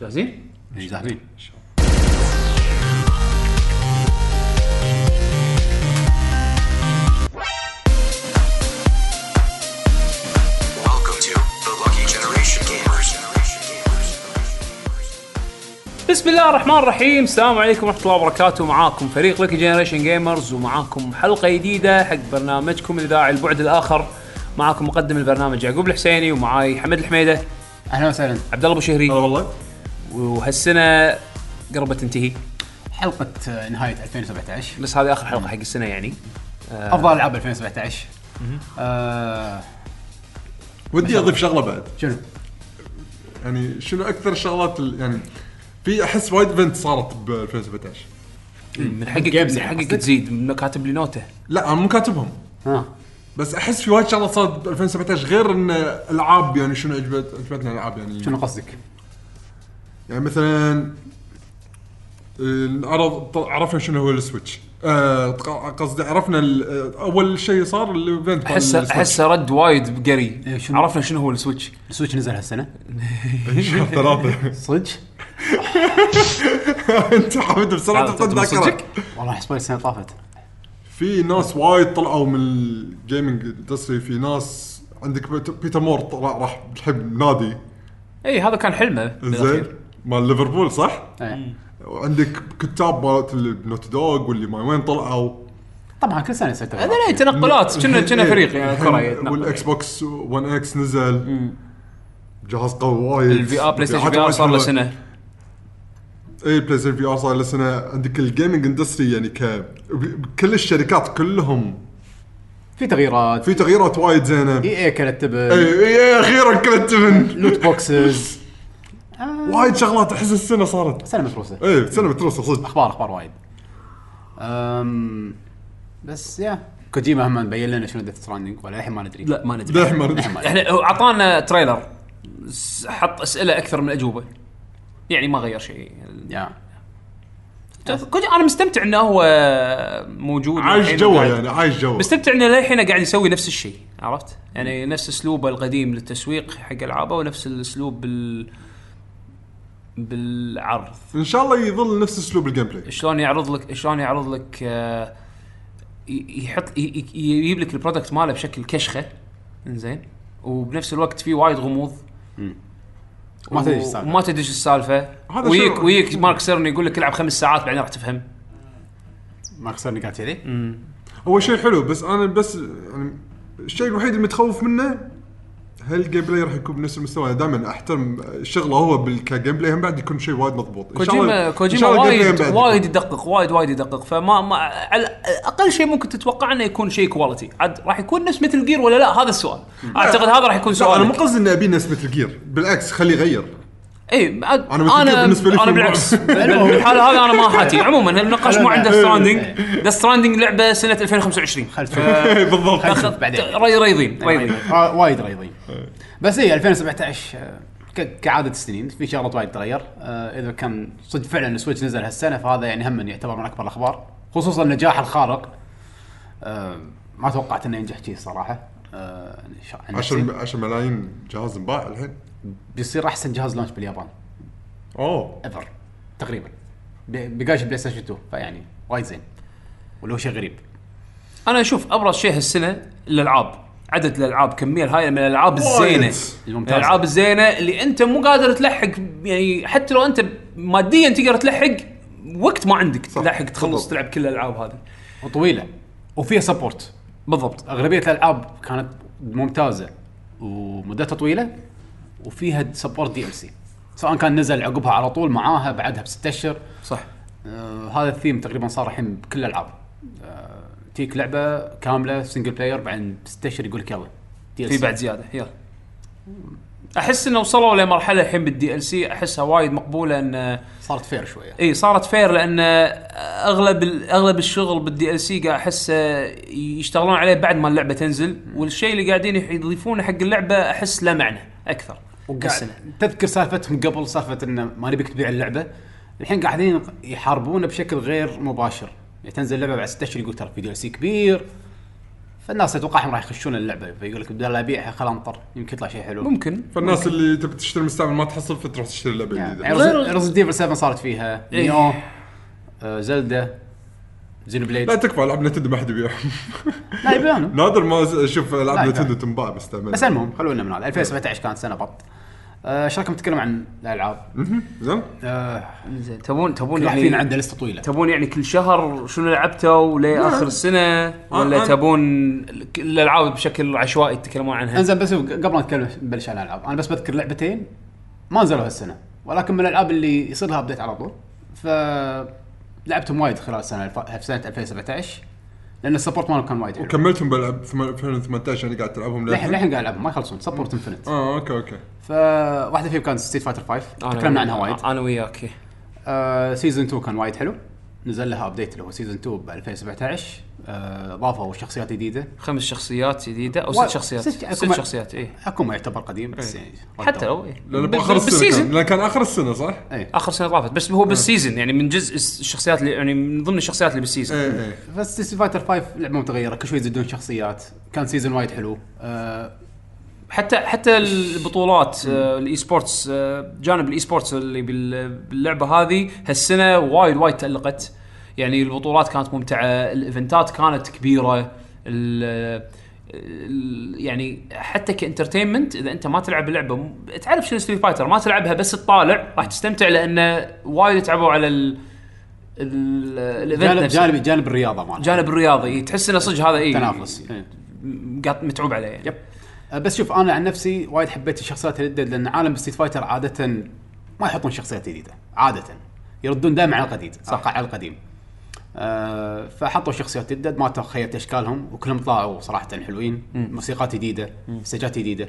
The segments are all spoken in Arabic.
جاهزين؟ جاهزين ان شاء الله. بسم الله الرحمن الرحيم، السلام عليكم ورحمة الله وبركاته. معاكم فريق لوكي جنريشن جيمرز ومعاكم حلقة جديدة حق برنامجكم الإذاعي البعد الآخر. معاكم مقدم البرنامج يعقوب الحسيني ومعاي حمد الحميدة. أهلا وسهلا. عبد الله أبو شهري. هلا والله. وهالسنة قربت تنتهي حلقة نهاية 2017، بس هذه آخر حلقة حق السنة، يعني أفضل ألعاب 2017. ودي أضيف شغلة بعد. شنو؟ يعني شنو أكثر شغلات يعني في احس وايد ايفنت صارت ب 2017 من حقك تزيد من كاتب لي نوته. لا انا مو كاتبهم بس احس في وايد شغله صارت ب 2017 غير ان العاب. يعني شنو عجبتنا العاب؟ يعني شنو قصدك؟ يعني مثلا عرفنا شنو هو السويتش، قصدي عرفنا اول شيء صار الايفنت. احس رد وايد بقري. عرفنا شنو هو السويتش. السويتش نزل هالسنه ثلاثه صدق. انت حمد بسرعه تقدر تذكرك. والله احس باي السنه طافت في ناس وايد طلعوا من الجيمنج اندستري. في ناس عندك بيتر مور راح يحب نادي، اي هذا كان حلمه بالاخير مال ليفربول صح. وعندك كتاب مالت نوت دوغ واللي ما وين طلعوا. طبعا كل سنه يصير هذول تنقلات. كنا فريق يعني كره. والاكس بوكس 1 اكس نزل جهاز قوي وايد. الفي ار بلاي ستيشن VR صار له سنه. اي بلاي ستيشن VR صار له سنه. عندك الجيمنج اندستري يعني كل الشركات كلهم في تغييرات. في تغييرات وايد زينه. اي كلت تبن. اي اخيرا كلت تبن. لوت بوكسز وايد شغلات. احس السنه صارت سنه متروسه. اي سنه متروسه صدق. اخبار وايد. بس يا كوجيما هم بين لنا شنو ديث ستراندينج ولا الحين ما ندري. لا ما ندري احنا. اعطانا تريلر حط اسئله اكثر من اجوبه، يعني ما غير شيء. انا مستمتع انه هو موجود عايش جوا. يعني عايش جوا مستمتع انه للحين قاعد يسوي نفس الشيء. عرفت يعني نفس اسلوبه القديم للتسويق حق العابه ونفس الاسلوب بالعرض. ان شاء الله يظل نفس اسلوب الجيم بلاي. شلون يعرض لك يحط يجيب لك البرودكت ماله بشكل كشخه زين، وبنفس الوقت فيه وايد غموض. ما تدري ايش السالفه. ويك مارك سيرني يقول لك العب 5 ساعات بعدين راح تفهم. مارك سيرني قاعد كذي. هو شيء حلو، بس انا الشيء الوحيد اللي متخوف منه هل الجيم بلاي راح يكون بنفس المستوى. دائما احترم شغله هو بالجيم بلاي، هم بعد يكون شيء وايد مضبوط. كوجيما وايد يدقق، وايد يدقق. فما على اقل شيء ممكن تتوقع انه يكون شيء كواليتي. عاد راح يكون نفس مثل جير ولا لا؟ هذا السؤال. اعتقد هذا راح يكون سؤال. انا مو قصدي انه ابي نفس مثل جير، بالعكس خلي يغير. اي انا بالعكس بالحاله هذا انا ما حاتي. عموما النقاش مو عند ستراندينج. ذا ستراندينج لعبه سنه 2025 بالضبط. بعدين ريضين وايد ريضين. بس اي 2017 كعاده السنين في شغلات وايد تغير. اذا كان صدق فعلا سويتش نزل هالسنه فهذا يعني هم يعتبر من اكبر الاخبار، خصوصا النجاح الخارق. ما توقعت انه ينجح شيء صراحه. 10 ملايين جهاز انباع الحين، بيصير احسن جهاز لانش باليابان ايفر تقريبا، بقاش بلاي ستيشن 2. فيعني وايد زين ولو شيء غريب. انا اشوف ابرز شيء هالسنه الالعاب، عدد الالعاب، كميه هاي من الالعاب الزينه الممتازه. الالعاب الزينه اللي انت مو قادر تلحق، يعني حتى لو انت ماديا تقدر تلحق، وقت ما عندك تلحق تخلص تلعب كل الالعاب هذه وطويله وفيها سبورت. بالضبط اغلبيه الالعاب كانت ممتازه ومدتها طويله وفيها سبورت DLC، سواء كان نزل عقبها على طول معاها بعدها ب6 أشهر صح. هذا الثيم تقريبا صار الحين بكل الألعاب. تيك لعبة كاملة سينجل بلاير بعدين ب6 أشهر يقولك يلا DLC بعد زيادة يلا. أحس إنه وصلوا لمرحلة الحين بالDLC أحسها وايد مقبولة، إن صارت فير شوية. إيه صارت فير، لأن أغلب الشغل بالDLC قاعد أحس يشتغلون عليه بعد ما اللعبة تنزل، والشيء اللي قاعدين يضيفونه حق اللعبة أحس له معنى أكثر. تذكر سالفتهم قبل، سالفة إنه ما نبيك تبيع اللعبة، الحين قاعدين يحاربونه بشكل غير مباشر. يعني تنزل اللعبة بعد 6 أشهر يقول ترى في DLC كبير، فالناس اتوقعهم راح يخشون اللعبه فيقول لك بدل لا ابيعها خل انطر يمكن يطلع شيء حلو ممكن. فالناس اللي تبي تشتري مستعمل ما تحصل فتروح تشتري اللعبه الجديده. ريزدنت ديفل 7 صارت فيها نيو زلدا زينو بليد. لا تكفى العاب نتندو ما حد يبيعهم. لا يبيعونه نادر ما اشوف العاب نتندو تنباع مستعمله. بس المهم خلونا من هذا. 2017 كانت سنه بط. شاركم نتكلم عن الالعاب. زين زين تبون يعني عندنا لسته طويله. تبون يعني كل شهر شنو لعبتوا ليه اخر السنه ولا تبون الالعاب بشكل عشوائي تتكلمون عنها؟ انزين بس قبل ما نتكلم نبلش عن الالعاب انا بس بذكر لعبتين ما نزلوا هالسنه ولكن من الالعاب اللي يصير لها ابديت على طول ف لعبتهم وايد خلال السنه في سنه 2017 لان السبورت مالهم كان وايد. وكملتهم بلعب 2018 يعني قاعد تلعبهم الحين قاعد العبهم ما يخلصون سبورت انفنت. اوكي فواحده فيهم كانت ستريت فايتر 5 تكلمنا عنها وايد انا وياك. سيزون 2 كان وايد حلو نزل لها ابديت اللي هو سيزون 2 ب 2017 اضافوا شخصيات جديده 5 شخصيات جديده او 6 شخصيات ايه اكو ما يعتبر قديم بس يعني حتى لو لأن كان اخر السنه صح ايه. اخر سنه اضافت بس هو بالسيزن يعني من جزء الشخصيات اللي يعني من ضمن الشخصيات اللي بالسيزن بس ستريت فايتر 5 لعبه متغيره كل شوي يزيدون شخصيات كان سيزون وايد حلو حتى البطولات الاي سبورتس جانب الاي سبورتس اللي باللعبه هذه هالسنه وايد تألقت يعني البطولات كانت ممتعه الايفنتات كانت كبيره يعني حتى كانترتينمنت اذا انت ما تلعب اللعبه تعرف شنو ستريت فايتر ما تلعبها بس تطالع راح تستمتع لانه وايد تعبوا على الايفنت جانب الرياضه مالك جانب الرياضي تحس انه صدق هذا ايه تنافس متعوب عليه يعني. بس شوف انا عن نفسي وايد حبيت الشخصيات الجديده لان عالم ستريت فايتر عاده ما يحطون شخصيات جديده عاده يردون دائما على القديم صح على القديم فحطوا شخصيات جديده ما تخيلت اشكالهم وكلهم طلعوا صراحه حلوين موسيقات جديده سجات جديده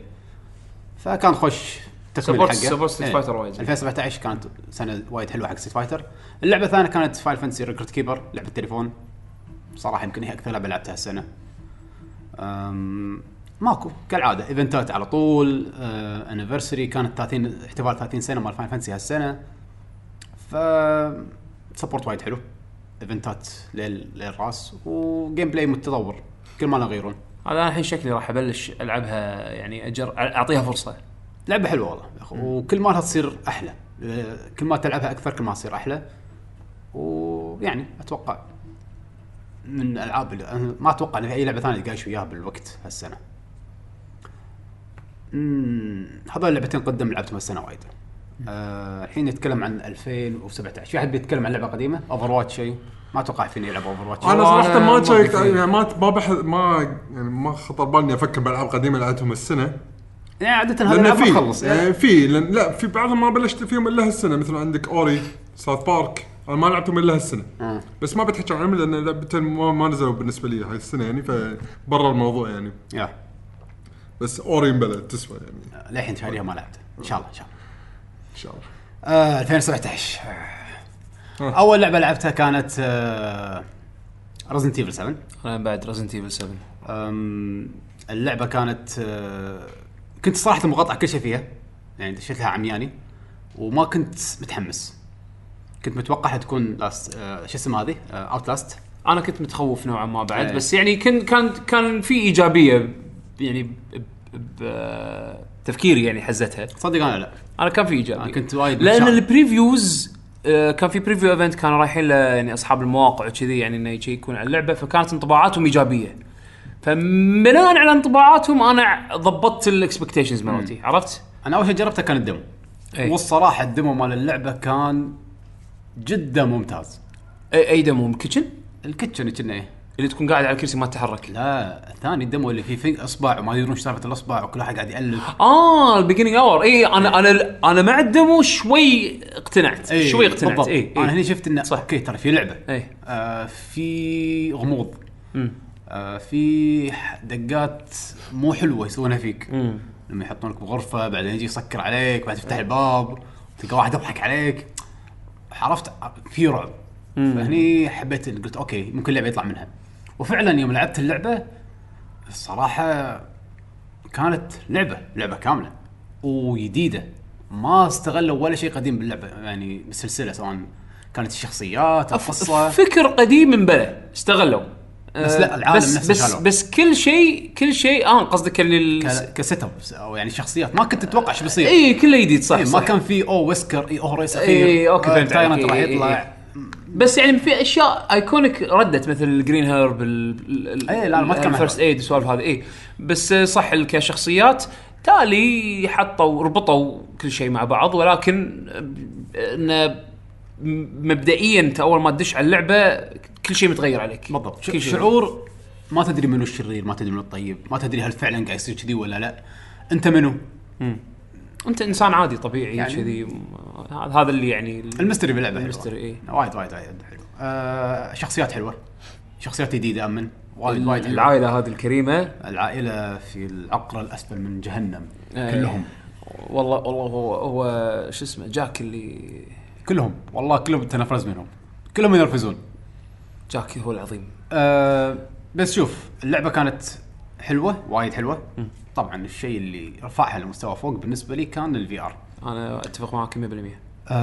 فكان خوش تكمل حقه ستريت فايتر وايد 2017 كانت سنه وايد حلوه حق ستريت فايتر. اللعبه الثانيه كانت فايل فانسي ريكورد كيبر لعبه تليفون صراحه يمكن هي اكثر لعبه لعبتها السنه ماكو كالعاده ايفنتات على طول انيفرساري كانت 30 احتفال 30 سنه مال فاين فانسي هالسنه ف سبورت وايد حلو ايفنتات للراس وجيم بلاي متطور كل ما يغيرون. انا الحين شكلي راح ابلش العبها يعني اعطيها فرصه لعبه حلوه والله يا اخو وكل ما لها تصير احلى كل ما تلعبها اكثر كل ما تصير احلى ويعني اتوقع من العاب ما اتوقع ان في اي لعبه ثانيه تقايش وياها بالوقت هالسنه. هذول لعبتين قدم لعبتهم السنه وايد. الحين نتكلم عن 2017 في احد بيتكلم عن لعبه قديمه اوفر واتش شيء ما اتوقع فيني العب اوفر واتش انا صراحه ما شيكت يعني ما خطر بالي افكر بالالعاب قديمه لعبتهم السنه يعني عاده هذا ما خلص يعني في لا في بعضهم ما بلشت فيهم الا هالسنه مثل عندك اوري ساوث بارك انا ما لعبتهم الا هالسنه بس ما بتحكي عنهم لان لعبتهم ما نزلوا بالنسبه لي هاي السنه يعني فبرا الموضوع يعني بس اورين بلد تسوى يعني للحين شاريها ما لعبتها ان شاء الله ان شاء الله 2017 اول لعبه لعبتها كانت ريزدنت ايفل 7 انا بعد ريزدنت ايفل 7 اللعبه كانت كنت صراحه مقاطعه كل شيء فيها يعني دشيت لها عمياني وما كنت متحمس كنت متوقع تكون شو اسمها هذه اوتلاست انا كنت متخوف نوعا ما بعد بس يعني كان في ايجابيه يعني تفكيري يعني حزتها صدق انا انا كان في ايجابي انا كنت وايد لان البريفيوز كان في بريفيو ايفنت كانوا رايحين يعني اصحاب المواقع وكذي يعني انه يكون على اللعبه فكانت انطباعاتهم ايجابيه فبناء على انطباعاتهم انا ضبطت الاكسبكتيشنز مالتي عرفت انا اول شيء جربتها كان الدمو والصراحه الدمو مال اللعبه كان جدا ممتاز اي دمو الكيتشن كنا اللي تكون قاعد على الكرسي ما تتحرك لا الثاني الدمو اللي فيه اصبع وما يدرون ايش سالفه الاصبع وكل واحد قاعد يالف البيجينينج اور اي انا مع الدمو شوي اقتنعت أيه شوي اقتنعت اي انا هنا شفت انه اوكي ترى في لعبه في غموض في دقات مو حلوه يسوونها فيك لما يحطونك بغرفه بعدين يجي يسكر عليك بعد تفتح الباب تلقى واحد يضحك عليك عرفت في رعب فهني حبيت قلت اوكي ممكن لعبه يطلع منها وفعلا يوم لعبت اللعبه الصراحه كانت لعبه كامله وجديده ما استغلوا ولا شيء قديم باللعبه يعني بالسلسله سواء كانت الشخصيات القصه فكر قديم من بلا استغلوا بس لا العالم نفسه شالوه بس كل شيء قصدك اللي كسيت اب او يعني شخصيات ما كنت تتوقعش بيصير اي كله جديد صح, ما كان في ويسكر هوريس اي اوكي فهمت تايرنت راح يطلع, بس يعني في اشياء ايكونيك ردت مثل الجرين هيرب اي لا ما كان فيرست ايد والسوالف هذه اي بس صح كشخصيات تالي حطوا ربطوا كل شيء مع بعض, ولكن مبدئيا انت اول ما تدش على اللعبه كل شيء متغير عليك بالضبط, شعور ما تدري منو الشرير ما تدري منو الطيب ما تدري هل فعلا قاعد يصير كذي ولا لا, انت منو انت انسان عادي طبيعي كذي يعني هذا اللي يعني المستري باللعبه المستري اي وايد وايد حلو. شخصيات حلوه, شخصيات جديده امن وايد وايد, العائله هذه الكريمه العائله في العقر الاسفل من جهنم كلهم والله هو شو اسمه جاك اللي كلهم والله كلهم تنفرز منهم كلهم ينرفزون, جاكي هو العظيم. بس شوف اللعبة كانت حلوة وايد حلوة. طبعا الشيء اللي رفعها لمستوى فوق بالنسبة لي كان الفي آر. أنا أتفق معك 100%.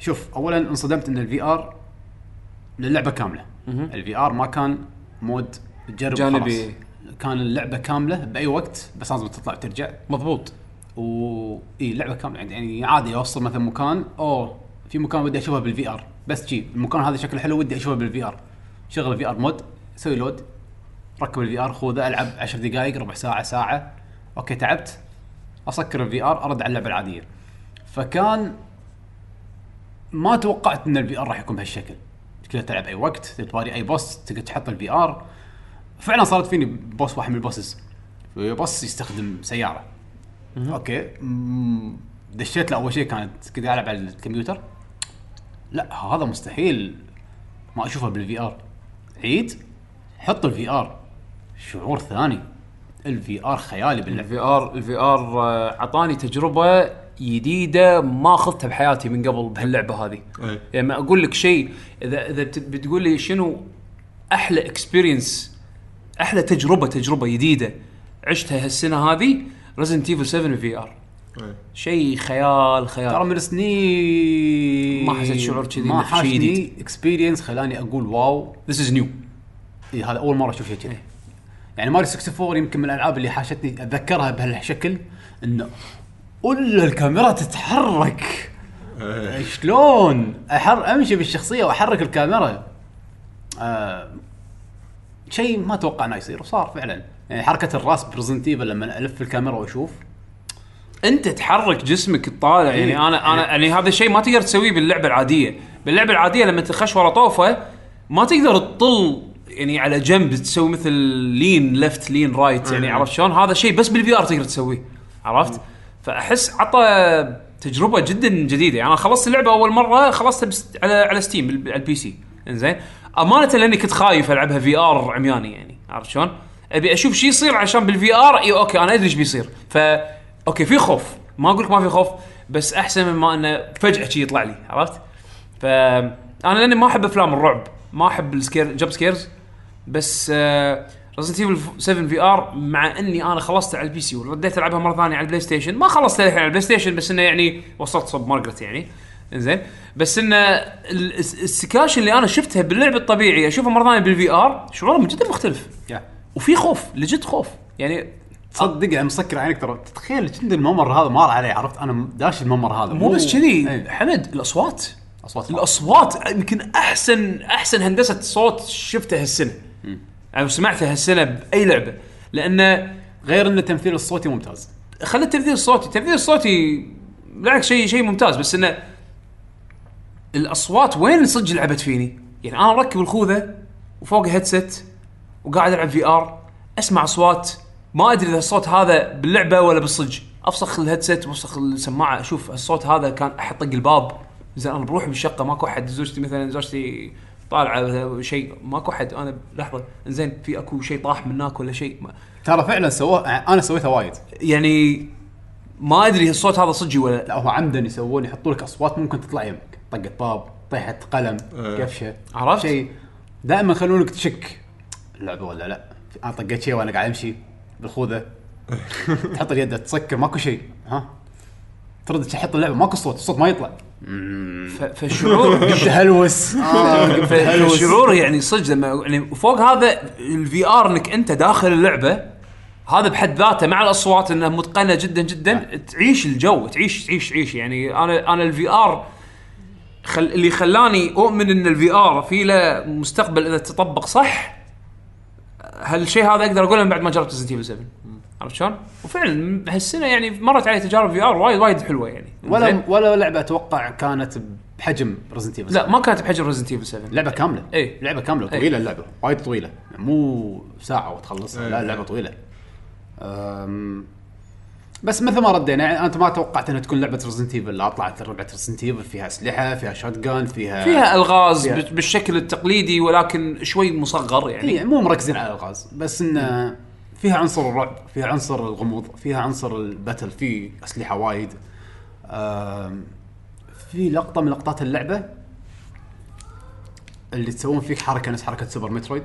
شوف أولا انصدمت إن الفي آر للعبة كاملة. الفي آر ما كان مود تجرب خلاص. كان اللعبة كاملة بأي وقت بس لازم تطلع وترجع. مضبوط. وإيه اللعبة كاملة يعني عادي يوصل مثلا مكان أو في مكان ودي أشوفها بالفي آر. بس شيء المكان هذا شكله حلو ودي اشوفه بالفي ار, شغله في ار مود سوي لود ركب الفي ار خذه العب 10 دقائق ربع ساعه ساعه اوكي تعبت اسكر الفي ار ارد على اللعبه العاديه. فكان ما توقعت ان الفي ار راح يكون بهالشكل, تقدر تلعب اي وقت تطاري اي بوس تقدر تحط الفي ار. فعلا صارت فيني بوس واحد من البوسز بوس يستخدم سياره اوكي دشيت له اول شيء كانت كذا العب على الكمبيوتر لا هذا مستحيل ما اشوفه بالفي ار, عيد حط الفي ار شعور ثاني. الفي ار خيالي باللعب, الفي ار عطاني تجربه جديده ما اخذتها بحياتي من قبل بهاللعبه هذه. يعني ما اقول لك شيء, اذا بتقول لي شنو احلى اكسبيرينس احلى تجربه جديده عشتها هالسنه هذه, ريزنت ايفل 7 في ار شيء خيال ترى من سنين ما حسيت شعور كذي, ما حسيت اكسبيرينس خلاني اقول واو ذس از نيو. هذا اول مره اشوف شيء كذي يعني ماريو 64 يمكن من الالعاب اللي حاشتني اتذكرها بهالشكل انه الا الكاميرا تتحرك شلون امشي بالشخصيه واحرك الكاميرا شيء ما توقعنا يصير وصار فعلا. يعني حركه الراس بريزنتيبل لما الف الكاميرا واشوف انت تحرك جسمك الطالع يعني انا يعني هذا الشيء ما تقدر تسويه باللعبه العاديه. باللعبه العاديه لما تخش ورا طوفه ما تقدر تطل يعني على جنب تسوي مثل لين ليفت لين رايت يعني عرفت شلون, هذا شيء بس بالفي ار تقدر تسويه عرفت. فاحس عطى تجربه جدا جديده. يعني انا خلصت اللعبه اول مره خلصتها على ستيم على البي سي انزين امانه لاني كنت خايف العبها في ار عمياني يعني عرفت شلون ابي اشوف شيء يصير عشان بالفي ار اوكي انا ادري ايش بيصير ف اوكي في خوف ما اقولك ما في خوف بس احسن من ما انه فجأة شيء يطلع لي عرفت. فانا لاني ما احب افلام الرعب ما احب السكير جاب سكيرز بس ريزنت ايفل 7 في ار مع اني انا خلصت على البي سي ورديت العبها مره ثانيه على البلاي ستيشن ما خلصت الحين على البلاي ستيشن بس انه يعني وصلت صوب مارغريت يعني انزين بس انه السكاش اللي انا شفتها باللعب الطبيعي اشوفها مره ثانيه بالفي ار شعورها جدا مختلف وفي خوف لجد خوف يعني تصدق عم مسكر عينك ترى تتخيل كنت الممر هذا مار عليه عرفت انا داش الممر هذا مو بس كذي حمد الاصوات يمكن احسن هندسه صوت شفتها هالسنه انا سمعتها هالسنه باي لعبه لان غير ان التمثيل الصوتي ممتاز خلي التمثيل الصوتي لعك شيء ممتاز بس ان الاصوات وين صدق لعبت فيني يعني انا مركب الخوذه وفوق هيدسيت وقاعد العب في ار اسمع اصوات ما ادري اذا الصوت هذا باللعبه ولا بالصج افسخ الهيدسيت وافسخ السماعه اشوف الصوت هذا كان احطق الباب زين انا بروح بالشقه ماكو احد زوجتي طالعه شيء ماكو احد انا لحظه زين في اكو شيء طاح من هناك ولا شيء ترى فعلا انا سويتها وايد يعني ما ادري الصوت هذا صجي ولا لا هو عمدن يسوون يحطوا لك اصوات ممكن تطلع يمك طقه باب طيحه قلم قفشه عرفت شيء دائما خلونك تشك اللعبه ولا لا انا طقيت شيء وانا قاعد امشي بالخوذه تحط اليد تسكر ماكو شيء ها ترد تحط اللعبه ماكو صوت الصوت ما يطلع فالشعور بالهلوس الشعور يعني صدق لما يعني فوق هذا الفي ار انك انت داخل اللعبه هذا بحد ذاته مع الاصوات انها متقنه جدا جدا تعيش الجو تعيش تعيش تعيش يعني انا الفي ار اللي خلاني اؤمن ان الفي ار في له مستقبل اذا تطبق صح هالشيء هذا اقدر اقوله من بعد ما جربت Resident Evil 7 عرفت شلون؟ وفعلا هالسنه يعني مرت علي تجارب في ار وايد حلوه يعني ولا لعبه اتوقع كانت بحجم Resident Evil 7 لا ما كانت بحجم Resident Evil 7 لعبه كامله اي لعبه كامله طويله أي. اللعبه وايد طويله مو ساعه وتخلصها لا لعبه طويله بس مثل ما ردينا يعني انت ما توقعت انها تكون لعبه Resident Evil لا طلعت ربعه Resident Evil فيها اسلحه فيها شوتجان فيها الغاز فيها. بالشكل التقليدي ولكن شوي مصغر يعني مو مركزين على الغاز بس انه فيها عنصر الرعب فيها عنصر الغموض فيها عنصر الباتل فيه أسلحة وايد في لقطة من لقطات اللعبة اللي تسوون فيك حركة نفس حركة سوبر مترويد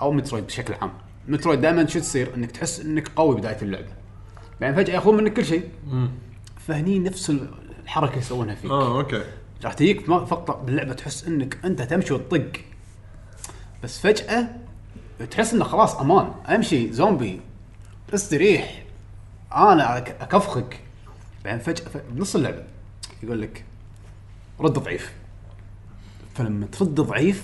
أو مترويد بشكل عام مترويد دائما شو تصير إنك تحس إنك قوي بداية اللعبة بعدين فجأة يأخذون منك كل شيء فهني نفس الحركة يسوونها فيك أوكي راح تيجيك فقط باللعبة تحس إنك أنت تمشي وتطق بس فجأة تحس انه خلاص امان امشي زومبي استريح انا اكفخك بعدين فجأة بنص اللعبة يقول لك رد ضعيف فلما ترد ضعيف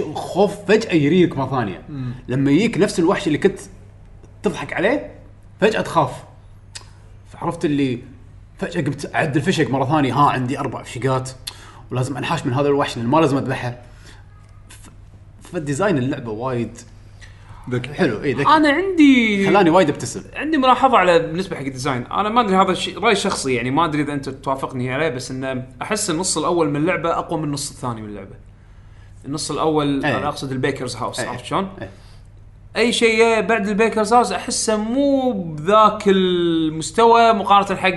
الخوف فجأة يريك مرة ثانية لما يجيك نفس الوحش اللي كنت تضحك عليه فجأة تخاف فعرفت اللي فجأة قمت اعد الفشق مرة ثانية ها عندي 4 فشقات ولازم انحاش من هذا الوحش لان ما لازم اذبحه فالديزاين اللعبة وايد ذكي حلو اي ذكي انا عندي خلاني وايد ابتسم عندي ملاحظة على بالنسبة حق الديزاين انا ما ادري هذا الشيء رأي شخصي يعني ما ادري اذا انت توافقني عليه بس ان احس النص الاول من اللعبة اقوى من النص الثاني من اللعبة النص الاول أيه. انا اقصد البيكرز هاوس عرفت شلون اي شيء بعد البيكرز هاوس احسه مو بذاك المستوى مقارنة حق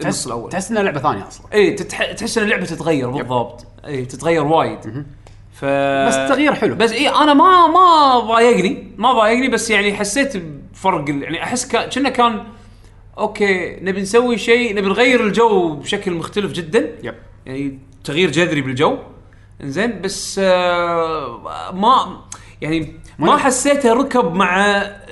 النص الاول تحس انها لعبة ثانية اصلا اي تحس ان اللعبة تتغير بالضبط اي تتغير وايد ف... بس تغيير حلو بس إيه أنا ما ضايقني ما ضايقني بس يعني حسيت بفرق يعني أحس كنا كان أوكي نبي نسوي شيء نبي نغير الجو بشكل مختلف جدا يب. يعني تغيير جذري بالجو إنزين بس ما يعني ما حسيته ركب مع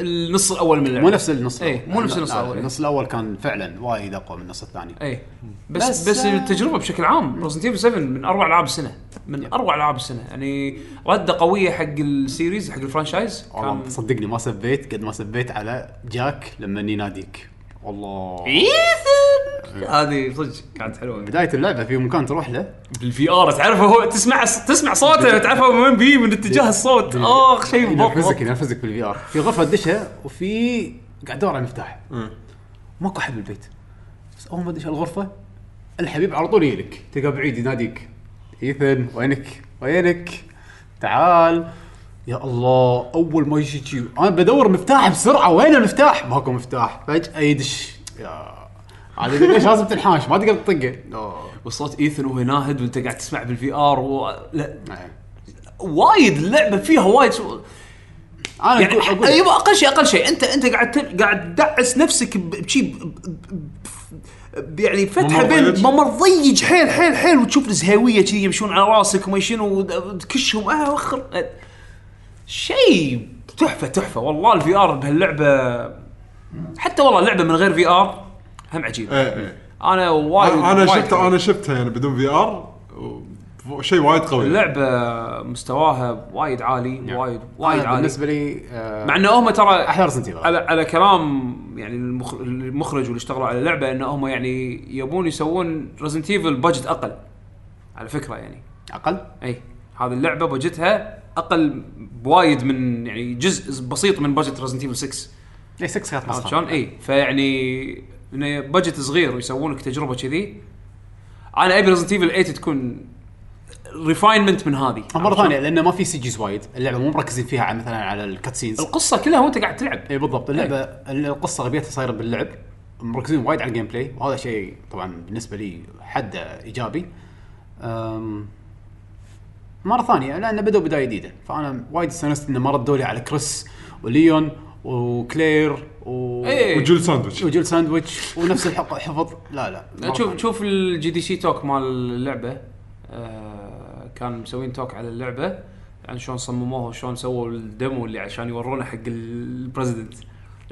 النص الأول من اللعبة مو نفس النص الأول مو نفس النص الأول النص الأول كان فعلا وايد أقوى من النص الثاني إيه بس التجربة بشكل عام Resident Evil 7 من أروع ألعاب السنة من أروع ألعاب السنة يعني ردة قوية حق السيريز حق الفرانشايز كان صدقني ما سبيت قد ما سبيت على جاك لما يناديك والله إيثن هذه صدق كانت حلوة بداية اللعبة في مكان تروح له بالفي آر تعرفه هو تسمع صوته تعرفه من بيه من اتجاه الصوت آخ شيء ينفذك بالفي آر في غرفة دشها وفي قاعد دور على مفتاح ماكو حد بالبيت بس أول ما دش الغرفة الحبيب على طول يجيك تلقى بعيد يناديك إيثن وينك تعال يا الله أول ما يجي أنا بدور مفتاح بسرعة وين المفتاح ماكو مفتاح فجأة يدش يا عاد ليش لازم تنحاش ما تقدر تطقه وصوت إيثن وهو ناهد وأنت قاعد تسمع بالفي آر لا وايد اللعبة فيها وايد أنا يعني أقول أيوة أقل شيء أنت قاعد تدعس نفسك بشيء يعني فتحة بين ممرضيج حيل وتشوف الزهاوية كذي يمشون على راسك وماشيين وتكشهم وخر شيء تحفة والله الفي آر بهاللعبة حتى والله اللعبة من غير في آر هم عجيب ايه. أنا وايد أنا شفتها يعني بدون في آر شيء وايد قوي اللعبة مستواها وايد عالي يعني. وايد عالي بالنسبة لي مع أنه هم ترى أحلى رسنتي على كلام يعني المخرج واللي اشتغلوا على اللعبة أنه هم يعني يبون يسوون Resident Evil بجت أقل على فكرة يعني أقل؟ أي هذه اللعبة بجتها أقل بوايد من يعني جزء بسيط من بجت Resident Evil 6 أي 6 كانت مصدر شون أي فيعني إنه بجت صغير ويسوونك تجربة كذي أنا أبي Resident Evil 8 تكون ريفاينمنت من هذه مرة ثانية لأنه ما في سيجيز وايد اللعبة مو مركزين فيها على مثلا على الكاتسينز القصة كلها وأنت قاعد تلعب إيه بالضبط اللعبة القصة غبيتها صايرة باللعب مركزين وايد على الجيم بلاي وهذا شيء طبعا بالنسبة لي حد إيجابي مرة ثانية لأنه بدأوا بداية جديدة فأنا وايد استنست إنه ما ردوا لي على كريس وليون وكلير وجول ساندويتش ونفس الحق حفظ. لا شوف الجي دي سي توك مال اللعبه، كان مسوين توك على اللعبه عن شلون صمموها وشلون سووا الديمو اللي عشان يورونا حق البريزيدنت،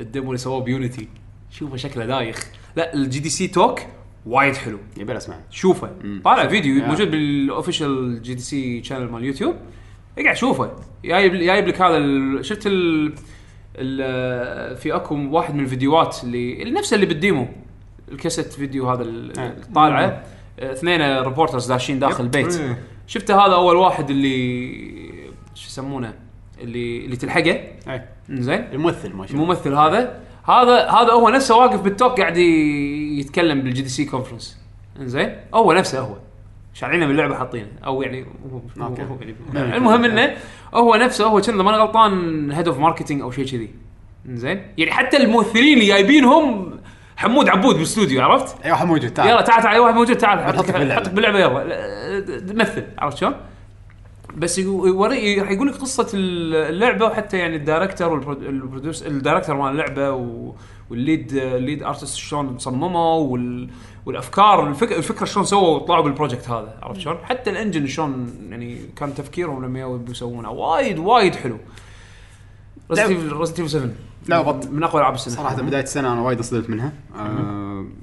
الديمو اللي سووه بيونيتي شوفه شكله دايخ. لا الجي دي سي توك وايد حلو، يبي اسمع شوفه، طالع فيديو موجود بالاوفيشال جي دي سي شانل مال يوتيوب، اقعد شوفه. جايب لك هذا شفت في اكو واحد من الفيديوهات اللي نفسه اللي بالديمو الكاسيت فيديو هذا الطالعه، اثنين ريبورترز داشين داخل البيت. شفت هذا اول واحد اللي شو يسمونه اللي تلحقه زين، الممثل ما شاء الله الممثل هذا هو نفسه واقف بالتوك قاعد يتكلم بالجي دي سي كونفرنس زين، هو نفسه هو شاعلينه باللعبه حاطينه او يعني المهم انه هو نفسه هو كان ما انا غلطان هيد اوف ماركتينج او شيء كذي زين. يعني حتى الممثلين اللي جايبينهم حمود عبود بالاستوديو، عرفت؟ ايوه حمود موجود، تعال يلا تعال واحد موجود تعال حطك باللعبه يلا تمثل، عرفت شلون؟ بس يوري راح يقول لك قصه اللعبه، وحتى يعني الدايركتور والبروديوسر الدايركتور مال اللعبه والليد ارتست شلون صممه والافكار الفكره شلون سووا وطلعوا بالبروجكت هذا، عرفت شلون؟ حتى الانجن شلون يعني كان تفكيرهم لما يسوونه وايد حلو. ريزنت ايفل 7 لا بط من اقوى العاب السنه صراحه. بدايه السنه انا وايد صدلت منها.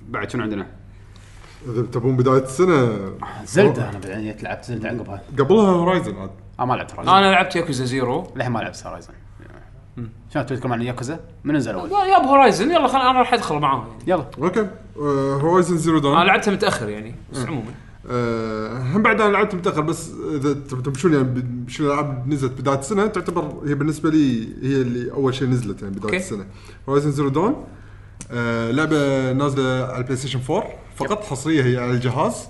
بعد شنو عندنا اذا تبون بدايه السنه؟ زلدة انا يعني لعبت زلدة عقبها، قبلها هورايزن عاد ما لعبت هورايزن. انا لعبت ياكوزا زيرو، لا ما لعبت هورايزن. شنو تتكلم عن ياكوزا من نزل اول؟ يا ابو هورايزن يلا خلينا انا راح ادخل معاهم يلا اوكي. هورايزن زيرو دون انا لعبتها متاخر يعني، بس عموما هم بعد انا لعبت متاخر، بس اذا تمشون يعني شنو العاب نزلت بدايه السنه تعتبر هي بالنسبه لي هي اللي اول شيء نزلت يعني بدايه السنه. هورايزن زيرو دون لعبه نازله على البلاي ستيشن 4 فقط، حصريه هي على الجهاز.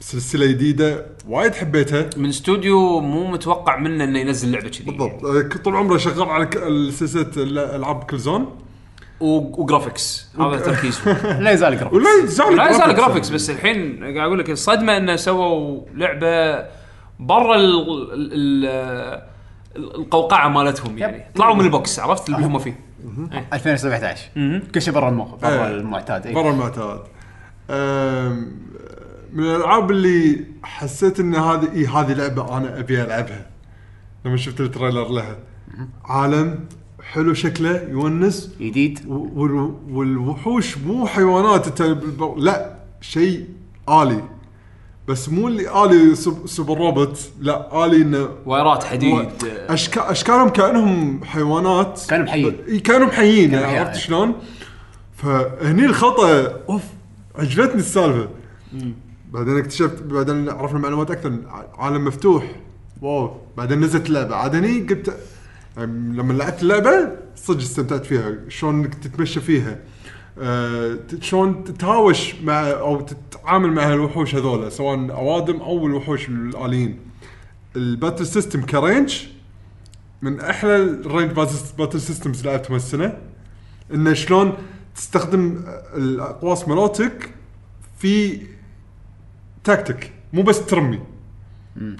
سلسله جديده وايد حبيتها من استوديو مو متوقع منه انه ينزل لعبه كذي بالضبط. طول عمره شغال على سلسله العاب كلزون وجرافيكس، هذا تركيزه لا يزال جرافيكس. بس الحين قاعد اقول لك الصدمه انه سووا لعبه برا القوقعه مالتهم، يعني طلعوا من البوكس، عرفت اللي هم فيه 2017 كل شيء برا المعتاد من الالعاب اللي حسيت ان هذه لعبه انا ابي العبها لما شفت التريلر لها. عالم حلو شكله يونس جديد، والوحوش مو حيوانات لا شيء آلي، بس مو اللي آلي سوبر روبوت، لا آلي انه وايرات حديد اشكالهم كانهم حيوانات، كانوا حيين يعني، عرفت شلون؟ فهني الخطأ اوف عجبتني السالفه. بعدين اكتشفت بعدين عرفنا معلومات اكثر، عالم مفتوح واو. بعدين نزلت لعبه عدني قلت لما لعبت اللعبه صدق استمتعت فيها، شلون تتمشى فيها، شلون تتهاوش مع او تتعامل مع الوحوش هذولا سواء اوادم او الوحوش الاليين. الباتل سيستم كرينج من احلى الرينج باتل سيستمز لعبتهم السنه، انه شلون تستخدم الاقواس مالتك في تكتيك مو بس ترمي،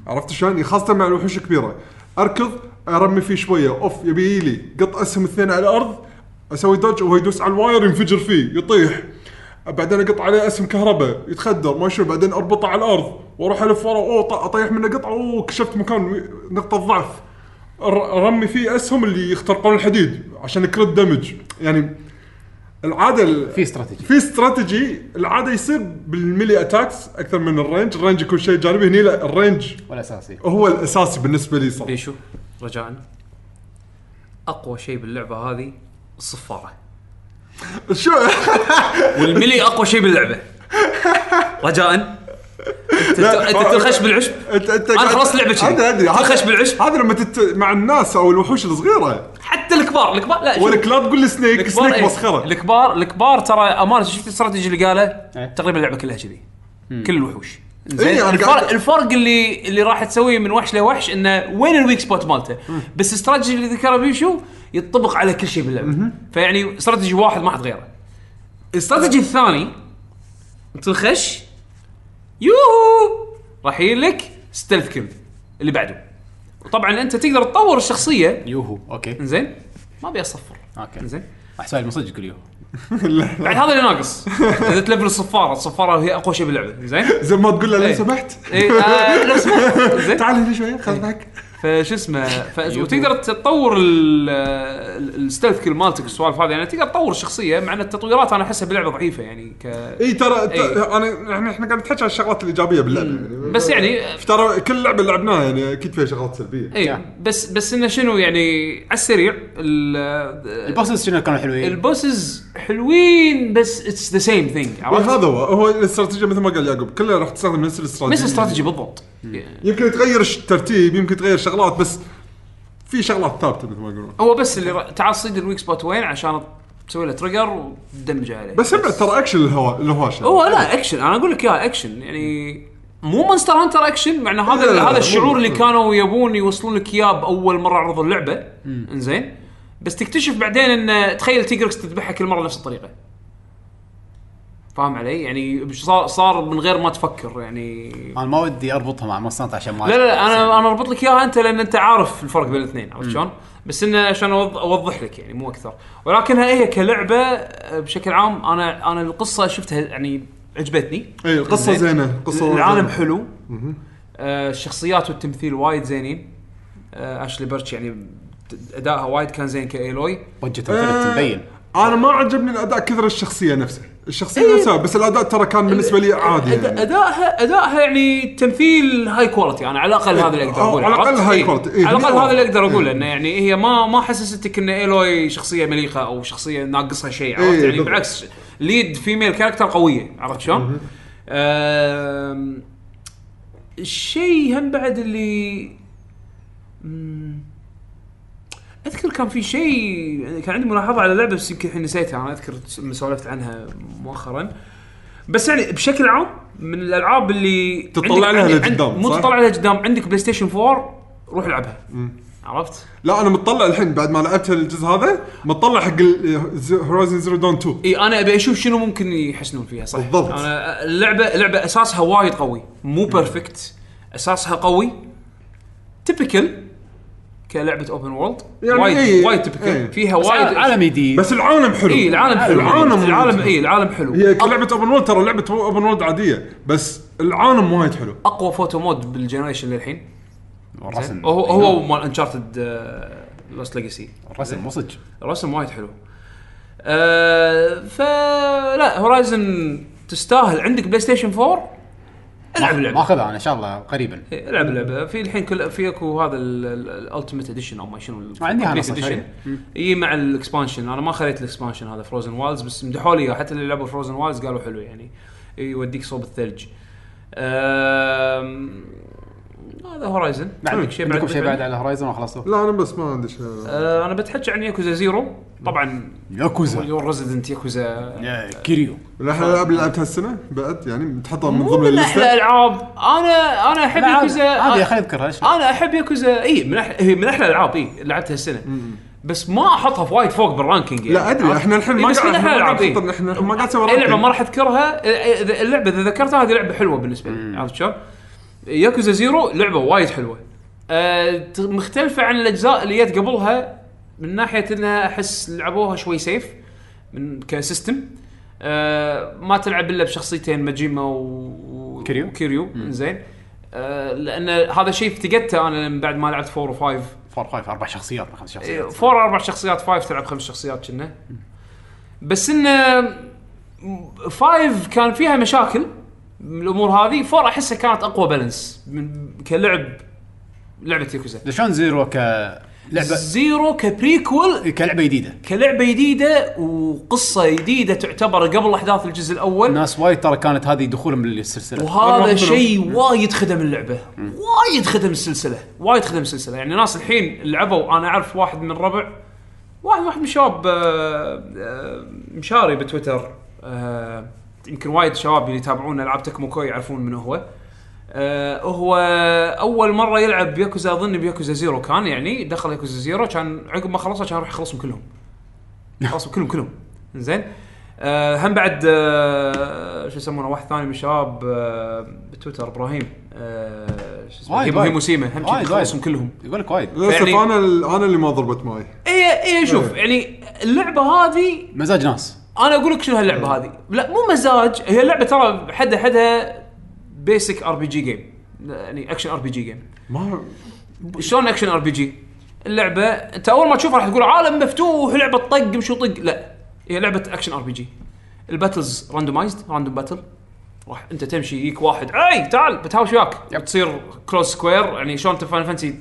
عرفت شلون؟ خاصه مع الوحوش الكبيره. اركض ارمي فيه شويه اوف يبي لي قط اسهم اثنين على الارض اسوي دوج وهو يدوس على الواير ينفجر فيه يطيح، بعدين اقط عليه اسهم كهرباء يتخدر ما شو، بعدين اربطه على الارض واروح الف ورا اطيح منه قطعه وكشفت مكان نقطه ضعف رمي فيه اسهم اللي يخترقون الحديد عشان يكرد دمج. يعني العاده في استراتيجي العاده يصير بالميلي اتاكس اكثر من الرينج، الرينج يكون شيء جانبي، هنا لا الرينج والاساسي هو الاساسي بالنسبه لي صراحه. شوف رجاءً اقوى شيء باللعبه هذه الصفاره شو والملي اقوى شيء باللعبه رجاءً. انت تلخش بالعشب، انا خلاص لعبتي تلخش بالعشب هذا لما مع الناس او الوحوش الصغيره حتى الكبار لا ولا تقول لي سنيك مسخره. الكبار ترى امانه شفت الاستراتيجي اللي قاله تقريبا اللعبه كلها كذي كل الوحوش إيه. الفرق اللي راح تسويه من وحش لوحش انه وين الويك سبوت مالته، بس الاستراتيجي اللي ذكرها بيشو يطبق على كل شيء باللعبه. فيعني استراتيجي واحد ما حد غيره. الاستراتيجي الثاني تلخش يوهو راح يلك ستلف كيل اللي بعده، طبعا انت تقدر تطور الشخصيه يوهو اوكي زين ما بيصفر اوكي زين احسن المصدق اليوم بعد هذا اللي ناقص اذا تلفل الصفاره الصفاره هي اقوى شيء باللعبه زين زي ما تقول له لو سمحت اي لو سمحت زين تعال لي شويه خذ معك فش اسمه وتقدر تطور الستيلث كل مالتك السوالف هذه يعني تقدر تطور الشخصيه مع ان التطويرات انا احسها باللعبه ضعيفه يعني ك اي ترى انا احنا قاعد نتحكي عن الشغلات الايجابيه باللعبه بس يعني ترى كل لعبه لعبناها يعني اكيد فيها شغلات سلبيه اي بس انه شنو يعني على السريع البوسز شنو كانوا حلوين البوسز حلوين بس اتس ذا سيم ثينج هذا هو الاستراتيجيه مثل ما قال يعقوب كلها راح تستخدم نفس الاستراتيجيه نفس الاستراتيجيه بالضبط يمكن تغير الترتيب يمكن تغير شغلات بس في شغلات ثابته مثل ما يقولون هو بس اللي تعال صيد الويك سبوت وين عشان تسوي له تريجر وتدمجه عليه بس ترى اكشن الهواشه هو لا اكشن انا اقول لك يا اكشن يعني مو مونستر هانتر اكشن معنى هذا الشعور اللي كانوا يبون يوصلون لك اياه باول مره عرضوا اللعبه انزين بس تكتشف بعدين ان تخيل تيجركس تذبحها كل مره نفس الطريقه فاهم علي يعني صار من غير ما تفكر يعني انا ما ودي اربطها مع مصنع عشان ما لا انا اربط لك اياها انت لان انت عارف الفرق بين الاثنين عرفت شلون بس انه عشان اوضح لك يعني مو اكثر ولكنها هي كلعبه بشكل عام انا القصه شفتها يعني عجبتني اي القصه زينه قصه العالم حلو الشخصيات والتمثيل وايد زينين اشلي بيرتش يعني ادائها وايد كان زين كايلوي وجهته تبين انا ما عجبني الاداء كثر الشخصيه نفسها نفسها بس الاداء ترى كان بالنسبه لي عادي يعني. ادائها يعني تمثيل هاي كواليتي انا على الاقل هذا اللي اقدر اقوله على الاقل هاي كواليتي على الاقل هذا اللي اقدر اقوله انه يعني هي ما حسستك ان ايلوي شخصيه مليخه او شخصيه ناقصها شيء عرفت يعني بالعكس ليد فيميل كاركتر قويه عرفت شلون الشيء هم بعد اللي أذكر كان في شيء كان عندي ملاحظة على اللعبة بس يمكن الحين نسيتها أنا أذكر مسولفت عنها مؤخرا بس يعني بشكل عام من الألعاب اللي تطلع لها لقدام مو تطلع لها قدام عندك بلاي ستيشن 4 روح لعبها عرفت لا أنا متطلع الحين بعد ما لعبت الجزء هذا متطلع حق هورايزن زيرو دون 2 إيه أنا أبي أشوف شنو ممكن يحسنون فيها صح بالضبط أنا اللعبة أساسها وايد قوي مو بيرفكت أساسها قوي تيبيكال كلعبة اوبن وورلد وايد تبكي فيها وايد عالم جديد بس العالم حلو اي العالم حلو العالم حلو هي كلعبة اوبن وورلد ترى لعبة اوبن وورلد عادية بس العالم وايد حلو اقوى فوتو مود بالجنريشن للحين هو مال انشارتد لوست ليجاسي الرسم مصج الرسم وايد حلو فلا هورايزن تستاهل عندك بلاي ستيشن 4 العب ماخذها انا ان شاء الله قريبا العب لعبه في الحين كل فيكو هذا الالتيميت اديشن او ما شنو عندي اديشن اي مع الاكسبانشن انا ما خليت الاكسبانشن هذا فروزن وايلز بس مدحوا لي حتى اللي لعبوا فروزن وايلز قالوا حلو يعني يوديك صوب الثلج هذا هورايزن عندك شيء بعد على هورايزن وخلصتوا لا انا بس ما عندي شيء انا بتحكي عن ياكوزا زيرو طبعا ياكوزا ريزيدنت ياكوزا كيريو احنا لعبتها السنه بعد يعني متحطها من ضمن اللسته الالعاب انا احب ياكوزا هذه خلينا نذكرها انا احب ياكوزا اي من احلى الالعاب اي لعبتها السنه بس ما احطها في وايد فوق بالرانكينج يعني. لا ادري احنا الحين ما قاعد احنا ما قاعد نسوي اللعبه ما راح اذكرها اللعبه اذا ذكرتها هذه لعبه حلوه بالنسبه لي عرفت شلون ياكوزا زيرو لعبه وايد حلوه مختلفه عن الاجزاء اللي جت قبلها من ناحيه انها احس لعبوها شوي سيف من كسيستم ما تلعب الا بشخصيتين ماجيما وكيريو زين لان هذا شيء افتقدته انا من بعد ما لعبت 4 و 5 اربع شخصيات من 5 شخصيات 4 اربع شخصيات 5 تلعب 5 شخصيات كنا بس ان 5 كان فيها مشاكل الامور هذه فور احسها كانت اقوى بالانس من كلعبه ياكوزا لشان زيرو كلعبه زيرو كبريكول كلعبه جديده وقصه جديده تعتبر قبل احداث الجزء الاول الناس وايد ترى كانت هذه دخولهم للسلسله وهذا شيء وايد خدم اللعبه وايد خدم السلسله يعني ناس الحين لعبوا انا اعرف واحد من ربع واحد من شباب مشاري بتويتر يمكن وايد شباب اللي يتابعونا العاب تكمو كوي يعرفون من هو هو اول مره يلعب ياكوزا اظن بياكوزا زيرو كان يعني دخل ياكوزا زيرو كان عقب ما خلصها كان راح يخلصهم كلهم زين هم بعد شو يسمونه واحد ثاني من شباب بتويتر ابراهيم هيموسيما هم يخلصهم كلهم يقول لك وايد. انا اللي ما ضربت ماي. اي شوف يعني اللعبه هذه مزاج ناس. انا اقول لك شنو هاللعبه هذه، لا مو مزاج، هي اللعبه ترى حدها بيسك ار بي جي جيم، يعني اكشن ار بي جي جيم. ما شلون اكشن ار بي جي؟ اللعبه انت اول ما تشوفها راح تقول عالم مفتوح لعبه طق مش طق، لا هي لعبه اكشن ار بي جي. الباتلز راندومايزد، راندوم باتل، راح انت تمشي يجيك واحد اي تعال بتهاوش وياك تصير كروس سكوير، يعني شلون تفان فانسي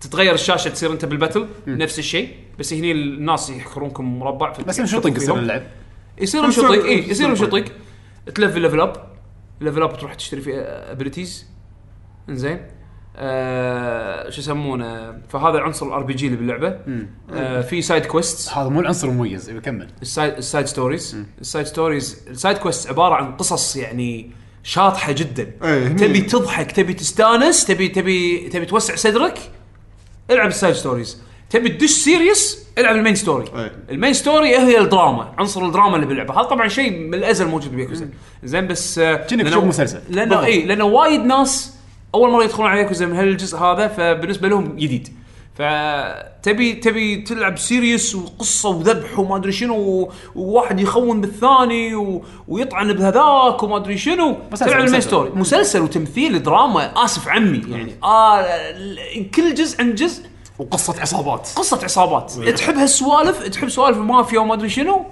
تتغير الشاشه تصير انت بالباتل نفس الشيء، بس هني الناس يحكرونكم مربع بس مش طق يصير اللعب، يصير شطق. اي يصير شطق. تلفل ليفل اب، ليفل اب تروح تشتري فيه ابيليتيز انزين شو يسمونه، فهذا العنصر الار بي جي اللي باللعبه. في سايد كويست، هذا مو العنصر المميز، يكمل السايد ستوريز. السايد ستوريز السايد كويست عباره عن قصص يعني شاطحه جدا. تبي تضحك، تبي تستانس، تبي تبي تبي توسع صدرك، العب السايد ستوريز. تبي تدش سيريس، العب المين ستوري. المين ستوري هي الدراما، عنصر الدراما اللي باللعبه. هذا طبعا شيء من الازل موجود بياكوزا زين، بس لانه مسلسل، لانه اي لانه وايد ناس اول مره يدخلون عليكم زي من هالجزء هذا، فبالنسبه لهم جديد، فتبي تلعب سيريس وقصه وذبح وما ادري شنو، وواحد يخون بالثاني ويطعن بهذاك وما ادري شنو. تلعب المين ستوري، مسلسل وتمثيل دراما. اسف عمي يعني كل جزء عن جزء، وقصه عصابات، قصه عصابات. تحب هالسوالف، تحب سوالف المافيا وما ادري شنو،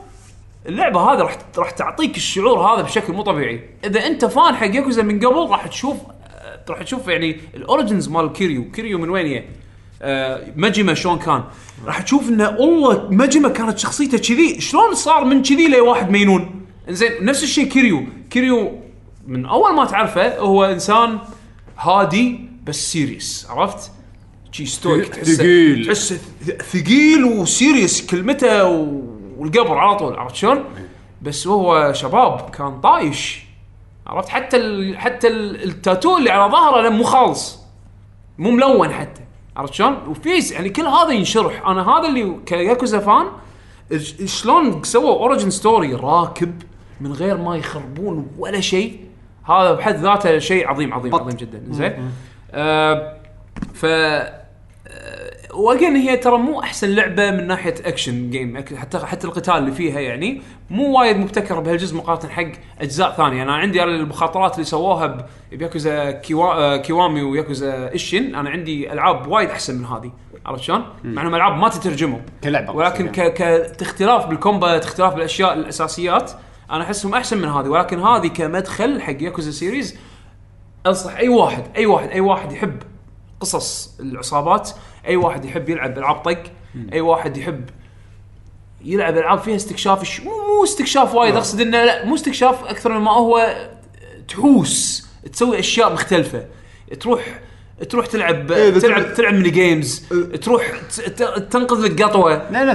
اللعبة هذا راح تعطيك الشعور هذا بشكل مو طبيعي. اذا انت فان حق ياكوزا من قبل راح تشوف، يعني الاوريجنز مال كيريو. كيريو من وين هي؟ ماجيما شلون كان؟ راح تشوف انه والله ماجيما كانت شخصيته كذي، شلون صار من كذي لواحد مينون. زين نفس الشيء كيريو، من اول ما تعرفه هو انسان هادي بس سيريس، عرفت؟ شي ستويك، تحسه ثقيل وسيريس كلمته والقبر على طول، عرفت شلون؟ بس وهو شباب كان طايش، عرفت؟ حتى التاتو اللي على ظهره مو خالص، مو ملون حتى، عرفت شلون؟ وفيس يعني كل هذا ينشرح. انا هذا اللي كياكوزا فان شلون سووا اوريجن ستوري راكب من غير ما يخربون ولا شيء، هذا بحد ذاته شيء عظيم عظيم عظيم جدا. زين ف وقن هي ترى مو احسن لعبه من ناحيه اكشن جيم، حتى القتال اللي فيها يعني مو وايد مبتكر بهالجزء مقارنه حق اجزاء ثانيه. انا عندي المخاطرات اللي سووها بياكوزا كيوامي وياكوزا إشين، انا عندي العاب وايد احسن من هذه، عرفت شلون؟ مع انهم العاب ما تترجموا ولكن كاختلاف بالكومبات، اختلاف بالاشياء الاساسيات، انا احسهم احسن من هذه. ولكن هذه كمدخل حق ياكوزا سيريز انصح اي واحد اي واحد اي واحد يحب قصص العصابات، اي واحد يحب يلعب العاب طق، اي واحد يحب يلعب العاب فيها استكشاف. مو استكشاف وايد، اقصد انه لا مو استكشاف اكثر مما هو تحوس، تسوي اشياء مختلفه، تروح تلعب ميني جيمز، تروح تنقذ لك قطوه، لا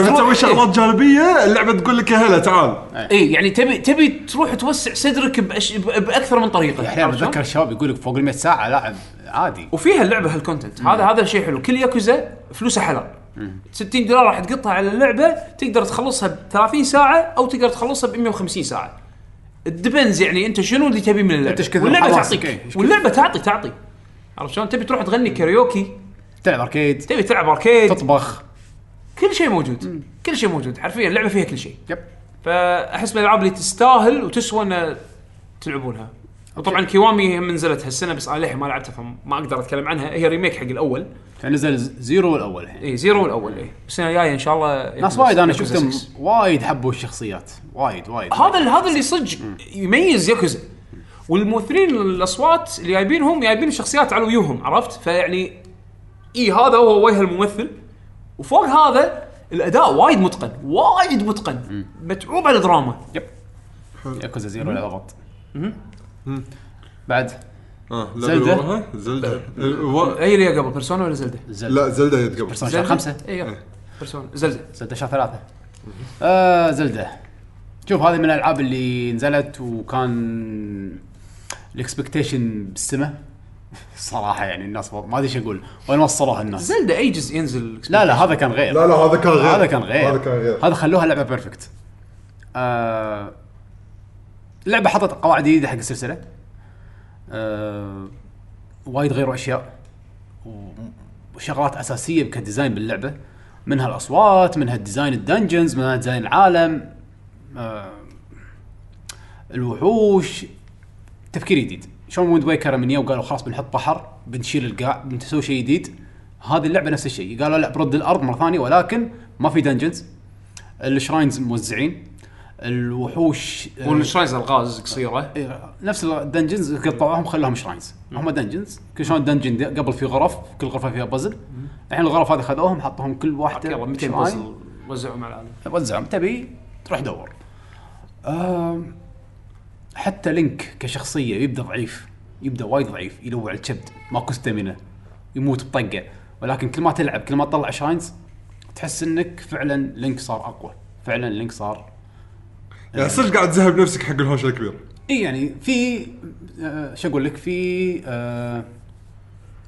تسوي شغلات جانبيه. اللعبه تقول لك هلا تعال، اي يعني تبي تروح توسع صدرك باكثر من طريقه. احنا بتذكر الشباب يقول لك فوق ال 100 ساعه لاعب عادي، وفيها اللعبه هالكونتنت هذا، شيء حلو. كل ياكوزا فلوسها حلال، $60 راح تقطها على اللعبه، تقدر تخلصها ب 30 ساعه او تقدر تخلصها ب 150 ساعه، الدبنز يعني انت شنو اللي تبي من اللعبه. واللعبه تعطيك، واللعبه تعطي عرفت شلون؟ تبي تروح تغني كاريوكي، تلعب أركيد، تبي تلعب أركيد، تطبخ، كل شيء موجود. كل شيء موجود حرفيا، اللعبة فيها كل شيء. فأحس من الألعاب اللي تستاهل وتسوى أن تلعبونها. وطبعا كيوامي نزلت هالسنة بس عليها ما لعبتها فما أقدر أتكلم عنها. هي ريميك حق الأول، نزل زيرو الأول الحين. إيه زيرو الأول، إيه السنة الجاية إن شاء الله. ناس وايد أنا شفتهم وايد حبوا الشخصيات، وايد. هذا اللي صدق يميز ياكوزا، والممثلين الاصوات اللي جايبينهم جايبين الشخصيات على وجوههم، عرفت؟ فيعني هذا هو وجه الممثل، وفوق هذا الاداء وايد متقن، متعوب على الدراما. ياكوزا زيرو على غلط. بعد زلدة اي اللي قبل بيرسونا ولا زلدة؟ لا زلدة هي قبل بيرسونا 5. اي بيرسونا زلدة 3. زلدة شوف هذه من الالعاب اللي نزلت وكان الاكسبكتيشن بالسماء صراحه، يعني الناس ما ادري ايش اقول وين وصلوها الناس. زلدة اي جزء ينزل لا هذا كان غير، لا هذا كان غير، هذا خلوها لعبه بيرفكت. لعبه حطت قواعد جديده حق السلسله، وايد غيروا اشياء وشغلات اساسيه كديزاين باللعبه، منها الاصوات، منها ديزاين الدنجنز، منها ديزاين العالم، الوحوش، تفكير جديد. شلون ويند ويكر من يوم قالوا خلاص بنحط بحر، بنشيل القاع، بنسوي شيء جديد، هذه اللعبه نفس الشيء. قالوا لا برد الارض مره ثانيه ولكن ما في دنجنز، الشراينز موزعين، الوحوش والشراينز الغاز قصيره نفس الدنجنز، قطعوهم خلوهم شراينز، هم دنجنز. كل شلون دنجن قبل في غرف، كل غرفه فيها بازل، الحين الغرف هذه خذوهم حطوهم كل واحده 200 بازل وزعهم على العالم، وزعهم تبي تروح دور. حتى لينك كشخصيه يبدا ضعيف، يبدا وايد ضعيف، يلوع الكبد، ماكو ستامينا، يموت بطقه، ولكن كل ما تلعب كل ما تطلع شاينز تحس انك فعلا لينك صار اقوى، فعلا لينك صار يعني صدق قاعد تذهب نفسك حق الهوشه الكبير. اي يعني في شو اقول لك، في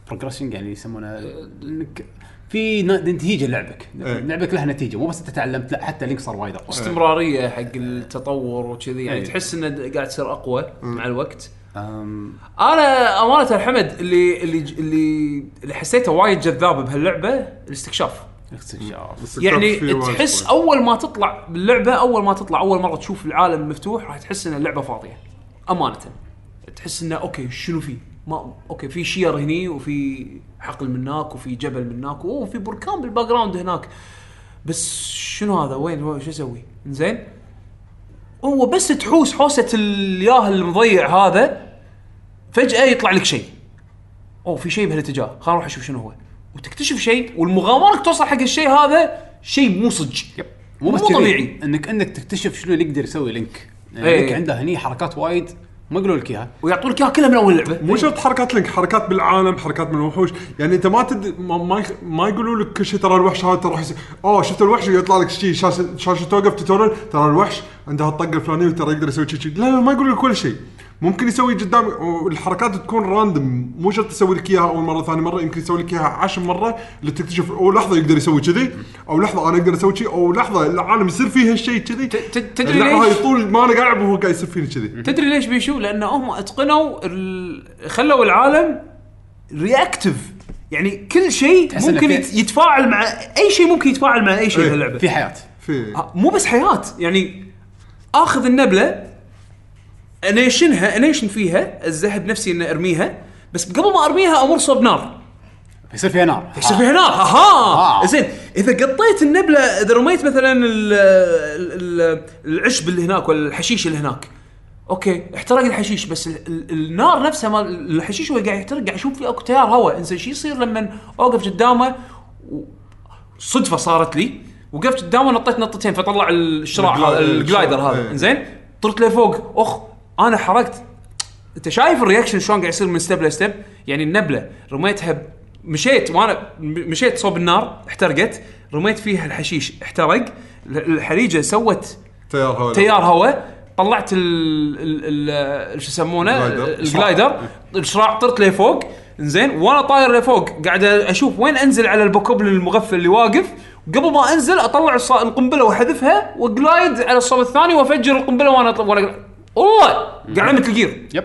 بروجريشن يعني يسمونه انك في نتيجه لعبك، لعبك لها نتيجه، مو بس تتعلم، لا حتى لينك صار وايد اقوى، استمراريه حق التطور وكذي يعني. تحس انه قاعد تصير اقوى مع الوقت. انا امانه الحمد اللي حسيته وايد جذاب بهاللعبه الاستكشاف يعني تحس اول ما تطلع باللعبه، اول مره تشوف العالم مفتوح راح تحس ان اللعبه فاضيه امانه، تحس انه اوكي شنو فيه، ما اوكي في شير هني وفي حقل من هناك وفي جبل من هناك وفي بركان بالباك جراوند هناك، بس شنو هذا، وين شو اسوي؟ زين هو بس تحوس حوسه الياهل المضيع هذا، فجاه يطلع لك شيء، او في شيء بهالاتجاه، خلينا نروح نشوف شنو هو، وتكتشف شيء، والمغامره توصل حق الشيء هذا شيء مو صج، مو طبيعي انك تكتشف شنو اللي يقدر يسوي لينك. لينك عنده هني حركات وايد ما يقولوا لك اياها، ويعطوا لك اياها كلها من اول لعبه، مو شرط حركات لينك، حركات بالعالم، حركات من الوحوش، يعني انت ما يقولوا لك كل شيء، ترى الوحش هذا تروح اوه شفت الوحش ويطلع لك شيء، شاشه توقف توتوريال، ترى الوحش عنده الطقه الفلانيه وترى يقدر يسوي شيء، لا ما يقولوا لك كل شيء، ممكن يسوي قدام الحركات تكون راندم، مو شرط تسوي لك اياها اول مره ثاني مره، يمكن يسوي لك اياها 10 مره لتكتشف او لحظه يقدر يسوي كذي، او لحظه انا اقدر اسوي شيء، او لحظه العالم يصير فيه هالشيء كذي، تدري ليش طول ما انا قاعد وهو قاعد يصير فيني كذي، تدري ليش بيشو؟ لانه هم اتقنوا خلوا العالم رياكتيف، يعني كل شيء ممكن يتفاعل مع اي شيء، ممكن يتفاعل مع اي شيء باللعبه، في حياه، في مو بس حياه، يعني اخذ النبله انيشن فيها الذهب نفسي ان ارميها، بس قبل ما ارميها امر صوب نار يصير فيها نار، يصير فيها نار، اها زين، اذا قطيت النبله، اذا رميت مثلا العشب اللي هناك ولا الحشيش اللي هناك، اوكي احترق الحشيش، بس النار نفسها مال الحشيش هو قاعد يحترق، قاعد اشوف فيه اكتيار هواء، انسى شو يصير لما اوقف قدامه، صدفه صارت لي وقفت قدامه نطيت نطتين فطلع الشراع الجلايدر هذا، زين طرت له فوق، انا حركت، انت شايف الرياكشن شلون قاعد يصير من ستيب لستيب، يعني النبله رميتها مشيت وانا مشيت صوب النار احترقت، رميت فيها الحشيش احترق، الحريجه سوت تيار هواء، طلعت ال شو يسمونه الجلايدر، الشراع طرت لي فوق، زين وانا طاير لي فوق قاعد اشوف وين انزل على البكوبل المغفل اللي واقف، قبل ما انزل اطلع القنبله واحذفها وجلايد على الصوب الثاني وافجر القنبله وانا والله قاعد عم تلقير. يب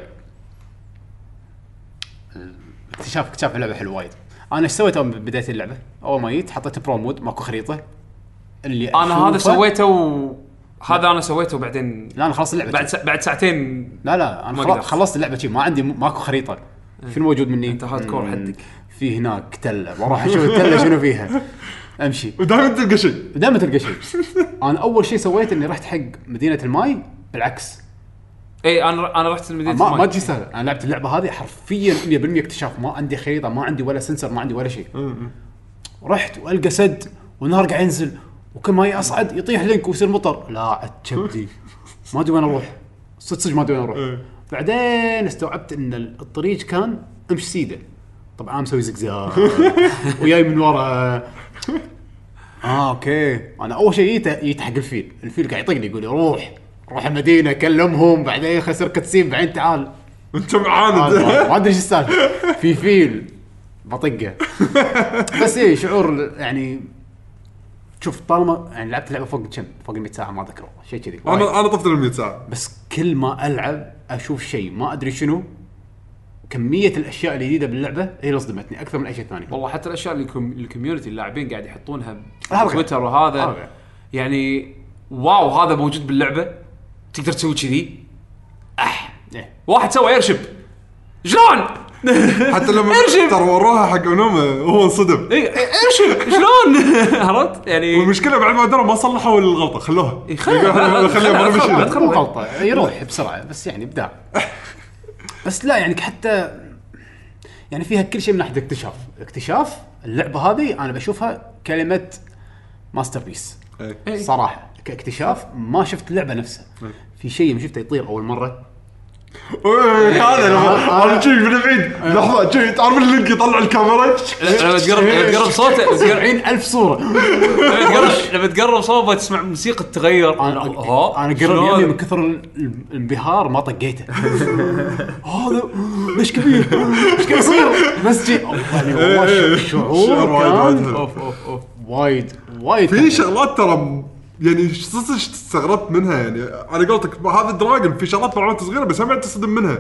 اكتشاف اللعبه حلو وايد. انا ايش سويت من بدايه اللعبه؟ اول ما جيت حطيت برو مود، ماكو خريطه اللي انا هذا سويته هذا انا سويته بعدين، لا انا خلصت اللعبه بعد ساعتين، لا انا خلصت اللعبه شيء ما عندي، ماكو خريطه، في الموجود مني انت هارد كور حدك، في هناك تله وراح اشوف التله شنو فيها امشي، ودائما تلقى شيء. انا اول شيء سويت اني رحت حق مدينه الماي، بالعكس اي انا رحت المدينه ما تجي سهل، انا لعبت اللعبه هذه حرفيا 100% اكتشاف، ما عندي خريطه، ما عندي ولا سنسر، ما عندي ولا شيء. رحت والقى سد والنهر قاعد ينزل، وكل ما يصعد يطيح لينك ويصير مطر، لا اتشبدي ما ادري وين اروح، صدق ما ادري وين اروح. بعدين استوعبت ان الطريق كان امشي سيده، طبعا مسوي زقزاق وياي من ورا، اوكي انا اول شيء يتحق الفيل قاعد يطقني يقول لي روح المدينه كلمهم، بعدين خسر كتسين، بعدين تعال انت معاند، ما ادري ايش السالفه، في فيل بطقه بس ايه شعور يعني. شوف طالما يعني لعبت لعبه فوق كم، فوق 100 ساعه ما اذكر شيء كذي، انا طفت ال 100 ساعه، بس كل ما العب اشوف شيء ما ادري شنو كميه الاشياء الجديده باللعبه هي اللي صدمتني اكثر من اي شيء ثاني والله. حتى الاشياء اللي الكوميونتي اللاعبين قاعد يحطونها تويتر وهذا يعني واو هذا موجود باللعبه تقدر تسوي كذي واحد سوى ايرشيب شلون حتى لما ترى وراها حق انومه وهو انصدم ايرشيب شلون عرفت يعني. والمشكله بعد ما دروا ما صلحوا الغلطه خلوها خليه ما بشيء غلطه يروح بسرعه بس يعني ابداع بس لا يعني حتى يعني فيها كل شيء من ناحيه اكتشاف. اكتشاف اللعبه هذه انا بشوفها كلمه ماستر بيس صراحه كاكتشاف. ما شفت اللعبه نفسها في شيء ما شفته يطير اول مره هذا انا شيء من بعيد لحظه شيء تعرف اللي يطلع الكاميرا لما تقرب صوته 40000 صوره لما تقرب صوبه تسمع موسيقى تتغير. انا قرب يمي من كثر الانبهار ما طقيته هذا مش كبير مش كبير بس جي والله شعور وايد في شغلات ترى يعني استغربت منها يعني على قولتك هذا الدراجون في شغلات معلومات صغيره بس هم تصدم منها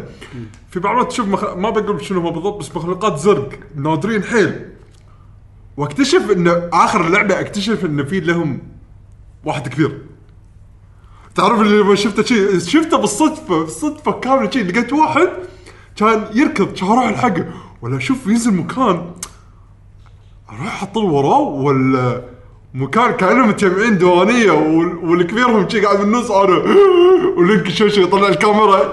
في معلومات تشوف ما بقول شنو هو بالضبط بس مخلوقات زرق نادرين حيل. واكتشف انه اخر اللعبه اكتشف انه في لهم واحد كبير تعرف اللي شفته شيء شفته بالصدفه بالصدفه كامله شيء لقيت واحد كان يركض كان اروح الحقه ولا اشوف ينزل مكان اروح اطل وراه ولا مكان كانوا متجمعين دوانيه والكبيرهم شي قاعد بالنص انا ولك شوشه يطلع الكاميرا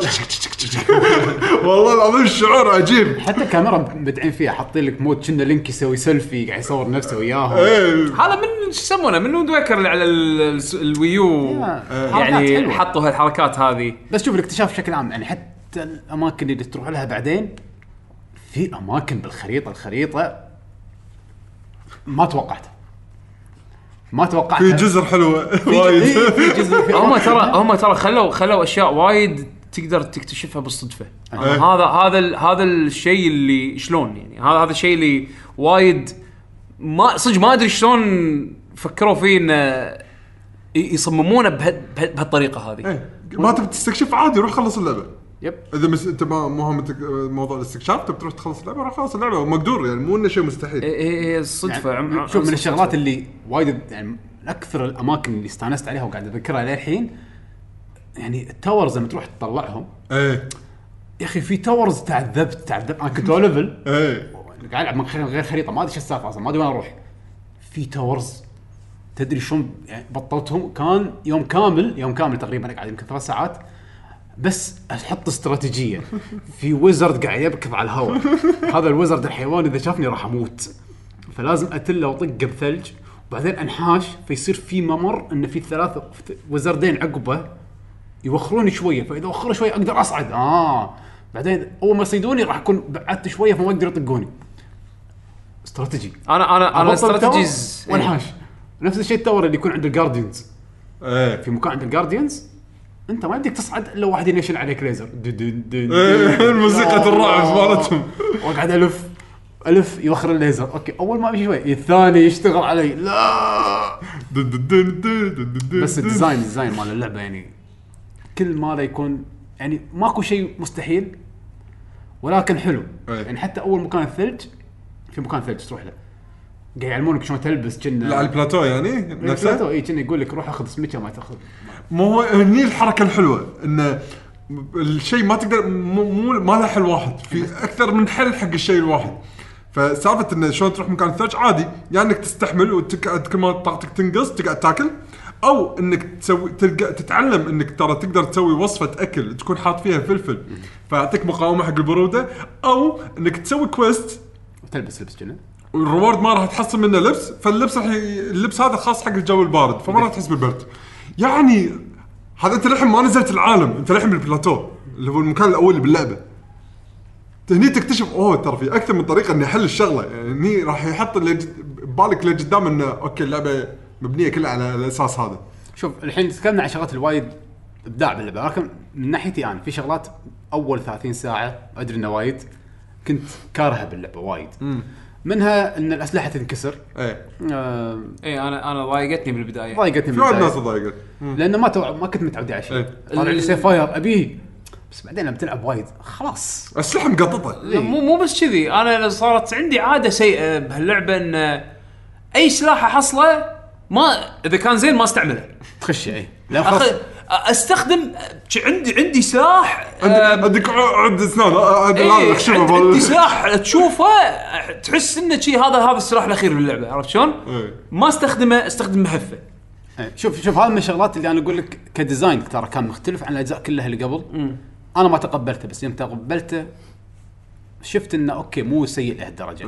والله العظيم شعور عجيب. حتى الكاميرا مدعين فيها حاطين لك مود كنا لينك يسوي سيلفي قاعد يصور نفسه وياهم هذا من يسمونه من ذكر على الويو يعني حطوا هالحركات هذه. بس شوف الاكتشاف بشكل عام يعني حتى الاماكن اللي تروح لها بعدين في اماكن بالخريطه الخريطه ما توقعت في جزر حلوه وايد هم ترى خلوا اشياء وايد تقدر تكتشفها بالصدفه. هذا الشيء اللي شلون يعني هذا الشيء اللي وايد ما صدق ما ادري شلون فكروا فيه انه يصممونه بهالطريقه هذه. ما تبي تستكشف عادي روح خلص اللعبه اذا انت ما موضوع الاستكشاف تروح تخلص اللعبه راح خلاص اللعبه مقدور يعني مو انه شيء مستحيل. هي الصدفه يعني شوف من الشغلات اللي وايد يعني اكثر الاماكن اللي استانست عليها وقاعد اذكرها للحين يعني التاورز لما تروح تطلعهم يا اخي في تاورز تعذبت انا كنت ليفل قاعد العب من غير خريطه ما ادري ايش السالفه اصلا ما ادري وين اروح في تاورز تدري شلون يعني بطلتهم كان يوم كامل تقريبا قاعد يمكن 3 ساعات بس احط استراتيجيه في ويزرد قاعد يبكي على الهواء هذا الويزرد الحيوان اذا شافني راح اموت فلازم اتله وطق بثلج وبعدين انحاش فيصير في ممر ان في 3 وزردين عقبه يوخروني شويه فاذا وخروا شويه اقدر اصعد بعدين اول ما يصيدوني راح اكون بعدت شويه فما يقدروا يطقوني. استراتيجي انا استراتيجيز وانحاش نفس الشيء التور اللي يكون عند الجارديانز في مكان عند الجارديانز انت ما بدك تصعد الا واحد ينشل عليك ليزر الموسيقى الرعب مالتهم وقعد الف يوخر الليزر اوكي اول ما امشي شوي الثاني يشتغل علي لا بس الديزاين مال اللعبه يعني كل ماله يكون يعني ماكو شيء مستحيل ولكن حلو يعني حتى اول مكان الثلج في مكان ثلج تروح له قاعد يعلمونك شلون تلبس كنا على البلاتو يعني نفسه البلاتو اي كنا يقول لك روح اخذ سمكه ما تاخذ مو هني الحركه الحلوه ان الشيء ما تقدر مو ما له حل واحد في اكثر من حل حق الشيء الواحد فسالفه ان شلون تروح مكان ثلج عادي يعني انك تستحمل وتقعد كما طاقتك تنقص تقعد تاكل او انك تسوي تتعلم انك ترى تقدر تسوي وصفه اكل تكون حاط فيها فلفل فيعطيك مقاومه حق البروده او انك تسوي كويست وتلبس لبس جنة والروارد ما راح تحصل منه لبس فاللبس اللبس هذا خاص حق الجو البارد فما راح تحس بالبرد يعني هذا انت لحم ما نزلت العالم انت لحم البلاتو اللي هو المكان الاول باللعبه هني تكتشف ترى في اكثر من طريقه اني احل الشغله يعني هني راح يحط بالك لقدام انه اوكي اللعبه مبنيه كلها على الاساس هذا. شوف الحين تكلمنا عن شغلات الوايد ابداع باللعبه لكن من ناحيتي انا في شغلات اول 30 ساعه ادري انه وايد كنت كارهه باللعبه وايد منها ان الاسلحه تنكسر انا ضايقتني بالبدايه لانه ما كنت متعود على شيء طالع لي سيفاير ابي بس بعدين لما تلعب وايد خلاص السلاح مقططه. مو بس كذي، انا صارت عندي عاده سيئه بهاللعبه ان اي سلاح احصله ما اذا كان زين ما استعمله تخش اي استخدم. عندي سلاح عندك عند سنان عندي سلاح تشوفه تحس انه شيء هذا السلاح الاخير باللعبه، عرفت شلون؟ ما استخدمه، استخدم مهفه. شوف هذه من الشغلات اللي انا اقول لك كديزاين ترى كان مختلف عن الاجزاء كلها اللي قبل. انا ما تقبلته، بس يوم تقبلته شفت انه اوكي مو سيء لهالدرجه.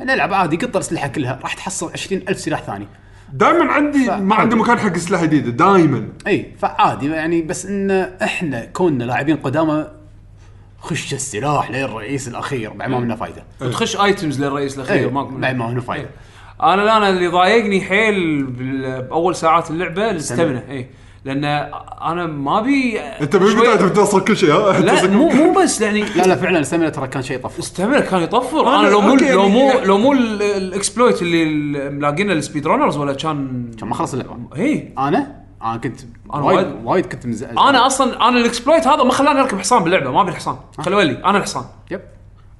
نلعب عادي قطر سلاحها كلها راح تحصل 20,000 سلاح ثاني. دائما عندي ما عندي مكان حق سلاح جديد دائما. اي فعادي يعني، بس ان احنا كنا لاعبين قدامى خش السلاح للرئيس الاخير بعد ما منه فايده، وتخش ايتمز للرئيس الاخير بعد ما منه فايده. انا اللي ضايقني حيل باول ساعات اللعبه الاستمنه، اي لأن انا ما بي انت بتوصل كل شيء. لا مو بس يعني لا فعلا استمنه ترى كان شيء يطفر، استمنه كان يطفر. انا لو مو الاكسبلويت اللي ملاقينا السبيد رانرز ولا كان ما خلص اللعبه. اي انا كنت وايد كنت مزعل. انا اصلا الاكسبلويت هذا ما خلاني اركب حصان باللعبه، ما بالحصان خلوا لي انا الحصان. يب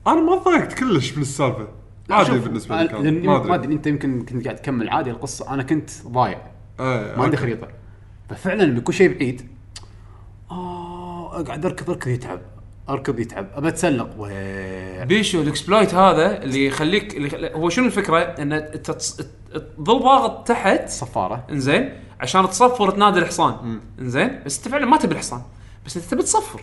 انا ما ضايقت كلش من السالفه، عادي بالنسبه لي. ما ادري انت يمكن كنت قاعد تكمل عادي القصه، انا كنت ضايع ما عندي خريطه، ففعلا بكل شيء بعيد. اقعد اركض يتعب ابتسلق بيشو. الاكسبلويت هذا اللي يخليك هو شنو الفكره؟ ان انت تظل ضاغط تحت صفاره، انزين عشان تصفر تنادي الحصان، انزين بس انت فعلا ما تبي الحصان، بس انت تبي تصفر،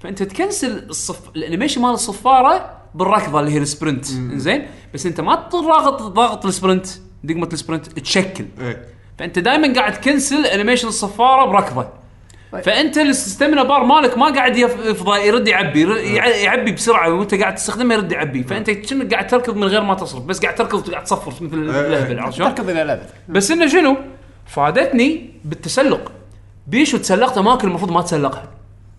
فانت تكنسل الانيميشن مال الصفاره بالركضه اللي هي السبرنت، انزين بس انت ما تضغط السبرنت، دقمه السبرنت تشكل فانت دائما قاعد كنسل انيميشن الصفاره بركضه. فانت الاستامينا بار مالك ما قاعد يفضى يرد يعبي بسرعه، وانت قاعد تستخدمه يرد يعبي، فانت كأنك قاعد تركض من غير ما تصرف، بس قاعد تركض قاعد تصفر مثل اللهبل، عرفت شلون؟ تركض اللهبل. بس انه شنو فادتني بالتسلق بيش، وتسلقت اماكن المفروض ما تسلقها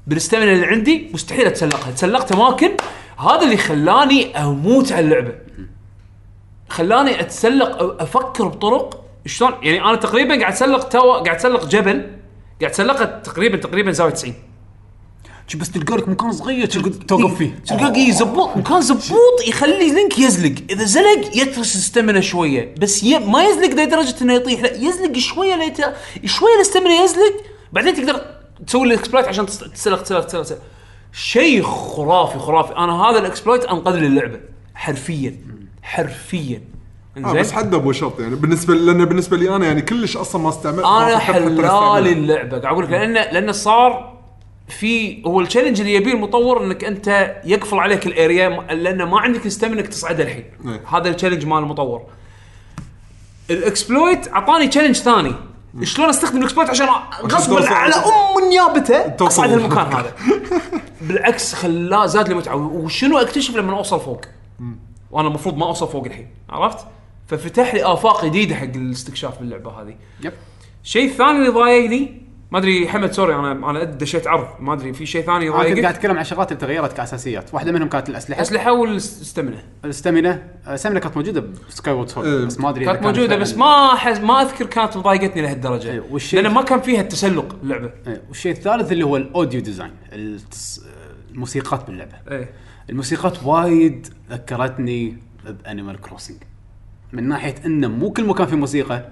بالاستامينا اللي عندي، مستحيل اتسلقها. تسلقت اماكن، هذا اللي خلاني اموت على اللعبه، خلاني اتسلق، افكر بطرق شلون. يعني انا تقريبا قاعد اتسلق جبل، قاعد اتسلق تقريبا زاويه 90. بس تلقى لك مكان صغير توقف فيه، تلقى زبوط مكان زبوط يخلي لينك يزلق، اذا زلق يترس استمنه شويه، بس ما يزلق لدرجه انه يطيح، لا يزلق شويه شويه استمنه يزلق، بعدين تقدر تسوي الاكسبلويت عشان تسلق. شيء خرافي. انا هذا الاكسبلويت انقذ لي اللعبه حرفيا. بس حد ابو شرط يعني بالنسبه لي انا يعني كلش اصلا ما استعمل، انا حلال اللعبه قاعد اقول لك، لان صار في هو التشالنج اللي يبيه المطور انك انت يقفل عليك الاريا، لان ما عندك استمنك تصعد الحين. هذا التشالنج مال المطور. الاكسبلويت اعطاني تشالنج ثاني، شلون استخدم الاكسبلويت عشان غصب على ام نيابته اصعد المكان هذا. بالعكس خلاه زاد لي متعه. وشنو اكتشف لما اوصل فوق وانا المفروض ما اوصل فوق الحين، عرفت؟ ففتح لي آفاق جديدة حق الاستكشاف باللعبة هذه. شيء ثاني اللي ضايقني، ما أدري حمد سوري أنا دشيت عرض، ما أدري في شيء ثاني ضايقني. كنت قاعد أتكلم عن شغلات اللي تغيرت كأساسيات، واحدة منهم كانت الأسلحة والاستمنة كانت موجودة بسكاي وورد سورد، بس ما أدري كانت موجودة، بس ما أذكر كانت ضايقتني لهالدرجة، لأن ما كان فيها التسلق اللعبة. والشيء الثالث اللي هو الأوديو ديزاين، الموسيقات باللعبة. الموسيقات وايد ذكرتني بأنيمال كروسنج، من ناحيه انه مو كل مكان في موسيقى،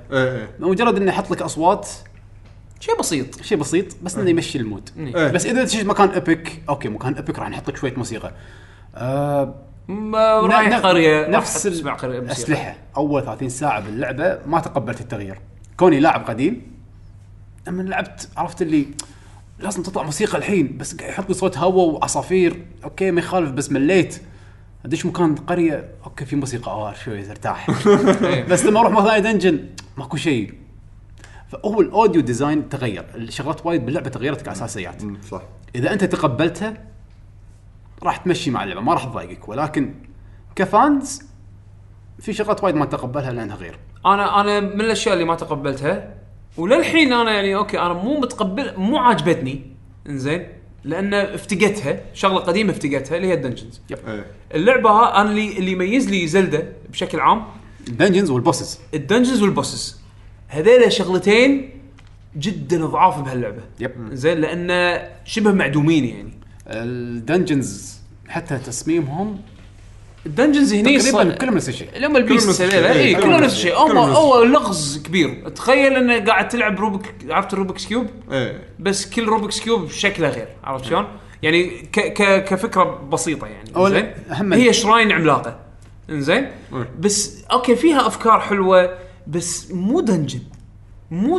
مجرد انه يحط لك اصوات شيء بسيط بس انه يمشي المود. بس اذا تشوف مكان ابيك، اوكي مكان ابيك راح نحط لك شويه موسيقى، رايح قريه نفس تسمع قريه موسيقى. اسلحه اول 30 ساعه باللعبه ما تقبلت التغيير، كوني لاعب قديم لما لعبت عرفت اللي لازم تطلع موسيقى الحين، بس يحط لي صوت هواء وعصافير، اوكي ما يخالف، بس مليت ادش مكان قريه، اوكي في موسيقى شوي ارتاح. بس لما اروح مثلا دنجن ماكو شيء. فاول اوديو ديزاين تغير، الشغلات وايد باللعبه تغيرت كاساسيات. صح، اذا انت تقبلتها راح تمشي مع اللعبه، ما راح تضايقك، ولكن كفانز في شغلات وايد ما تقبلها لانها غير. انا من الاشياء اللي ما تقبلتها وللحين، انا يعني اوكي انا مو متقبل، مو عاجبتني، انزين لأن افتقتها شغلة قديمة، افتقتها اللي هي الدنجنز. اللعبة ها أنا اللي يميز لي زلدة بشكل عام الدنجنز والبوسز هذيل شغلتين جدا ضعاف بهاللعبة، زين لأن شبه معدومين يعني. الدنجنز حتى تصميمهم الدنجنز هني تقريبا كلهم نفس الشيء، لهم البيس اي كلهم نفس الشيء. اول لغز كبير، تخيل انك قاعد تلعب روبك، عرفت الروبكس كيوب؟ ايه بس كل روبكس كيوب شكله غير، عرفت شلون؟ يعني كفكره بسيطه يعني زين، هي شراين عملاقه انزين بس اوكي فيها افكار حلوه، بس مو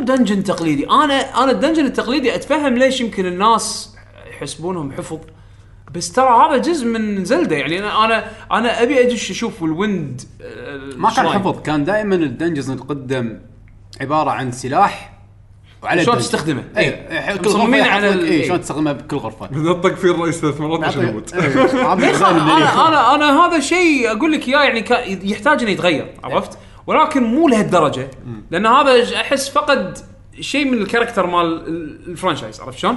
دنجن تقليدي. انا الدنجن التقليدي اتفهم ليش يمكن الناس يحسبونهم حفظ، بس ترى هذا جزء من زلدة. يعني انا ابي ادش اشوف الويند ما كان حفظ، كان دائما الدنجنز نقدم عباره عن سلاح وعلى شلون تستخدمه، اي تصممين على شلون تستخدمه بكل غرفه، بنطق فيه الرئيس ثلاث مرات عشان يموت. انا هذا شيء اقول لك اياه، يعني يحتاج انه يتغير، عرفت؟ ولكن مو لهالدرجه، لان هذا احس فقد شيء من الكاركتر مال الفرانشايز، عرفت شلون؟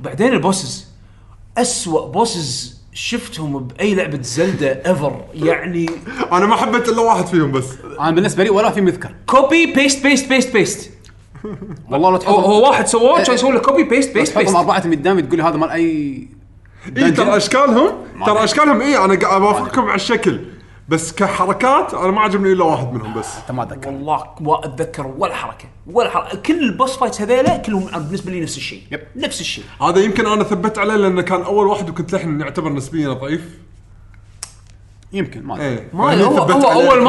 وبعدين البوسز أسوأ بوسز شفتهم بأي لعبة زلدة ever، يعني أنا ما حبيت إلا واحد فيهم بس. أنا بالنسبة لي ولا في مذكر. copy paste paste paste paste. والله لا تحطهم. هو واحد سووه كان يسوي له copy paste paste paste. تحطهم أربعة من قدام تقول هذا مال أي. إيه ترى أشكالهم إيه، أنا أوافقكم على الشكل بس كحركات أنا ما عجبني إلا واحد منهم بس. أنت ما أتذكر. والله ما أتذكر ولا حركة. كل البوس فايت هذيلا كلهم بالنسبه لي نفس الشيء، نفس الشيء. هذا يمكن انا ثبت عليه لانه كان اول واحد وكنت لحن نعتبر نسبيا ضعيف، يمكن ما ايه. اول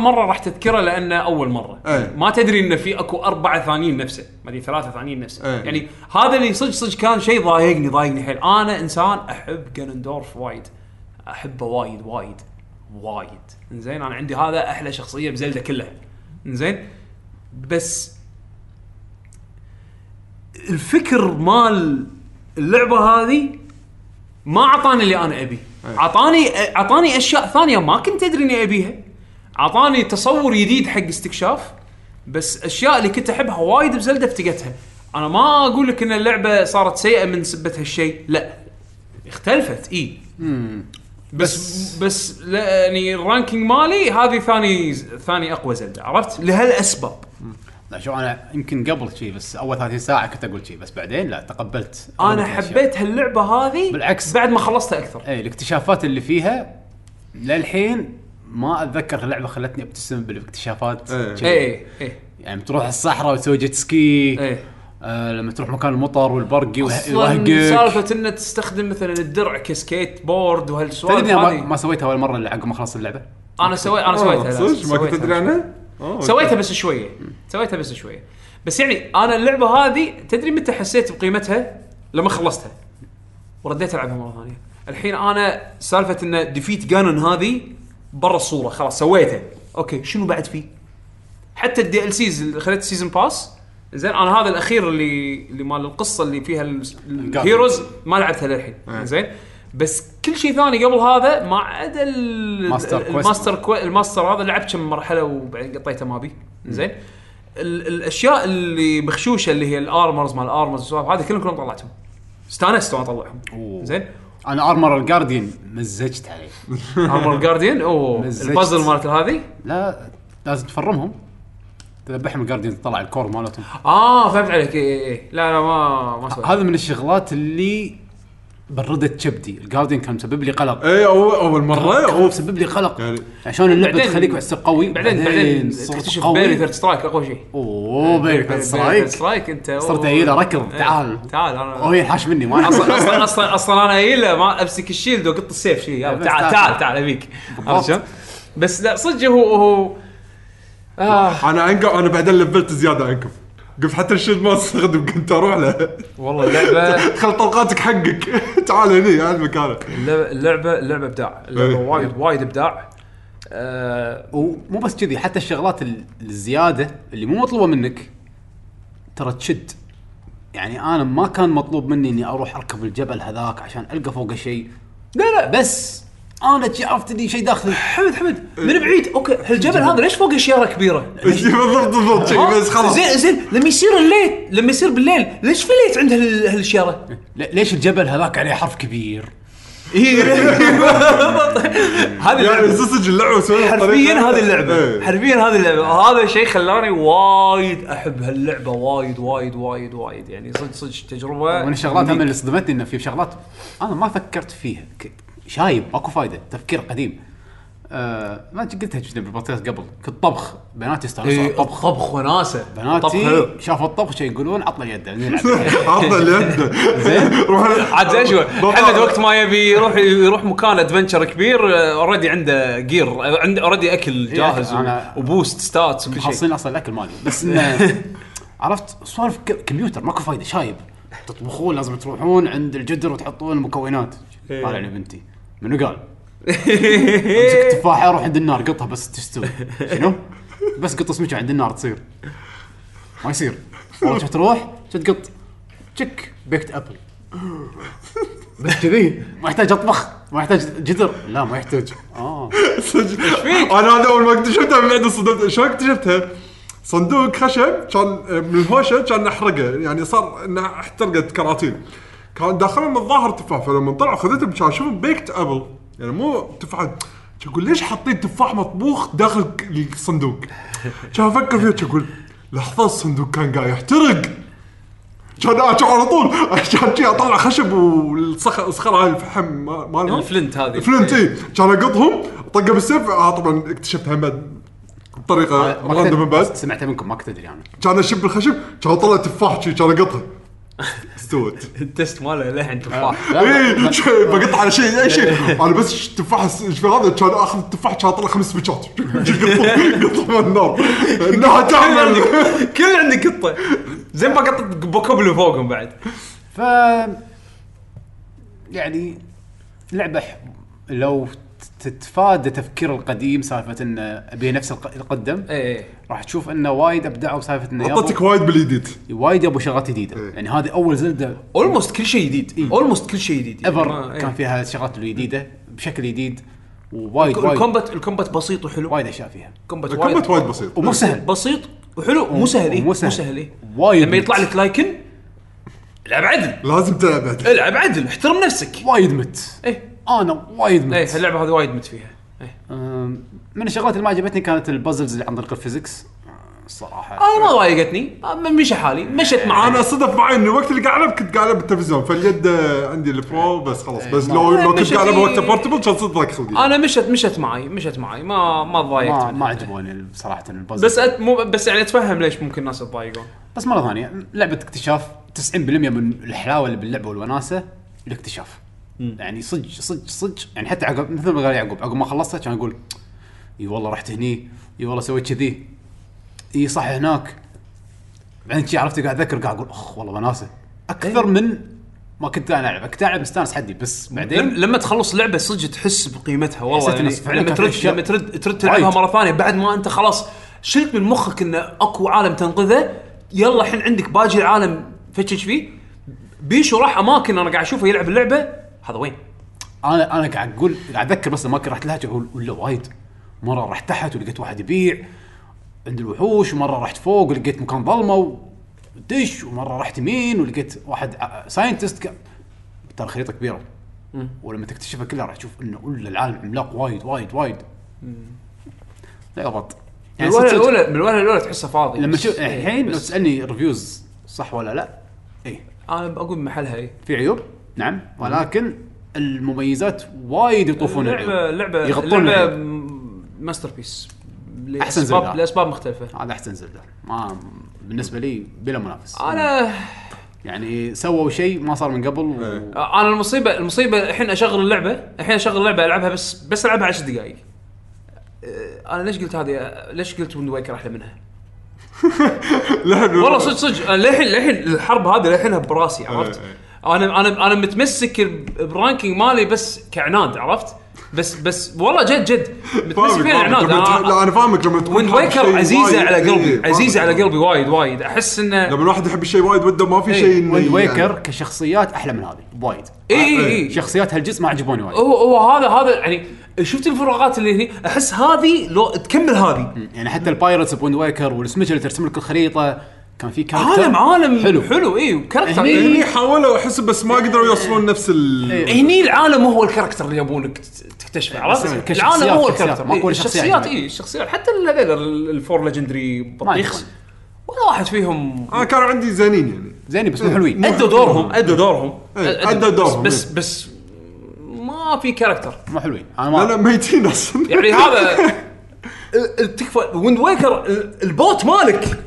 مره راح تذكره لانه اول مره ايه. ما تدري انه في اكو 4 ثانيين نفسه، ما ادري 3 ثانيين نفسه ايه. يعني هذا اللي صدق كان شيء ضايقني حيل. انا انسان احب جنندورف وايد، احبه وايد وايد وايد زين، انا عندي هذا احلى شخصيه بزلده كلها زين، بس الفكر مال اللعبه هذه ما اعطاني اللي انا ابي، اعطاني اشياء ثانيه ما كنت ادري اني ابيها، اعطاني تصور جديد حق استكشاف، بس اشياء اللي كنت احبها وايد بزلده افتقتها. انا ما اقول لك ان اللعبه صارت سيئه من سبه هالشيء، لا اختلفت اي بس يعني الرانكينج مالي هذه ثاني اقوى زلدة، عرفت؟ لهالاسباب. لا شو انا يمكن قبل شيء بس اول 30 ساعه كنت اقول شيء، بس بعدين لا تقبلت. انا حبيت هاللعبه هذه بالعكس بعد ما خلصتها اكثر. اي الاكتشافات اللي فيها للحين ما اتذكر اللعبه خلتني ابتسم بالاكتشافات. اي يعني تروح الصحراء وتسوي جيت سكي، لما تروح مكان المطر والبرقي وهقك، سالفه انك تستخدم مثلا الدرع كسكيت بورد وهالسوالف هذه ما سويتها اول مره عقب ما خلصت اللعبه. انا سويتها ما كنت ادري عنها، سويتها بس شويه. بس يعني انا اللعبه هذه تدري متى حسيت بقيمتها؟ لما خلصتها ورديت العبها مره ثانيه. الحين انا سالفه ان ديفيت جانون هذه برا الصوره، خلاص سويتها اوكي، شنو بعد فيه؟ حتى الدي ال سيز خليت سيزون باس زين. انا هذا الاخير اللي مال القصه اللي فيها الهيروز ما لعبتها للحين زين، بس كل شيء ثاني قبل هذا ما عدا الماستر هذا لعبت كم مرحله وبعدين قطيته ما بي زين. الاشياء اللي مخشوشه اللي هي الارمرز، مال الارمرز هذا كلهم طلعتهم، استانست وانا اطلعهم زين. انا ارمر الجارديان مزجت عليه. ارمر الجارديان او البازل مالت هذه لا لازم تفرمهم، تذبحهم الجارديان تطلع الكور مالتهم. فهمت عليك. إيه. لا ما سويت. هذا من الشغلات اللي بردت كبدي. الجارديان كان مسبب لي قلق. اي اول مره هو مسبب لي قلق يعني. عشان اللعبه تخليك بحس قوي، بعدين تكتشف بيرث سترايك اقوى شيء. بيرث سترايك انت صرت ايله ركض. تعال انا هي حاش مني، ما اصلا انا ايله ما امسك الشيلد واقط السيف شيء. تعال ابيك. بس لا صدق هو انا بعدين لفلت زياده عنكم. قف حتى الشيلد ما استخدم، كنت اروح له والله. اللعبه خل طلقاتك حقك. تعال هني هذا مكانك. اللعبه ابداع، اللعبه وايد ابداع. ومو بس كذي، حتى الشغلات الزياده اللي مو مطلوبه منك ترى تشد. يعني انا ما كان مطلوب مني اني اروح اركب الجبل هذاك عشان القى فوق شيء، لا بس انا عرفت لي شيء داخلي. حمد من بعيد اوكي هالجبل هذا ليش فوق اشياء كبيره؟ بالضبط شيء بس خلاص. زين لما يصير بالليل ليش في ليت عند هالاشياء؟ ليش الجبل هذاك عليه حرف كبير؟ هي هذه صدق اللعبه سوينا حرفيا هذه اللعبه هذا شيء خلاني وايد احب هاللعبه وايد وايد وايد وايد يعني صدق تجربه. من الشغلات هم اللي صدمتني انه في شغلات انا ما فكرت فيها شايب اكو فايده تفكير قديم. ما قلتها كذا بالبودكاست قبل كالطبخ بناتي استانسوا الطبخ طبخ وناسه بناتي شافوا الطبخ شي يقولون عطنا اليد عطنا اليد زين روح عاد اشوى حمد وقت ما يبي يروح مكان ادفنتشر كبير اوريدي عنده جير عنده اوريدي اكل جاهز وبوست ستاتس كل شيء حاصلين اصلا الاكل مالي بس عرفت سوالف كمبيوتر ماكو فايده شايب تطبخون لازم تروحون عند الجدر وتحطون المكونات طالعني بنتي منو قال امسك تفاحه روح عند النار قطها بس تستوي شنو بس قط اسمك عند النار تصير ما يصير روح تروح تقط تشك بيكت ابل بس كذي ما يحتاج اطبخ ما يحتاج جدر لا ما يحتاج انا اول ما اكتشفتها من عند الصندوق شو اكتشفتها صندوق خشب كان من الهوشه كان نحرقه يعني صار انها احترقت كراتين كان داخله من الظاهر تفاح فلما طلع اخذته مشان اشوف بيكت ابل يعني مو تفاح تقول ليش حطيت تفاح مطبوخ داخل الصندوق كان افكر فيه تقول لحظه الصندوق كان قاعد يحترق كان على طول عشان شي اطلع خشب والصخره هاي الفحم مالها الفلنت هذه الفلنت اي كان اقطهم طقه بالسيف طبعا اكتشفت هم بطريقه راندوم بس سمعتها منكم ما تدري يعني كان اشب الخشب كان طلع تفاح كان اقطها استوت التست ماله لحن تفاح اي بقطع على شيء اي شيء انا بس تفاح في هذا كان اخذ التفاح كان طلع 5 بيتشات قطه من النار انها تعمل كل عندك قطه زين بقطه بوكابل فوقهم بعد ف يعني لعبه لو تتفادى تفكير القديم سالفه ان ابي نفس القدم اي راح تشوف انه وايد ابدعوا سالفه انه حطيتك وايد باليديت وايد ابو شغلات جديده يعني هذه اول زلده اولموست كل شيء جديد اولموست كل شيء جديد ايفر كان فيها شغلات جديده بشكل جديد ووايد الكومبات بسيط وحلو وايد اشياء فيها الكومبات وايد بسيط ومو سهل بسيط وحلو مو سهل مو سهل وايد لما يطلع لك لايكن العب عدل لازم تلعب عدل العب عدل احترم نفسك وايد مت اي انا وايد مت ايه اللعبه هذه وايد مت فيها من الشغلات اللي ما عجبتني كانت البازلز اللي عن طريق الفيزيكس الصراحه انا ما ضايقتني مشي حالي مشت معي انا صدف معي انه الوقت اللي قاعد العب كنت قاعد العب بالتلفزيون فاليد عندي البرو بس خلاص بس لو كنت قاعد العب وقت بورتبل كان صدق خلقي انا مشت معي ما ضايقتني ما عجبوني صراحه البازل بس مو بس يعني اتفهم ليش ممكن الناس تضايقون بس مره ثانيه لعبه اكتشاف 90% من الحلاوه اللي باللعبه والوناسه الاكتشاف يعني صدق يعني حتى عقب مثل ما قال يعقوب عقب ما خلصتها كان يقول اي والله رحت هني اي والله سويت كذي اي صح هناك بعدين شي عرفت قاعد اذكر قاعد اقول اخ والله وناسه اكثر من ما كنت انا العب كنت العب مستانس حدي بس بعدين لما تخلص لعبه صدق تحس بقيمتها والله يعني لما ترد تلعبها مره ثانيه بعد ما انت خلاص شلت من مخك ان اكو عالم تنقذه يلا الحين عندك باقي العالم فتش فيه بيش وراح اماكن انا قاعد اشوفه يلعب اللعبه هذا وين؟ أنا قاعد أقول قاعد أذكر بس ما كنت رحت لها تقول ولا وايد مرة رحت تحت ولقيت واحد يبيع عند الوحوش ومرة رحت فوق ولقيت مكان ظلمة ودش ومرة رحت يمين ولقيت واحد ساينتست ترى خريطة كبيرة ولما تكتشفها كلها راح تشوف إنه ولا العالم عملاق وايد وايد وايد لا غلط يعني من الأولى تحسها فاضي لما شو الحين لو تسألني ريفيوز صح ولا لا؟ إيه أنا بقول محلها إيه في عيوب نعم ولكن المميزات وايد يطوفون اللعبة ماستر بيس أحسن زلدة لأسباب مختلفة هذا أحسن زلدة ما بالنسبة لي بلا منافس أنا يعني سووا شيء ما صار من قبل أنا المصيبة الحين أشغل اللعبة ألعبها بس ألعبها 10 دقايق أنا ليش قلت ويند ويكر أحلى منها والله صدق لحين الحرب هذه لحينها براسي عرفت انا متمسك برانكينج مالي بس كعناد عرفت بس والله جد متمسك بالعناد انا فاهمك لما تكون ويند ويكر عزيزه على قلبي وايد احس انه لما الواحد يحب الشيء وايد وده ما في شيء ويند ويكر كشخصيات احلى من هذه وايد اي شخصيات هالجزء ما عجبوني وايد هو هذا يعني شفت الفراغات اللي هني احس هذه لو تكمل هذه يعني حتى البايرتس ويند ويكر والسميج اللي ترسم لك الخريطه كان في كاركتر عالم حلو حلو اي وكاركتر هني حاولوا احسب بس ما قدروا يوصلون نفس هني العالم هو الكاركتر اللي يبونك تكتشفه عرفت العالم هو الكاركتر ماكو الشخصيات اي الشخصيات حتى هذول الفور ليجندري بطيخ ولا واحد فيهم انا كانوا عندي زينين يعني زيني بس مو حلوين ادوا دورهم بس ما في كاركتر مو حلوين انا ميتين اصلا يعني هذا تكفى ويند ويكر البوت مالك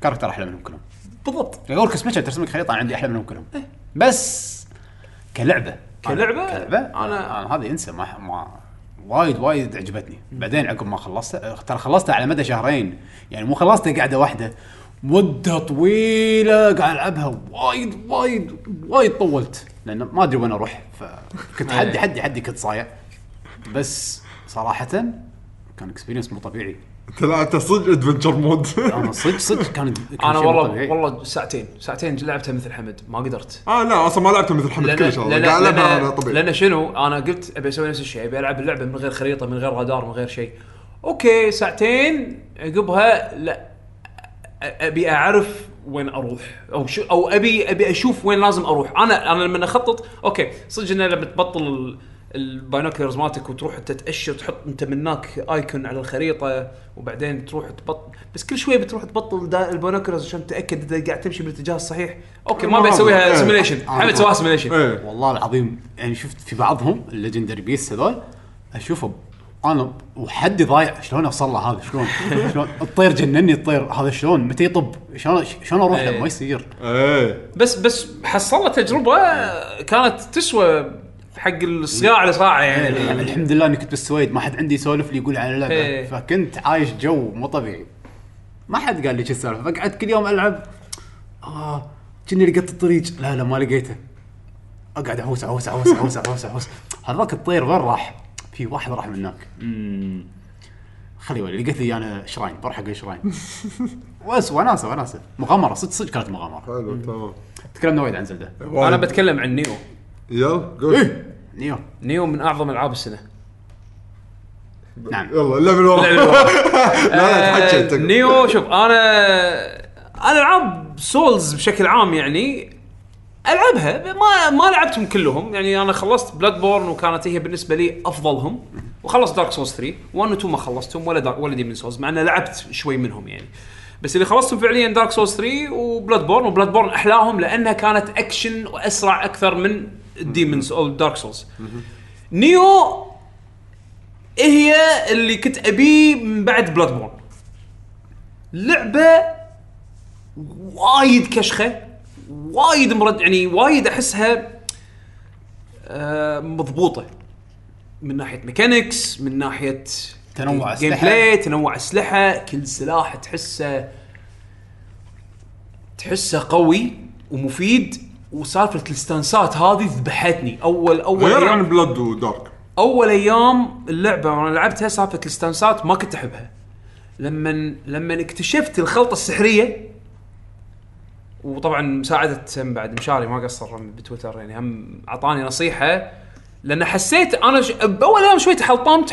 كاركتر احلى منهم كلهم بالضبط يقولك اسمك ترسمك خريطه عندي احلى منهم كلهم بس كلعبه انا هذه انسى ما وايد عجبتني بعدين عقب ما خلصتها على مدى شهرين يعني مو خلصتها قاعده واحده مده طويله قاعد العبها وايد طولت لان ما ادري وين اروح فكنت حدي كنت صايع بس صراحه كان اكسبيرينس مو طبيعي طلعت صدق ادفنتشر مود انا صدق كان انا والله ساعتين لعبتها مثل حمد ما قدرت لا اصلا ما لعبتها مثل حمد كل شيء قاعد العبها طبيعي لان شنو انا قلت ابي اسوي نفس الشيء ابي العب اللعبه من غير خريطه من غير رادار من غير شيء اوكي ساعتين عقبها لا ابي اعرف وين اروح او ابي اشوف وين لازم اروح انا لما اخطط اوكي صدق انه لما تبطل الباينوكلرز مالتك وتروح تتاشر تحط انت منك ايكون على الخريطه وبعدين تروح تبطل بس كل شويه بتروح تبطل الباينوكلرز عشان تتاكد اذا قاعد تمشي بالاتجاه الصحيح اوكي ما بيسويها سيميليشن حمد سواها سيميليشن والله العظيم يعني شفت في بعضهم الليجندري بيس هذول اشوفهم انا وحد ضايع شلون اوصل له هذا شلون الطير جنني الطير هذا شلون متى يطب شلون اروح له ما يصير بس حصلت تجربه كانت تسوى حق الصياعه لصاعه يعني الحمد لله اني كنت بالسويد ما حد عندي يسولف لي يقول على اللعبه فكنت عايش جو مو طبيعي ما حد قال لي ايش السالفه فقعدت كل يوم العب كني لقيت الطريق لا ما لقيته اقعد احوس هذاك الطير وين راح في واحد راح منك خليه ولا لقيت لي انا شراين بروح حق شراين واس وناسه مغامره صدق كانت مغامره حلو تمام تكلمنا وايد عن زلده انا بتكلم عن نيو نيو من أعظم ألعاب السنة. نعم. يلا لا نيو شوف أنا ألعب سولز بشكل عام يعني ألعبها ما لعبتهم كلهم يعني أنا خلصت بلاد بورن وكانت هي بالنسبة لي أفضلهم وخلصت دارك سولز 3 و2 ما خلصتهم ولا دي من سولز مع أنا لعبت شوي منهم يعني بس اللي خلصتهم فعليا دارك سولز 3 وبلاد بورن أحلاهم لأنها كانت أكشن وأسرع أكثر من ديمونز او دارك سولز نيو هي اللي كنت ابي من بعد بلاد بورن لعبه وايد كشخه وايد مرد يعني وايد احسها مضبوطه من ناحيه ميكانكس من ناحيه تنوع جيم بلاي تنوع اسلحه كل سلاح تحسه قوي ومفيد وسالفة الستانسات هذه ذبحتني أول أيام بلاد ودارك أول أيام اللعبة وأنا لعبتها سالفة الستانسات ما كنت أحبها لما اكتشفت الخلطة السحرية وطبعا مساعدة بعد مشاري ما قصر بتويتر يعني هم عطاني نصيحة لأن حسيت أنا بأول أيام شوي تحلطمت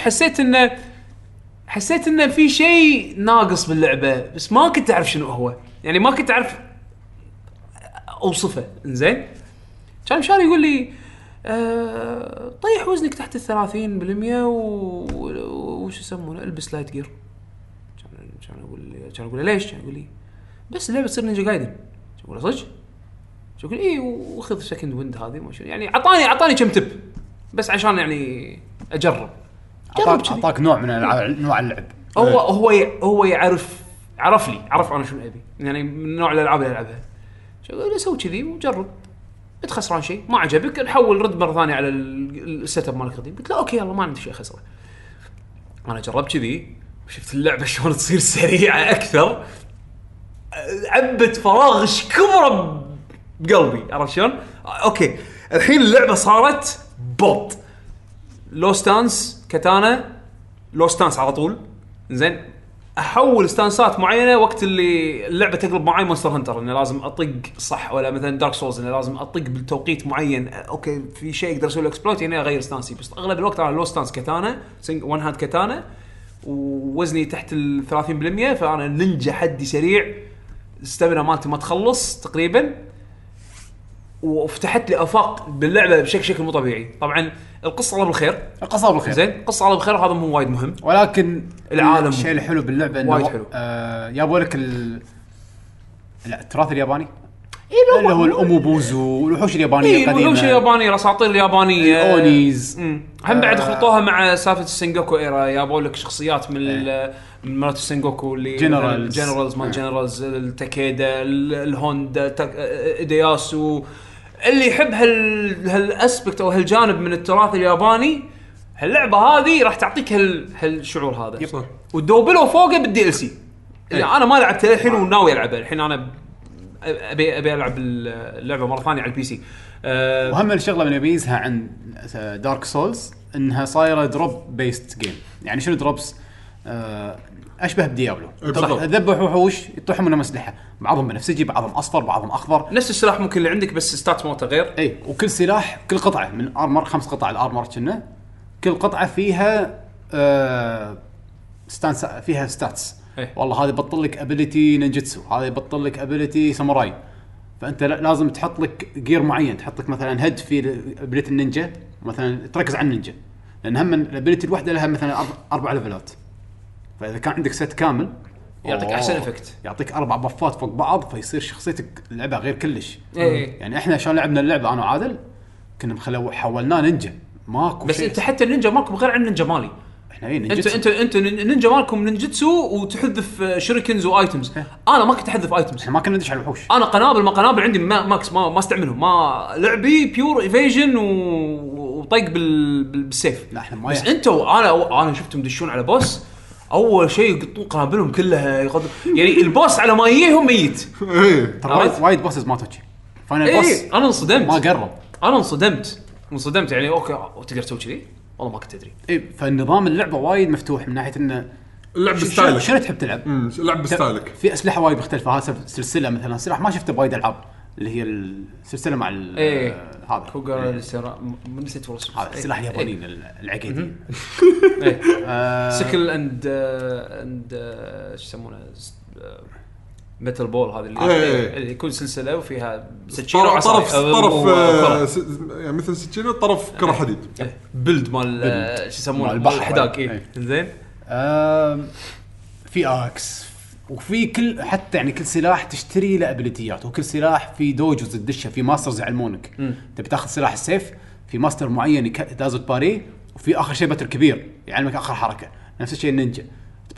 حسيت إنه في شيء ناقص باللعبة بس ما كنت أعرف شنو هو يعني ما كنت أعرف اوصفه انزين كان مشاري يقول لي طيح وزنك تحت 30% وش يسمونه البس لايت جير كان اقول ليش كان يقول لي بس ليه بتصير نينجا جايدن اقول صدق يقول اي وخذ سكند ويند هذه مو يعني عطاني كم تب بس عشان يعني اجرب اعطاك نوع من نوع اللعب هو عرف انا شنو ابي يعني من نوع الالعاب اللي العبها لا سوي كذي وجرب انت خسران شيء ما عجبك نحول رد مره ثانيه على السيت اب مالك قديم قلت له اوكي يلا ما عندي شيء خسره انا جربت كذي وشفت اللعبه شلون تصير سريعه اكثر عبت فراغ ايش كبره بقلبي عرفت شلون اوكي الحين اللعبه صارت بوت لو ستانس كاتانا لو ستانس على طول زين احول ستانسات معينه وقت اللي اللعبه تقلب معي مونستر هنتر انه لازم اطق صح ولا مثلا دارك سولز انه لازم اطق بالتوقيت معين اوكي في شيء اقدر اسوي اكسبلوت هنا اغير ستانسي بس اغلب الوقت على لو ستانس كاتانا وان هاند كاتانا ووزني تحت ال 30% فانا نينجا حدي سريع الستامينا مالتي ما تخلص تقريبا، وفتحت لي افاق باللعبه بشكل مو طبيعي. طبعا القصه الله بالخير، القصه بالخير زين، القصه الله بالخير، هذا مو وايد مهم، ولكن العالم الشيء الحلو باللعبه انه وايد حلو. يابوا لك التراث الياباني، إيه اللي هو الأموبوزو والوحوش اليابانية القديمة، إيه الوحوش اليابانية، الأساطير اليابانية، الأونيز. هم بعد خلطوها مع سالفة السينجوكو إيرا، يابوا لك شخصيات من مرات السينجوكو اللي جنرالز ما جنرالز، التاكيدا، الهوندا، إيدياسو، اللي يحب هالأسبكت أو هالجانب من التراث الياباني، هاللعبة هذه راح تعطيك هالشعور هذا. ودوبلو فوقه بالدي إل سي اللي أنا ما لعبته الحين وناوي ألعبه الحين. أنا أبي ألعب اللعبة مرة ثانية على البي سي. وهم الشغلة من يميزها عن دارك سولز إنها صايرة دروب بيست جيم. يعني شنو دروبس؟ أشبه بديابلو، تذبح وحوش يطحمون مسلحة، بعضهم بنفسجي، بعضهم أصفر، بعضهم أخضر، نفس السلاح ممكن اللي عندك بس ستات موته غير. أي، وكل سلاح كل قطعة من أرمر 5 قطع الأرمر كنا، كل قطعة فيها ستانس، فيها ستاتس. والله هذا يبطل لك ابيليتي نينجتسو، هذا يبطل لك ابيليتي ساموراي، فانت لازم تحط لك جير معين، تحط لك مثلا هد في ابيليتي النينجا مثلا، تركز على النينجا لان هم الابيليتي الواحده لها مثلا 4 ليفلات، فاذا كان عندك ست كامل يعطيك احسن افكت، يعطيك 4 بفات فوق بعض، فيصير شخصيتك اللعبه غير كلش. يعني احنا عشان لعبنا اللعبه انا وعادل كنا مخلو حولنا نينجا، ماكو بس انت حتى النينجا ماكو غير عن النينجا مالي. انت نينجا مالكم نينجتسو وتحذف شركنز وايتمز، انا ما كنت احذف ايتمز، ما كنا ندش على الوحوش، انا قنابل ما قنابل عندي ماكس، ما استعملهم، ما لعبي بيور ايفيجن وطيق بالسيف. لا احنا ما بس انت انا شفتهم دشون على بوس، اول شيء يقطون قنابلهم كلها، يعني البوس على ما يجيهم ميت. ترى وايد بوسز ما تجي، فاينل بوس انا انصدمت، ما قرب، انا انصدمت يعني اوكي تقدر تسوي كذي، والله ما كنت أدري. إيه، فالنظام اللعبة وايد مفتوح من ناحية إنه اللعب ستايلك، شنو تحب تلعب؟ اللعب ستايلك. في أسلحة وايد مختلفة، هذا سلسلة مثلاً سلاح ما شفته وايد ألعاب، اللي هي السلسلة مع إيه. هذا. كوجا السراء من نسيت والله. هذا السلاح الياباني العقيدي. سكل أند شو يسمونه ميتال بول، هذا اللي يكون سلسلة وفيها سكينة وعصاية، طرف يعني مثل سكينة وطرف كره حديد، بلد مال شو يسمونه البحر حداك. اي زين، في اكس، وفي كل حتى يعني كل سلاح تشتري له ابيليتيات، وكل سلاح في دوجز تدشه، في ماسترز يعلمونك. انت بتاخذ سلاح السيف في ماستر معين دازوت باري، وفي اخر شيء بتر كبير يعلمك اخر حركه، نفس الشيء النينجا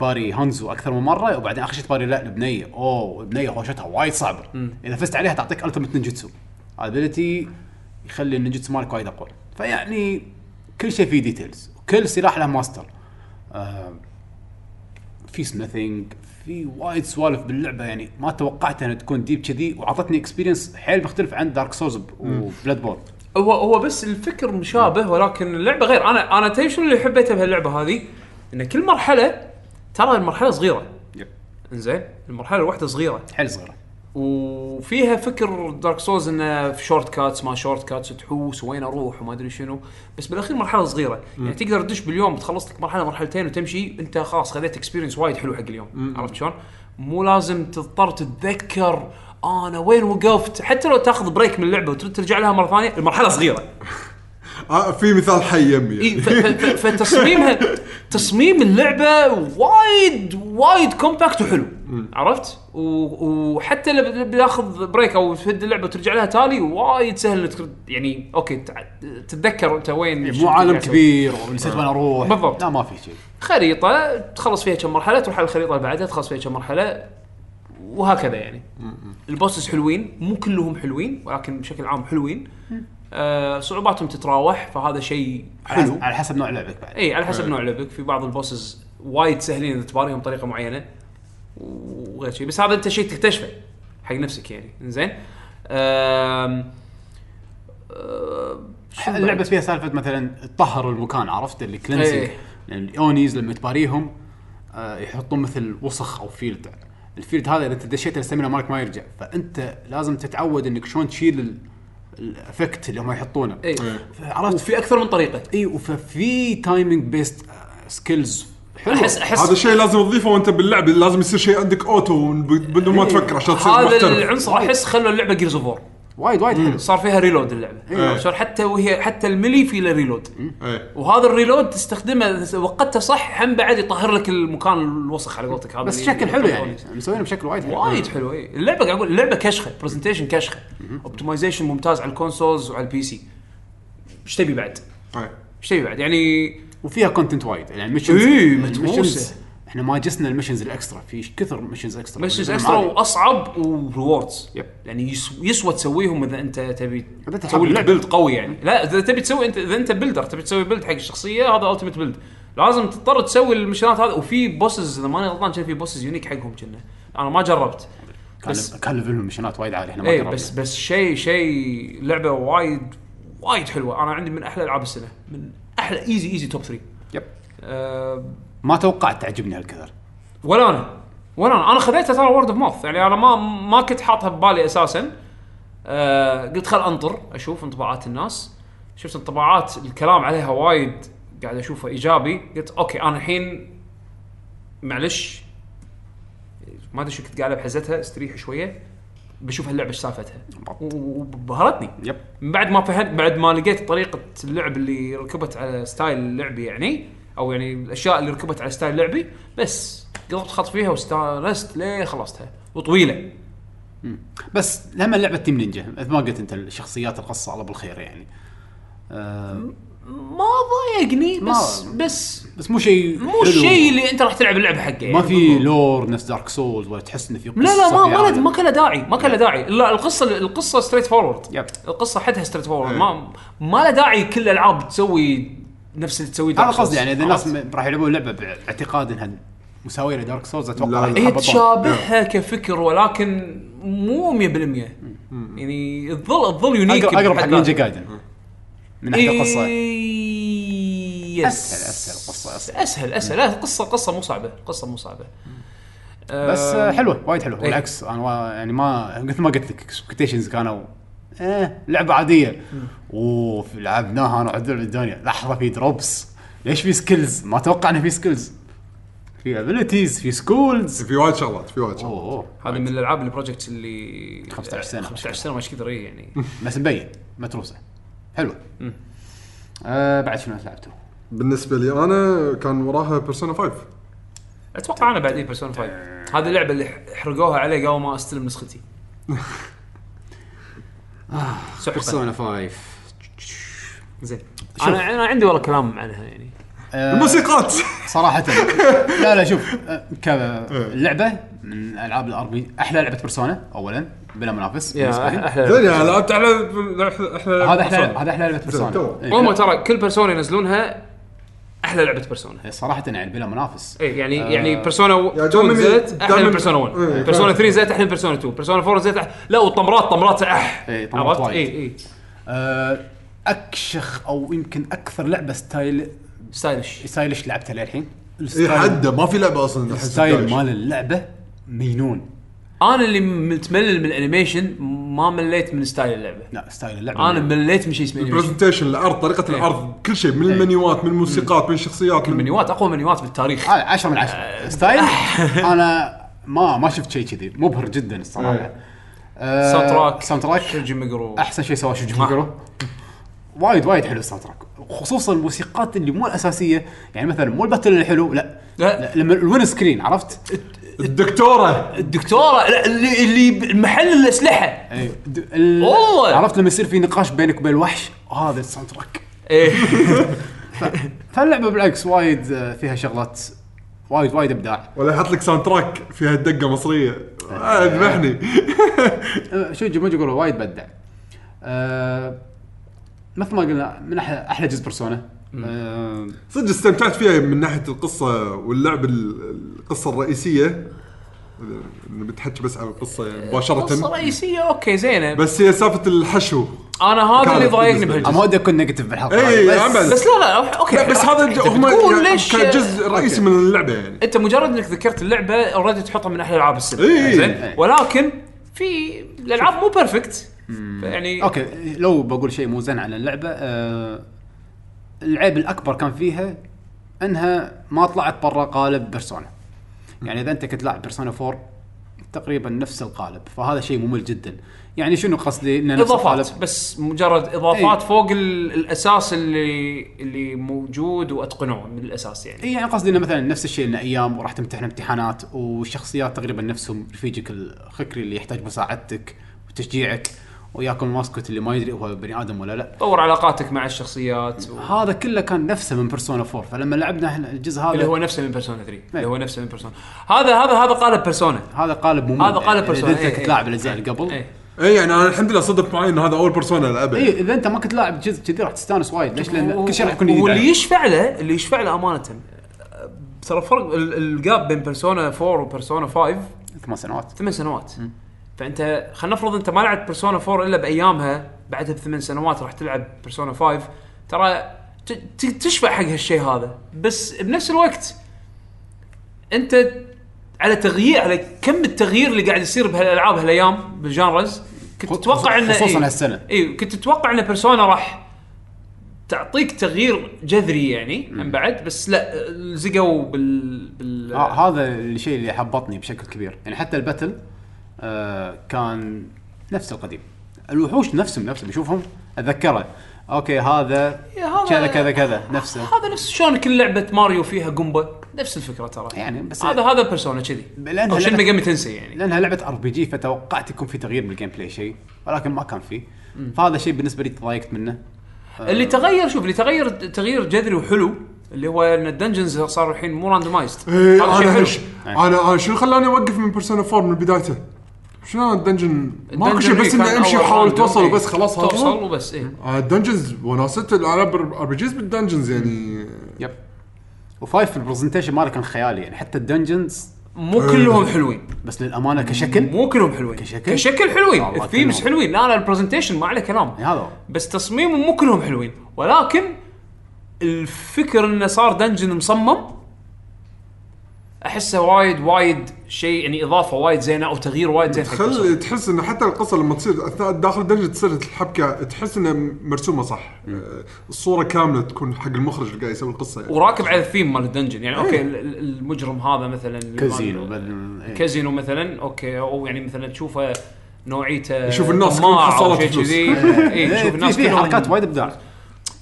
باري هانزو اكثر من مره، وبعدين اخر شيء باري لا البنيه، البنيه هوشتها وايد صعبه، اذا فزت عليها تعطيك التيمت نينجتسو ابيليتي يخلي النينجتسو مالك وايد اقوى. فيعني كل شيء فيه ديتيلز، وكل سلاح له ماستر، في سميثينج، في وايد سوالف باللعبه، يعني ما توقعت انها تكون ديب كذي، وعطتني اكسبيرينس حيل مختلف عن دارك سولز وبلاد بورن. هو بس الفكر مشابه ولكن اللعبه غير. انا تدري شنو اللي حبيته بهاللعبه هذه؟ ان كل مرحله ترى المرحله صغيره، انزين المرحله الواحده صغيره، حل صغيره، وفيها فكر دارك سولز انه في شورت كاتس ما شورت كاتس، تحوس وين اروح وما ادري شنو، بس بالاخير مرحله صغيره. يعني تقدر تدش باليوم تخلص لك مرحله مرحلتين وتمشي، انت خلاص خذيت اكسبيرينس وايد حلو حق اليوم. عرفت شلون؟ مو لازم تضطر تتذكر انا وين وقفت، حتى لو تاخذ بريك من اللعبه وترجع لها مره ثانيه، المرحله صغيره. في مثال حي يمي يعني. فتصميمها تصميم اللعبه وايد كومباكت وحلو. عرفت؟ وحتى لو بتاخذ بريك او تهد اللعبه وترجع لها تالي وايد سهل، يعني اوكي تتذكر انت وين، مو عالم كبير ونسيت وين اروح بالضبط. لا ما في شيء، خريطه تخلص فيها كم مرحله، تروح على الخريطه اللي بعدها تخلص فيها كم مرحله، وهكذا يعني. البوسس حلوين، مو كلهم حلوين ولكن بشكل عام حلوين. صعوباتهم تتراوح، فهذا شيء حلو على حسب نوع لعبك بعد. اي على حسب نوع لعبك، في بعض البوسز وايد سهلين اذا تباريهم بطريقه معينه وغير شيء، بس هذا انت شيء تكتشفه حق نفسك يعني. زين اللعبه فيها سالفه مثلا تطهر المكان، عرفت اللي كلينسينج، يعني الاونيز لما تباريهم يحطون مثل وسخ او فيلد، الفيلد هذا اذا تدشيت السمنه مالك ما يرجع، فانت لازم تتعود انك شلون تشيل الافكت اللي هم يحطونه. عرفت؟ في اكثر من طريقه. اي، وفي تايمينج بيست سكيلز احس هذا الشيء لازم تضيفه وانت باللعب، لازم يصير شيء عندك اوتو بدون ما تفكر عشان تصير محترف. هذا العنصر احس خلوا اللعبه جيرز اوف وور وايد صار فيها ريلود اللعبه. صار حتى وهي حتى الملي في ريلود، وهذا الريلود تستخدمه وقتها صح هم بعد يطهر لك المكان الوسخ على قولتك. هذا بس شكل حلو يعني مسوينه بشكل وايد حلو. اللعبه قاعد اقول اللعبه كشخه، برزنتيشن كشخه، اوبتمايزيشن ممتاز على الكونسولز وعلى البي سي. ايش تبي بعد؟ ايش تبي بعد يعني؟ وفيها كونتنت وايد يعني مشنز. احنا ما جسنا المشنز الاكسترا، في كثر مشنز اكسترا، مشنز اكسترا واصعب وريوردز يعني يسوى تسويهم اذا انت تبي تسوي بيلد قوي يعني. لا اذا تبي تسوي انت، اذا انت بيلدر تبي تسوي بيلد حق الشخصيه هذا التيمت بيلد، لازم تضطر تسوي المشنات هذا. وفي بوسز اذا ماني غلطان كان في بوسز يونيك حقهم، كنا انا ما جربت كان ليفلهم مشنات وايد عالي احنا ما جربنا. بس شيء لعبه وايد حلوه. انا عندي من احلى العاب السنه، من احلى ايزي توب 3. يب ما توقعت تعجبني هالكثر ولا انا خذيتها ترى وورد اوف ماوث يعني، انا ما كنت حاطها ببالي اساسا. قلت خل انطر اشوف انطباعات الناس، شفت انطباعات الكلام عليها وايد قاعد اشوفه ايجابي. قلت اوكي انا الحين معلش ما ادري شو كنت قاعد بحزتها، استريح شويه بشوف هاللعبه ايش سالفتها، وبهرتني. بعد ما فهمت، بعد ما لقيت طريقه اللعب اللي ركبت على ستايل لعبي يعني، او يعني الاشياء اللي ركبت على ستايل لعبي، بس قلت خط فيها واستانست ليه خلصتها وطويله. بس لما لعبه تيم نينجا ما قلت انت الشخصيات القصه على بالخير يعني ما ضايقني، بس مو شيء اللي انت راح تلعب اللعبه حقه يعني. ما في لور نفس دارك سولز ولا تحس انه في قصه. ما كان داعي، لا القصه ستريت فورورد، القصه حدها ستريت فورورد. ما له داعي كل الالعاب تسوي نفس اللي تسوي دارك سولز. انا قصدي يعني اذا الناس راح يلعبوا اللعبه باعتقاد انها مساويه لدارك سولز اتوقع هي تشابهها كفكر، ولكن مو 100% يعني الظل يونيك اقرب حق نينجا جايدن من ناحيه قصه. اسهل قصه مو صعبه، بس حلوه وايد حلوه. بالعكس انا يعني ما قلت لك اكسبكتيشنز كانوا لعبه عاديه، ولعبناها انا عدل الدنيا. لحظه في دروبس، ليش في سكيلز؟ ما توقعنا في سكيلز، في ابيليتيز، في سكولز، في وايد شغلات، هذا من الالعاب البروجكت اللي 15 سنه مش كذا يعني بس مبين متروسه حلو. بعد شنو لعبته؟ بالنسبه لي انا كان وراها بيرسونا 5. اتوقع انا بعد بيرسونا 5 هذه اللعبه اللي حرقوها علي قبل ما استلم نسختي. بيرسونا 5 زين. انا عندي والله كلام عنها يعني الموسيقات صراحه. لا شوف اللعبه من العاب الار بي، احلى لعبه بيرسونا اولا بلا منافس بالنسبه لي. احلى لعبت هذا احلى لعبه بيرسونا. هم ترى كل بيرسونا ينزلونها احلى لعبه بيرسونا صراحه يعني بلا منافس. يعني بيرسونا 2 نزلت احلى بيرسونا 1، بيرسونا 3 نزلت احلى بيرسونا 2، بيرسونا 4 نزلت لا. والطمرات طمرات اكشخ او يمكن اكثر لعبه ستايلش لعبتها للحين. حد ما في لعبه اصلا الستايل مال اللعبه مجنون. انا اللي متملل من الانيميشن، ما مليت من ستايل اللعبه. لا ستايل اللعبه انا مليت من شيء اسمه البرزنتيشن، العرض، طريقه العرض، كل شيء من المنيوات، من الموسيقات، من الشخصيات، من المنيوات. اقوى منيوات بالتاريخ 10 من 10 ستايل. انا ما شفت شيء كذي مبهر جدا الصراحه. ساوندتراك شوجي ميجرو احسن شيء سواه شوجي ميجرو. وايد حلو الساوندتراك، خصوصا الموسيقات اللي مو الاساسيه يعني. مثلا مو الباتل الحلو، لا لما الوين سكرين عرفت الدكتوره اللي محل الاسلحه والله عرفت لما يصير في نقاش بينك وبين الوحش هذا الساوندتراك. فاللعبه بالعكس وايد فيها شغلات وايد ابداع. ولا يحط لك ساوندتراك فيها دقه مصريه اذبحني. شو جمجو يقولوا وايد بدع. مثل ما قلنا من احلى جزء بيرسونا صدق استمتعت فيها من ناحيه القصه واللعب. القصه الرئيسيه بتحكي بس عن القصه يعني مباشره. القصه الرئيسيه اوكي زينه، بس هي سالفه الحشو انا هذا اللي ضايقني بهالجزء. ما ودي اكون نيجاتيف بالحلقه بس لا اوكي لا بس هذا كجزء رئيسي من اللعبه يعني. انت مجرد انك ذكرت اللعبه اوريدي تحطها من احلى العاب السنه زين، ولكن في الالعاب مو بيرفكت يعني. اوكي لو بقول شيء مو زين على اللعبه، العيب الاكبر كان فيها انها ما طلعت برا قالب بيرسونا. يعني اذا انت كنت لاعب بيرسونا 4 تقريبا نفس القالب، فهذا شيء ممل جدا. يعني شنو قصدي؟ ان اضافات، بس مجرد اضافات فوق الاساس اللي موجود واتقنوه من الاساس. يعني قصدي انه مثلا نفس الشيء، ان ايام وراح تمتحن امتحانات والشخصيات تقريبا نفسهم، رفيجك الخكري اللي يحتاج مساعدتك وتشجيعك، وياكل ماسكوت اللي ما يدري هو بني ادم ولا لا، طور علاقاتك مع الشخصيات هذا كله كان نفسه من بيرسونا 4. فلما لعبنا احنا الجزء هذا اللي هو نفسه من بيرسونا 3 اللي هو نفسه من بيرسونا، هذا قالب بيرسونا، هذا قالب ممل، هذا قالب بيرسونا. انت كنت لاعب الاجزاء اللي قبل يعني انا الحمد لله صدق معي ان هذا اول بيرسونا العبها. اذا انت ما كنت لاعب جزء كذي راح تستانس وايد. ليش؟ لان كل شيء راح يكون يدعم. واللي يشفع له امانه ترى فرق الجاب بين بيرسونا 4 وبيرسونا 5 8 سنوات. فانت خلينا نفرض انت ما لعبت بيرسونا 4 الا بايامها، بعدها ب8 سنوات راح تلعب بيرسونا 5، ترى تشفع حق هالشيء هذا. بس بنفس الوقت انت على تغيير، على كم التغيير اللي قاعد يصير بهالالعاب هالايام بالجانرز، كنت تتوقع ان خصوصا هالسنه كنت تتوقع ان بيرسونا راح تعطيك تغيير جذري يعني من بعد، بس لا زقوا بال هذا الشيء اللي حبطني بشكل كبير. يعني حتى الباتل كان نفس القديم، الوحوش نفسهم بشوفهم أتذكره، أوكي هذا كذا كذا كذا نفسه، هذا نفس شلون كل لعبة ماريو فيها قنبة، نفس الفكرة ترى يعني. بس هذا بيرسونا كذي، مش المقام تنسى يعني، لأنها لعبة ار بي جي، فتوقعت يكون في تغيير بالجيم بلاي شيء، ولكن ما كان فيه. فهذا شيء بالنسبة لي تضايقت منه. اللي تغير، شوف اللي تغير تغيير جذري وحلو، اللي هو ان الدنجنز صار الحين مو راندمايزد. انا شو خلاني اوقف من بيرسونا 4 من بدايته؟ شنو الدنجن؟ ما كنت بس اني امشي احاول توصل وبس، خلاص توصل وبس. الدنجنز وناسيت العاب ار بي جيز بالدنجنز يعني. يب وفايف في البرزنتيشن مالك كان خيالي يعني، حتى الدنجنز مو كلهم حلوين، بس للامانه كشكل مو كلهم حلوين، كشكل حلوين، الثيمز حلوين، لا البرزنتيشن ما عليه كلام هذا، بس تصميمه مو كلهم حلوين. ولكن الفكر انه صار دنجن مصمم احسه وايد شيء يعني، اضافه وايد زينه او تغيير وايد زين، خلي تحس انه حتى القصه لما تصير اثناء داخل دنجن تصير الحبكه تحس انها مرسومه صح. الصوره كامله تكون حق المخرج اللي قاعد يسوي القصه يعني، وراكب على الثيم مال الدنجن يعني. اوكي المجرم هذا مثلا كازينو مثلا، اوكي او يعني مثلا تشوفه نوعيته، شوف الناس كلهم حصلت كذي، شوف الناس كلهم حركات وايد ابداع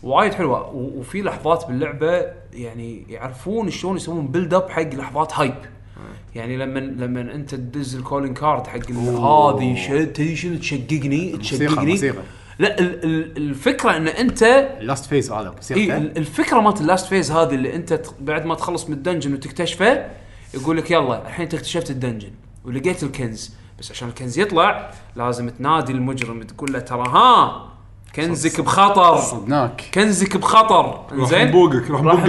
وايد حلوه. وفي لحظات باللعبه يعني يعرفون شلون يسوون بيلد اب حق لحظات هايب يعني. لما انت تدز الكولين كارد حق هذه شيء تشققني. لا الفكره ان انت لاست فيز هذا الفكره مالت اللاست فيز هذه اللي انت بعد ما تخلص من الدنجن وتكتشفه، يقول لك يلا الحين اكتشفت الدنجن ولقيت الكنز، بس عشان الكنز يطلع لازم تنادي المجرم تقول له ترى ها كنزك بخطر، كنزك بخطر، زين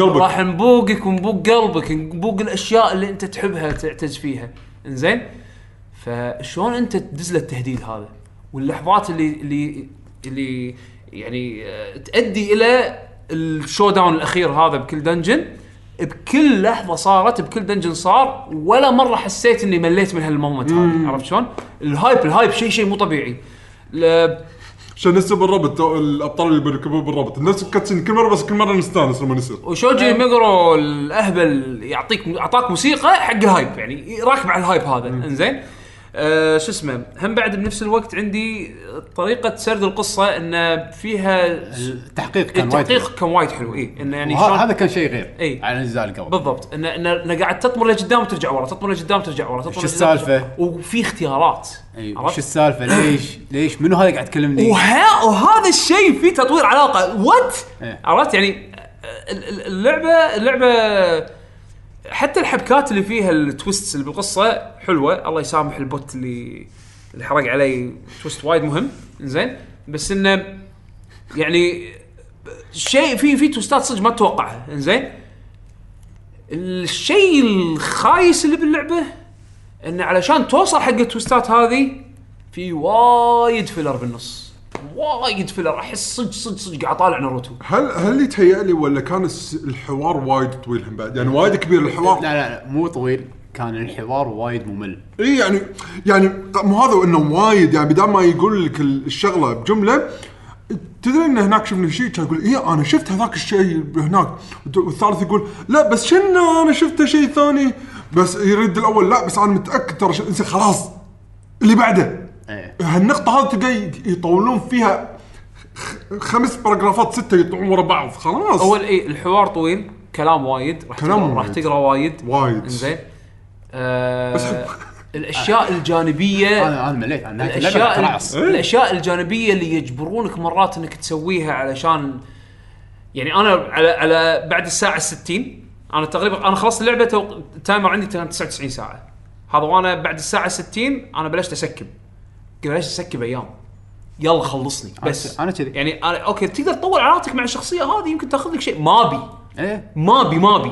راح نبوقك ونبوق قلبك، نبوق الاشياء اللي انت تحبها تعتز فيها، زين. فشلون انت تدزله التهديد هذا، واللحظات اللي يعني تؤدي الى الشو داون الاخير هذا بكل دنجن، بكل لحظه صارت بكل دنجن صار، ولا مره حسيت اني مليت من هالمومنت هذا. عرفت شلون الهايب شيء مو طبيعي. شو نسوا بالربط الابطال اللي بيركبوا بالربط، نفس الكاتسين كل مره، بس كل مره نستانس لما نصير. وشوجي ميغرو الاهبل اعطاك موسيقى حق الهايب يعني، راكب على الهايب هذا. انزين شو اسمه هم بعد بنفس الوقت عندي طريقه سرد القصه ان فيها التحقيق كان وايد حلو. انه يعني هذا كان شيء غير على النزال قبل بالضبط، ان قاعد تطمر لقدام وترجع ورا، تطمر لقدام ترجع ورا، تطمر للسالفه، وفي اختيارات. وش السالفه؟ ليش منو هذا قاعد يكلمني؟ وهذا الشيء في تطوير علاقه وات. عرفت يعني اللعبه حتى الحبكات اللي فيها التويستس اللي بالقصه حلوه. الله يسامح البوت اللي حرق علي تويست وايد مهم، زين. بس انه يعني شيء في تويستات صدق ما تتوقعها، زين. الشيء الخايس اللي باللعبه انه علشان توصل حق التويستات هذه في وايد فيلر بالنص، وايد فيلر. احس صدق قاعد طالع ناروتو. هل يتهيأ لي ولا كان الحوار وايد طويل هم بعد يعني، وايد كبير الحوار؟ لا مو طويل، كان الحوار وايد ممل. اي يعني مو هذا انه وايد يعني، بدل ما يقول لك الشغله بجمله تدري ان هناك شفنا شيء، كان يقول ايه انا شفت هذاك الشيء هناك، والثالث يقول لا بس شنو انا شفته شيء ثاني، بس يرد الاول لا بس انا متاكد ترى خلاص اللي بعده. هالنقطه هذه تلقى يطولون فيها 5 باراجرافات 6 يطلعون ورا بعض خلاص. اول ايه الحوار طويل، كلام وايد راح تقرا وايد زين. الاشياء الجانبيه انا مليت الاشياء الجانبيه اللي يجبرونك مرات انك تسويها، علشان يعني انا على بعد الساعه 60 انا تقريبا انا خلصت اللعبه، التايمر عندي كان 99 ساعه هذا، وانا بعد الساعه 60 انا بلشت اسكب، بلشت اسكب ايام يلا خلصني بس انا كذي يعني أنا اوكي. تقدر تطور علاقتك مع الشخصيه هذه، يمكن تاخذ لك شيء ما بي ايه ما بي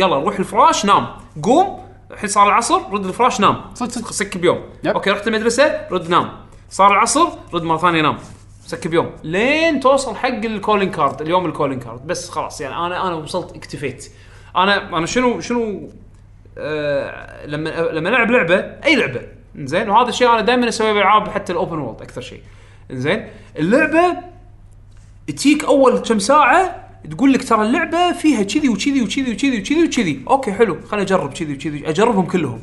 يلا روح الفراش نام، قوم الحين صار العصر رد الفراش نام، سكب يوم اوكي، رحت المدرسه رد نام، صار العصر رد مره ثانيه نام، سكب يوم لين توصل حق الكولينج كارد. اليوم الكولينج كارد بس خلاص يعني انا وصلت اكتفيت. انا شنو لما العب لعبه اي لعبه زين، وهذا الشيء انا دائما اسويه بالالعاب حتى الاوبن وورلد اكثر شيء زين، اللعبه تيك اول كم ساعه تقول لك ترى اللعبه فيها كذي وكذي وكذي وكذي وكذي وكذي، اوكي حلو خليني اجرب كذي وكذي، اجربهم كلهم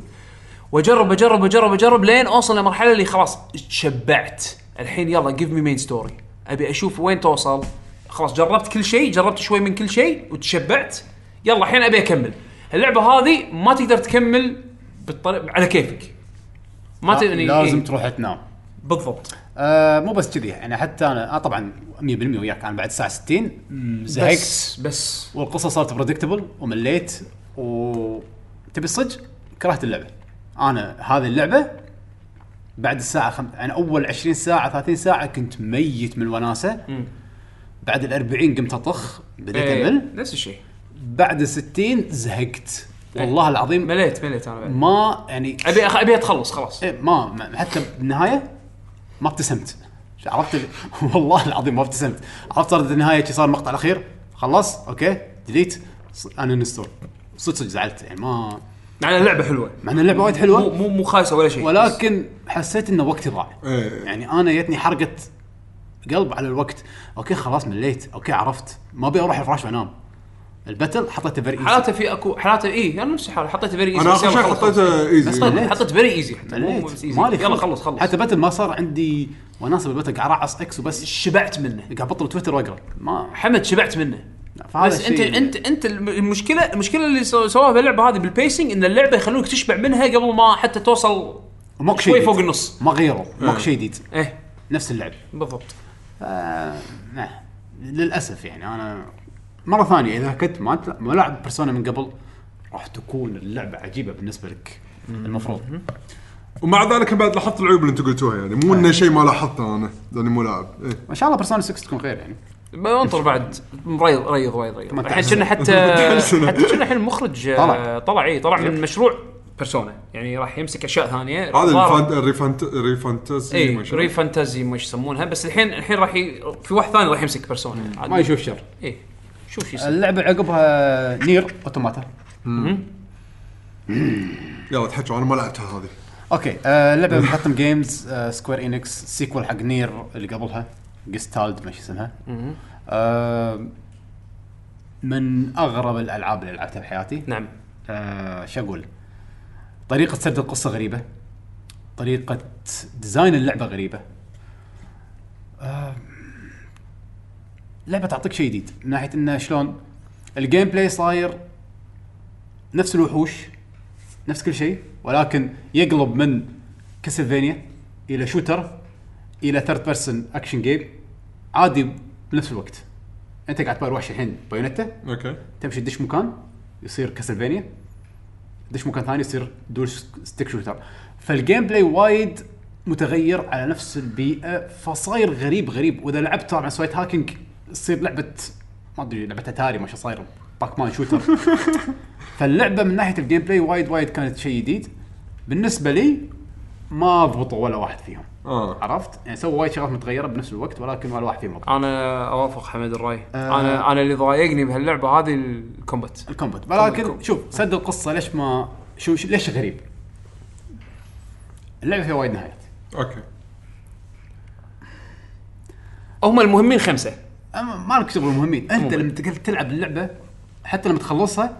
واجرب اجرب اجرب اجرب لين اوصل لمرحله اللي خلاص تشبعت الحين يلا جيف مي مين ستوري، ابي اشوف وين توصل. خلاص جربت كل شيء، جربت شوي من كل شيء وتشبعت، يلا الحين ابي اكمل اللعبه هذه. ما تقدر تكمل بالطريقه على كيفك، ما تقدر لازم إيه؟ تروح تنام بالضبط. مو بس كذي يعني، حتى انا طبعا 100% وياك انا بعد الساعه 60 زهقت بس والقصه صارت بريدكتبل ومليت، وتبي صدق كرهت اللعبه. انا هذه اللعبه بعد الساعه يعني اول 20 ساعه 30 ساعه كنت ميت من الوناسه، بعد ال40 قمت اطخ بديت امل نفس الشيء، بعد ال60 زهقت والله العظيم مليت انا بعد. ما يعني ابي اتخلص خلاص ما حتى بالنهايه ما ابتسمت، عرفت والله العظيم ما ابتسمت، عرفت صار النهايه صار مقطع الاخير خلاص اوكي ديليت انا انستور. صدق زعلت يعني، ما معنى اللعبه حلوه، معنى اللعبه وايد حلوه، مو خايسه ولا شيء، ولكن حسيت انه وقتي ضاع يعني انا جتني حرقه قلب على الوقت. اوكي خلاص مليت، اوكي عرفت ما ابي اروح الفراش وانام. الباتل حطيته فيري حالته في اكو حالته ايه انا نفس الحاله، حطيته فيري ايزي، انا اخر شيء حطيته ايزي، حطيت فيري ايزي حتى مو ايزي يلا خلص حتى باتل ما صار عندي وناس بالباتل قاعد اعص اكس وبس، شبعت منه قاعد بطل تويتر واقرا ما حمد شبعت منه. بس انت المشكله اللي سواها باللعبه هذه بالبيسنج، ان اللعبه يخلونك تشبع منها قبل ما حتى توصل شوي فوق النص، ما غيره ماك شديد ايه نفس اللعب بالضبط. للاسف يعني انا مرة ثانية إذا كنت ما لعب برسونا من قبل راح تكون اللعبة عجيبة بالنسبة لك المفروض. ومع ذلك بعد لاحظت العيوب اللي أنت قلتوها يعني مو إنه شيء ما لاحظته أنا لأني مو لاعب. ما شاء الله برسونا 6 تكون خير يعني. بننطر بعد ريض. الحين كنا حتى الحين المخرج طلع من مشروع برسونا يعني راح يمسك أشياء ثانية. هذا ريفانتازي مش يسمونها، بس الحين راح في واحد ثاني راح يمسك برسونا ما يشوف شر. إيه. اللعبة عقبها نير أوتوماتا. يلا تحكوا أنا ما لعبتها هذه. أوكي اللعبة من باتم جيمز سكوير إنكس، سيكول حق نير اللي قبلها جستالد ماشي اسمها. من أغرب الألعاب اللي لعبتها بحياتي. نعم. شو أقول؟ طريقة سرد القصة غريبة، طريقة ديزاين اللعبة غريبة. لعبة تعطيك شيء جديد من ناحية إنه شلون الجيم بلاي صاير نفس الوحوش نفس كل شيء، ولكن يقلب من كاسلفينيا إلى شوتر إلى ثيرد بيرسون أكشن جيم عادي بنفس الوقت. أنت قاعد تباير وحش الحين بايونتا أوكي، تمشي تدش مكان يصير كاسلفينيا، تدش مكان ثاني يصير دول ستيك شوتر. فالجيم بلاي وايد متغير على نفس البيئة، فصاير غريب. وإذا لعبت مع سويت هاكينج تصير لعبة ما أدري لعبة أتاري ما شو صاير باكمان شوتر. فاللعبة من ناحية الجيم بلاي وايد كانت شيء جديد بالنسبة لي، ما ضبطوا ولا واحد فيهم عرفت يعني سووا وايد شغلات متغيرة بنفس الوقت ولكن ولا واحد فيهم مضبط. أنا أوافق حمد الرأي. أنا اللي ضايقني بهاللعبة هذه الكومبات ولكن شوف سد القصة ليش ما شو ليش غريب اللعبة فيها وايد نهايات. أوكي هم المهمين 5. ما لك شغل المهمين، انت لما تلعب اللعبه حتى لما تخلصها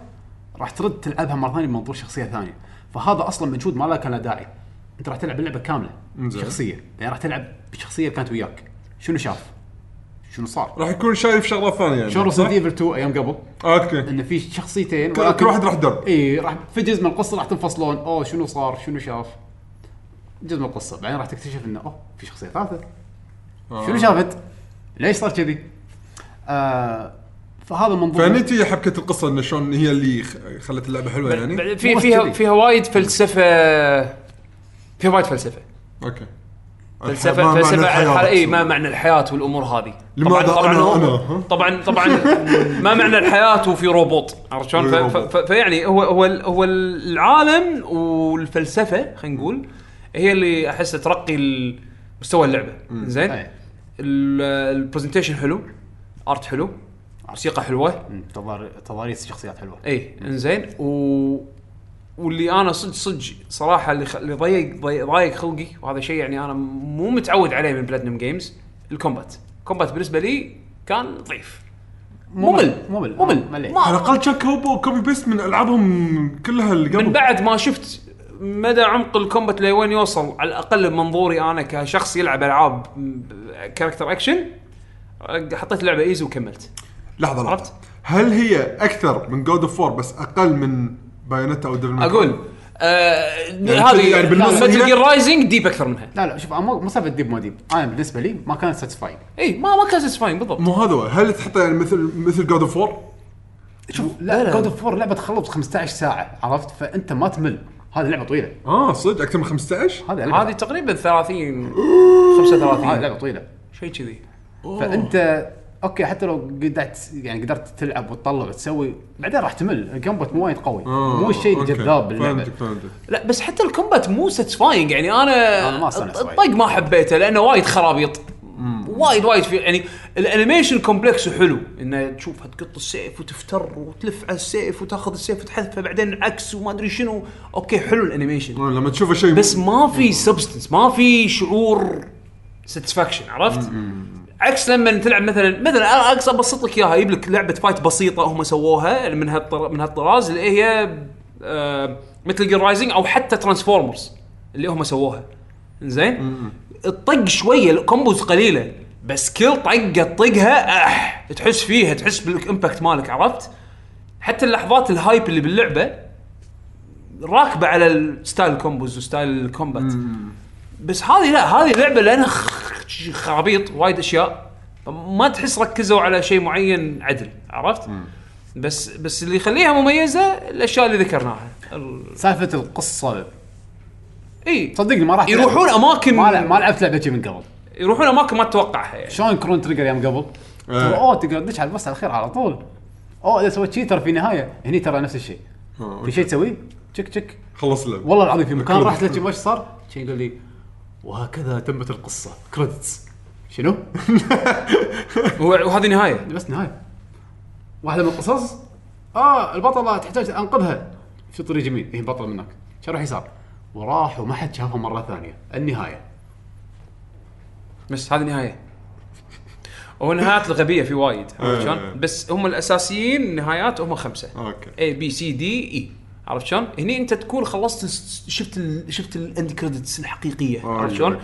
راح ترد تلعبها مره ثانيه بمنظور شخصيه ثانيه، فهذا اصلا مجهود ما له كان داعي. انت راح تلعب اللعبه كامله شخصيه، يعني راح تلعب بشخصيه كانت وياك، شنو شاف؟ شنو صار؟ راح يكون شايف شغله ثانيه يعني. شنو ريزدنت ايفل 2 ايام قبل؟ اوكي. انه في شخصيتين كل واحد راح درب. اي راح في جزء من القصه راح تنفصلون، اوه شنو صار؟ شنو شاف؟ جزء من القصه، بعدين راح تكتشف انه اوه في شخصيه ثالثه. شنو شافت؟ ليش صار كذي؟ فهذا المنظور فنيتي حبكه القصه انه شلون هي اللي خلت اللعبه حلوه يعني. فيها وايد فلسفه، فيها وايد فلسفه. اوكي. فلسفة على اي ما معنى الحياه والامور هذه. طبعا ما معنى الحياه وفي روبوت، عرفت شلون؟ فيعني هو العالم والفلسفه خلينا نقول هي اللي احس ترقي مستوى اللعبه. زين البرزنتيشن حلو، ارت حلو، موسيقى حلوه، تضاريس شخصيات حلوه. اي زين. واللي انا صدق صراحه اللي ضايق خلقي، وهذا شيء يعني انا مو متعود عليه من بلاتنم جيمز، الكومبات بالنسبه لي كان ضعيف، ممل. على الاقل كان كوبي بيست من العابهم كلها اللي قبل، من بعد ما شفت مدى عمق الكومبات لوين يوصل، على الاقل بمنظوري انا كشخص يلعب العاب كاركتر اكشن، حطيت لعبه ايزي وكملت. لحظه، هل هي اكثر من جود اوف 4 بس اقل من بايونيتا او درمن؟ اقول هذه بالنسبه لي رايزنج ديب اكثر منها. لا شوف، مو سالفه ديب ما ديب، انا بالنسبه لي ما كانت ساتسفاينج. اي ما كانت ساتسفاينج بالضبط. مو هذا، هل تحط يعني مثل جود اوف 4؟ شوف لا، جود اوف 4 لعبه تخلص 15 ساعه، عرفت؟ فانت ما تمل، هذه لعبه طويله. صدق اكثر من 15؟ هذه تقريبا 30 35. هذه لعبه طويله شيء كذي، فانت اوكي حتى لو قدرت تلعب وتطلع وتسوي، بعدين راح تمل. الكومبات مو وايد قوي، مو الشيء الجذاب باللعبه. لا بس حتى الكومبات مو ساتسفاينج يعني. انا الطق ما حبيته لانه وايد خرابيط، وايد في يعني. الانيميشن كومبلكس حلو، انه تشوف هتقط السيف وتفتر وتلف على السيف وتاخذ السيف وتحذفه بعدين عكس وما ادري شنو. اوكي حلو الانيميشن لما تشوف شيء، بس ما في سبستنس، ما في شعور ساتسفاكشن، عرفت؟ عكس لما تلعب مثلا اقصى ابسط لك اياها، يجيب لك لعبه فايت بسيطه هم سووها من هالطراز اللي هي مثل جير رايزنج او حتى ترانسفورمرز اللي هم سووها. زين الطق شويه، الكومبوز قليله، بس كل طقها تحس فيها، تحس بالامباكت مالك، عرفت؟ حتى اللحظات الهايب اللي باللعبه راكبه على الستايل كومبوز وستايل الكومبات. بس هذه لا، هذه لعبه لانها خرابيط وايد اشياء، ما تحس ركزوا على شيء معين عدل، عرفت؟ بس اللي يخليها مميزه الاشياء اللي ذكرناها، سالفه القصه. اي صدقني ما راح يروحون اماكن ما لعبت لعبه من قبل، يروحون اماكن ما تتوقعها يعني. شلون كرون تريجر يوم قبل تقدر تدش على البص على الخير على طول، اذا سويت شيء ترى في نهايه هني ترى نفس الشيء، في شيء تسويه تشك خلص له. والله العظيم في مكان رحت لك وش صار شيء يقول لي وهكذا تمت القصة كريدتس شنو؟ وهذه نهاية، بس نهاية واحدة من القصص. البطلة تحتاج أنقذها في طريق يمين، هي بطل منك شروح يسار وراح وما حد شافها مرة ثانية. النهاية بس، هذه نهاية. والنهايات الغبية في وايد شلون، بس هم الأساسيين النهايات هم 5 A B C D E، عرفت شلون؟ هني انت تكون خلصت، شفت الاند كريدتس الحقيقيه، عرفت شلون؟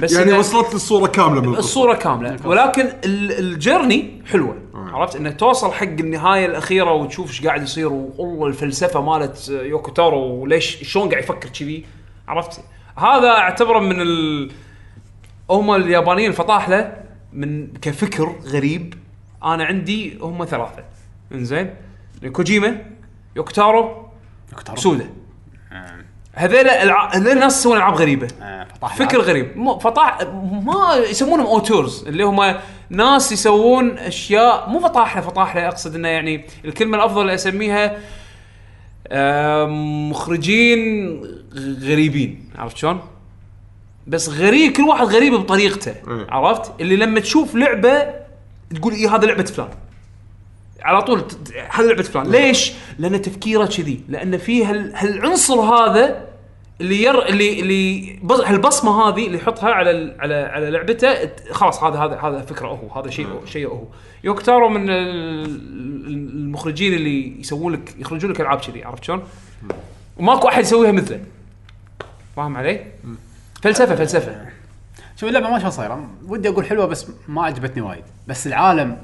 بس يعني وصلت للصوره كامله من الصوره كامله، ولكن الجيرني حلوه، عرفت؟ انك توصل حق النهايه الاخيره وتشوف ايش قاعد يصير، والله الفلسفه مالت يوكو تارو وليش شلون قاعد يفكر كذي، عرفت؟ هذا اعتبره من هم اليابانيين فطاحله من كفكر غريب. انا عندي هم 3 انزين، كوجيما، يوكو تارو، سوده. هذول الناس يسوون العاب غريبه، فكر غريب، ما يسمونهم اوتورز اللي هم ناس يسوون اشياء مو فطاحله. اقصد انه يعني الكلمه الافضل اللي اسميها مخرجين غريبين، عرفت شلون؟ بس غريب، كل واحد غريب بطريقته، عرفت؟ اللي لما تشوف لعبه تقول ايه هذا لعبه فلان، على طول هذه لعبه فلان. ليش؟ لان تفكيره كذي، لان فيها العنصر هذا اللي البصمه هذه اللي يحطها على على على لعبته خلاص هذا فكره هو هذا شيء هو يوكتارو من المخرجين اللي يسوون لك يخرجون لك العاب كذي عرفت شلون وماكو احد يسويها مثله فاهم علي فلسفه شوف اللعبه ما شو صايره ودي اقول حلوه بس ما عجبتني وايد بس العالم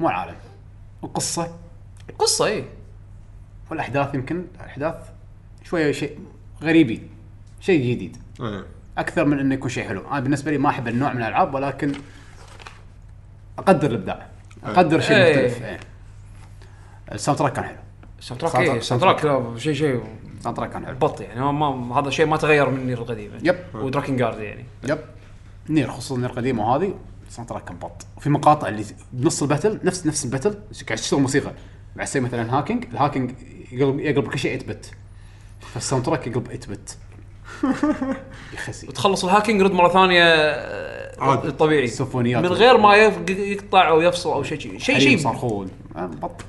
مو العالم القصه ايه والاحداث يمكن الاحداث شويه شيء غريبي شيء جديد اكثر من انه يكون شيء حلو انا بالنسبه لي ما احب النوع من الالعاب ولكن اقدر الابداع اقدر شيء مختلف الساوند تراك كان حلو الساوند تراك شيء كان حلو بط يعني ما هذا شيء ما تغير من نير القديمه يب ودراكن جارد يعني يب نير خصوصا نير القديمه هذه الساوند تراك كان بط وفي مقاطع اللي بنص الباتل نفس الباتل قاعد تشتغل موسيقى مع سي مثلا هاكينج يقلب كل شيء يثبت فالساوند تراك يقلب يثبت يخسي وتخلص الهاكينج رد مره ثانيه الطبيعي من غير ما يقطع او يفصل او شيء صارخون بط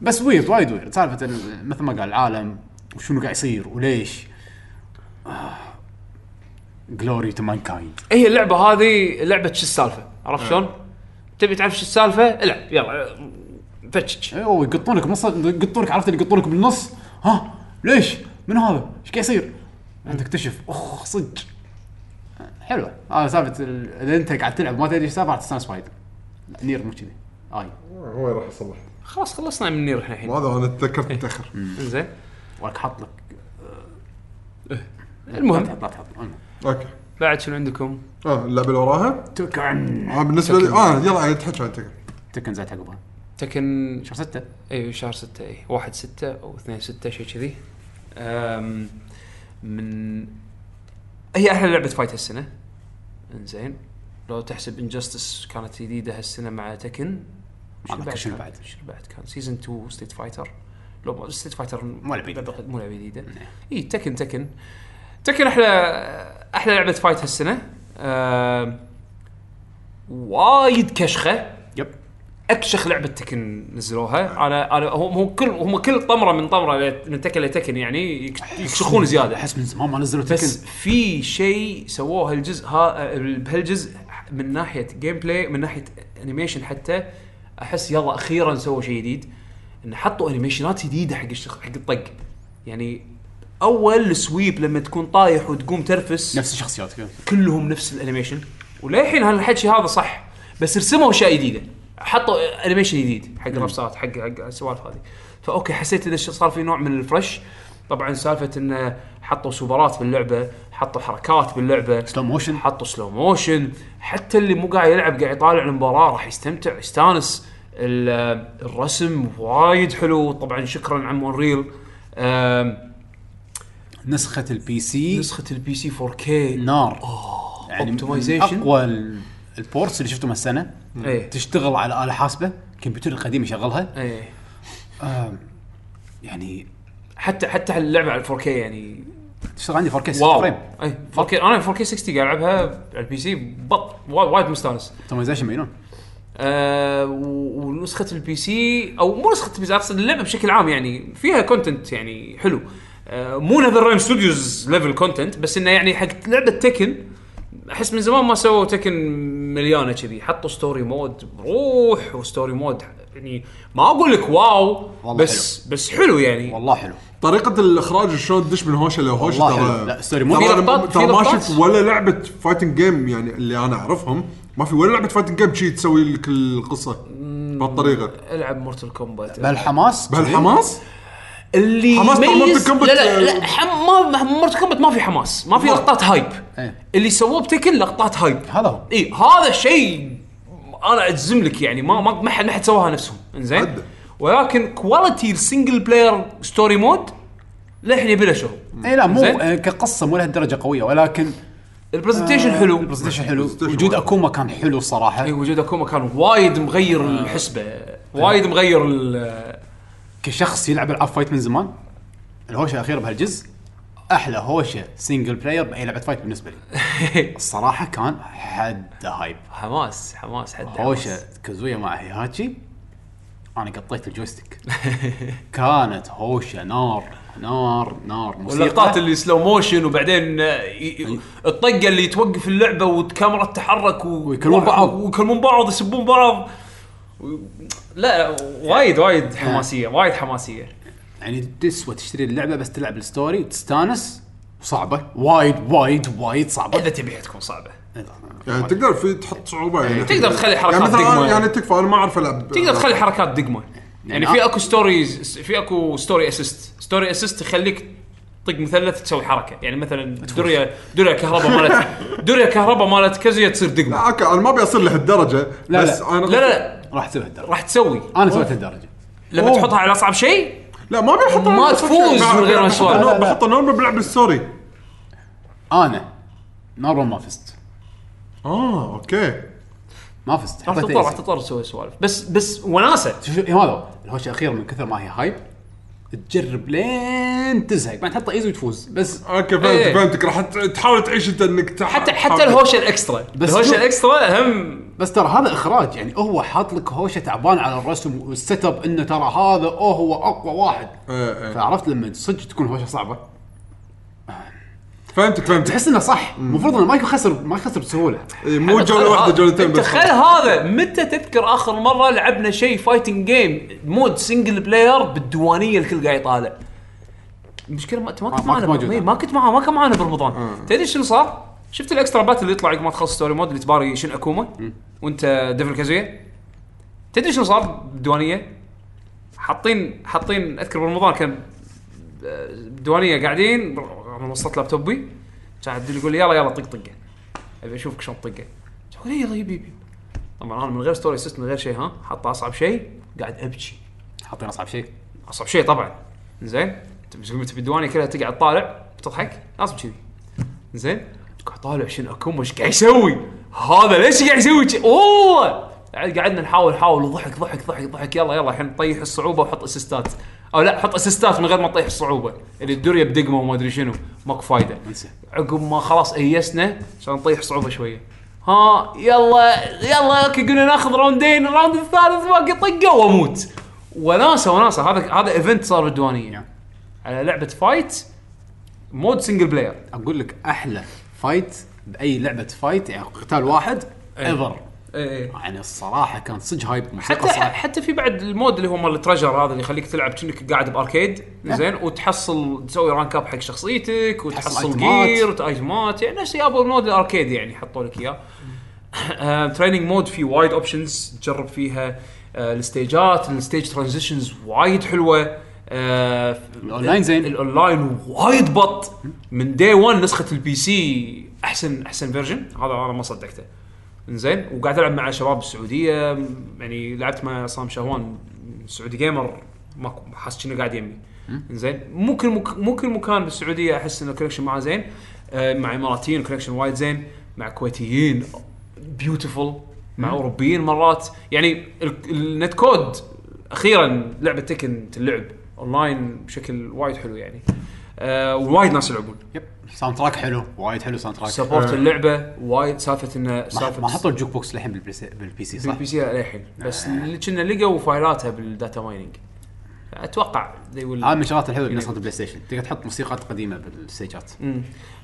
بس وايد سالفه مثل ما قال العالم وشنو قاعد يصير وليش جلوري تو مان كايند هي اللعبه هذه لعبه شو السالفه عرفت شلون تبي تعرف شو السالفه العب يلا فتش او يقطونك نص يقطونك عرفت اللي يقطونك بالنص ها ليش من هذا ايش قاعد يصير انت تكتشف اخ صدق حلوه سالفه اذا انت قاعد تلعب ما تدري ايش سالفه تستانس وايد نير مو كذي اي هو راح يصلح خلاص خلصنا من نير احنا الحين هذا انا تذكرت متاخر زين وراك حط لك المهم اوكي بعد شنو عندكم اللعبه اللي وراها تكن بالنسبه لي يلا تحكي عن تكن زي عقبها تكن شهر 6 اي شهر 6 اي 1 6 او 2 6 شيء كذي من هي احلى لعبه فايت هالسنه انزين لو تحسب انجستس كانت جديده هالسنه مع تكن شنو بعد كان سيزون 2 ستيت فايتر لو ستيت فايتر مو لعبه جديده اي تكن احلى لعبه فايت هالسنه وايد كشخه اكشخ لعبه تكن نزلوها انا هم كل طمره من طمره من تكن لتكن يعني يكشخون زياده احس من زمان ما نزلوا تكن بس في شيء سووه هالجزء بهالجزء من ناحيه جيم بلاي من ناحيه انيميشن حتى احس يلا اخيرا سووا شيء جديد ان حطوا انيميشنات جديده حق الطق يعني اول سويب لما تكون طايح وتقوم ترفس نفس الشخصيات كلهم نفس الانيميشن وللحين هالحكي هذا صح بس رسموا شيء جديد حطوا انيميشن جديد حق الرفسات حق السوالف هذه فاوكي حسيت ان الشيء صار في نوع من الفرش طبعا سالفه ان حطوا سوبرات باللعبه حطوا حركات باللعبه سلو موشن حطوا سلو موشن حتى اللي مو قاعد يلعب قاعد يطالع المباراه راح يستمتع يستانس الرسم وايد حلو طبعا شكرا عم أونريل نسخه البي سي 4K نار يعني اوبتمايزيشن اقوى البورتس اللي شفتهم هالسنه تشتغل على آلة حاسبة الكمبيوتر القديم يشغلها يعني حتى اللعبة على 4K يعني تشتغل عندي 4K 60 فريم اي 4K انا 4K 60 قاعد العبها على البي سي بط وايد مستانس اوبتمايزيشن مينون ونسخة البي سي او مو نسخة البي سي اقصد اللعبة بشكل عام يعني فيها كونتنت يعني حلو مو نذر رايم ستوديوز ليفل كونتنت بس انه يعني حق لعبة تكن احس من زمان ما سووا تكن مليانه كذي حطوا ستوري مود روح وستوري مود يعني ما اقول لك واو بس حلو. بس حلو يعني والله حلو طريقه الاخراج شلون تدش من هوشه لهوشه لا ستوري مود ما شفت ولا لعبه فايتنج جيم يعني اللي انا اعرفهم ما في ولا لعبه فايتنج جيم شيء تسوي لك القصه بهالطريقه العب مورتال كومبات بالحماس اللي ميز لا مورتال كومبات ما في حماس ما في لقطات هايب اللي سووه بتكن لقطات هايب هذا هو اي هذا شيء انا اجزم لك يعني ما حد سواها نفسهم انزين ولكن كواليتي السنجل بلاير ستوري مود لحني بلا شغل اي لا مو كقصه مو لها درجه قويه ولكن البرزنتيشن حلو وجود اكوما كان حلو صراحه اي وجود اكوما كان وايد مغير الحسبه وايد مغير كشخص يلعب العاب فايت من زمان الهوشه الاخيره بهالجزء احلى هوشه سينجل بلاير باي لعبه فايت بالنسبه لي الصراحه كان حد هايب حماس حد هوشه كازويا مع هيهاتشي انا قطيت الجويستيك كانت هوشه نار نار نار. واللقطات اللي سلو موشن وبعدين الطقه اللي توقف اللعبه والكاميرا تتحرك ويكلمون بعض يسبون بعض. لا وايد وايد حماسيه وايد حماسيه يعني تسوى تشتري اللعبه بس تلعب الستوري وتستانس. صعبه وايد وايد وايد صعبه اذا تبيها تكون صعبه يعني تقدر في تحط صعوبه يعني تقدر تخلي حركات دقمه يعني تكفى انا ما اعرف العب تقدر تخلي حركات دقمه يعني في اكو ستوريز في اكو ستوري اسيست. ستوري اسيست يخليك طق مثلث تسوي حركه يعني مثلا دريه كهرباء مالت كازيا تصير دقمه. لا أكا انا ما بيصير لهالدرجه بس انا لا راح تسوي هالدرجه راح تسوي انا سويت هالدرجه لما تحطها على اصعب شيء لا ما بيحطها ما تفوز من غير هالسؤال. بحط نورمال بلعب السوري انا نورمال ما فزت. اوكي ما فزت راح تضطر تسوي سوالف بس وناسه. شوف هذا الهوشه الاخير من كثر ما هي هايب تجرب لين تزهق ما تحط ايزي وتفوز بس اوكي فهمتك راح تحاول تعيش انت انك حتى الهوشه الاكسترا بس الهوشه الاكسترا هم بس ترى هذا اخراج يعني هو حاط لك هوشه تعبان على الرسم والست اب انه ترى هذا هو اقوى واحد. فعرفت لما صدق تكون هوشه صعبه فهمتك تحس انه صح المفروض انه ما يكون خسر بسهوله مو جوله واحده جولتين بس. تخيل هذا متى تذكر اخر مره لعبنا شيء فايتنج جيم مود سنجل بلاير بالديوانيه الكل قاعد يطالع المشكله ما كنت معانا برمضان. تدري شنو صار؟ شفت الاكسترا بات اللي يطلع ما تخلص ستوري مود اللي تباري شن اكوما وانت ديفل كازويا. تدري شنو صار بالديوانيه؟ حاطين اذكر برمضان كان الديوانيه قاعدين انا وصلت لابتوبي قاعد يقول لي يلا طقطقه ابي اشوفك شلون طقه. تقول لي يلا يا بيبي طبعا انا من غير ستوري سيستم غير شيء ها حاط اصعب شيء قاعد ابكي حاطين اصعب شيء طبعا زين انت بالديوانيه كلها تقعد طالع بتضحك لازم كذي زين قاعد طالع شنو اكو وش قاعد يسوي هذا ليش قاعد يسوي والله قعدنا نحاول وضحك ضحك يلا الحين طيح الصعوبه وحط اسيستات او لا حط اسيستات من غير ما تطيح الصعوبه اللي الدوريه بدقمه وما ادري شنو ماكو فايده. عقب ما خلاص ايسنا عشان نطيح صعوبه شويه ها يلا اوكي قلنا ناخذ راوندين الراوند الثالث باقي طقه واموت وناسه هذا ايفنت صار بالديوانيه على لعبه فايت مود سنجل بلاير. اقول لك احلى فايت باي لعبه فايت يعني قتال واحد ايفر يعني الصراحه كان صج هايب حتى في بعد المود اللي هو مال التريجر هذا اللي يخليك تلعب كأنك قاعد باركيد زين وتحصل تسوي رانك اب حق شخصيتك وتحصل جير وتايتمات يعني نفس يابو مود الاركيد يعني حطوا لك اياه. تريننج مود في وايد اوبشنز تجرب فيها الستيجات الستيج ترانزيشنز وايد حلوه. الاونلاين زين الاونلاين وايد بط من داي 1 نسخه البي سي احسن فيرجن هذا انا ما صدقته زين. وقاعد العب مع شباب السعوديه يعني لعبت مع صام شهوان سعودي جيمر ماكو حاسس انه قاعد يمي زين ممكن مكان بالسعوديه احس انه الكونكشن معه زين مع اماراتيين الكونكشن وايد زين مع كويتيين بيوتيفول مع اوروبيين مرات يعني النت كود اخيرا لعبه تكن تلعب اونلاين بشكل وايد حلو يعني وايد ناس يلعبون. ساوند تراك حلو وايد حلو ساوند تراك سبورت اللعبه وايد سالفه انه سالفه ما حطوا الجوك بوكس للحين بالبي سي صح بالبي سي للحين بس اللي كنا لقوا فايلاتها بالداتا مايننج اتوقع زي من شغلات الحلوه اللي صارت بالبلاي ستيشن تقدر تحط موسيقات قديمه بالستيجات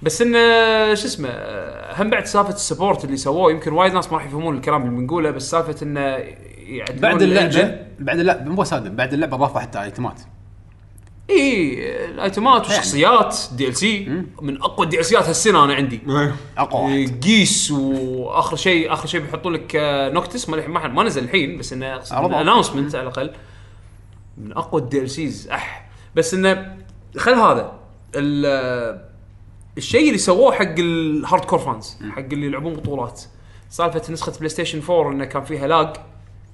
بس انه شو اسمه هم بعد سالفه السبورت اللي سووه يمكن وايد ناس ما راح يفهمون الكلام اللي بنقوله بس سالفه انه بعد اللعبه ضافوا حتى ايتمات الايتمات وشخصيات دي ال سي من اقوى الدي ال سيات هالسنه انا عندي اقوى قيس واخر شيء بيحطوا لك نوكتس ما نزل الحين بس انه اناونسمنت على الاقل من اقوى الدي ال سيز بس انه خل هذا الشيء اللي سووه حق الهارد كور فانز حق اللي يلعبون بطولات سالفه نسخه بلاي ستيشن 4 انه كان فيها لاج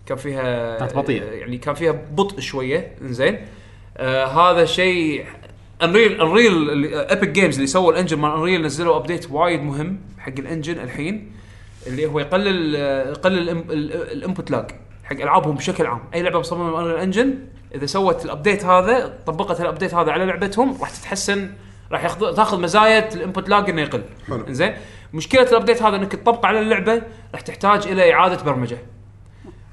كان فيها يعني كان فيها بطء شويه زين. هذا شيء انريل ايبك جيمز اللي سووا الانجن مال انريل نزلوا ابديت وايد مهم حق الانجن الحين اللي هو يقلل الانبوت لاج حق العابهم بشكل عام. اي لعبه مصممه على الانجن اذا سوت الابديت هذا طبقت الابديت هذا على لعبتهم راح تتحسن راح تاخذ مزايا الانبوت لاج انه يقل زين. مشكله الابديت هذا انك تطبقه على اللعبه راح تحتاج الى اعاده برمجه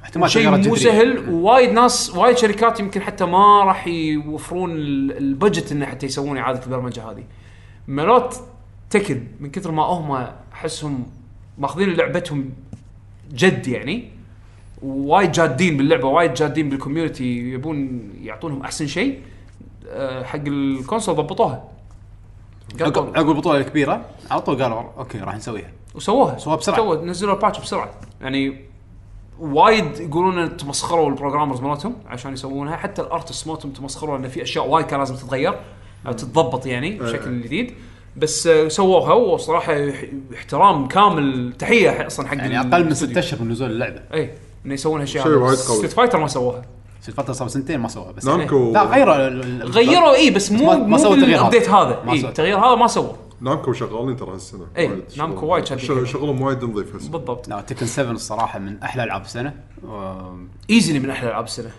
احتمال شيء مو سهل، ووايد ناس وايد شركات يمكن حتى ما راح يوفرون البجت انه حتى يسوون اعاده البرمجه هذه. مرات تكد من كثر ما هم احسهم ماخذين لعبتهم جد يعني، وايد جادين باللعبه، وايد جادين بالكوميونتي، يبون يعطونهم احسن شيء. حق الكونسول ضبطوها اقول بطوله كبيره على طول، قالوا اوكي راح نسويها وسووها، سووها بسرعه، نزلوا الباتش بسرعه. يعني وايد يقولون تمسخروا البروجرامرز مالتهم عشان يسوونها، حتى الارتست مالتهم تمسخروا ان في اشياء وايد كان لازم تتغير او تتضبط يعني بشكل جديد، بس سووها. وصراحه احترام كامل، تحيه اصلا حق يعني اقل من 6 اشهر من نزول اللعبه، اي انه يسوون هالشيء. ستريت فايتر ما سووها، ستريت فايتر صار سنتين ما سووها، بس لا غيروا اي، بس مو الابديت هذا، التغيير هذا ما سووه. نامكو شغالين ترى هالسنه، اي نامكو وايد شغلهم وايد نظيف هسه بالضبط. لا تكن 7 الصراحه من احلى العاب السنه، ايزلي من احلى العاب السنه.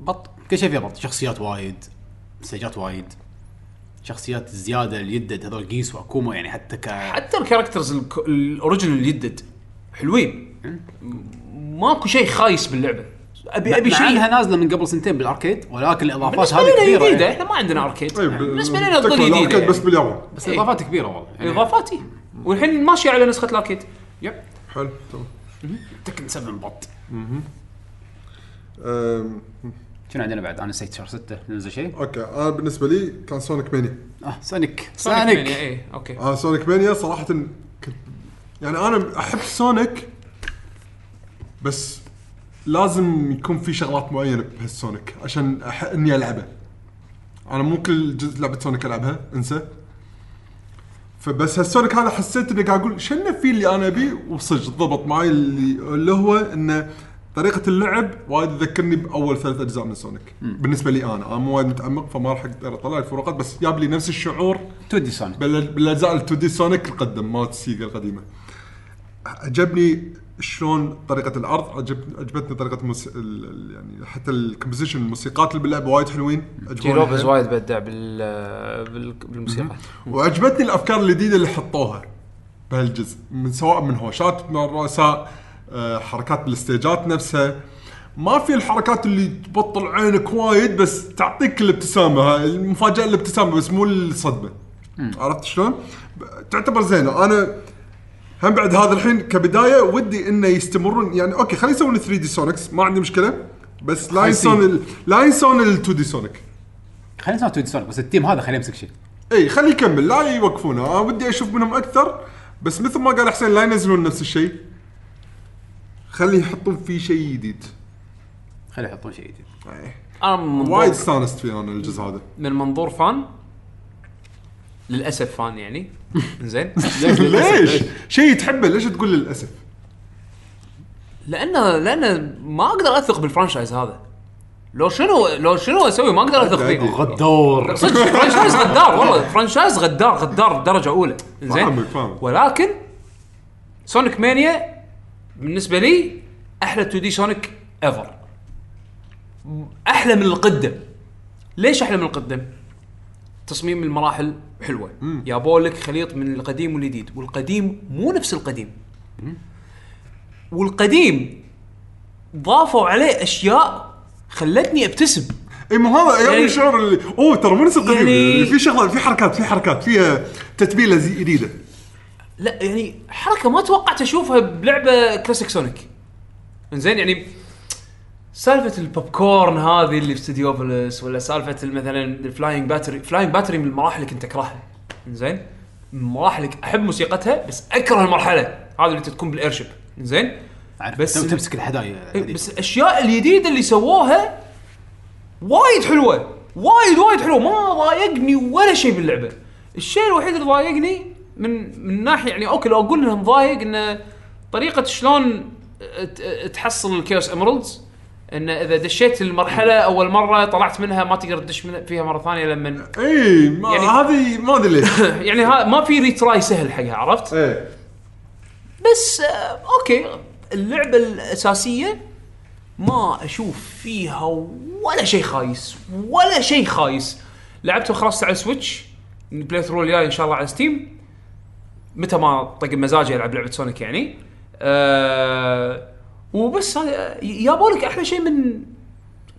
بط كل شيء فيه بط، شخصيات وايد، مسجات وايد، شخصيات زياده اليدد هذول جيس واكومو يعني، حتى حتى الكاركترز الاوريجينال اليدد حلوين، ماكو شيء خايس باللعبه. ابي شيء عنها نازله من قبل سنتين بالاركيد، ولكن الاضافات هذه كبيره جديده يعني. احنا ما عندنا اركيد بالنسبه لنا تظل جديده بس باليوم يعني. بس اضافات كبيره والله يعني، اضافاتي والحين ماشي على نسخه الاركيد. يب حلو تكن 7 بط. شنو عندنا بعد؟ انا نسيت شهر 6 نزل شيء. اوكي انا بالنسبه لي كان سونيك مانيا. سونيك مانيا اي اوكي. سونيك مانيا صراحه يعني انا احب سونيك، بس لازم يكون في شغلات معينه بهالسونيك عشان اني العبه. انا مو كل جزء لعبه سونيك العبها انسى، فبس هالسونيك هذا حسيت اني قاعد اقول شنو في اللي انا ابي، وصج ضبط معي اللي هو انه طريقه اللعب وايد تذكرني باول 3 اجزاء من سونيك. بالنسبه لي انا مو وايد متعمق، فما راح اقدر اطلع الفروقات، بس جاب لي نفس الشعور تودي سونيك بالاجزاء التودي سونيك القديم مالت سيجا القديمه. عجبني شلون طريقه العرض، عجبتني طريقه يعني حتى الكومبوزيشن، الموسيقات اللي باللعبه وايد حلوين، جيروبز وايد بدع بالموسيقى، وعجبتني الافكار الجديده اللي حطوها بهالجزء، من سواء من هوشات من الرؤساء، حركات بالاستيجات نفسها، ما في الحركات اللي تبطل عينك وايد، بس تعطيك الابتسامه، المفاجاه الابتسامه بس مو الصدمه. عرفت شلون؟ تعتبر زينه. انا هم بعد هذا الحين كبدايه ودي انه يستمرون يعني، اوكي خلي يسوون 3 دي سونيكس ما عندي مشكله، بس لا ينسون ال 2 دي سونيك، خلي يسوون 2 دي سونيك، بس التيم هذا خليه يمسك شيء، اي خليه يكمل، لا يوقفونه. انا ودي اشوف منهم اكثر، بس مثل ما قال حسين لا ينزلون نفس الشيء، خليه يحطون فيه شيء جديد، خليه يحطون شيء جديد. انا وايد استانست فيه انا الجزء هذا من منظور فان، للاسف فان يعني زين. ليش شيء تحبه ليش تقول للاسف؟ لأن ما اقدر اثق بالفرانشايز هذا، لو شنو اسوي ما اقدر اثق فيه. غدار فرانشايز، غدار والله، فرانشايز غدار درجه اولى زين. ولكن سونيك مانيا بالنسبه لي احلى 2 دي سونيك ايفر، احلى من القدم. ليش احلى من القدم؟ تصميم المراحل حلوه، يابوا لك خليط من القديم والجديد، والقديم مو نفس القديم، والقديم ضافوا عليه اشياء خلتني ابتسم. اي مو هذا يعني الشعور اللي ترى مو نفس القديم يعني، في شغله، في حركات فيها تتبيله جديده، لا يعني حركه ما توقعت اشوفها بلعبه كلاسيك سونيك. زين يعني سالفه البوب كورن هذه اللي في ستوديوفلس، ولا سالفه مثلا الفلاينج باتري من المراحل اللي كنت اكرهها زين، مراحل احب موسيقتها بس اكره المرحله هذه اللي تكون بالايرشيب زين، بس تمسك الحدايا. بس الاشياء الجديده اللي سووها وايد حلوه، وايد حلوه، ما ضايقني ولا شيء باللعبه. الشيء الوحيد اللي ضايقني من ناحيه يعني اوكي لو اقول لهم ضايق ان طريقه شلون تحصل الكيوس اميرالدز، ان اذا دشيت المرحله اول مره طلعت منها ما تقدر تدش فيها مره ثانيه لما اي ما يعني هذه ما ادري ليش يعني ما في ريتراي سهل حقها، عرفت؟ ايه بس اوكي اللعبه الاساسيه ما اشوف فيها ولا شيء خايس. لعبته خلاص على سويتش، بلاي ثرو الجاي ان شاء الله على ستيم، متى ما طق مزاجي العب لعبه سونيك يعني. وبس هذا يابولك احلى شيء من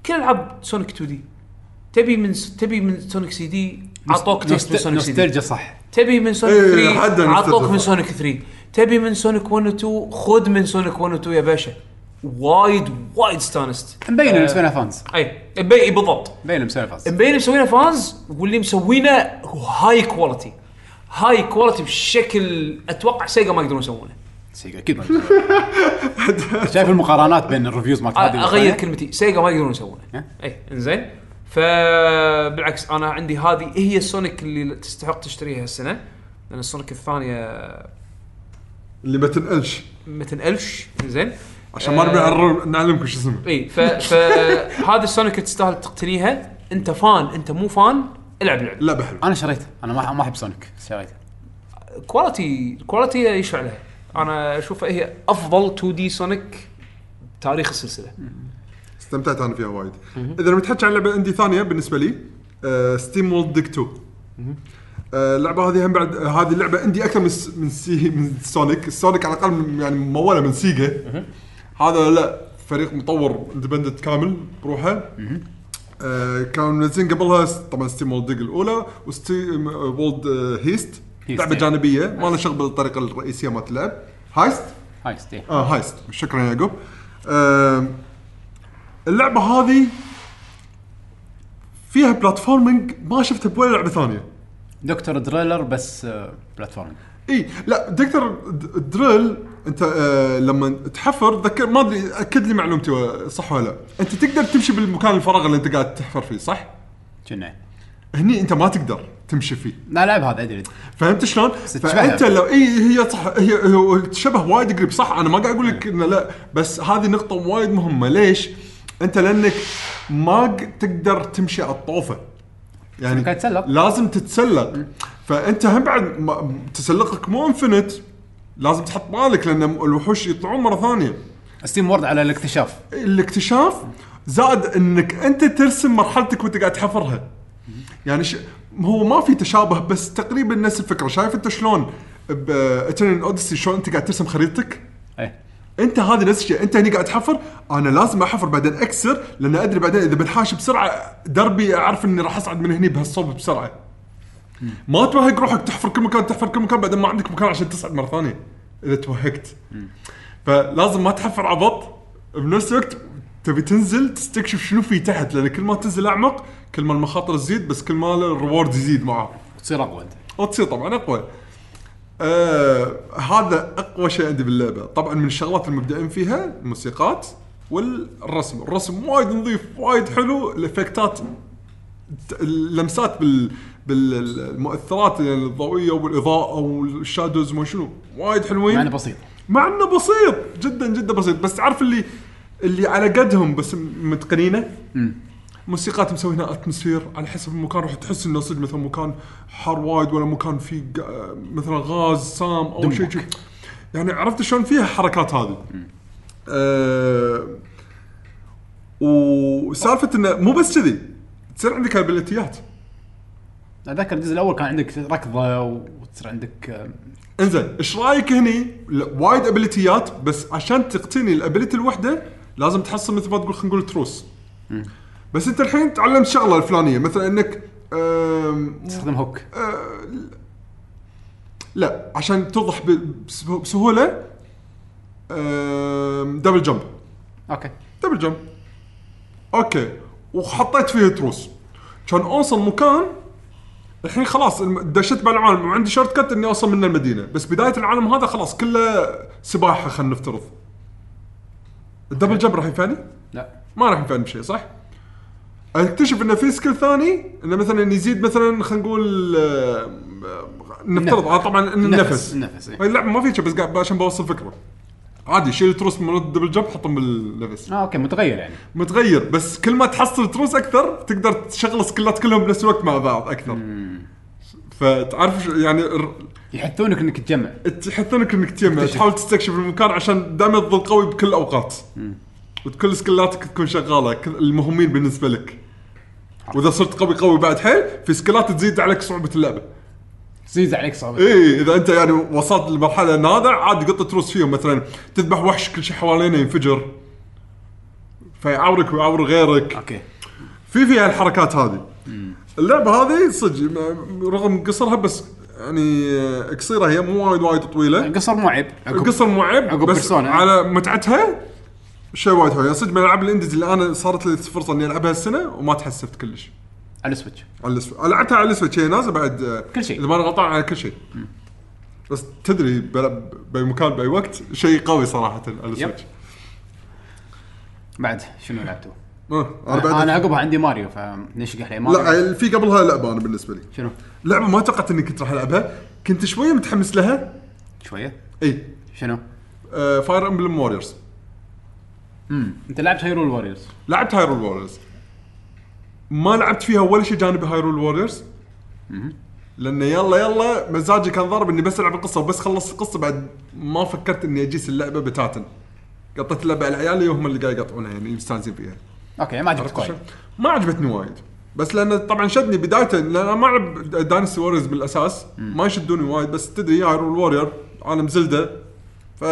كل العاب سونيك 2 دي. تبي من سونيك سي دي عطوك تيست سونيك سي، صح. تبي من سونيك 3 عطوك من سونيك 3. تبي من سونيك 1 و2 خذ من سونيك 1 و2 يا باشا. وايد استانست. مبين مسوينا فانز. اي مبين بالضبط. مبين مسوينا فانز. مبين مسوينا فانز، واللي مسوينا هاي كواليتي. هاي كواليتي بشكل اتوقع سيجا ما يقدرون يسوونه. سيجا اكيد ما يقدرون. شايف المقارنات بين الريفيوز مالت هذه. اغير كلمتي، سيجا ما يقدرون يسوونه. اي انزين. فبالعكس انا عندي هذه هي السونيك اللي تستحق تشتريها السنه، لان السونيك الثانيه اللي ما تنقلش زين عشان ما نبي نعلمكم شو اسمه. اي فهذا السونيك تستاهل تقتنيها. انت فان انت مو فان العب لا بحلو. انا شريته، انا ما احب سونيك، شريته. كواليتي يشفع لها. انا اشوفها هي افضل 2 دي سونيك بتاريخ السلسله. استمتعت أنا فيها وايد. إذا متحكي عن لعبة عندي ثانية بالنسبة لي ستيم وولد ديك 2. اللعبة هذه هم بعد هذه اللعبة عندي أكثر من سونيك. سونيك على الأقل يعني مولة من سيجا. هذا لا، فريق مطور اندبندنت كامل بروحه. كانوا منزلين قبلها طبعا ستيم وولد ديك الأولى وستيم وولد هيست، لعبة جانبية ما لها شغل بالطريقة الرئيسية ما تلعب. هايست. شكرا يا يعقوب. اللعبة هذه فيها بلاتفورمينج ما شفتها بولا لعبة ثانية. دكتور دريلر بس بلاتفورمينج. اي لا دكتور دريل انت لما تحفر ذكر ما ادري اكد لي معلومتي صح ولا لا، انت تقدر تمشي بالمكان الفراغ اللي انت قاعد تحفر فيه صح؟ جنة هني انت ما تقدر تمشي فيه. لا لعب هذا ادري فهمت شلون؟ فانت لو اي هي صح، هي تشبه وايد قريب صح. انا ما قاعد اقول لك انه لا، بس هذه نقطة وايد مهمة. ليش؟ انت لانك ما تقدر تمشي على الطوفه، يعني لازم تتسلق. فانت هم بعد تسلقك مو انفنت، لازم تحط بالك لان الوحوش يطلعون مره ثانيه. ستيم وورد على الاكتشاف زائد انك انت ترسم مرحلتك وانت قاعد تحفرها. يعني هو ما في تشابه بس تقريبا نفس الفكره. شايف انت شلون باترنال اوديسي شلون انت قاعد ترسم خريطتك؟ انت هذا نفس الشيء. انت هنا قاعد تحفر، انا لازم احفر بعدين اكسر لان ادري بعدين اذا بنحاش بسرعه دربي اعرف اني راح اصعد من هنا بهالصوب بسرعه. ما توهق روحك تحفر كل مكان بعدين ما عندك مكان عشان تصعد مره ثانيه اذا توهقت. فلازم ما تحفر عبط، بنفس الوقت تبي تنزل تستكشف شنو في تحت، لان كل ما تنزل اعمق كل ما المخاطر تزيد، بس كل ما الريورد يزيد معه تصير اقوى وتصير طبعا اقوى. هذا أقوى شيء عندي باللعبة. طبعاً من الشغلات المبدئين فيها الموسيقات والرسم. الرسم وايد نظيف وايد حلو. الإفكتات اللمسات بالمؤثرات يعني الضوئية والإضاءة والشادوز ما شنو وايد حلوين. معنى بسيط، جداً بسيط، بس عارف اللي على قدهم بس متقنينه. موسيقات مسوينها اتموسفير على حسب المكان، راح تحس انه صدق مثلا مكان حار وايد ولا مكان فيه مثلا غاز سام او شيء يعني عرفت شلون فيها حركات هذه. وسالفه انه مو بس كذي تصير عندك ابيليتيات. اذكر الجزء الاول كان عندك ركضه وتصير عندك انزين. ايش رايك هني وايد ابيليتيات، بس عشان تقتني الابيليتي الوحده لازم تحصل مثل ما تقول خلينا نقول تروس. بس انت الحين تعلمت شغله الفلانيه مثلا انك تستخدم هوك لا عشان توضح بسهوله دبل جمب. اوكي دبل جمب اوكي وحطيت فيه تروس عشان اوصل مكان. الحين خلاص دشيت بالعالم وعندي شورت كات اني اوصل من المدينه، بس بدايه العالم هذا خلاص كله سباحه. خلينا نفترض الدبل جمب راح يفاني؟ لا ما راح يفاني بشيء صح. اكتشف انه في سكيل ثاني انه مثلا يزيد مثلا خلينا نقول نفترض طبعا النفس هاي اللعبه ما فيها شيء، بس عشان بوصل فكره عادي شيل تروس من الدبل جمب حطهم بالنفس. اوكي متغير يعني متغير، بس كل ما تحصل تروس اكثر تقدر تشغل سكلات كلهم بنفس الوقت مع بعض اكثر. فتعرف يعني يحثونك انك تجمع تحاول تستكشف المكان عشان دائما تظل قوي بكل الاوقات. وكل سكلاتك تكون شغاله المهمين بالنسبه لك. واذا صرت قوي بعد حيل في سكلات تزيد عليك صعوبه اللعبه. تزيد عليك صعوبة. اي اذا انت يعني وصلت لمرحله نادع عاد قطه روس فيهم مثلا تذبح وحش كل شيء حوالينه ينفجر فيعورك ويعور غيرك. اوكي في هالحركات هذه. اللعبه هذه صدق رغم قصرها بس يعني قصيره هي مو وايد طويله. القصر مو عيب. القصر مو عيب بس على متعتها شيء وايد حلو. صدق ملعب الانديز اللي انا صارت لي فرصه اني العبها السنه وما تحسفت كلش. على السويتش لعبتها على السويتش نازل بعد كل شيء اذا ما غلطان على كل شيء. بس تدري باي مكان باي وقت شيء قوي صراحه على السويتش. بعد شنو لعبتوا؟ انا عقبها عندي ماريو فنشقح لي ماريو. لا في قبلها لعبه انا بالنسبه لي شنو لعبه ما توقعت اني كنت راح العبها كنت شويه متحمس لها شويه. اي شنو؟ فاير امبلم واريورز. انت لعبت هايرول واريورز؟ لعبت هايرول واريورز. ما لعبت فيها ولا شيء جانب هايرول واريورز لانه يلا مزاجي كان ضارب اني بس العب القصه وبس خلصت القصه بعد ما فكرت اني اجيس اللعبه بتاتن. قطت اللعبه على العيال وهم اللي قاعد يقطعونها يعني مستانسين فيها. اوكي ما عجبتك وايد؟ ما عجبتني وايد بس لانه طبعا شدني بدايه لأنا ما العب داينستي واريورز بالاساس ما يشدوني وايد بس تدري هايرول واريور عالم زلده ف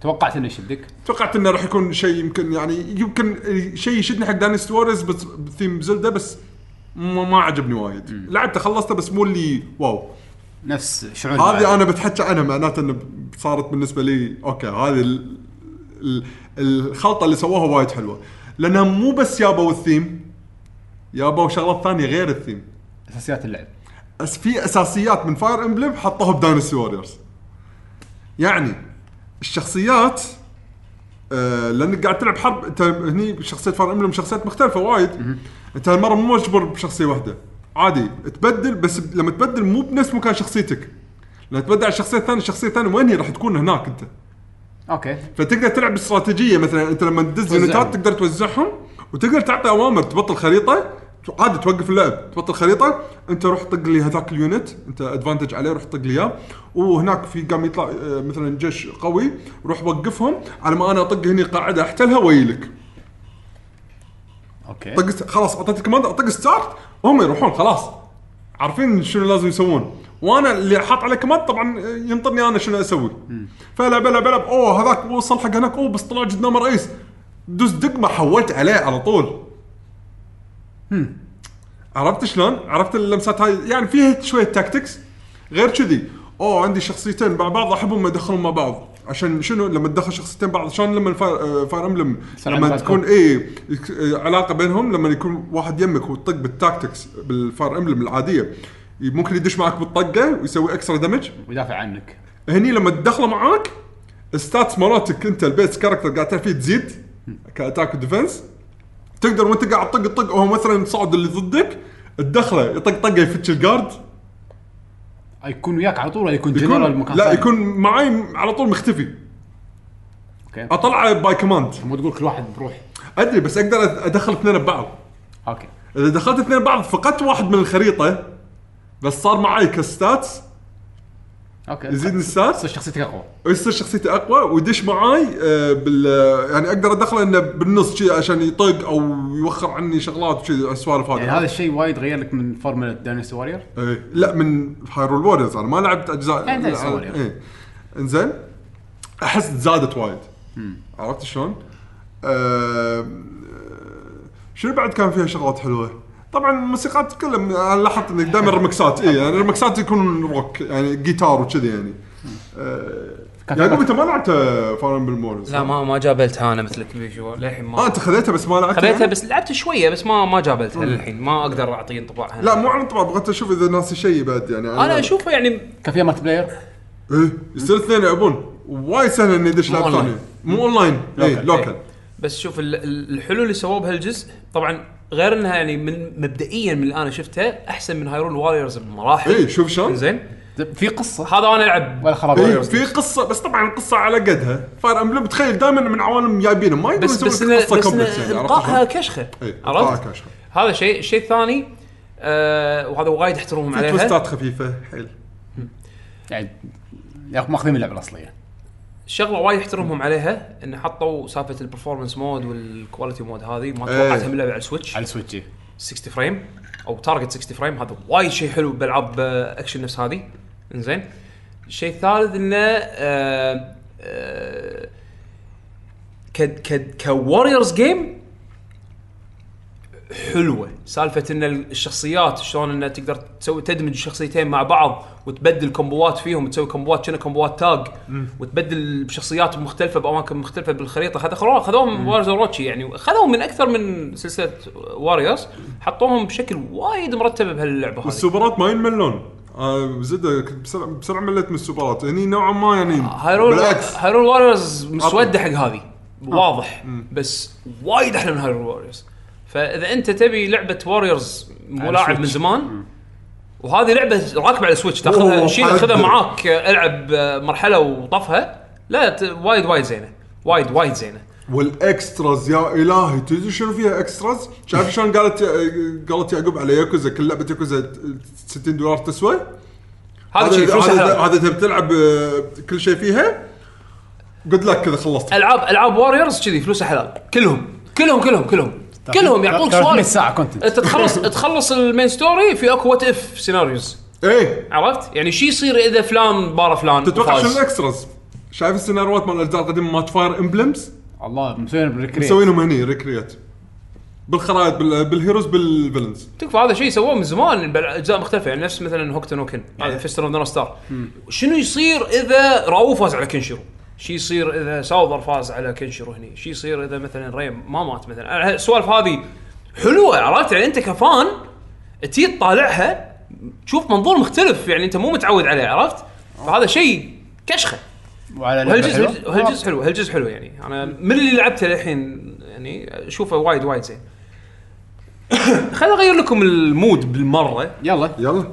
توقعت انه يشدك. توقعت انه راح يكون شيء يمكن يعني يمكن شيء يشدني حق داينستي واريورز بس بثيم زلده بس ما عجبني وايد. لعبته خلصته بس مو اللي واو نفس شعور هذه انا بتحكي عنها معناته انه صارت بالنسبه لي اوكي هذه الخلطه اللي سووها وايد حلوه لانها مو بس يابو الثيم يابو شغلات ثانيه غير الثيم اساسيات اللعب في اساسيات من فاير امبلم حطوها بداينستي واريورز. يعني الشخصيات لأنك قاعد تلعب حرب انت هني شخصية فاير امبلم شخصيات مختلفة وايد. انت هالمرة مو مجبر بشخصية واحدة عادي تبدل بس لما تبدل مو بنفس مكان شخصيتك لما تبدل على الشخصية الثانية الشخصية الثانية وين هي راح تكون هناك انت. اوكي فتقدر تلعب باستراتيجية مثلا انت لما تدز يونتات تقدر توزعهم وتقدر تعطي اوامر تبطل خريطة عادي توقف اللعب تبطل خريطة انت روح طق لي هذاك اليونت انت ادفانتج عليه روح طق لي وهناك في قام يطلع مثلا جيش قوي روح وقفهم على ما انا اطق هني قاعده احتلها ويلك. اوكي طقت خلاص اعطيتك كوماند اطق ستارت هم يروحون خلاص عارفين شنو لازم يسوون وانا اللي حاط على كوماند طبعا ينطرني انا شنو اسوي. فلا بلا بلا اوه هذاك وصل حق هناك اوه بس طلع قدام رئيس دوس دقمه حولت عليه على طول. عرفت شلون؟ عرفت اللمسات هاي يعني فيها شويه تاكتكس غير كذي. او عندي شخصيتين مع بعض احبهم ما يدخلون مع بعض عشان شنو لما تدخل شخصيتين بعض شلون لما الفاير امبلم لما تكون اي علاقه بينهم لما يكون واحد يمك وتطق بالتاكتكس بالفاير امبلم العاديه ممكن يدش معك بالطقه ويسوي اكسترا دمج ويدافع عنك. هني لما تدخله معك ستاتس مراتك انت البيس كاركتر قاعد تعرف تزيد كاتاك وديفنس تقدر وانت قاعد تطق الطق وهو مثلا صعد اللي ضدك الدخله يطق طقه يفتش الجارد يكون وياك على طول يكون جنرال مكان لا يكون معي على طول مختفي. اوكي اطلع باي كوماند مو تقول كل واحد بروح ادري بس اقدر ادخل اثنين ببعض. اوكي اذا دخلت اثنين ببعض فقدت واحد من الخريطه بس صار معي كستاتس. اوكي يزيدني الستاتس شخصيتي اقوى يصير شخصيتي اقوى ويدش معي بال يعني اقدر ادخله انه بالنص شيء عشان يطق او يوخر عني شغلات وشي السوالف هذه. يعني هذا الشيء وايد غير لك من فورمولا داينستي واريور؟ اي لا من هايرول واريورز انا ما لعبت اجزاء اي انزين احس زادت وايد. عرفت شلون؟ شنو بعد كان فيها شغلات حلوه طبعا الموسيقى كلها انا لاحظت انك دائما رمكسات اي يعني رمكسات يكون روك يعني جيتار وكذي يعني. يا قبل انت ما لعبت فاير امبلم واريورز؟ لا ما جابلتها انا مثلك فيجوال للحين ما انت خذيتها بس ما لعبتها. خذيتها بس لعبت شويه بس ما جابلتها للحين ما اقدر اعطي انطباعها. لا مو عن انطباع بغيت اشوف اذا ناس شيء بعد يعني انا اشوفه يعني كافيه مالت بلاير ايه يصير اثنين يلعبون وايد سهل اني ادش لعب ثاني مو اونلاين اي لوكال. بس شوف الحلو اللي سووه بهالجزء طبعا غير انها يعني من مبدئيا من اللي انا شفتها احسن من هايرول واريورز بمراحل. اي شوف شلون زين في قصه هذا انا العب ولا خراب إيه في قصه بس طبعا قصه على قدها. فاير امبلم بتخيل دائما من عوالم جايبينه ما يدري يسوي قصه كومبلكس يعني ابقاها كشخه. عرفت هذا شيء ثاني وهذا وايد احترمهم عليها توستات خفيفه حيل يعني ياخذ ماخذين اللعبه الاصليه الشغله وايد احترمهم عليها ان حطوا سالفه البرفورمانس مود والكواليتي مود هذه ما توقعتها من اللعبه على السويتش 60 فريم او تارجت 60 فريم، هذا وايد شيء حلو بالعاب اكشن نفس هذه. انزين الشيء الثالث انه كواريورز جيم حلوه، سالفه ان الشخصيات شلون انها تقدر تسوي تدمج شخصيتين مع بعض وتبدل كومبوات فيهم، تسوي كومبوات شنو كومبوات تاج وتبدل بشخصيات مختلفه باماكن مختلفه بالخريطه. هذا خذوهم وارز روتشي يعني، خذوهم من اكثر من سلسله واريوس، حطوهم بشكل وايد مرتب بهاللعبه هذه. والسوبرات ما يملون زده بسرعه ملت من السوبرات يعني نوعا ما يعني. هايرول واريوس مسوده حق هذه واضح بس وايد احلى من هايرول واريوس. فاذا انت تبي لعبه واريورز ملاعب من زمان، وهذه لعبه راكب على سويتش تاخذها شيء تاخذها معاك العب مرحله وطفها، لا وايد زينه، وايد زينه. والاكستراز يا الهي تدري شنو فيها اكستراز؟ شايف شلون قالت يعقوب على ياكوزا كل لعبه ياكوزا $60 تسوى هذا تبي تلعب كل شيء فيها جود لك كذا خلصت. العاب واريورز كذي فلوسها حلال كلهم كلهم يعطوك سوالف ساعه كنت تخلص المين ستوري في اكو وات اف سيناريوز. ايه عرفت يعني شي يصير اذا فلان بار فلان. تتوقع شنو الاكستراز؟ شايف السيناريوهات مال الاجزاء القديمه مات فاير امبلمز الله مسوينهم هني ريكريت بالخرائط بالهيروز بالفيلنز. تكفى هذا شيء سووه من زمان بالاجزاء مختلفه، يعني نفس مثلا هوكتن وكن هذا فيستر اوف ستار. شنو يصير اذا راو فاز على كنشيرو؟ شي يصير اذا ساوذر فاز على كنشيرو هني؟ شي يصير اذا مثلا ريم ما مات مثلا؟ السوالف هذه حلوه عرفت يعني، انت كفان تجي تطالعها تشوف منظور مختلف يعني انت مو متعود عليه عرفت. فهذا شيء كشخه وعلى هالجزء حلو، هالجزء حلو يعني. انا من اللي لعبته الحين يعني اشوفه وايد زين. خليني اغير لكم المود بالمره، يلا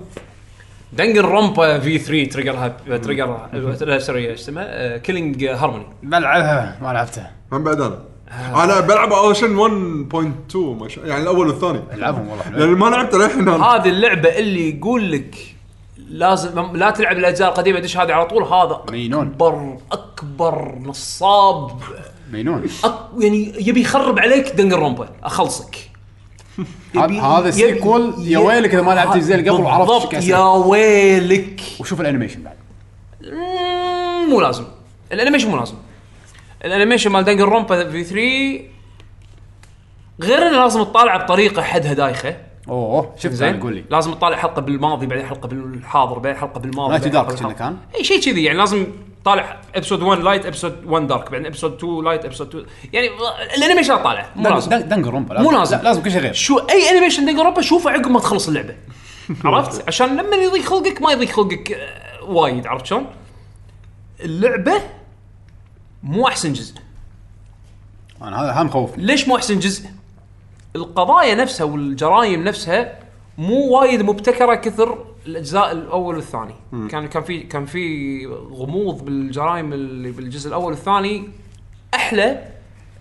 دنجن رامبا V3 تريجر سوري اسمها كيلينج هارموني. بلعبها ما لعبتها من بعد انا بلعب اوشن 1.2 يعني الاول والثاني العبهم والله لان ما لعبت الحين. هذه اللعبه اللي يقول لك لازم لا تلعب الاجزاء القديمه دش هذه على طول، هذا اكبر نصاب مينون يعني يبي يخرب عليك دنجن رامبا اخلصك. هذا سيكول يا ويلك اذا ما لعبت زي اللي قبل وعرفت شكله يا ويلك. وشوف الانيميشن بعد مو لازم الانيميشن مال دنجن رامبا في 3 غير اللي لازم تطالع بطريقه حدها دايخه. شوف زين قول لي لازم تطالع حلقه بالماضي بعدين حلقه بالحاضر بعدين حلقه بالماضي بعدين حلقه كان اي شيء كذي يعني. لازم طالع ابسود 1 لايت ابسود 1 دارك بعدين ابسود 2 لايت ابسود 2 يعني الانيميشن طالع دنجن رامبا مو لازم لازم كل شيء غير. شو اي انيميشن دنجن رامبا شوفه عقب ما تخلص اللعبه عرفت عشان لما يضيق خلقك ما يضيق خلقك وايد عرفت شلون. اللعبه مو احسن جزء، انا هذا هم خوف. ليش مو احسن جزء؟ القضايا نفسها والجرائم نفسها مو وايد مبتكره كثر الاجزاء الاول والثاني. كان في غموض بالجرائم اللي بالجزء الاول والثاني احلى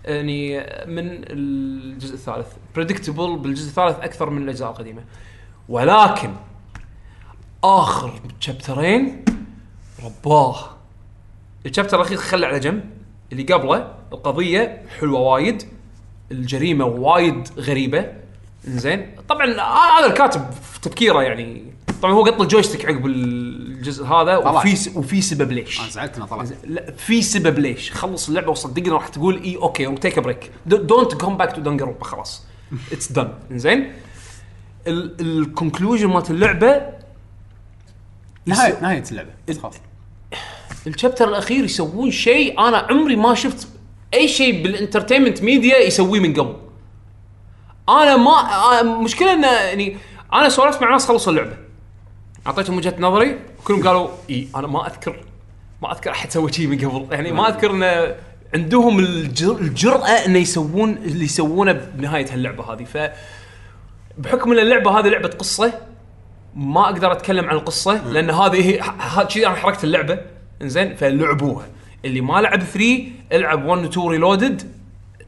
يعني من الجزء الثالث، بريدكتبل بالجزء الثالث اكثر من الاجزاء القديمه. ولكن اخر تشابترين رباه، التشابتر الاخير خلى على جنب اللي قبله، القضيه حلوه وايد، الجريمه وايد غريبه. زين طبعا هذا الكاتب في تفكيره يعني، طبعا هو قط الجويستيك عقب الجزء هذا وفي سبب ليش. انا زعلتنا طبعا، لا في سبب ليش. خلص اللعبه وصدقني راح تقول اي اوكي وتيك بريك دونت كم باك تو دنجروبا خلاص اتس دون. زين الكونكلوجن مالت اللعبه نهايه اللعبه خلاص. الشابتر الاخير يسوون شيء انا عمري ما شفت اي شيء بالانترتينمنت ميديا يسويه من قبل. انا ما مشكله ان يعني انا سولفت مع ناس خلصوا اللعبه اعطيتهم وجهه نظري وكلهم قالوا اي انا ما اذكر احد سوى شيء من قبل يعني، ما اذكر ان عندهم الجرأه ان يسوون اللي يسوونه بنهايه هاللعبه هذه. ف بحكم ان اللعبه هذه لعبه قصه ما اقدر اتكلم عن القصه لان هذه شيء انا حركت اللعبه. انزين فلعبوها اللي ما لعب 3 العب 1 2 ريلودد،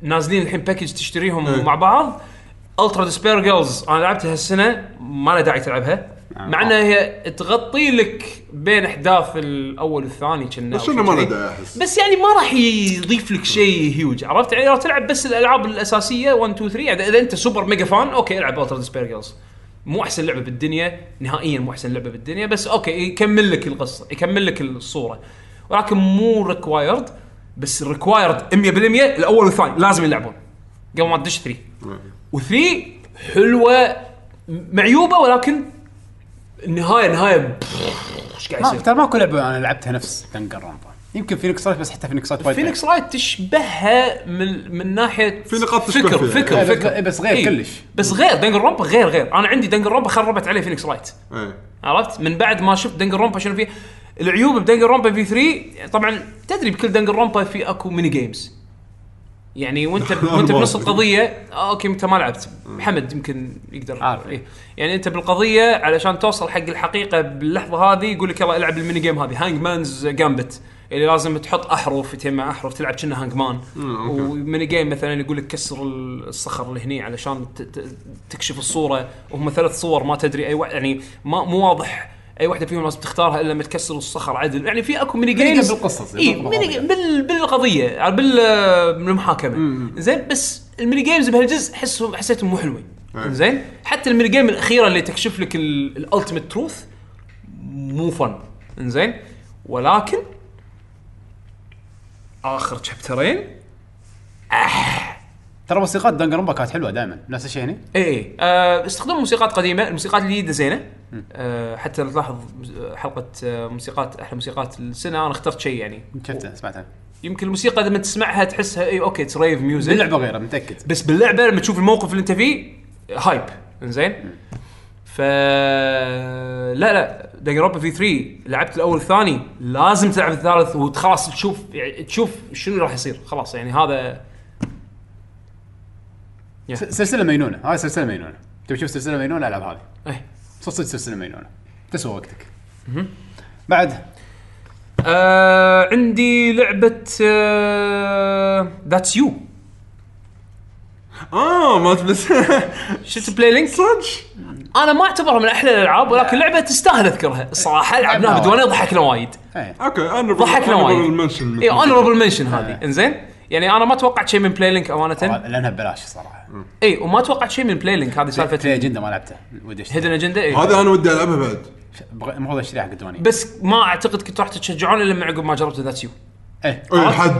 نازلين الحين باكج تشتريهم مع بعض. الترا ديسبير جيرلز انا لعبتها هالسنه ما لها داعي تلعبها مع انها هي تغطي لك بين احداث الاول والثاني بس يعني ما راح يضيف لك شيء هيوج عرفت يعني. لو تلعب بس الالعاب الاساسيه 1 2 3 اذا انت سوبر ميجا فان اوكي العب الترا ديسبير جيرلز مو احسن لعبه بالدنيا نهائيا، مو احسن لعبه بالدنيا، بس اوكي يكمل لك القصه، يكمل لك الصوره، ولكن مو ريكوايرد. بس ريكوايرد 100% الاول والثاني لازم يلعبون قبل ما تدش 3 و3 حلوه معيوبه، ولكن النهايه نهايه ايش قاعد يصير. ترى ما كل لعبه انا لعبتها نفس تنقران، يمكن فينيكس رايت، بس حتى فينيكس رايت وايد فينيكس رايت تشبهها من ناحيه في نقاط تشكر فكر بس غير إيه. كلش بس غير دنجرومبا غير انا عندي دنجرومبا خربت عليه فينيكس رايت إيه. عرفت من بعد ما شفت دنجرومبا شنو فيه العيوب بدنجرومبا في 3. طبعا تدري بكل دنجرومبا في اكو ميني جيمز يعني وانت بنص القضيه اوكي انت ما لعبت محمد يمكن يقدر عارف إيه. يعني انت بالقضيه علشان توصل حق الحقيقه باللحظه هذه يقول لك يلا العب الميني جيم هذه هانج مانز جامبت اللي لازم تحط احرف تجمع احرف تلعب كنا هانج مان وميني جيم مثلا يقول لك كسر الصخر اللي هني علشان تكشف الصوره وهم ثلاث صور ما تدري اي واحد يعني مو واضح اي واحده فيهم لازم تختارها الا لما تكسر الصخر عدل يعني في اكو ميني جيمز بالقصص إيه بالقضيه بالمحاكمه زين. بس الميني جيمز بهالجزء حسيتهم مو حلوين زين. حتى الميني جيم الاخيره اللي تكشف لك الالتيميت تروث مو فن زين. ولكن اخر شابترين ترى موسيقات دنجرومبا كانت حلوه دائما نفس الشيء هنا اي استخدام موسيقات قديمه الموسيقات الجديده زينه حتى تلاحظ حلقه موسيقات احلى موسيقات السنه انا اخترت شيء يعني شفتها سمعتها يمكن الموسيقى لما تسمعها تحسها اي اوكي تريف ميوزك باللعبه غيره متاكد بس باللعبه لما تشوف الموقف اللي انت فيه هايب زين. ف لا دنجرومبا في 3 لعبت الاول الثاني لازم تلعب الثالث وتخلص تشوف شنو راح يصير خلاص يعني هذا سلسلة مينونة. هاي سلسلة مينونة تبي تشوف سلسلة مينونة العب هذه اي صدق سلسلة مينونة تسوى وقتك. بعد عندي لعبة That's You ما تبس شفت بلاي لينك صدق انا ما اعتبرها من احلى الالعاب ولكن لعبه تستاهل اذكرها الصراحه. لعبناها بدون ضحكنا وايد اوكي ضحكنا وايد اي اونربل منشن هذه انزين يعني انا ما توقعت شيء من بلاي لينك امانه لانها ببلاش صراحه اي وما توقعت شيء من بلاي لينك هذه سالفه الاجنده ما لعبتها ودي هيدن اجنده اي هذا انا ودي العبها بعد المفروض اشتريها قدوني بس ما اعتقد كنت راح تشجعون الا لما عقب ما جربت ذات يو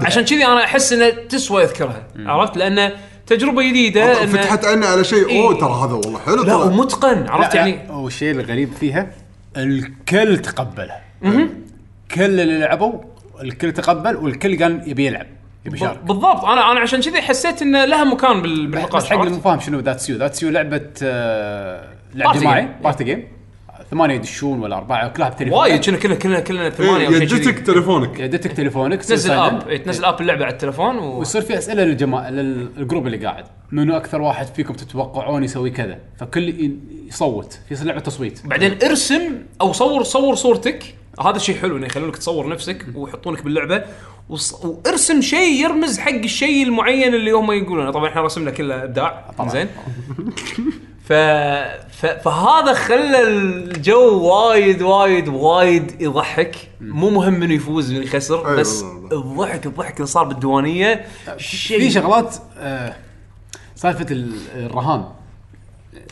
عشان كذي انا احس انها تسوى اذكرها عرفت لأن تجربه جديده فتحت عنا على شيء إيه؟ اوه ترى هذا والله حلو لا ومتقن عرفت لا يعني والشيء الغريب فيها الكل تقبلها كل اللي لعبوا الكل تقبل والكل كان يبي يلعب يبي يشارك بالضبط. انا عشان كذي حسيت ان لها مكان بالنقاش حق اللي مو فاهم شنو ذات يو لعبه لعبه جماعي بارتي جيم 8 يدشون ولا 4 كلها بتليفون وايد كلنا 8 يدتك تليفونك تنزل اب اللعبه على التليفون ويصير في اسئله للجروب اللي قاعد منو اكثر واحد فيكم تتوقعون يسوي كذا فكل يصوت في لعبه تصويت بعدين ارسم او صور صورتك. هذا شيء حلو انه يخلونك تصور نفسك ويحطونك باللعبه وارسم شيء يرمز حق الشيء المعين اللي هم يقولونه. طبعا احنا رسمنا كله ابداع زين فهذا خلى الجو وايد وايد وايد يضحك. مو مهم انه يفوز ولا يخسر بس الضحك اللي صار بالديوانيه في شغلات سالفه الرهان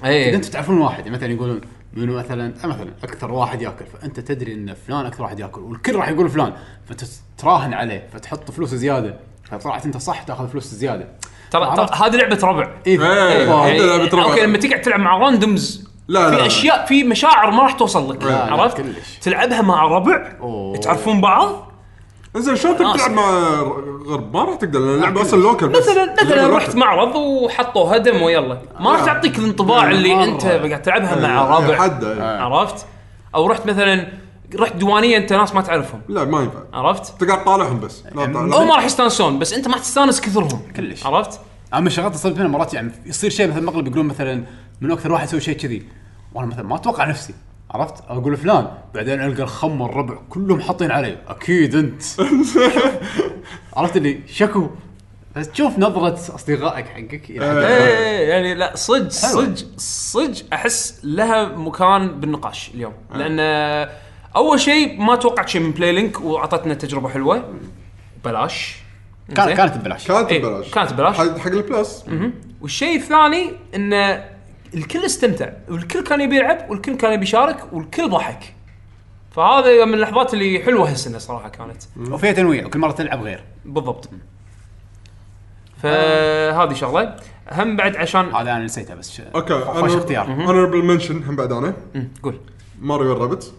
اذا انتم تعرفون واحد مثلا يقولون منو مثلا اكثر واحد ياكل فانت تدري ان فلان اكثر واحد ياكل والكل راح يقول فلان فتراهن عليه فتحط فلوس زياده فطلعت انت صح تاخذ فلوس زياده. ترى هذه لعبه ربع اوكي لما تقعد تلعب مع راندومز لا في اشياء في مشاعر ما راح توصل لك عرفت تلعبها مع ربع تعرفون بعض انزين شلون تلعب مع غرب ما راح تقدر اللعبه اصلا لوكال مثلا رحت معرض وحطوا هدم ويلا ما راح تعطيك الانطباع اللي انت قاعد تلعبها مع ربع عرفت. او رحت مثلا رحت ديوانيه انت ناس ما تعرفهم لا ما ينفع عرفت تقعد طالعهم بس او ما راح يستانسون بس انت ما تستانس كثرهم كلش عرفت. اما شغلات تصير فينا مرات يعني يصير شيء مثل المغرب يقولون مثلا من اكثر واحد يسوي شيء كذي وانا مثلا ما اتوقع نفسي عرفت اقول فلان بعدين القى الخمر الربع كلهم حاطين علي اكيد انت عرفت اللي شكو بس تشوف نظره اصدقائك حقك يعني لا صدق احس لها مكان بالنقاش اليوم لان اول شيء ما توقعت شيء من بلاي لينك وعطتنا تجربه حلوه بلاش كانت ببلاش حق البلاس. والشيء الثاني انه الكل استمتع والكل كان يبي يلعب والكل كان يبي يشارك والكل ضحك. فهذا من اللحظات اللي حلوه هالسنه صراحه كانت، وفيها تنويع وكل مره تلعب غير. بالضبط. فهذه شغله هم بعد عشان هذا انا نسيته بس اوكي خوش اختيار. honorable mention هم بعد انا قول ماريو الرابط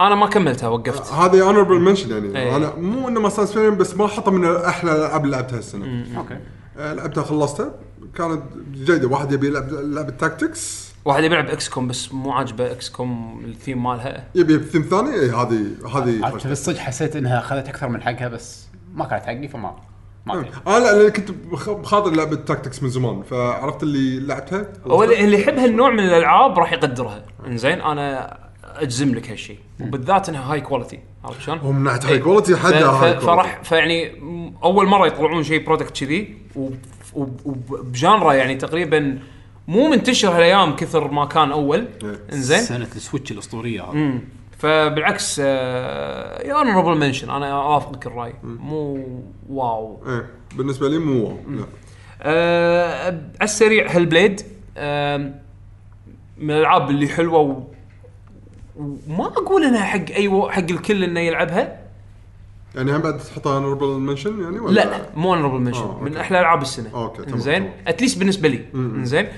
انا ما كملتها وقفت. هذه honorable mention يعني أيه. انا مو انه ما سانسفين بس ما حطه من احلى العاب لعبتها السنه. اوكي لعبتها خلصتها كانت جيده. واحد يبي يلعب لعبه تاكتكس، واحد يبي يلعب اكس كوم بس مو عاجبه اكس كوم الثيم مالها، يبي ثيم ثاني. اي هذه بالصدق حسيت انها اخذت اكثر من حقها بس ما كانت حقي فما لا انا كنت بخاطر لعبه تاكتكس من زمان فعرفت اللي لعبتها. اللي يحب هالنوع من الالعاب راح يقدرها. انزين انا اجزم لك هالشيء، وبالذات انها هاي كواليتي. عرفت شلون؟ هم نعت هاي كواليتي حدا هاي فرح. فيعني اول مره يطلعون شيء برودكت كذي وبجانرا يعني تقريبا مو منتشر هالايام كثر ما كان اول. انزين سنه السويتش الاسطوريه هذه. فبالعكس يا honorable mention انا اوافقك الراي. مو واو إيه. بالنسبه لي مو واو. لا على السريع هالبليد من الالعاب اللي حلوه وما اقول انها حق اي حق الكل انه يلعبها يعني. هم بعد تحطها honorable mention يعني ولا لا؟ مو honorable mention من احلى العاب السنه. اوكي تمام زين اتليست بالنسبه لي. زين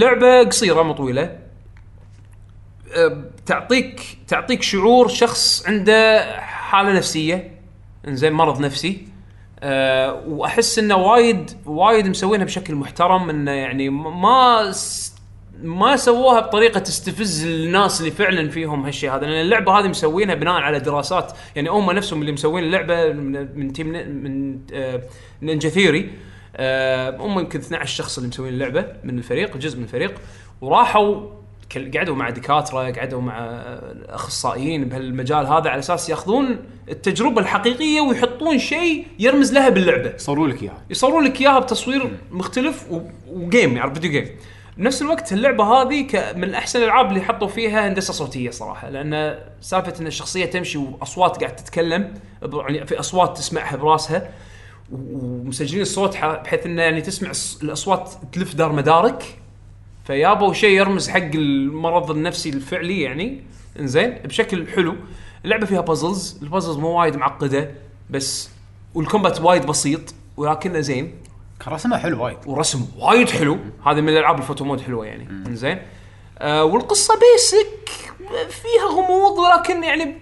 لعبه قصيره مو طويله، تعطيك شعور شخص عنده حالة نفسية، إنزين مرض نفسي. وأحس إنه وايد مسوينها بشكل محترم، إنه يعني ما سووها بطريقة تستفز الناس اللي فعلا فيهم هالشيء هذا. لأن اللعبة هذه مسوينها بناء على دراسات يعني هم نفسهم اللي مسوين اللعبة من تيم من نينجا ثيوري. هم يمكن 12 شخص اللي مسوين اللعبة من الفريق، جزء من الفريق، وراحوا قعدوا مع دكاترة، قعدوا مع أخصائيين بهالمجال هذا على أساس يأخذون التجربة الحقيقية ويحطون شيء يرمز لها باللعبة. يصورون لك إياها بتصوير مختلف وجيم، يعرف فيديو جيم. بنفس الوقت اللعبة هذه من أحسن الألعاب اللي حطوا فيها هندسة صوتية صراحة، لأن سالفة إن الشخصية تمشي وأصوات قاعد تتكلم، يعني في أصوات تسمعها براسها ومسجلين الصوت بحيث إن يعني تسمع الأصوات تلف دار مدارك. فيابو شيء يرمز حق المرض النفسي الفعلي يعني. إنزين بشكل حلو. اللعبة فيها بازلز، البازلز مو وايد معقدة بس، والكومبات وايد بسيط ولكنه زين. رسمه حلو وايد، ورسم وايد حلو. هذا من الألعاب الفوتو مود حلوة يعني. إنزين والقصة بيسك فيها غموض ولكن يعني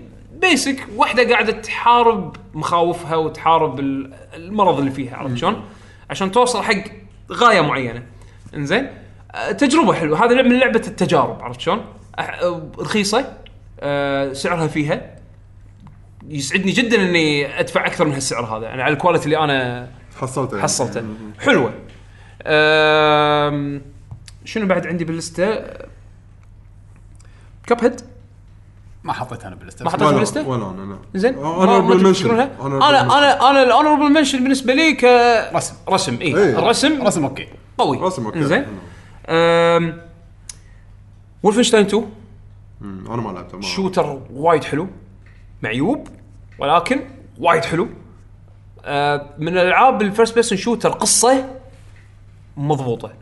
بيسك. واحدة قاعدة تحارب مخاوفها وتحارب المرض اللي فيها، عرفت شلون، عشان توصل حق غاية معينة. إنزين تجربة حلوة. هذا من لعبة التجارب، عرفت شلون، رخيصة، سعرها فيها يسعدني جدا إني أدفع أكثر من هالسعر هذا. أنا يعني على الكواليتي اللي أنا حصلته حلوة. شنو بعد عندي باللستة؟ كابهد ما حطيت أنا باللستة. ولا أنا. زين. أنا الأونربل منشن بالنسبة لي كرسم. إيه الرسم أوكي قوي. إنزين. وولفنشتاين 2 انا ما لعبته. شوتر وايد حلو، معيوب ولكن وايد حلو. من الالعاب الفيرست بيرسون شوتر قصه مضبوطه.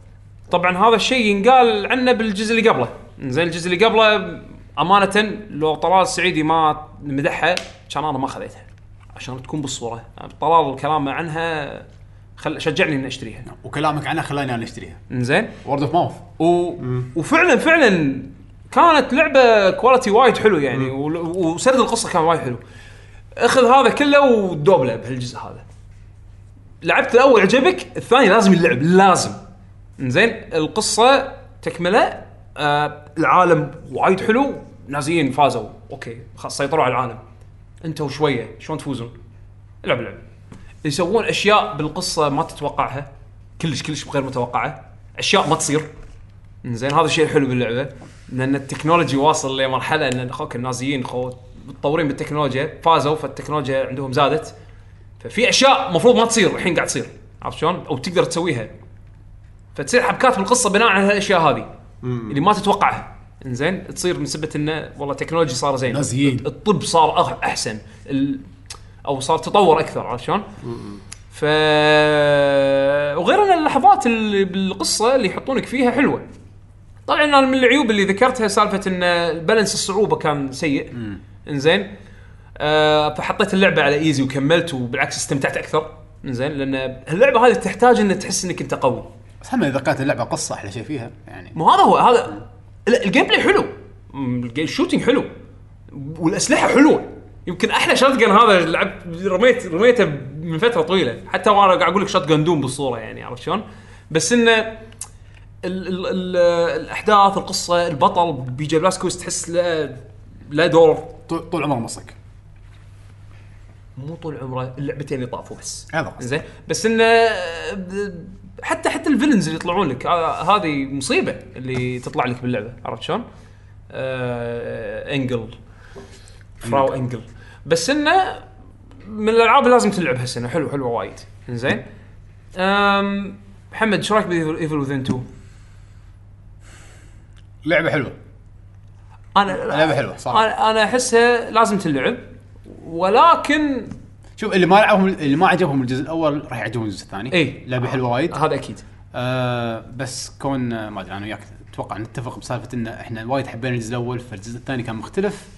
طبعا هذا الشيء ينقال عنه بالجزء اللي قبله. زين الجزء اللي قبله امانه لو طلال السعيدي ما مدحها كان انا ما خذيتها عشان تكون بالصوره. طلال الكلام عنها شجعني إن أشتريها، وكلامك عنها خلاني أنا أشتريها. إنزين وورد أوف ماوث وفعلا كانت لعبة كواليتي وايد حلو يعني. وسرد القصة كان وايد حلو. أخذ هذا كله ودوبله بهالجزء هذا. لعبت الأول عجبك، الثاني لازم اللعب لازم. إنزين القصة تكملة، العالم وايد حلو، نازيين فازوا أوكي خلاص سيطروا على العالم. أنتوا شوية شلون تفوزون؟ لعب يسوون أشياء بالقصة ما تتوقعها، كلش غير متوقعة، أشياء ما تصير. إنزين هذا الشيء الحلو باللعبة، لأن التكنولوجيا واصل لمرحلة إن أخوك النازيين متطورين بالتكنولوجيا، فازوا فالتكنولوجيا عندهم زادت، ففي أشياء مفروض ما تصير الحين قاعد تصير، عرفت شلون، أو تقدر تسويها، فتصير حبكات بالقصة بناء على هالأشياء هذه اللي ما تتوقعها. إنزين تصير من سبب إن والله التكنولوجيا صار زين، الطب صار أحسن، أو صار تطور أكثر، عشان وغير ان اللحظات اللي بالقصه اللي يحطونك فيها حلوه. طبعا انا من العيوب اللي ذكرتها سالفه ان البالانس الصعوبه كان سيء. انزين فحطيت اللعبه على ايزي وكملت وبالعكس استمتعت اكثر. انزين لان اللعبه هذه تحتاج ان تحس انك انت قوي. هم اذا كانت اللعبه قصه احلى شيء فيها يعني. مو هذا هو هذا الجيم بلاي حلو، الشوتينج حلو والاسلحه حلوه. يمكن احلى شوتجن هذا لعبت رميته من فتره طويله، حتى وانا قاعد اقول لك شوتجن دوم بالصوره يعني، عرفت شلون؟ بس ان الاحداث القصه البطل بيجي بلاسكوس تحس لا دور طول عمره مصك، مو طول عمره اللعبتين يطافوا بس هذا زين. بس ان حتى الفيلنز اللي يطلعون لك هذه مصيبه اللي تطلع لك باللعبه، عرفت شلون؟ انجل فراو انجل. بس انه من الالعاب لازم تلعبها السنه، حلو حلو وايد. زين محمد شو رايك بايفل وذن 2؟ لعبه حلوه، لعبه حلوه صراحه، انا احسها لازم تلعب. ولكن شوف اللي ما عجبهم الجزء الاول راح يعجبهم الجزء الثاني. اي لعبه حلوه وايد هذا اكيد. بس كون ما ادري انا وياك اتوقع نتفق بسالفه ان احنا وايد حبينا الجزء الاول، فالجزء الثاني كان مختلف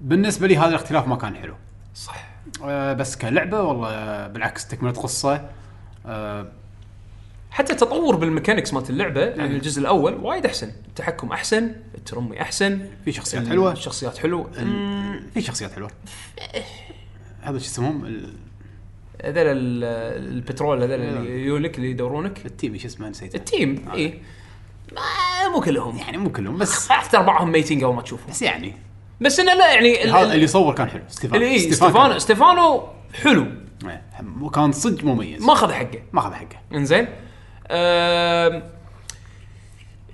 بالنسبه لي. هذا الاختلاف ما كان حلو صح. بس كلعبه والله بالعكس تكملت قصه، حتى تطور بالميكانكس مالت اللعبه عن الجزء الاول وايد احسن. التحكم احسن، الترمي احسن، في شخصيات حلوه، شخصيات حلوه، في شخصيات حلوه. هذا شو اسمهم هذول البترول هذول اللي يولك اللي يدورونك التيم، ايش اسمه نسيت التيم. اي مو كلهم يعني، مو كلهم بس اكثر بعضهم ميتين اول ما تشوفهم. بس يعني بس انا لا يعني اللي صور كان حلو، ستيفانو حلو وكان صدق مميز، ما اخذ حقه انزين.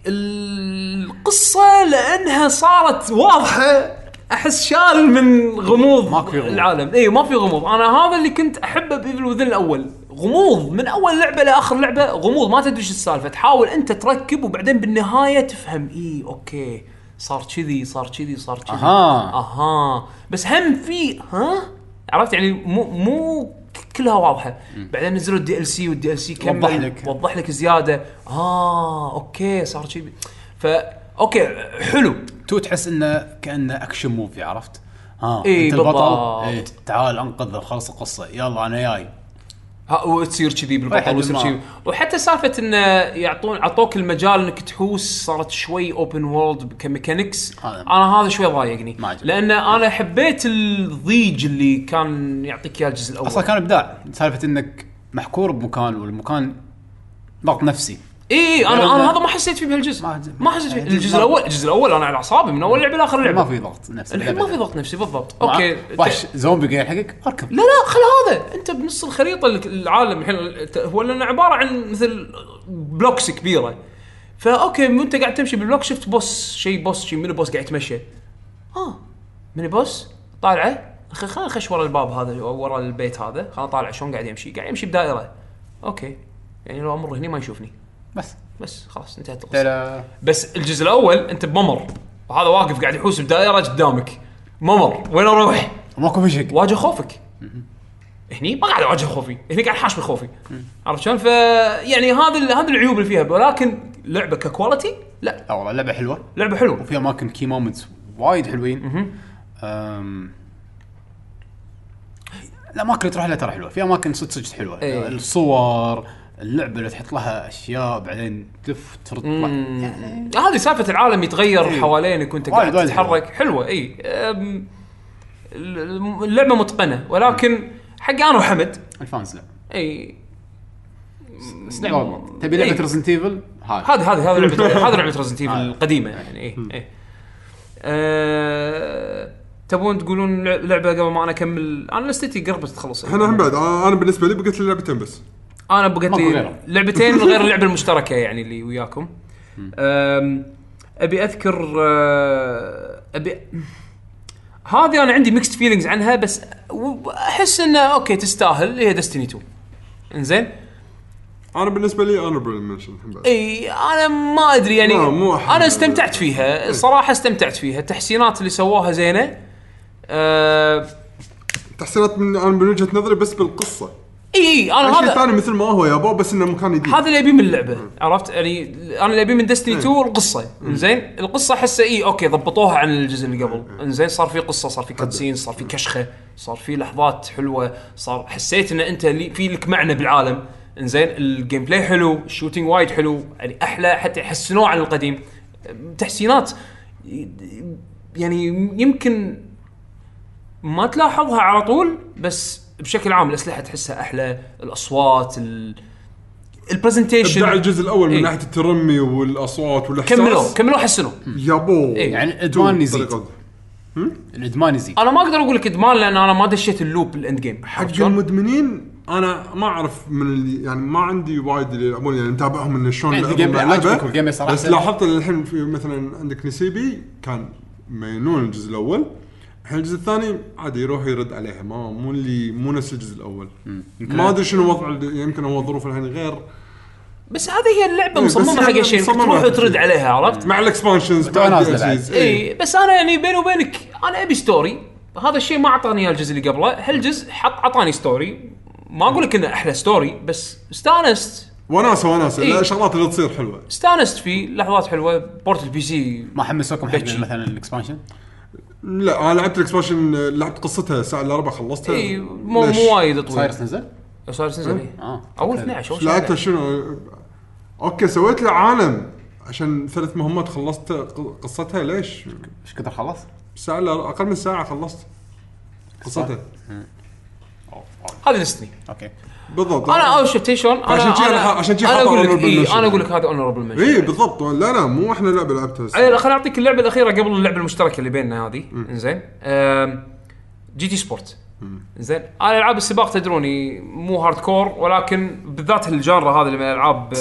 القصه لانها صارت واضحه احس شال من غموض العالم. اي ما في غموض، انا هذا اللي كنت احبه بإيفل وذن الاول، غموض من اول لعبه لاخر لعبه، غموض ما تدري ايش السالفه، تحاول انت تركب وبعدين بالنهايه تفهم اي اوكي صار كذي صار كذي صار كذي. اها بس هم في عرفت يعني مو كلها واضحه. بعدين نزلوا الدي ال سي، والدي ال سي كمل وضح لك زياده. اوكي صار كذي، فا اوكي حلو. تو تحس انه كانه اكشن موفي، عرفت؟ انت البطل، تعال انقذ خلص القصه، يلا انا جاي. وتصير كذي بالبطل وتصير كذي. وحتى سالفه ان عطوك المجال انك تحوس، صارت شوي اوبن وورلد كميكانكس. انا هذا شوي ضايقني لان انا حبيت الضيج اللي كان يعطيك اياه الجزء الاول. اصلا كان ابداع سالفه انك محكور بمكان والمكان ضغط نفسي. انا هذا ما حسيت فيه بهالجزء، ما حسيت فيه الجزء الاول انا على اعصابي من اول لعبه لاخر لعبه، ما في ضغط نفسي، ما في ضغط نفسي بالضبط. اوكي وحش زومبي جاي حقك اركب، لا خل هذا انت بنص الخريطه العالم الحين هو لنا عباره عن مثل بلوكس كبيره. فا اوكي انت قاعد تمشي بالبلوك، شفت بوس شيء من البوس قاعد يتمشى، من البوس طالعه خش ورا الباب هذا ورا البيت هذا، خلنا طالع شلون قاعد يمشي بدائره. اوكي يعني لو امر هنا ما يشوفني، بس خلاص انتهت القصه. بس الجزء الاول انت بممر، وهذا واقف قاعد يحوس بدائره قدامك، ممر وين اروح؟ ماكو في شيء، واجه خوفك. هني ما قاعد اواجه خوفي، هني قاعد حاشم خوفي، عرفت شلون؟ يعني هذا العيوب اللي فيها، ولكن لعبه ككواليتي لا والله لعبه حلوه وفيها اماكن كي مومنتس وايد حلوين. لا ما كنت تروح لها ترى حلوه، فيها اماكن صدق حلوه، الصور اللعبة اللي تحط لها أشياء بعدين تلف ترد يعني هذه سالفة العالم يتغير حوالينك وأنت قاعد تتحرك، حلوة. أي اللعبة متقنة، ولكن حق أنا وحمد الفانز لا أي سنعوض. تبي لعبة ريزدنت ايفل هذه لعبة ريزدنت ايفل القديمة يعني. أي تبون تقولون لعبة قبل ما أنا أكمل؟ أنا لستي قربت تخلص إحنا هم بعد. أنا بالنسبة لي بقيت للعبتين بس، انا بقيت لي لعبتين غير اللعبه المشتركه يعني اللي وياكم. ابي اذكر هذه انا عندي ميكست فيلينجز عنها، بس احس انه اوكي تستاهل. هي دستني 2 انزين. انا بالنسبه لي اونربل منشن اي انا ما ادري يعني، انا استمتعت فيها صراحه، استمتعت فيها. التحسينات اللي سووها زينه، تحسينات من وجهه نظري بس بالقصه اي انا هذا ثاني مثل ما هو يا بو، بس انه مكان جديد. هذا اللي ابي من اللعبه، عرفت يعني انا اللي ابي من دستني 2 القصه. زين القصه حسه اي اوكي ضبطوها عن الجزء اللي قبل. زين صار في قصه، صار في كاتسين، صار في كشخه، صار في لحظات حلوه، صار حسيت ان انت في لك معنى بالعالم. زين الجيم بلاي حلو، الشوتينج وايد حلو، يعني احلى حتى يحسنوه عن القديم، تحسينات يعني يمكن ما تلاحظها على طول، بس بشكل عام الأسلحة تحسها أحلى، الأصوات، البرزنتيشن. إبداع الجزء الأول من ناحية الترمي والأصوات والإحساس. كملوا حسنوا. يابو. إيه يعني إدمان يزيد. الإدمان يزيد. أنا ما أقدر أقول لك إدمان لأن أنا ما دشيت اللوب الإند جيم. حق المدمنين أنا ما أعرف من اللي يعني ما عندي وايد اللي يلعبون يعني متابعهم من شلون اللعبة. بس لاحظت الحين مثلاً عندك نسيبي كان مينون الجزء الأول. الجزء الثاني عادي يروح يرد عليها، ما مو اللي مو نفس الجزء الاول. ما ادري شنو وضع، يمكن هو ظروف الحين غير، بس هذه هي اللعبه مصممه حق شيء تروح ترد عليها، عرفت مع الاكسبانشنز بعد. اي بس انا يعني بيني وبينك انا ابي ستوري، هذا الشيء ما اعطاني اياه الجزء اللي قبله. هالجزء اعطاني ستوري، ما اقول لك انه احلى ستوري، بس استانست وناسه إيه؟ شغلات اللي تصير حلوه، استانست في لحظات حلوه. بورت البي سي ما حمسوكم حق مثلا الاكسبانشن؟ لا انا لعبت الاكسبانشن، لعبت قصتها ساعه الا ربع، خلصتها. اي مو وايد طويل. صاير تنزل اول 12 اول. لعبت شنو؟ اوكي سويت له عالم عشان 3 مهمات، خلصت قصتها. ليش ايش كثر خلص؟ ساعه اقل من ساعه خلصت قصتها. هذا نسني اوكي بالضبط. انا اول شفتي شلون عشان انا اقول لك هذا اونربل منشن. اي بالضبط. لا مو احنا لعبه لعبتها. خليني اعطيك اللعبه الاخيره قبل اللعبه المشتركه اللي بيننا هذه. زين جي تي سبورت. زين انا العاب السباق تدروني مو هارد كور، ولكن بالذات الجانرا هذا اللي العاب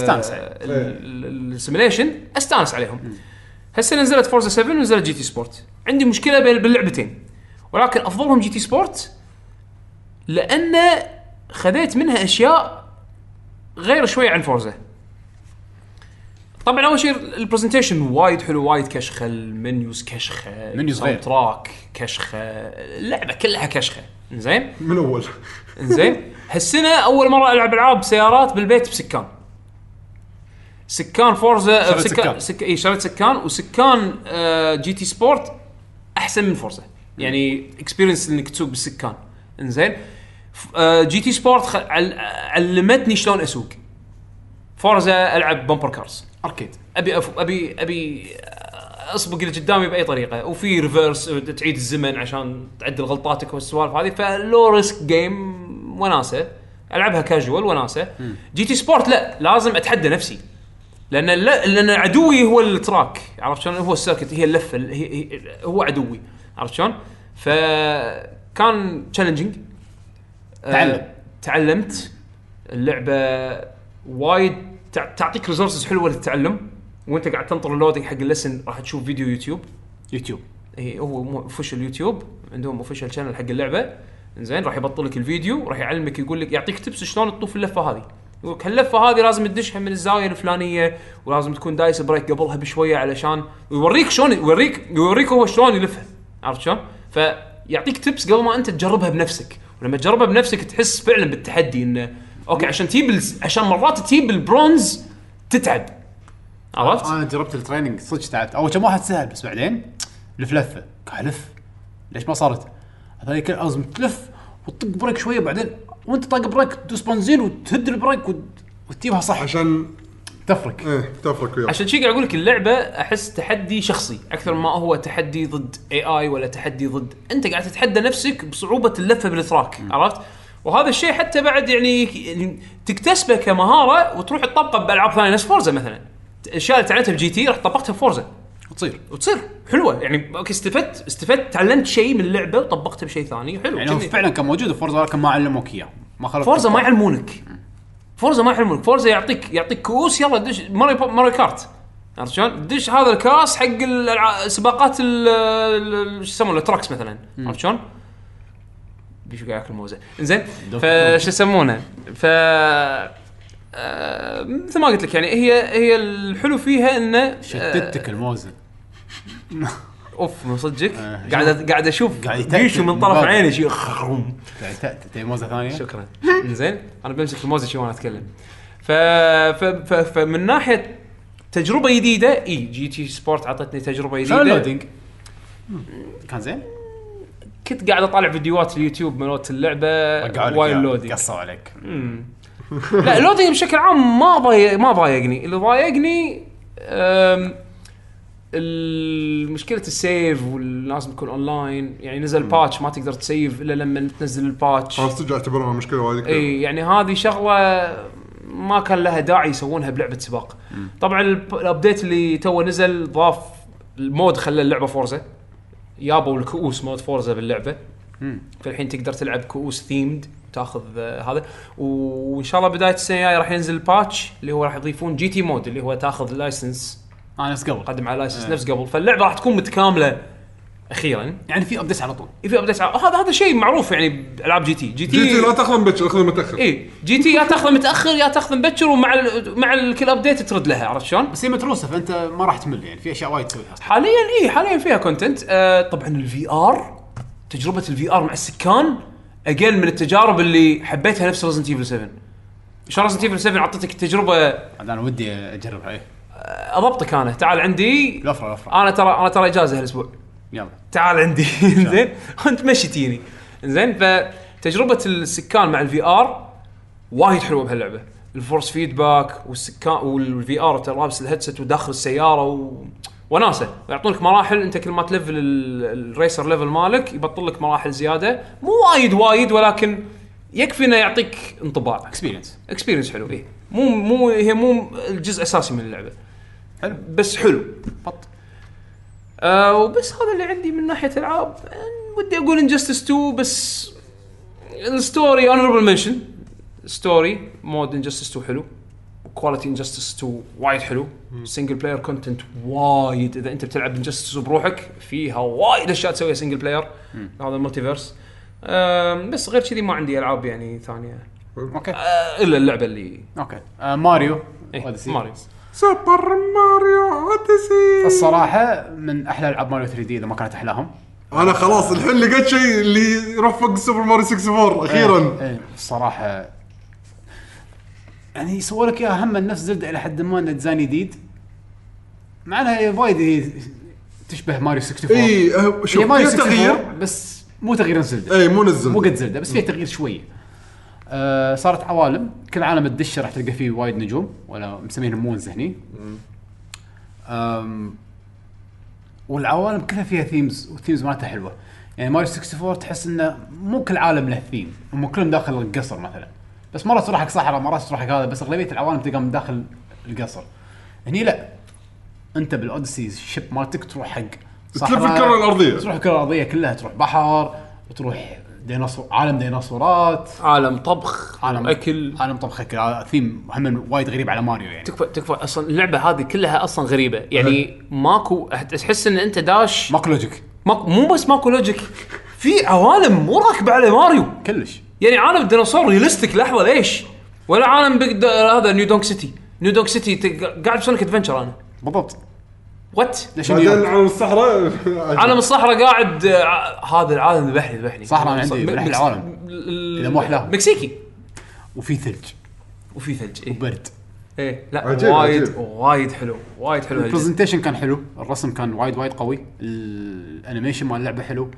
السيميليشن استانس عليهم. هسه نزلت فورزا 7 ونزلت جي تي سبورت. عندي مشكله بين اللعبتين، ولكن افضلهم جي تي سبورت لانه خذيت منها اشياء غير شوي عن فورزا. طبعا اول شيء البرزنتيشن وايد حلو، وايد كشخه، المنيوز كشخه، التراك كشخه، اللعبه كلها كشخه. زين من اول زين هالسنه اول مره العب العاب سيارات بالبيت بسكان. سكان فورزا شريت سكان وسكان جي تي سبورت احسن من فورزا، يعني اكسبيرينس انك تسوق بالسكان. زين جي تي سبورت علمتني شلون اسوق. فورزا العب بامبر كارز اركيد، ابي اسبق اللي قدامي باي طريقه، وفي ريفيرس تعيد الزمن عشان تعدل غلطاتك والسوالف هذه. فلو ريسك جيم وناسه العبها كاجوال وناسه. جي تي سبورت لا، لازم اتحدى نفسي لان عدوي هو التراك، عرفت شلون؟ هو السيركت، هي اللفه، هو عدوي، عرفت شلون؟ فكان تشالنجينج. تعلمت اللعبه وايد، تعطيك ريسورسز حلوه للتعلم وانت قاعد تنطر اللودينج حق اللسن. راح تشوف فيديو يوتيوب اي هو اوفيشال يوتيوب، عندهم اوفيشال شانل حق اللعبه. زين راح يبطل لك الفيديو، راح يعلمك، يقول لك يعطيك تبس شلون تطوف اللفه هذه، يقول لك هاللفه هذه لازم تدشها من الزاويه الفلانيه، ولازم تكون دايس بريك قبلها بشويه علشان يوريك شلون، يوريك هو شلون يلفها، عرفت شلون؟ فيعطيك تبس قبل ما انت تجربها بنفسك، ولما تجربها بنفسك تحس فعلا بالتحدي. انه اوكي عشان مرات تجيب البرونز تتعب، عرفت؟ انا جربت التريننج صدق تعبت. اول كم واحد سهل، بس بعدين لفلفه كالف ليش ما صارت هذه، كان لازم تلف وتطق بريك شويه، بعدين وانت طاق بريك تدوس بنزين وتهد البريك وتجيبها صح عشان تفرك. ايه تفرك وياه. عشان شي قاعد اقول لك اللعبه احس تحدي شخصي اكثر ما هو تحدي ضد اي ولا تحدي ضد، انت قاعد تتحدى نفسك بصعوبه اللفه بالتراك، عرفت؟ وهذا الشيء حتى بعد يعني تكتسبه كمهاره وتروح تطبقه بالعاب ثانيه نفس فورزا مثلا. الاشياء اللي تعلمتها بجي تي رح طبقتها بفورزا وتصير حلوه، يعني اوكي استفدت تعلمت شيء من اللعبه وطبقته بشيء ثاني حلو، يعني فعلا كان موجود فورزا لكن ما علموك اياه. فورزا ما يعلمونك، فورزا يعطيك كؤوس، يلا دش ماري كارت، عرفت شلون؟ دش هذا الكاس حق السباقات ال شو يسمونه التراكس مثلا، عرفت شلون؟ بيش قاعد ياكل موزه. انزين فش يسمونه ف مثل ما قلت لك، يعني هي الحلو فيها انه شتتك الموزه اوف من صدقك قاعد اشوف قيشو من طرف عيني شيء خروم قاعد تاتي موزه ثانيه شكرا زين انا بمسك الموزه شيء وانا اتكلم فمن ناحيه تجربه جديده اي جي تي سبورت عطتني تجربه جديده كان زين كنت قاعد اطالع فيديوهات اليوتيوب مالت اللعبه وايل لودينج قصوا عليك لا لودينج بشكل عام ما ضايقني اللي ضايقني المشكله السيف ولازم يكون اونلاين يعني نزل باتش ما تقدر تسيف الا لما تنزل الباتش خلاص ترجع تعتبرها مشكله وايد اي يعني هذه شغله ما كان لها داعي يسوونها بلعبه سباق طبعا الابديت اللي تو نزل ضاف المود خلى اللعبه فورزه يابو الكؤوس مود فورزا باللعبه فالحين تقدر تلعب كؤوس ثيمد تاخذ هذا وان شاء الله بدايه السنه الجايه راح ينزل الباتش اللي هو راح يضيفون جي تي مود اللي هو تاخذ لايسنس نفس قبل قدم على لايسنس نفس قبل فاللعبه راح تكون متكامله اخيرا يعني في ابديت على طول في ابديت هذا شيء معروف يعني بالعاب جي تي لا تاخذ مبكر اخذ متاخر اي جي تي يا تاخذ متاخر يا تاخذ مبكر ومع الكل ابديت ترد لها عرفت شلون بس هي متروسه فانت ما راح تمل يعني في اشياء وايد تسويها حاليا حاليا فيها كونتنت طبعا الفي ار تجربه الفي ار مع السكان اقل من التجارب اللي حبيتها نفس ريزنت ايفل 7 شلون ريزنت ايفل 7 عطتك التجربه انا ودي اجربها ايه اضبطك انا تعال عندي لفره انا ترى اجازه هالاسبوع يلا تعال عندي زين انت مشيتيني زين فتجربه السكان مع الفي ار وايد حلوه بهاللعبه الفورس فيدباك والسكان والفي ار ترى لابس الهيدسيت وداخل السياره وناسه يعطونك مراحل انت كل ما تلفل الريسر ليفل مالك يبطل لك مراحل زياده مو وايد ولكن يكفي انه يعطيك انطباع اكسبيرينس حلو ايه مو هي مو الجزء الاساسي من اللعبه حلو بس حلو بط وبس هذا اللي عندي من ناحيه العاب ودي اقول انجستس 2 بس الستوري اونربل منشن ستوري مود انجستس 2 حلو كواليتي انجستس 2 وايد حلو سنجل بلاير كونتنت وايد اذا انت بتلعب انجستس بروحك فيها وايد اشياء تسويها سنجل بلاير هذا المالتيفيرس بس غير كذي ما عندي العاب يعني ثانيه اوكي الا اللعبه اللي اوكي ماريو اوديسي ماريو سوبر ماريو اوديسي الصراحه من احلى العاب ماريو 3 دي اذا ما كانت احلاهم انا خلاص الحين لقيت شيء اللي يرفق سوبر ماريو 64 اخيرا الصراحه يعني يسوي لك يا هم نفس زلدة الى حد ما ديزاين جديد معناها وايد تشبه ماريو 64 اي شوف في تغيير بس مو تغيير زلدة اي مو نزلت مو قد زلدة بس فيه تغيير شويه صارت عوالم كل عالم الدش راح تلقى فيه وايد نجوم ولا مسمينهم مونز هني والعوالم كلها فيها ثيمز والثيمز مالتها حلوه يعني ماريو 64 تحس انه مو كل عالم له ثيم هم كلهم داخل القصر مثلا بس مرة تروحك صحراء مرة تروحك هذا بس أغلبية العوالم تلقى من داخل القصر هني لا أنت بالأوديسي شيب مالتك تروح حق تلف الكرة الأرضية تروح الكرة الأرضية كلها تروح بحر تروح ديناصور عالم ديناصورات عالم طبخ عالم أكل عالم طبخ أكل ثيم هم وايد غريب على ماريو يعني تكفى أصلا اللعبة هذه كلها أصلا غريبة يعني ماكو تحس إن أنت داش ماكو لوجيك مو بس ماكو لوجيك في عوالم مو راكبة على ماريو كلش يعني عالم الديناصور ريالستيك لحظه ليش ولا عالم هذا نيو دونك سيتي قاعد بسونيك ادفنتشر انا بالضبط وات ليش عالم الصحراء عالم الصحراء قاعد هذا العالم ذبحني صحراء عندي رحله العالم اذا مو احلاه مكسيكي وفي ثلج ايه وبرد ايه لا عجيب وايد عجيب. وايد حلو البرزنتيشن كان حلو الرسم كان وايد قوي الانيميشن مال اللعبه حلو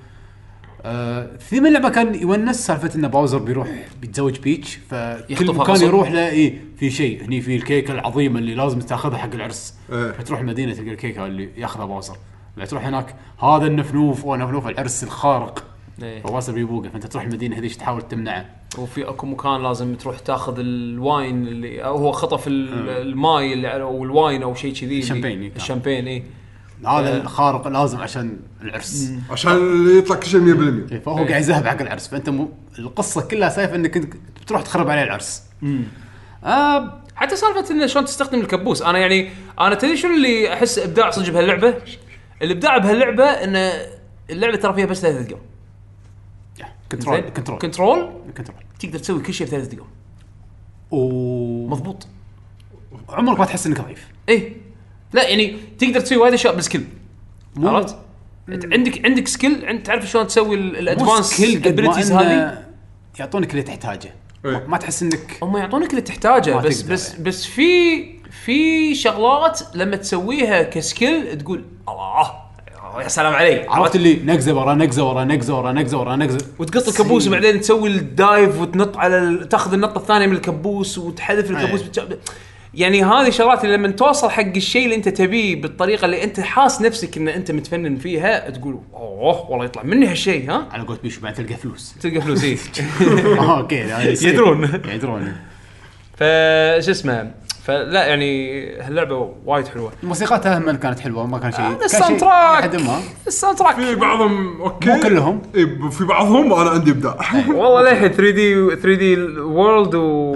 ثيم اللعبه كان يونس سالفه ان باوزر بيروح بيتزوج بيتش فكل مكان يروح له ايه في شيء هني في الكيكه العظيمه اللي لازم تاخذها حق العرس فتروح المدينه تلقى الكيكه اللي ياخذها باوزر لا تروح هناك هذا النفنوف ونفنوف العرس الخارق باوزر بيبوقه فانت تروح المدينه هذيك تحاول تمنعه وفي اكو مكان لازم تروح تاخذ الواين اللي هو خطف الماي اللي او الواين او شيء كذي الشامبين ايه هذا الخارق لازم عشان العرس عشان يطلع كل شيء 100% فهو قاعد يذهب حق العرس فانت القصه كلها سايفه انك انت بتروح تخرب عليه العرس حتى سالفه انه شلون تستخدم الكبوس انا يعني تدري شنو اللي احس ابداع صدق بهاللعبه الابداع بهاللعبه ان اللعبه ترى فيها بس 3 دقائق كنترول تقدر تسوي كل شيء في 3 دقائق ومضبوط عمرك ما تحس انك ضعيف اي لا يعني تقدر تسوي وايد اشياء بالسكيل عرفت عندك سكيل، انت تعرف شلون تسوي الادفانس ابيلتيز هذه، يعطونك اللي تحتاجه. ما تحس انك هم يعطونك اللي تحتاجه، بس في شغلات لما تسويها كسكيل تقول الله يا سلام عليك، عرفت اللي نقزه ورا نقزه ورا نقزه ورا نقزه ورا نقزه وتقط الكبوس وبعدين تسوي الدايف وتنط على تاخذ النطه الثانيه من الكبوس وتحذف الكبوس. يعني هذه شغلات لما توصل حق الشيء اللي انت تبيه بالطريقه اللي انت حاس نفسك ان انت متفنن فيها، تقول اوه والله يطلع مني هالشيء. ها على قولت بيشو بعد تلقى فلوس ايه اوكي يدرون فش اسمه. فلا يعني هاللعبة وايد حلوة، موسيقاتها هم كانت حلوة، ما كان شيء الساوندتراك في بعضهم اوكي، مو كلهم، في بعضهم انا عندي ابداع والله لحن 3D وورلد و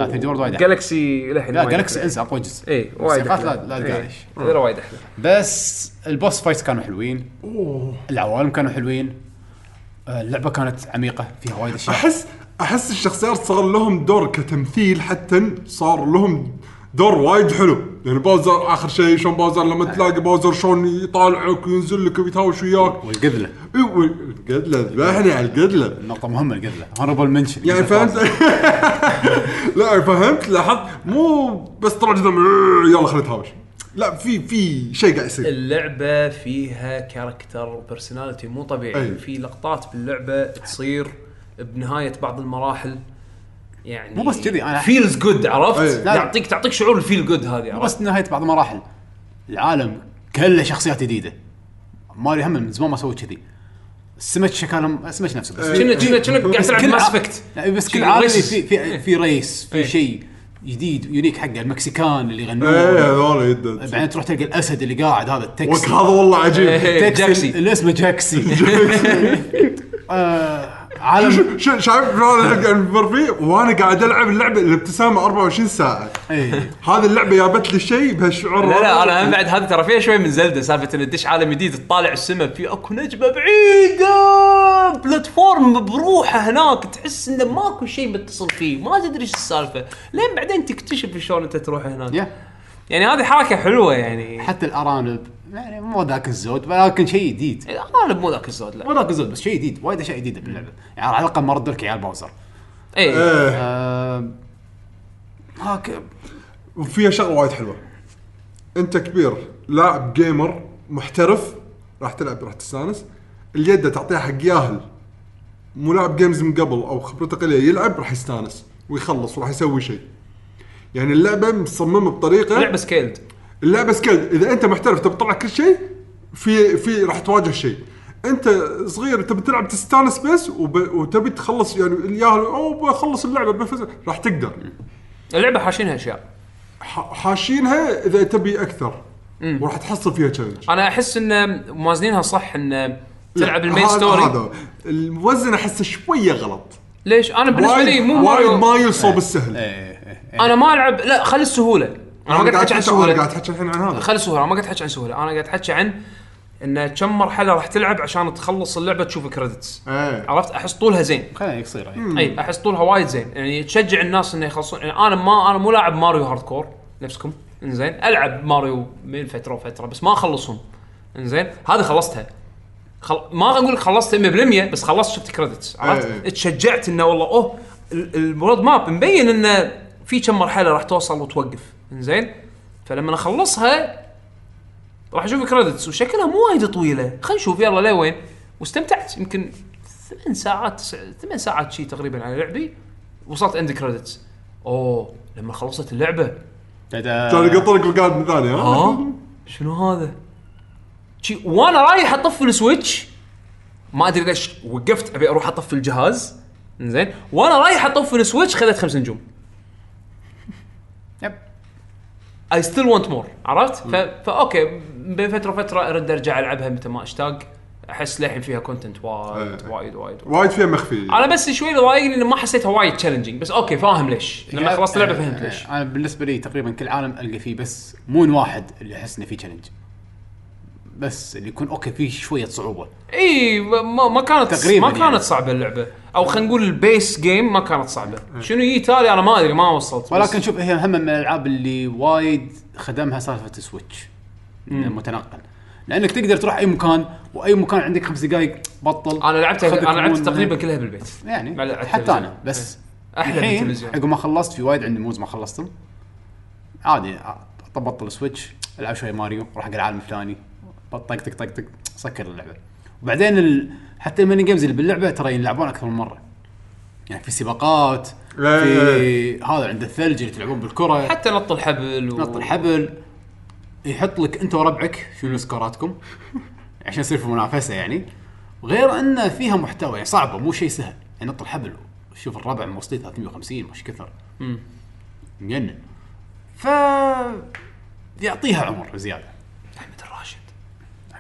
جالكسي لحن، لا جالكسي انسى اقوى جزء، اي وايد لا تقارش غير وايد احلى. بس البوس فايتس كانوا حلوين، العوالم كانوا حلوين، اللعبة كانت عميقة فيها وايد اشياء. احس الشخصيات صار لهم دور كتمثيل، حتى صار لهم دور وايد حلو. يعني باوزر آخر شيء شون باوزر لما تلاقي باوزر شون يطالعك وينزلك ويتهاوش وياك، والقدلة والقدلة ذبحني على القدلة، النقطة مهمة القدلة، هربل منشن يعني فهمت لا فهمت، لاحظت مو بس طلع جدا يلا خلي تهاوش، لا في شيء قاعد يصير. اللعبة فيها كاركتر بيرسوناليتي مو طبيعي. في لقطات باللعبة تصير بنهاية بعض المراحل يعني مو بس كذي، انا فيلز جود، عرفت؟ تعطيك شعور الفيل جود هذه، مو بس نهايه بعض المراحل، العالم كله شخصيات جديده، ما لي هم من زمان ما سويت كذي. السمك شكلهم سمك نفسه، بس كنا قاعد نلعب ماس افكت، بس كل عالم في ريس، في شيء جديد يونيك حق المكسيكان اللي يغنون، بعدين تروح تلقى الاسد اللي قاعد هذا التكسي، هذا والله عجيب اللي اسمه جاكسي عالم شايف هذا المرفي، وانا قاعد العب اللعبه الابتسامه 24 ساعه. هذه اللعبه جابت لي شيء بهالشعور. لا انا هم بعد هذا ترى فيها شوي من زلده، سالفه ان تدش عالم جديد تطالع السماء في اكو نجمه بعيده بلاتفورم بروحه هناك، تحس انه ماكو شيء متصل فيه، ما تدري ايش السالفه لين بعدين تكتشف شلون انت تروح هناك. يعني هذه حركه حلوه. يعني حتى الارانب يعني مو ذاك الزود، ولكن شيء جديد. الارانب مو ذاك الزود، لا مو ذاك الزود، بس شيء جديد، وايد اشياء جديده باللعبه. يعني على الاقل ما ردلك عيال باوزر. اي هاك. وفيها شغله وايد حلوه، انت كبير لاعب جيمر محترف راح تلعب راح تستانس، اليد تعطيها حق ياهل مو لاعب جيمز من قبل او خبرته قليله، يلعب راح يستانس ويخلص وراح يسوي شيء. يعني اللعبه مصممه بطريقه لعبه سكيلد، اللعبه سكيلد، اذا انت محترف تبطلع كل شيء في راح تواجه شيء، انت صغير تبي تلعب تستانس بس وتبي تخلص، يعني الياهل او بخلص اللعبه بفز راح تقدر. اللعبه حاشينها اشياء، حاشينها اذا تبي اكثر وراح تحصل فيها تشالنج. انا احس ان موازنينها صح، ان تلعب المين ستوري الموزن احسه شويه غلط. ليش؟ انا بالنسبه لي مو ماريو ما يصوب السهل. انا ما العب، لا خلي السهوله. انا ما قاعد احكي الحين عن هذا، خلي السهوله، ما قاعد احكي عن سهوله، انا قاعد احكي عن ان كم مرحله راح تلعب عشان تخلص اللعبه تشوف الكريدتس. عرفت؟ احس طولها زين، خليها قصيره. اي احس طولها وايد زين، يعني تشجع الناس انه يخلصون. يعني انا مو لاعب ماريو هاردكور نفسكم، انزين العب ماريو من فتره وفتره بس ما اخلصهم، انزين هذا خلصتها، ما اقول لك خلصت 100%، بس خلصت شفت كريدتس، عرفت؟ تشجعت انه والله اوه الرود ماب مبين انه في كم مرحله راح توصل وتوقف، إنزين فلما نخلصها راح أشوف كريدتس وشكلها مو وايد طويلة، خلينا نشوف يلا ليه وين. واستمتعت يمكن 8 ساعات شيء تقريبا على لعبي، وصلت عند كريدتس. أوه لما خلصت اللعبة كان يقطرك القلب من ثانية. شنو هذا؟ وأنا رايح أطفي السويتش، ما أدري ليش وقفت أبي أروح أطفي الجهاز، إنزين وأنا رايح أطفي السويتش خذت 5 نجوم. I still want more، عرفت؟ فأوكي بين فترة وفترة أرد أرجع ألعبها متى ما أشتاق، أحس لحين فيها كونتنت وايد فيها مخفي. أنا بس شوي ضايقني إنه ما حسيتها وايد تشالنجينج، بس أوكي فاهم ليش، لما خلصت اللعبة فهمت ليش. أنا بالنسبة لي تقريبا كل عالم ألقى فيه بس مو واحد اللي أحس إنه فيه تشالنج، بس اللي يكون أوكي فيه شوية صعوبة. إيه ما كانت تقريبا، ما كانت يعني صعبة اللعبة، أو خلينا نقول البيس جيم ما كانت صعبة. شنو يجي تالي أنا ما أدري، ما وصلت. ولكن شوف هي أهم من الألعاب اللي وايد خدمها سالفة السويتش المتنقل، لانك تقدر تروح اي مكان واي مكان عندك 5 دقائق بطل. انا لعبت تقريبا كلها بالبيت يعني حتى انا بس احلى التلفزيون حق ما خلصت في وايد عندي موز ما خلصتهم عادي بطل سويتش العب شوي ماريو راح اقعد عالم ثاني طق طق طق طق سكر اللعبه. وبعدين حتى الميني جيمز اللي باللعبه ترى يلعبون اكثر من مره يعني في سباقات في هذا عند الثلج اللي تلعبون بالكره حتى نط الحبل نط الحبل يحط لك انت وربعك شنو سكوراتكم عشان يصير في منافسه يعني. غير ان فيها محتوى يعني صعبه مو شيء سهل يعني نط الحبل شوف الربع موصلين 350 مش كثر مجنن ف يعطيها عمر زياده. احمد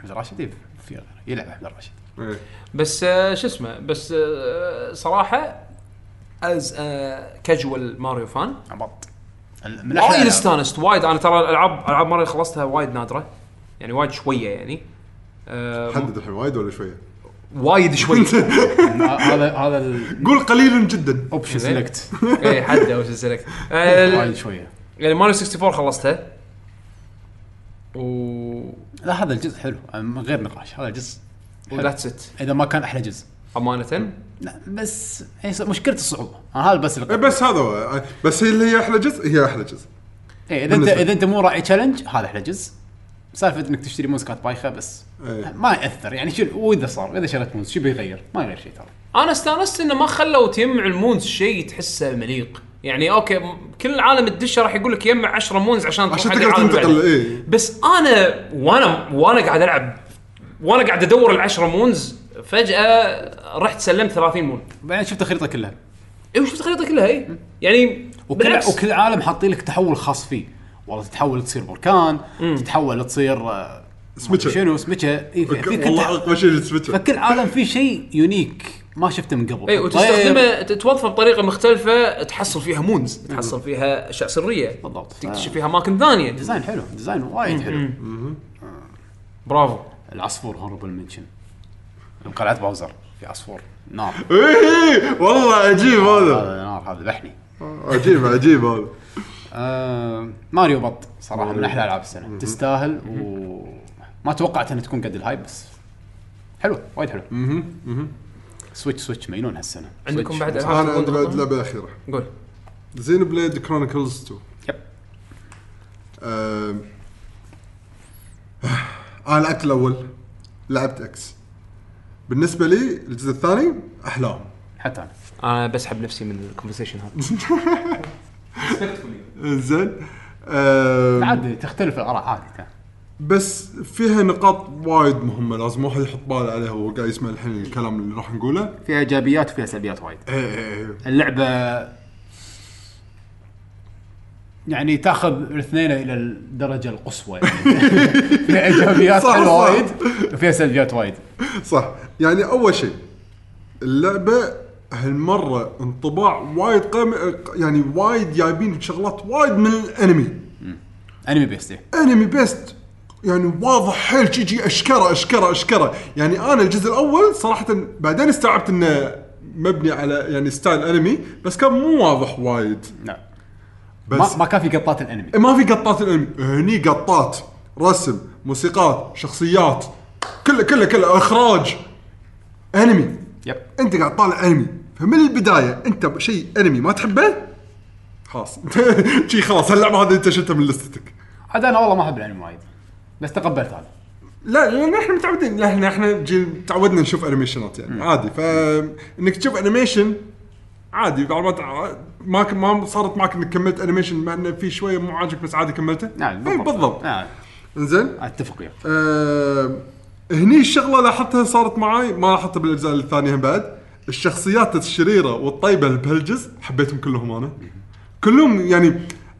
الراشد في يلعب احمد الراشد بس شو اسمه بس صراحه از كاجوال ماريو فان عبط وايد استانست وايد. انا ترى العاب ماريو خلصتها وايد نادره يعني وايد شويه يعني حدد الحين وايد ولا شويه وايد شويه هذا قول قليل جدا اوبشن سيلكت اي حد اوبشن سيلكت وايد شويه يعني ماريو 64 خلصتها لا هذا الجزء حلو من غير نقاش هذا الجزء ولاتست اذا ما كان احلى جزء امانه لا بس مشكله الصعوبه هذا بس بس هذا بس اللي هي احلى جزء هي احلى جزء اي اذا انت مو راعي تشالنج هذا احلى جزء. سالفه انك تشتري موز كانت بايخه بس أيه. ما ياثر يعني شو واذا صار اذا شريت موز شو بيغير ما يغير شيء ترى. انا استانست انه ما خلوا تجمع المونز شيء تحسه مليق يعني اوكي كل العالم الدشه راح يقول لك يجمع 10 مونز عشان تنتقل إيه؟ بس انا وانا قاعد العب وانا قاعد ادور العشرة مونز فجاه رحت سلمت 30 مون بعدين شفت الخريطه كلها اي شفت الخريطه كلها اي يعني وكل عالم حاطين لك تحول خاص فيه والله تتحول تصير بركان تتحول تصير شنو سميتها اي في كل فكل عالم في شيء يونيك ما شفته من قبل. أيوة وتستخدمها تتوظف بطريقة مختلفة تحصل فيها مونز تحصل فيها أشياء سرية بالضبط تكتشف فيها أماكن ثانية. ديزاين حلو ديزاين وايد حلو برافو. العصفور هرب المنشن من قلعة باوزر في عصفور نار إيه والله عجيب هذا نار هذا بحني عجيب هذا ماريو بط صراحة من أحلى ألعاب السنة تستاهل وما توقعت أن تكون قد الهايب بس حلو وايد حلو. سويتش مينون هالسنه عندكم بعد لعبه اخيره قول زين بليد كرونيكلز 2 يب انا اكل الاول لعبت اكس بالنسبه لي الجزء الثاني احلام حتى انا بس حب نفسي من الكونفرسيشن هذا زين عادي تختلف الاراء عادي بس فيها نقاط وايد مهمه لازم واحد يحط باله عليها وهو قاعد يسمع الحين الكلام اللي راح نقوله. فيها ايجابيات وفيها سلبيات وايد. اللعبه يعني تاخذ الاثنين الى الدرجه القصوى يعني. فيها ايجابيات وايد وفيها سلبيات وايد صح. يعني اول شيء اللعبه هالمره انطباع وايد يعني وايد جايبين شغلات وايد من الانمي انمي بيست يعني واضح حيل تجي اشكره يعني انا الجزء الاول صراحه بعدين استوعبت انه مبني على يعني ستايل انمي بس كان مو واضح وايد نعم بس ما كان في قطات الانمي هني قطات رسم موسيقى شخصيات كله اخراج انمي يب انت قاعد طالع انمي فمن البدايه انت شيء انمي ما تحبه خلاص شيء خلاص هاللعبه هذه انت شلتها من لستك. هذا انا والله ما احب الانمي وايد بس تقبلت هذا لا احنا متعودين احنا تعودنا نشوف انيميشنات يعني عادي فانك تشوف انيميشن عادي بعض ما صارت معك انك كملت انيميشن مع انه في شويه مو عاجبك بس عادي كملته نعم بالضبط نعم انزين اتفق وياك. هني الشغله لاحظتها صارت معي ما لاحظتها بالاجزاء الثانيه بعد. الشخصيات الشريره والطيبه بهالجزء حبيتهم كلهم انا كلهم يعني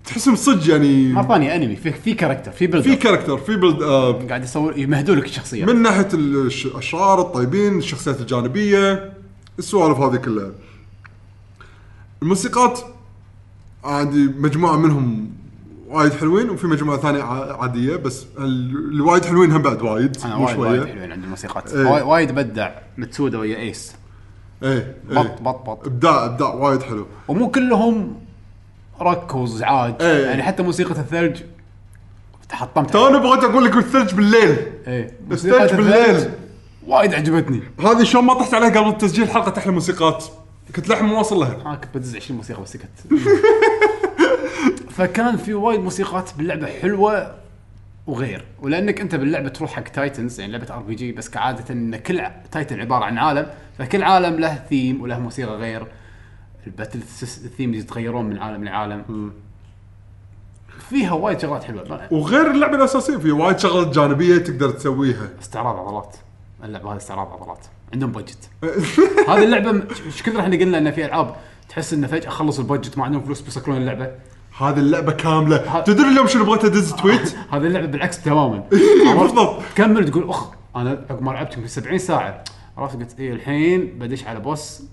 تحسهم صدق يعني مرطاني انمي في كاركتر في بيلد اب قاعد يصور يمهدوا لك الشخصيه من ناحيه الاشعار الطيبين الشخصيات الجانبيه السوالف هذه كلها. الموسيقات عندي مجموعه منهم وايد حلوين وفي مجموعه ثانيه عاديه بس الوايد حلوين هم بعد وايد مو شويه وايد حلوين عند الموسيقات ايه. وايد بدع متسوده ويا ايس ايه بط ابداع وايد حلو ومو كلهم ركوز عاد يعني حتى موسيقى الثلج تحطمت. توني بغيت اقول لك الثلج بالليل. اي الثلج بالليل وايد عجبتني. هذه شلون ما طحت عليها قبل التسجيل حلقه تحلى موسيقات. كنت لحم واصل لها. ها كنت بدز 20 موسيقى وسكت. فكان في وايد موسيقات باللعبه حلوه وغير، ولانك انت باللعبه تروح حق تايتنز، يعني لعبه ار بي جي، بس كعاده ان كل تايتن عباره عن عالم، فكل عالم له ثيم وله موسيقى غير. الباتل الثيمز يتغيرون من عالم لعالم. فيها وايد شغلات حلوه وغير اللعبه الاساسيه، في وايد شغلات جانبيه تقدر تسويها. استعراض عضلات اللعبه هذه، استعراض عضلات، عندهم بادجت. هذه اللعبه ايش كثر احنا قلنا ان في العاب تحس ان فجاه خلصوا البادجت، ما عندهم فلوس بيسكرون اللعبه. هذه اللعبه كامله تدري اليوم شنو بغيت ادز تويت. هذه اللعبه بالعكس تماما. بالضبط. كمل تقول اخ انا عقب ما لعبت 70 ساعه عرفت، قلت ايه الحين بدش على بوس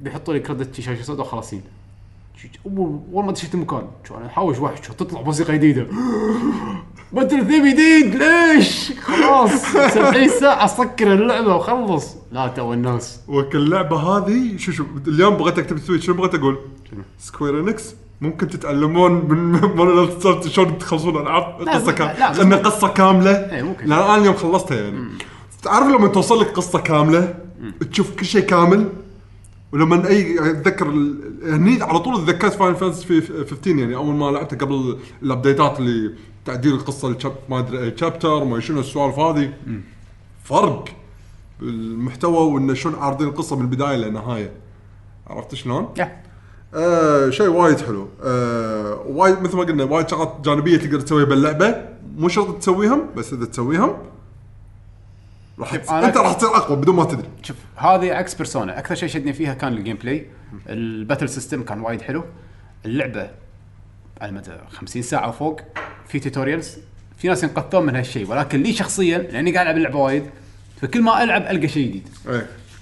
بيحطوا لي كريدت شاشه سوداء وخلاصين. اول ما دشيت المكان شو انا احوش واحد، شو تطلع موسيقى جديده، باتل ثيم جديد، ليش خلاص 70 ساعه سكر اللعبه وخلص. لا تو الناس وكل اللعبه هذه شو اليوم بغيت اكتب سويت شنو بغيت اقول سكوير انكس ممكن تتعلمون من مالت صارت شلون تخلصون العاب. قصه كامله، ان قصه كامله لان انا اليوم خلصتها. يعني تعرف لما توصل لك قصه كامله تشوف كل شيء كامل، ولما اي اتذكر هني على طول اتذكرت فاينل فانتسي 15. يعني اول ما لعبته قبل الابديتات اللي تعديل القصه ما ادري تشابتر ما شنو السوالف هذه، فرق المحتوى وانه شلون عارضين القصه من البدايه للنهايه. عرفت شلون؟ شيء وايد حلو. وايد مثل ما قلنا وايد شغلات جانبيه تقدر تسويها باللعبه، مو شرط تسويهم، بس اذا تسويهم راح انت راح تصير اقوى بدون ما تدري. شوف هذه عكس بيرسونا، اكثر شيء شدني فيها كان الجيم بلاي. الباتل سيستم كان وايد حلو. اللعبه على مدى 50 ساعه وفوق في توتوريالز، في ناس ينقطون من هالشيء، ولكن لي شخصيا لاني قاعد العب اللعبه وايد، فكل ما العب القى شيء جديد.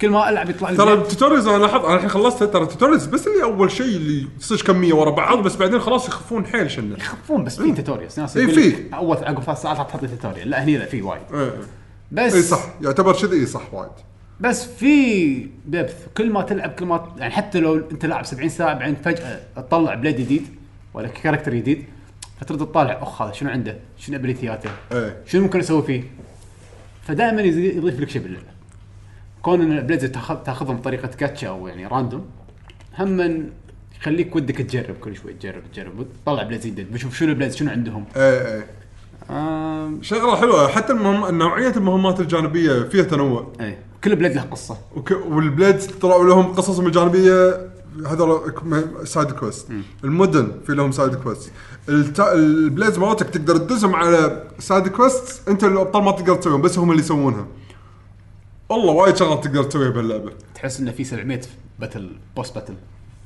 كل ما العب يطلع لي ترى التوتوريالز. انا لاحظت انا الحين خلصت ترى التوتوريالز، بس اللي اول شيء اللي تصير كميه ورا بعض، بس بعدين خلاص يخفون حيل. شنو يخفون؟ بس في توتوريالز ناس يقول اول عقب ثلاث ساعات حط لي توتوريال. لا هنا لا، في وايد. بس اي صح، يعتبر شذي صح وايد، بس في دبث كل ما تلعب، كل ما يعني حتى لو انت لاعب 70 ساعه بعدين فجاه تطلع بليد جديد ولا كاركتر جديد، فترد تطالع اخ هذا شنو عنده، شنو ابيليتياته، شنو ممكن اسوي فيه. فدائما يضيف لك شيء باللعبه. كون ان البليد تاخذهم بطريقه كاتشا او يعني راندوم، هم يخليك ودك تجرب كل شوي، تجرب تطلع بليد جديد، بشوف شنو البليد شنو عندهم. شغله حلوه. حتى نوعيه المهمات الجانبيه فيها تنوع. اي كل بلاد له قصه، والبلاد طلعوا لهم قصصهم الجانبيه. هذول سايد كويست، المدن في لهم سايد كويست، البلاد مالتك تقدر تدزهم على سايد كويست انت الابطال ما تقدر تسويهم، بس هم اللي يسوونها. والله وايد شغلات تقدر تسويها باللعبه. تحس ان في 700 باتل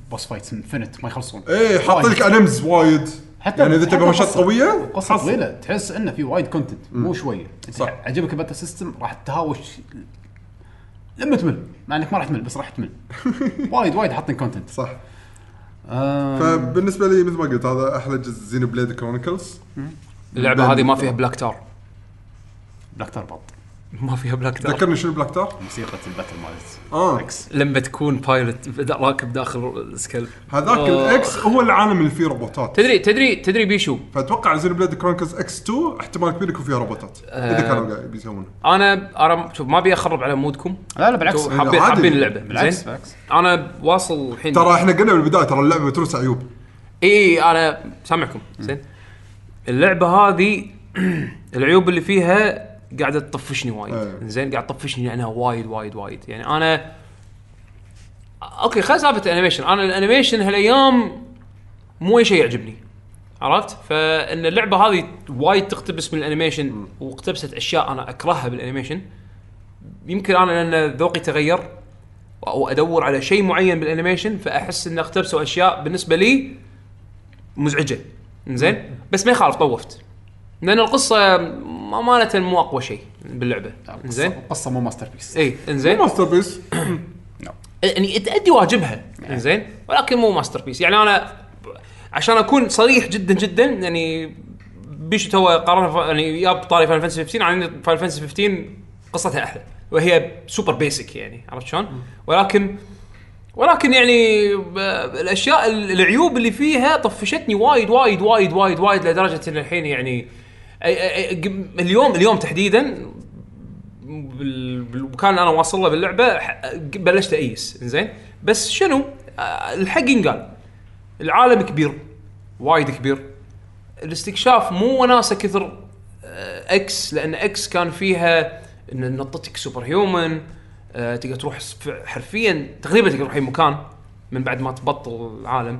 بوس فايتس انفنت ما يخلصون. اي حاط لك انمز وايد، حتى يعني اذا تبغى مشات قويه قصه طويله، تحس انه في وايد كونتنت مو شويه. عجبك الباتل سيستم راح تهاوش لما تمل، مع انك ما راح تمل بس راح تمل. وايد حاطين كونتنت صح. فبالنسبه لي مثل ما قلت هذا احلى جزء زين بليد كرونيكلز. اللعبه هذه ما فيها بلاك تار بط، ما فيها بلاك تار. ذكرني شنو بلاك تار؟ موسيقى الباتل مالت اكس لما تكون بايلوت راكب داخل سكيل هذاك الاكس هو العالم اللي فيه روبوتات. تدري بيشو، فاتوقع زين بلاد كرونيكلز اكس 2 احتمال كبير يكون فيها روبوتات. اذا كانوا بيسوونه انا شوف ما ابي اخرب على مودكم. لا بالعكس، حابين اللعبه بالعكس. انا واصل الحين، ترى احنا قلنا بالبدايه ترى اللعبه متروسه عيوب. اي انا سامعكم زين. اللعبه هذه العيوب اللي فيها قاعده تطفشني وايد. زين قاعد تطفشني لانها وايد يعني انا اوكي خلاص. ثابت الانيميشن، انا الانيميشن هالايام مو اي شيء يعجبني. عرفت فان اللعبه هذه وايد تقتبس من الانيميشن، واقتبست اشياء انا اكرهها بالانيميشن. يمكن انا لان ذوقي تغير وادور على شيء معين بالانيميشن، فاحس ان اقتبسوا اشياء بالنسبه لي مزعجه. زين بس ما يخالف طوفت، لأن القصة أمانة مو أقوى شيء باللعبة. إنزين القصة مو ماستر بيس. إيه إنزين ماستر بيس يعني تأدي واجبها. إنزين ولكن مو ماستر بيس. يعني أنا عشان أكون صريح جدا يعني بيشو توا قارنها يعني ياب طاري فاينل فانتسي 15 عن فاينل فانتسي 15 قصتها أحلى، وهي سوبر بيسك يعني. عرفت شلون؟ ولكن يعني الأشياء العيوب اللي فيها طفشتني وايد لدرجة إن الحين يعني اليوم تحديدا بالمكان انا واصل له باللعبه بلشت ايس زين. بس شنو الحق قال العالم كبير وايد كبير، الاستكشاف مو وناسه كثر اكس، لان اكس كان فيها ان نطتك سوبر هيومن، تقدر تروح حرفيا تقريبا تقدر تروح اي مكان من بعد ما تبطل العالم،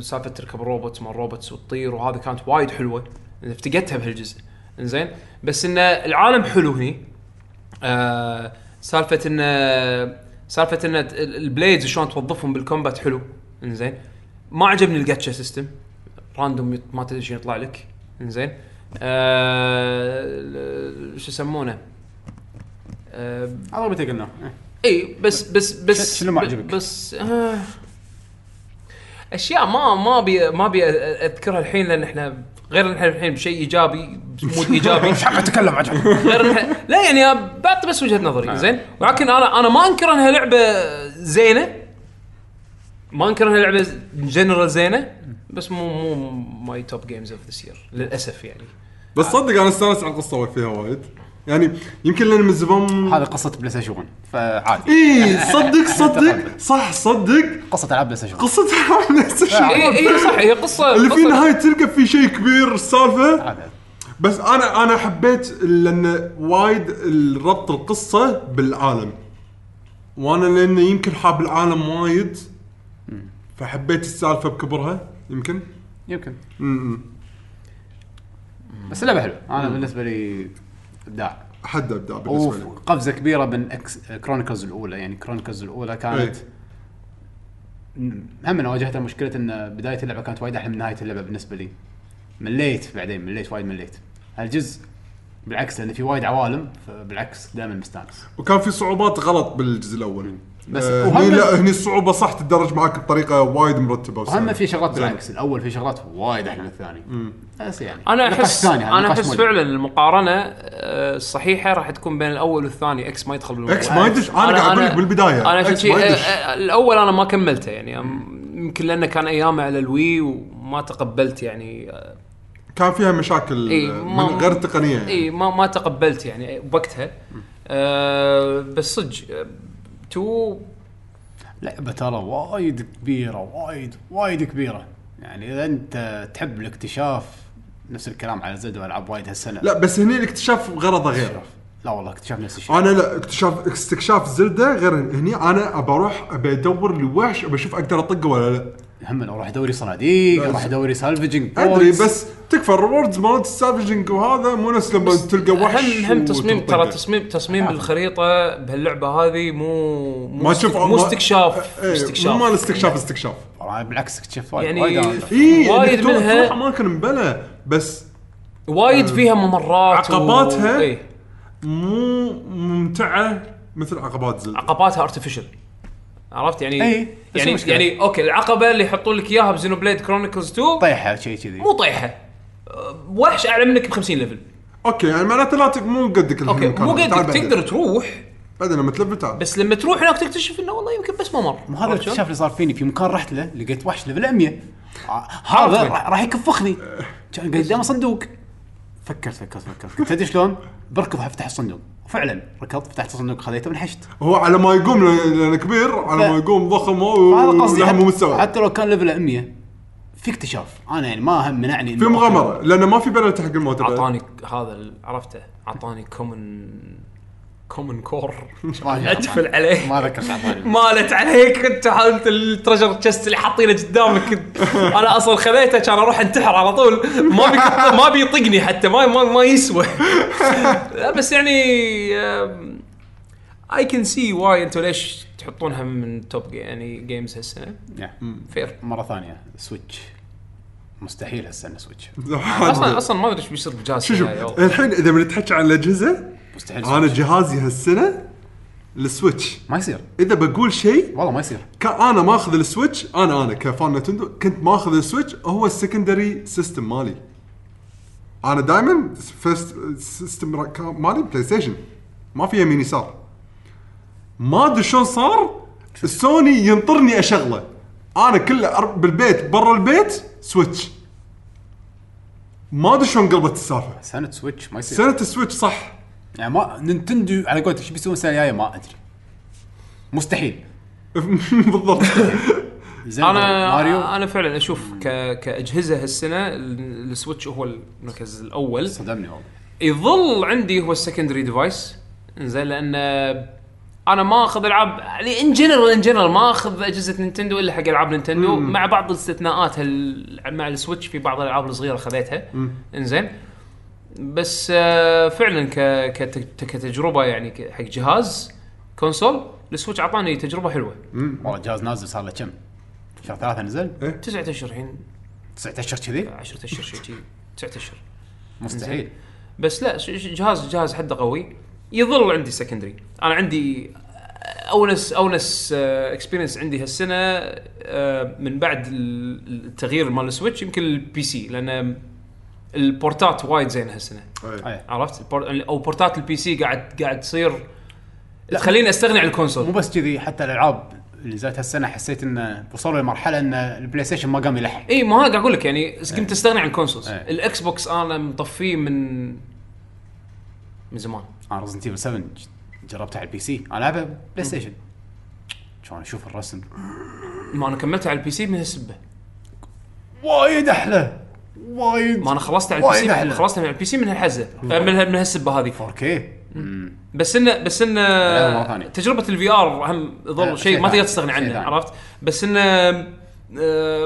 سالفه تركب روبوت مع روبوتس وتطير، وهذه كانت وايد حلوه افتقدتها بهالجزء زين. بس ان العالم حلو هني، سالفه ان البليدز شلون توظفهم بالكومبات حلو زين. ما عجبني الجاتشا سيستم راندوم ما تدري شنو يطلع لك زين. شو يسمونه اول متى قلنا اي بس شنو ما عجبك بس اشياء ما بي اذكرها الحين، لان احنا غير نحن الحين بشيء ايجابي مود ايجابي مش حق اتكلم عن لا يعني بعطي بس وجهه نظري زين. ولكن انا ما انكر انها لعبه زينه، ما انكر انها لعبه جنرال زينه، بس مو ماي توب جيمز اوف ذس يير للاسف يعني. بس صدق انا استانس على القصه فيها وايد يعني، يمكن لان من زمان هذه قصه بلاي ستيشن فعادي اي صدق صح صدق قصه العاب بلاي ستيشن اي صح هي قصه اللي في نهايه تلقى في شيء كبير السالفه. بس انا حبيت لان وايد الربط القصه بالعالم، وانا لان يمكن حاب العالم وايد فحبيت السالفه بكبرها يمكن بس اللعبه حلوه. انا بالنسبه لي ابداع حد ابداع بالنسبه لي، قفزه كبيره من كرونيكلز الاولى يعني. كرونيكلز الاولى كانت هم انا واجهتها مشكله ان بدايه اللعبه كانت وايد احلى من نهايه اللعبه بالنسبه لي. مليت بعدين وايد هالجزء بالعكس، لان في وايد عوالم بالعكس دائما مستانس. وكان في صعوبات غلط بالجزء الاول بس هني الصعوبه صح تدرج معك بطريقه وايد مرتبه، وهم في شغلات بالعكس الاول في شغلات وايد احلى من الثاني بس يعني انا احس فعلا المقارنه الصحيحه راح تكون بين الاول والثاني. اكس ما يدخل بالموضوع، اكس ما يدش. انا قاعد اقول لك بالبدايه انا اكس ما يدش. الاول انا ما كملته يعني، يمكن لانه كان ايامه على الوي وما تقبلت يعني، كان فيها مشاكل من غير تقنيه يعني. اي ما تقبلت يعني وقتها بس صدق تو لعبة ترى وايد كبيرة يعني. إذا أنت تحب الاكتشاف نفس الكلام على زد والعب وايد هالسنة. لا بس هني الاكتشاف غرضه غير، لا والله اكتشاف نفس الشيء. أنا لا استكشاف زلدة غير هني. أنا أبروح أدور لوحش أشوف أقدر أطقه ولا لا، هم أنا أروح أدوري صناديق أروح أدوري سالفجينج أدري بس تكفى الريوردز مالت السالفجينج، وهذا مو نفس لما تلقى وحش. هم تصميم ترى تصميم الخريطة بهاللعبة هذه مو استكشاف مو الاستكشاف بالعكس اكتشاف يعني وايد منها ما كان مبلى بس وايد فيها ممرات عقباتها مو ممتعة مثل عقبات زلدة. عقباتها artificial عرفت يعني يعني اوكي العقبه اللي يحطون لك اياها بزينوبليد كرونيكلز 2 طيحه شيء كذي، مو طيحه وحش اعلى منك ب 50 ليفل اوكي يعني معناته لا مو قدك اوكي مو قدك تقدر تروح بعد لما تلبتها. بس لما تروح هناك تكتشف انه والله يمكن بس ما مر هذا الشيء اللي صار فيني. في مكان رحت له لقيت وحش ليفل 100 هذا راح يكفخني كان قدامه صندوق. فكرت تدري شلون بركض افتح الصندوق، فعلا ركضت فتحت صندوق خذيته ونحشت. هو على ما يقوم لأنه كبير على ما يقوم ضخم ولحمه مستوى. حتى لو كان ليفل 100 في اكتشاف انا يعني ما هم منعني في مغامره لانه ما في بلد تحق الموت. اعطاني هذا عرفته اعطاني كومن كور اتفل عليه ما ذكرت عطاني مالت عليك انت حالت التريجر تشست اللي حاطينه قدامك. انا اصلا خذيته كان اروح انتحر على طول ما بيطقني حتى ما يسوى. بس يعني اي كان سي واي انتوا ليش تحطونها من توب يعني جيمز هالسنه فير. مره ثانيه سويتش مستحيل هالسنه سويتش اصلا ما ادري ايش بيصير بجهاز الحين. اذا بنتحكي عن الاجهزه مستحيل. أنا جهازي هالسنة السويتش ما يصير. إذا بقول شيء والله ما يصير. أنا ما أخذ السويتش، أنا كفان نتندو كنت ما أخذ السويتش، هو السكندري سيستم مالي. أنا دائما فيرست سيستم مالي بلاي ستيشن ما فيها ميني صار. ما أدري شلون صار السوني ينطرني أشغله. أنا كله بالبيت برا البيت سويتش. ما ادري شلون قلبت السالفه. سنه سويتش ما يصير. سنه السويتش صح يعني ما نينتندو على قولتك ايش بيسوون السنه الجايه ما ادري مستحيل. بالضبط. انا فعلا اشوف كاجهزه هالسنه السويتش هو المركز الاول. صدمني والله. يظل عندي هو السكندري ديفايس زين لان انا ما اخذ العاب ان جنرال ما اخذ اجهزه نينتندو الا حق العاب نينتندو مع بعض الاستثناءات مع السويتش في بعض الالعاب الصغيره خذيتها انزين بس فعلا كتجربه يعني حق جهاز كونسول السويتش اعطاني تجربه حلوه. والله جهاز نازل صار له كم شهر 3 نزل 9 اشهر الحين 9 اشهر كذي 10 اشهر شيء 9 اشهر مستحيل بس لا جهاز حده قوي. يظل عندي سكندري. انا عندي اونس اكسبيرينس عندي هالسنه من بعد التغيير مال السويتش يمكن البي سي لان البورتات وايد زين هالسنه. عرفت او بورتات البي سي قاعد تصير تخليني استغني عن الكونسول. مو بس كذي حتى الالعاب اللي زادت هالسنه حسيت ان وصلوا لمرحله ان البلاي ستيشن ما قام يلحق. اي ما قاعد اقول لك يعني قمت استغني عن الكونسولز. الاكس بوكس انا مطفيه من زمان. انا ريزنت ايفل 7 جربتها على البي سي. انا العبها بلاي ستيشن شلون اشوف الرسم ما انا كملتها على البي سي من هالسبه وايد احلى وايد. ما انا خلصت على البي سي خلصتها من البي سي من هالحزه من هالسبه هذه 4K. بس انه تجربه الفي ار اهم ظل شيء ما تقدر تستغني عنه. عرفت بس انه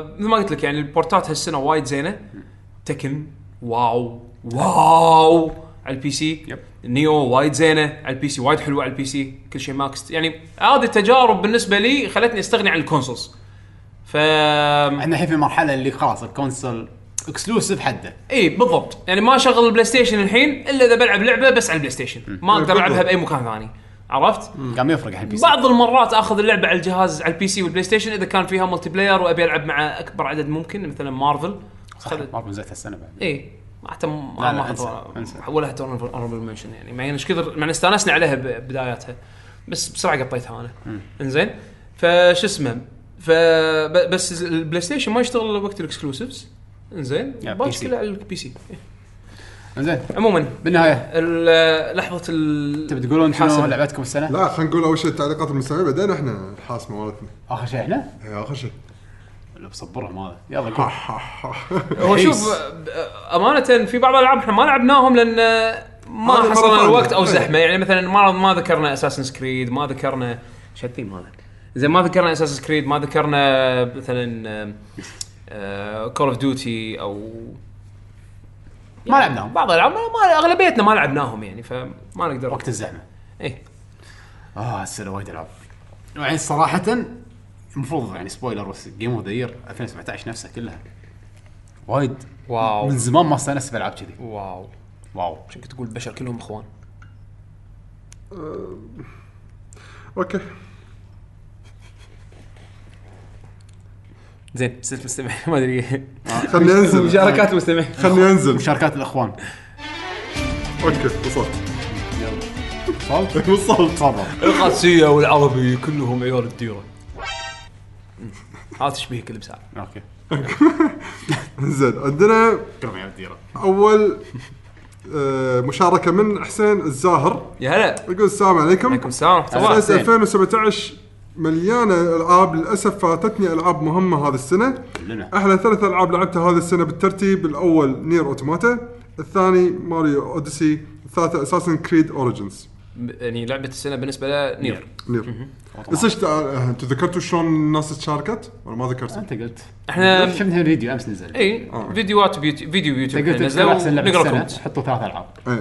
مثل ما قلت لك يعني البورتات هالسنه وايد زينه. تكن واو على البي سي. نيو وايد زينه على البي سي وايد حلوه على البي سي كل شيء ماكس يعني هذه التجارب بالنسبه لي خلتني استغني عن الكونسولز. ف احنا الحين في مرحله اللي خلاص الكونسول اكسلوسيف حده. اي بالضبط يعني ما شغل البلاي ستيشن الحين الا اذا بلعب لعبه بس على البلاي ستيشن ما اقدر العبها باي مكان ثاني. عرفت قام يفرق على البي سي. بعض المرات اخذ اللعبه على الجهاز على البي سي والبلاي ستيشن اذا كان فيها ملتي بلاير وابي العب مع اكبر عدد ممكن مثلا مارفل زيت هالسنه بعد. اي حتى ما حولها تورنبل منشن يعني ما ايش كثر ما استانسنا عليها بداياتها بس بسرعه قطيتها انا. انزين فش اسمه بس البلاي ستيشن ما يشتغل وقت الاكسكلوسيفز. انزين باش كله على البي سي. انزين عموما بالنهايه لحظه تبي تقولون شنو لعبتكم السنه؟ لا خلينا نقول اول شيء تعليقات المستمعين بعدين احنا الحاسمه مالتنا اخر شيء احنا اخر شيء اللي بصبرهم هذا يلا قول. هو شوف امانه في بعض الالعاب احنا ما لعبناهم لان ما حصلنا الوقت او زحمه يعني مثلا ما ذكرنا اساسنس كريد ما ذكرنا شتيم هذا زي ما ذكرنا اساسنس كريد ما ذكرنا مثلا كول اوف ديوتي او يعني ما لعبناهم بعض الالعاب اغلبيتنا ما لعبناهم يعني فما نقدر وقت الزحمه. اي السنه وايد العاب يعني صراحه المفروض يعني سبويلر بس جيم اوف ذا يير 2017 نفسها كلها وايد واو من زمان ما استانس بلعب كذي. واو شو كنت تقول البشر كلهم اخوان. اوكي زين سلسله مستمع ما ادري خلينا ننزل مشاركات المستمع خلينا ننزل مشاركات الاخوان. اوكي وصلت القدسيه والعربي كلهم عيال الديره. هذا تشبيه كل بساعة. اوكي زين عندنا كلام يا ديره اول مشاركه من حسين الزاهر. يا هلا يقول السلام عليكم. وعليكم السلام. 2017 مليانه العاب للاسف فاتتني العاب مهمه هذه السنه. احلى ثلاث العاب لعبتها هذه السنه بالترتيب الاول نير اوتوماتا، الثاني ماريو اوديسي، الثالث اساسن كريد اوريجينز. يعني لعبه السنه بالنسبه لنا نير. لسه انت ذكرتوا شلون الناس تشاركت ولا ما ذكرت؟ انت قلت احنا شفنا فيديو امس نزل. اي فيديوهات فيديو يوتيوب نزلوا نقراكم حطوا ثلاث العاب. اي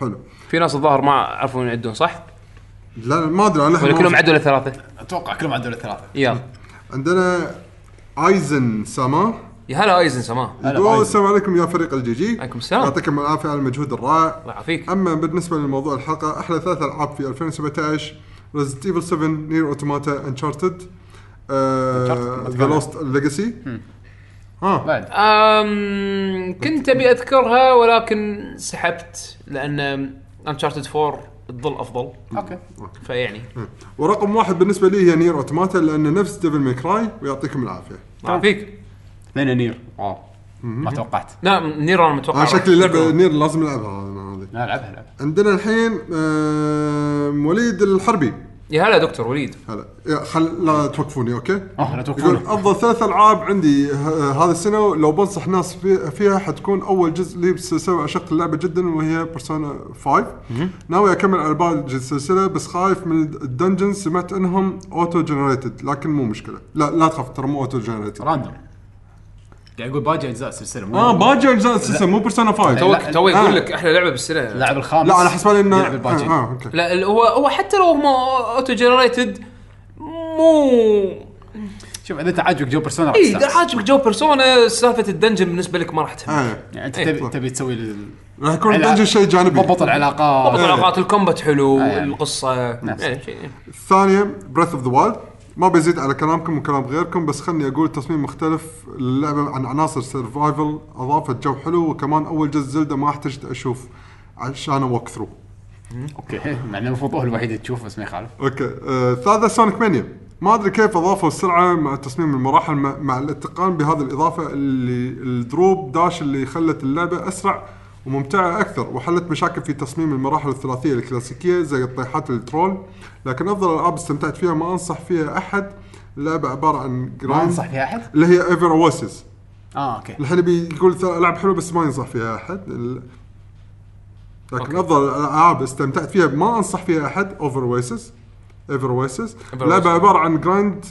حلو. في ناس الظاهر ما عرفوا يعدون صح؟ لا ما ادري انا كلهم عدوا للثلاثه اتوقع كلهم عدوا للثلاثه. يلا عندنا ايزن سما. يا هلا ايزن سما. السلام عليكم يا فريق الجي جي. عليكم السلام. يعطيكم العافيه على المجهود الرائع. الله يعافيك. اما بالنسبه للموضوع الحلقه احلى ثلاث العاب في 2017 Resident Evil 7 Nier Automata Uncharted The Lost Legacy. بعد كنت ابي اذكرها ولكن سحبت لان Uncharted 4 تظل افضل. اوكي فيعني ورقم واحد بالنسبه لي هي نير اوتوماتا لان نفس ديفل ماي كراي ويعطيكم العافيه. يعافيك. ثاني نير ما توقعت. نعم نير أنا متوقع. شكل اللعبة نير لازم نلعبها هذه. نلعبها. عندنا الحين وليد الحربي. يا هلا دكتور وليد. هلا لا توقفوني أوكي. لا توقفوني. يقول أفضل 3 ألعاب عندي هذا السنة لو بنصح ناس فيها حتكون أول جزء لي بسلسلة أشق اللعبة جدا وهي بيرسونا 5. ناوي أكمل على باقي السلسلة بس خايف من الدنجنز سمعت إنهم أوتو جنريتد لكن مو مشكلة. لا تخاف ترى مو أوتو جنريتد. راندوم. يعني يقول باجي أجزاء السلسلة. باجي أجزاء السلسلة مو بيرسونا 5. توي يقول لك إحنا لعبة بالسلسلة. لعب الخامس. لا أنا حسبالي إنه. لعب الباجي. أوكي. لا هو حتى لو ما أوتو جنريتد مو. شوف إذا تعجبك جو بيرسونا. إيه إذا عجبك جو بيرسونا سالفة الدنجن بالنسبة لك ما راح تهم. يعني أنت تبي تسوي راح يكون الدنجن شيء جانبي. ضبط العلاقات. الكومبات حلو القصة. الثانية Breath of the Wild. ما بيزيد على كلامكم وكلام غيركم بس خلني أقول تصميم مختلف للعبة عن عناصر سيرفايفل أضافت جو حلو وكمان أول جزء زلدة ما احتجت أشوف عشان أوك ثرو. أوكي معناه المفروض هو الوحيد تشوف بس ما يخالف. أوكي ثالثة سونيك مانيا ما أدري كيف أضافوا السرعة مع تصميم المراحل مع الاتقان بهذا الإضافة اللي الدروب داش اللي خلت اللعبة أسرع وممتعة أكثر وحلت مشاكل في تصميم المراحل الثلاثية الكلاسيكية زي الطيحات الترول لكن أفضل الألعاب استمتعت فيها ما أنصح فيها أحد. اللعبة عبارة عن ما أنصح فيها أحد اللي هي Ever Oasis. أوكي الحين بيقول لعب حلو بس ما ينصح فيها أحد لكن أوكي. أفضل الألعاب استمتعت فيها ما أنصح فيها أحد Ever Oasis. لعبة عبارة عن جراند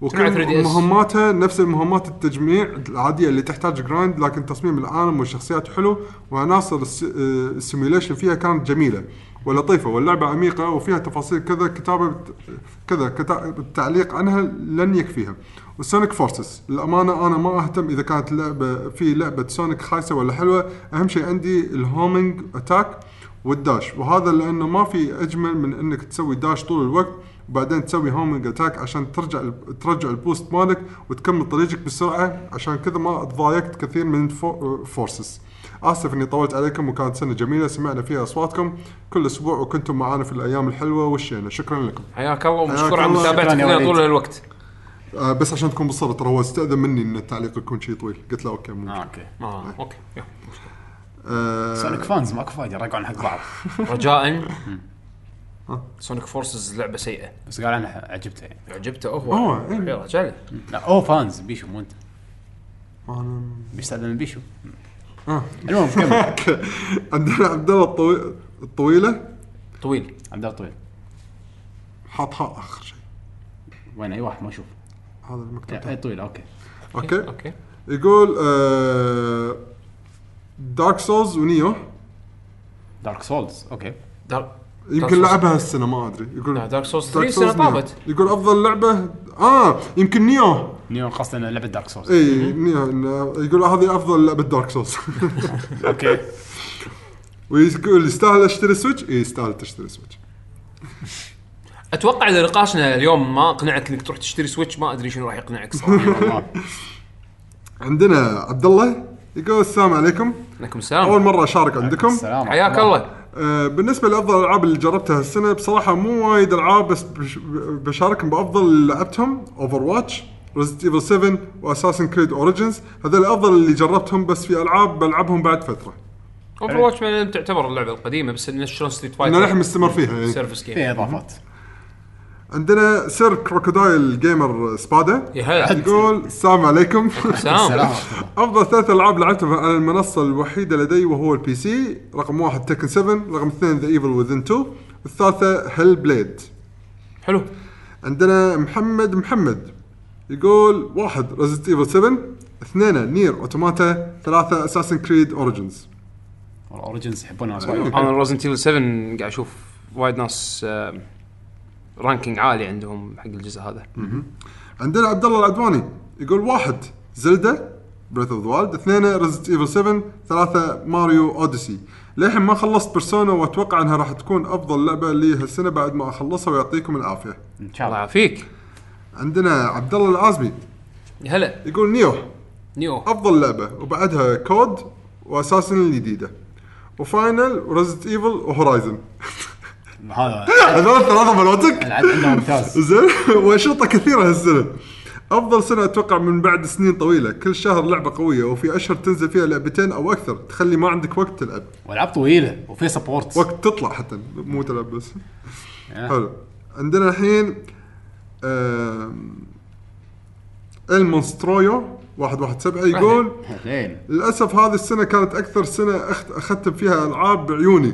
وكل مهماتها نفس المهمات التجميع العادية اللي تحتاج جراند لكن تصميم العالم والشخصيات حلو وعناصر السيميوليشن فيها كانت جميلة ولطيفة واللعبة عميقة وفيها تفاصيل كذا كتابة التعليق عنها لن يكفيها. والسونيك فورسز الأمانة أنا ما أهتم إذا كانت لعبة في لعبة سونيك خايسة ولا حلوة أهم شيء عندي الهومينج أتاك والداش وهذا لأنه ما في أجمل من أنك تسوي داش طول الوقت وبعدين تسوي هومينج أتاك عشان ترجع البوست مالك وتكمل طريقك بسرعة عشان كذا ما تضايقت كثير من فورسز. آسف إني طولت عليكم وكانت سنة جميلة سمعنا فيها أصواتكم كل أسبوع وكنتم معانا في الأيام الحلوة والشينة. شكرا لكم. حياك الله ومشكور على متابعتكم طول الوقت. بس عشان تكون بالصورة ترى هو استأذن مني إن التعليق يكون شيء طويل قلت له أوكي ممكن. أوكي. سونيك فانز ماكو فايدة راجعون حق بعض. رجاءً. سونيك فورسز لعبة سيئة بس قال أنا عجبتها يعني. عجبتها هو يلا جل أو فانز بيشو مو أنت أنا بيستعدم بيشو المهم كمل. عندنا عبد الله الطويل عبد الله الطويل حاطها آخر شيء وين أي واحد ما أشوف هذا المكتوب طويل. أوكي يقول دارك سولز ونيو. دارك سولز أوكي يمكن لعبها السنة ما أدري. يقول دارك سولز 3 سنة طابت. يقول أفضل لعبة يمكن نيو خاصة لعبة دارك سولز. إيه نيو يقول هذه أفضل لعبة دارك سولز. أوكي ويقول يستاهل أشتري سويتش. إيه يستاهل تشتري سويتش. أتوقع إذا نقاشنا اليوم ما أقنعك إنك تروح تشتري سويتش ما أدري شنو راح يقنعك صراحة والله. عندنا عبد الله يقول السلام عليكم. عليكم السلام. أول مرة أشارك عندكم. حياك الله. بالنسبة لأفضل الألعاب اللي جربتها السنة بصراحة مو وايد ألعاب بس بشاركهم بأفضل لعبتهم Overwatch, Resident Evil 7 و Assassin's Creed Origins. هذا الأفضل اللي جربتهم بس في ألعاب بلعبهم بعد فترة. Overwatch يعني تعتبر اللعبة القديمة بس إن شلون Street Fighter نحن مستمر فيها سيرفس جيم فيها إضافات. عندنا سير كروكودايل جيمر سبادا يقول السلام عليكم. السلام. أفضل 3 ألعاب لعبتها على المنصة الوحيدة لدي وهو البي سي. رقم 1 تكن 7، رقم 2 ذا ايفل وذن 2، الثالثة هيل بليد. حلو. عندنا محمد يقول 1 ريزيدنت ايفل 7، 2 نير اوتوماتا، 3 اساسن كريد اوريجنز. اوريجنز يحبونها صراحة. انا ريزيدنت ايفل 7 قاعد اشوف وايد ناس رانكينج عالي عندهم حق الجزء هذا. عندنا عبد الله العدواني يقول 1 زلدة بريث اوف ذا وايلد، 2 ريزيدنت ايفل 7، 3 ماريو اوديسي. للحين ما خلصت بيرسونا واتوقع انها راح تكون افضل لعبه لي هالسنه بعد ما اخلصها ويعطيكم العافيه. ان شاء الله يعافيك. عندنا عبد الله العازمي هلا يقول نيو افضل لعبه وبعدها كود واساسن الجديده وفاينل وريزيدنت ايفل وهورايزن. هذا 3 ملوتك العدد ممتاز زين وشوطه كثيره هالسنه. افضل سنه اتوقع من بعد سنين طويله، كل شهر لعبه قويه وفي اشهر تنزل فيها لعبتين او اكثر تخلي ما عندك وقت تلعب، والعاب طويله وفي سبورت وقت تطلع حتى مو تلعب بس. حلو عندنا الحين المونسترويو 117 يقول للاسف هذه السنه كانت اكثر سنه اختم فيها العاب بعيوني.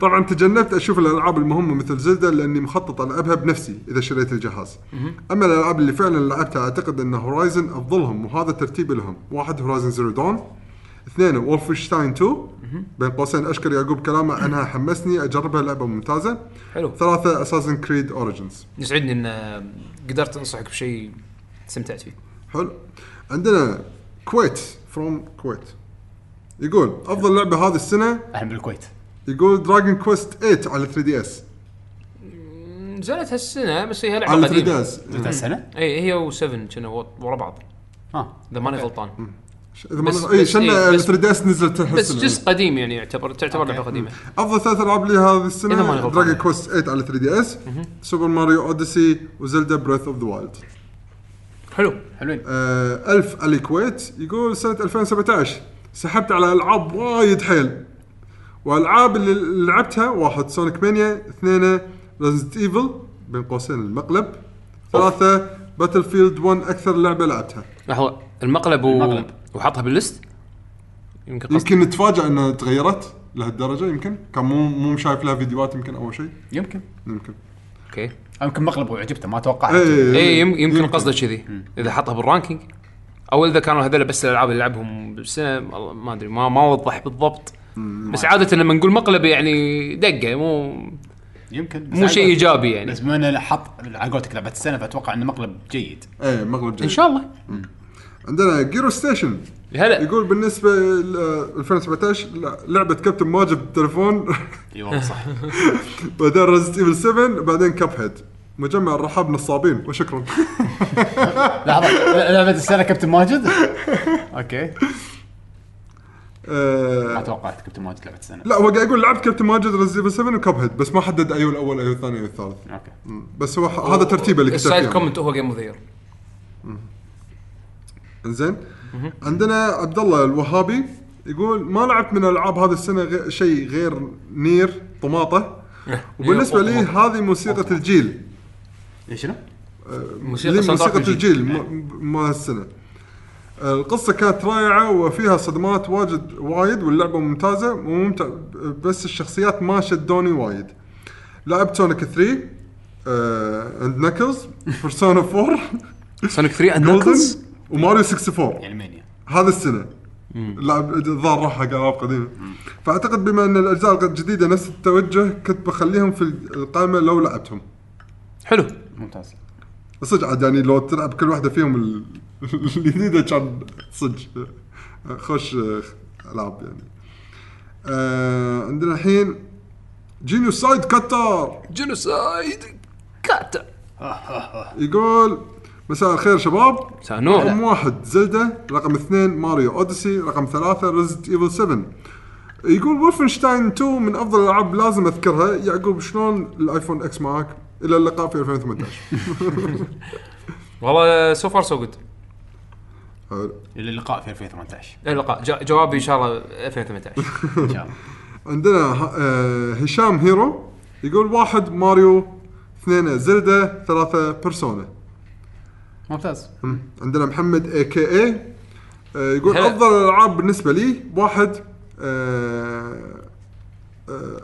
طبعا تجنبت اشوف الالعاب المهمه مثل زلدة لاني مخطط العبها بنفسي اذا شريت الجهاز. اما الالعاب اللي فعلا لعبتها اعتقد ان هورايزن افضلهم، وهذا ترتيب لهم: واحد هورايزن زيرو دون، اثنين وولفشتاين 2 بين قوسين اشكر يعقوب كلامه انها حمسني اجربها، لعبه ممتازه حلو. ثلاثه اساسن كريد اوريجنز. يسعدني ان قدرت انصحك بشيء استمتعت فيه. حلو عندنا كويت فروم كويت يقول افضل لعبه هذه السنه اهم بالكويت، يقول دراجون كويست 8 على 3DS. نزلت هالسنه بس هي لعبه قديمه على 3DS من سنه، اي هي و7 كانوا ورا بعض اذا ماني غلطان. اي شلنا 3DS نزلت بس جزء قديم يعني تعتبر لعبه قديمه. افضل ثلاث العاب لي هذه السنه دراجون كويست 8 على 3DS، سوبر ماريو اوديسي، وزلدا بريث اوف ذا وايلد. حلو حلوين. الف الكويت يقول سنه 2017 سحبت على العاب وايد حيل، والالعاب اللي لعبتها: واحد سونيك مانيا، اثنين ريزنت ايفل بين قوسين المقلب، ثلاثه باتل فيلد 1 اكثر لعبه لعبتها. لحظه المقلب، وحطها بالليست يمكن نتفاجئ انها تغيرت لهالدرجه، يمكن كان مو شايف لها فيديوهات، يمكن اول شيء يمكن اوكي يمكن مقلب وعجبته ما توقعت. اي يمكن قصده كذي اذا حطها بالرانكينج، او اذا كانوا هذول بس الالعاب اللي لعبهم بالسنه ما ادري ما وضح بالضبط. بس عاده لما نقول مقلب يعني دقه مو شيء ايجابي يعني، بس بما انه حط العقوتك لعبه السنه فاتوقع ان مقلب جيد. اي مقلب جيد ان شاء الله. عندنا جيرو ستيشن هلا يقول بالنسبه ل 2017 لعبه كابتن ماجد بالتليفون. ايوه صح. بعدين ريزنت ايفل 7، بعدين كاب هيد. مجمع الرحاب نصابين وشكرا. لحظه لعبه السنه كابتن ماجد. اوكي ما توقعت كابتن ماجد لعبه السنه. لا هو قاعد يقول لعبت كابتن ماجد ريزنت ايفل 7 وكاب هيد، بس ما حدد اي الاول اي الثاني اي الثالث. اوكي بس هو هذا ترتيبه اللي كتبته. السايد كومنت هو جيم مذير. زين عندنا عبد الله الوهابي يقول ما لعبت من الالعاب هذه السنه شيء غير نير طماطه، وبالنسبه لي هذه موسيقى الجيل. ايش شنو موسيقى الجيل ما السنه. القصه كانت رائعه وفيها صدمات وايد واللعبه ممتازه وممتع، بس الشخصيات ما شدوني وايد. لعبت سونيك 3 اند ناكلز، بيرسونا 4، سونيك 3 اند ناكلز، وماريو 64 يعني مانيا هذا السنه. اللعب الظاهر راح العاب قديمه، فاعتقد بما ان الاجزاء الجديده نفس التوجه كنت بخليهم في القائمه لو لعبتهم. حلو ممتاز صدق يعني لو تلعب كل واحده فيهم الجديده كان صدق خوش العاب يعني. عندنا الحين جينوسايد كاتر يقول مساء الخير شباب. رقم 1 زلدة، رقم 2 ماريو اوديسي، رقم 3 ريزنت ايفل 7. يقول وولفنشتاين 2 من افضل الالعاب لازم اذكرها. يعقوب شلون الايفون اكس معك؟ الى اللقاء في 2018. والله سو فار سو جود. الى اللقاء في 2018. الى اللقاء جوابي ان شاء الله 2018 ان شاء الله. عندنا هشام هيرو يقول 1 ماريو، 2 زلدة، 3 بيرسونا. ممتاز. عندنا محمد اي كي اي يقول افضل العاب بالنسبه لي 1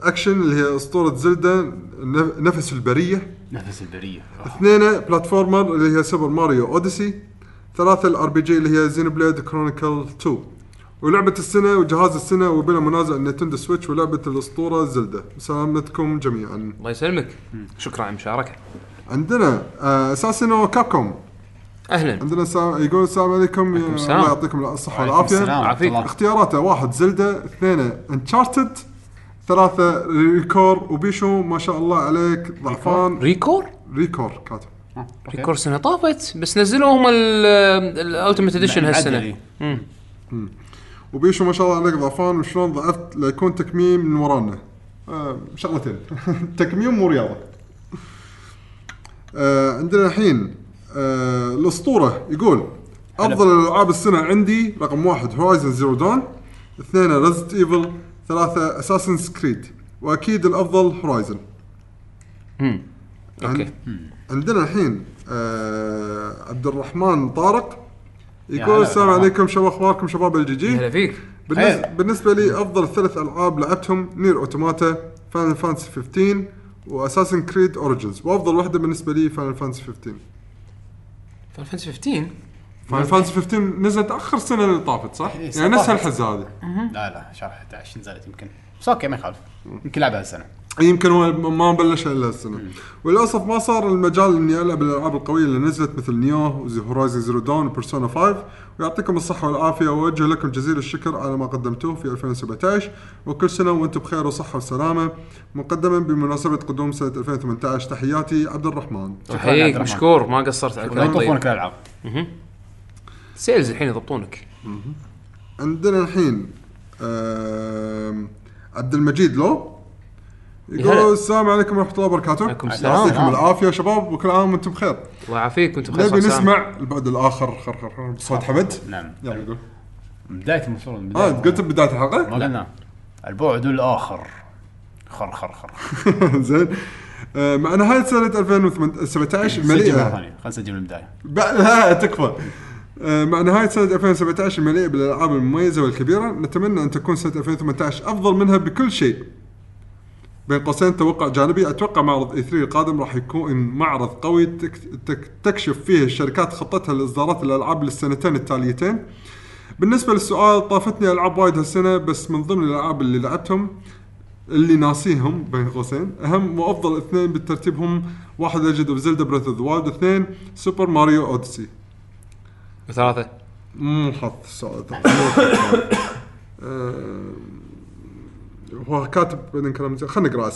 اكشن اللي هي اسطوره زلدة نفس البريه، 2 بلاتفورمر اللي هي سوبر ماريو اوديسي، 3 الار بي جي اللي هي زين بليد كرونيكل 2، ولعبه السنه وجهاز السنه وبلا منازع النينتندو سويتش ولعبه الاسطوره زلدة. سلامتكم جميعا. الله يسلمك، شكرا على المشاركه. عندنا اساسينو كابكوم اهلا. عندنا يقول السلام عليكم، الله يعطيكم الصحه والعافيه. اختياراته 1 زلدة، 2 انشارتد، 3 ريكور. وبيشو ما شاء الله عليك ضعفان. ريكور كاتب ريكور سنه طافت بس نزلوهم الالتيميت اديشن هالسنه. وبيشو ما شاء الله عليك ضعفان، وشلون ضعفت ليكون تكميم من ورانا. شغلتين تكميم ورياضه. عندنا الحين الاسطوره يقول افضل العاب السنه عندي رقم 1 هورايزن زيرو دون، 2 ريزدنت ايفل، 3 اساسنز كريد، واكيد الافضل هورايزن. اوكي عندنا الحين عبد الرحمن طارق يقول السلام عليكم شباب، اخباركم شباب الجي جي؟ هلا فيك. بالنسبه لي افضل 3 العاب لعبتهم نير اوتوماتا، فاينل فانتسي 15 واساسن كريد اوريجنز، وافضل واحده بالنسبه لي فاينل فانتسي 15. فاينل فانتسي 15 نزلت اخر سنه اللي طافت صح؟ إيه يعني نفس الحزه هذه. لا لا شهر 11 نزلت يمكن، بس اوكي ما يخالف، يمكن لعبها هالسنه، يمكن ما بلش الا السنه. وللاسف ما صار المجال اني العب الالعاب القويه اللي نزلت مثل نيو وزي هورايزن زيرو داون وبيرسونا 5. ويعطيكم الصحه والعافيه، واوجه لكم جزيل الشكر على ما قدمتوه في 2017، وكل سنه وانتم بخير وصحه وسلامه، مقدما بمناسبه قدوم سنه 2018. تحياتي عبد الرحمن. تحياتك مشكور، ما قصرت على يطوفونك الالعاب سيلز الحين يضبطونك. عندنا الحين عبد المجيد لو يقول السلام عليكم ورحمه الله وبركاته. يعطيكم العافيه شباب وكل عام وانتم بخير. وعافيك وانتم بخير. نبي نسمع البعد الاخر خر بصوت حمد. نعم يقول بدايه المفروض قلت بدايه الحلقه. لا البعد الاخر خر خر خر زين. مع نهايه سنه 2017 مليئه خلينا نسجل من البدايه. لا تكفى. مع نهاية سنة 2017 مليئة بالألعاب المميزة والكبيرة، نتمنى أن تكون سنة 2018 أفضل منها بكل شيء. بين قوسين توقع جانبي، أتوقع معرض E3 القادم راح يكون معرض قوي تكشف فيه الشركات خطتها لإصدارات الألعاب للسنتين التاليتين. بالنسبة للسؤال، طافتني ألعاب وايد هالسنة، بس من ضمن الألعاب اللي لعبتهم اللي ناسيهم بين قوسين أهم وأفضل اثنين بالترتيب هم واحد لجد أوف زيلدا بريث أوف ذا وايلد، اثنين سوبر ماريو أوديسي. ثلاثة حط السؤال. هو كاتب بعدين كلام، خلينا نقرأ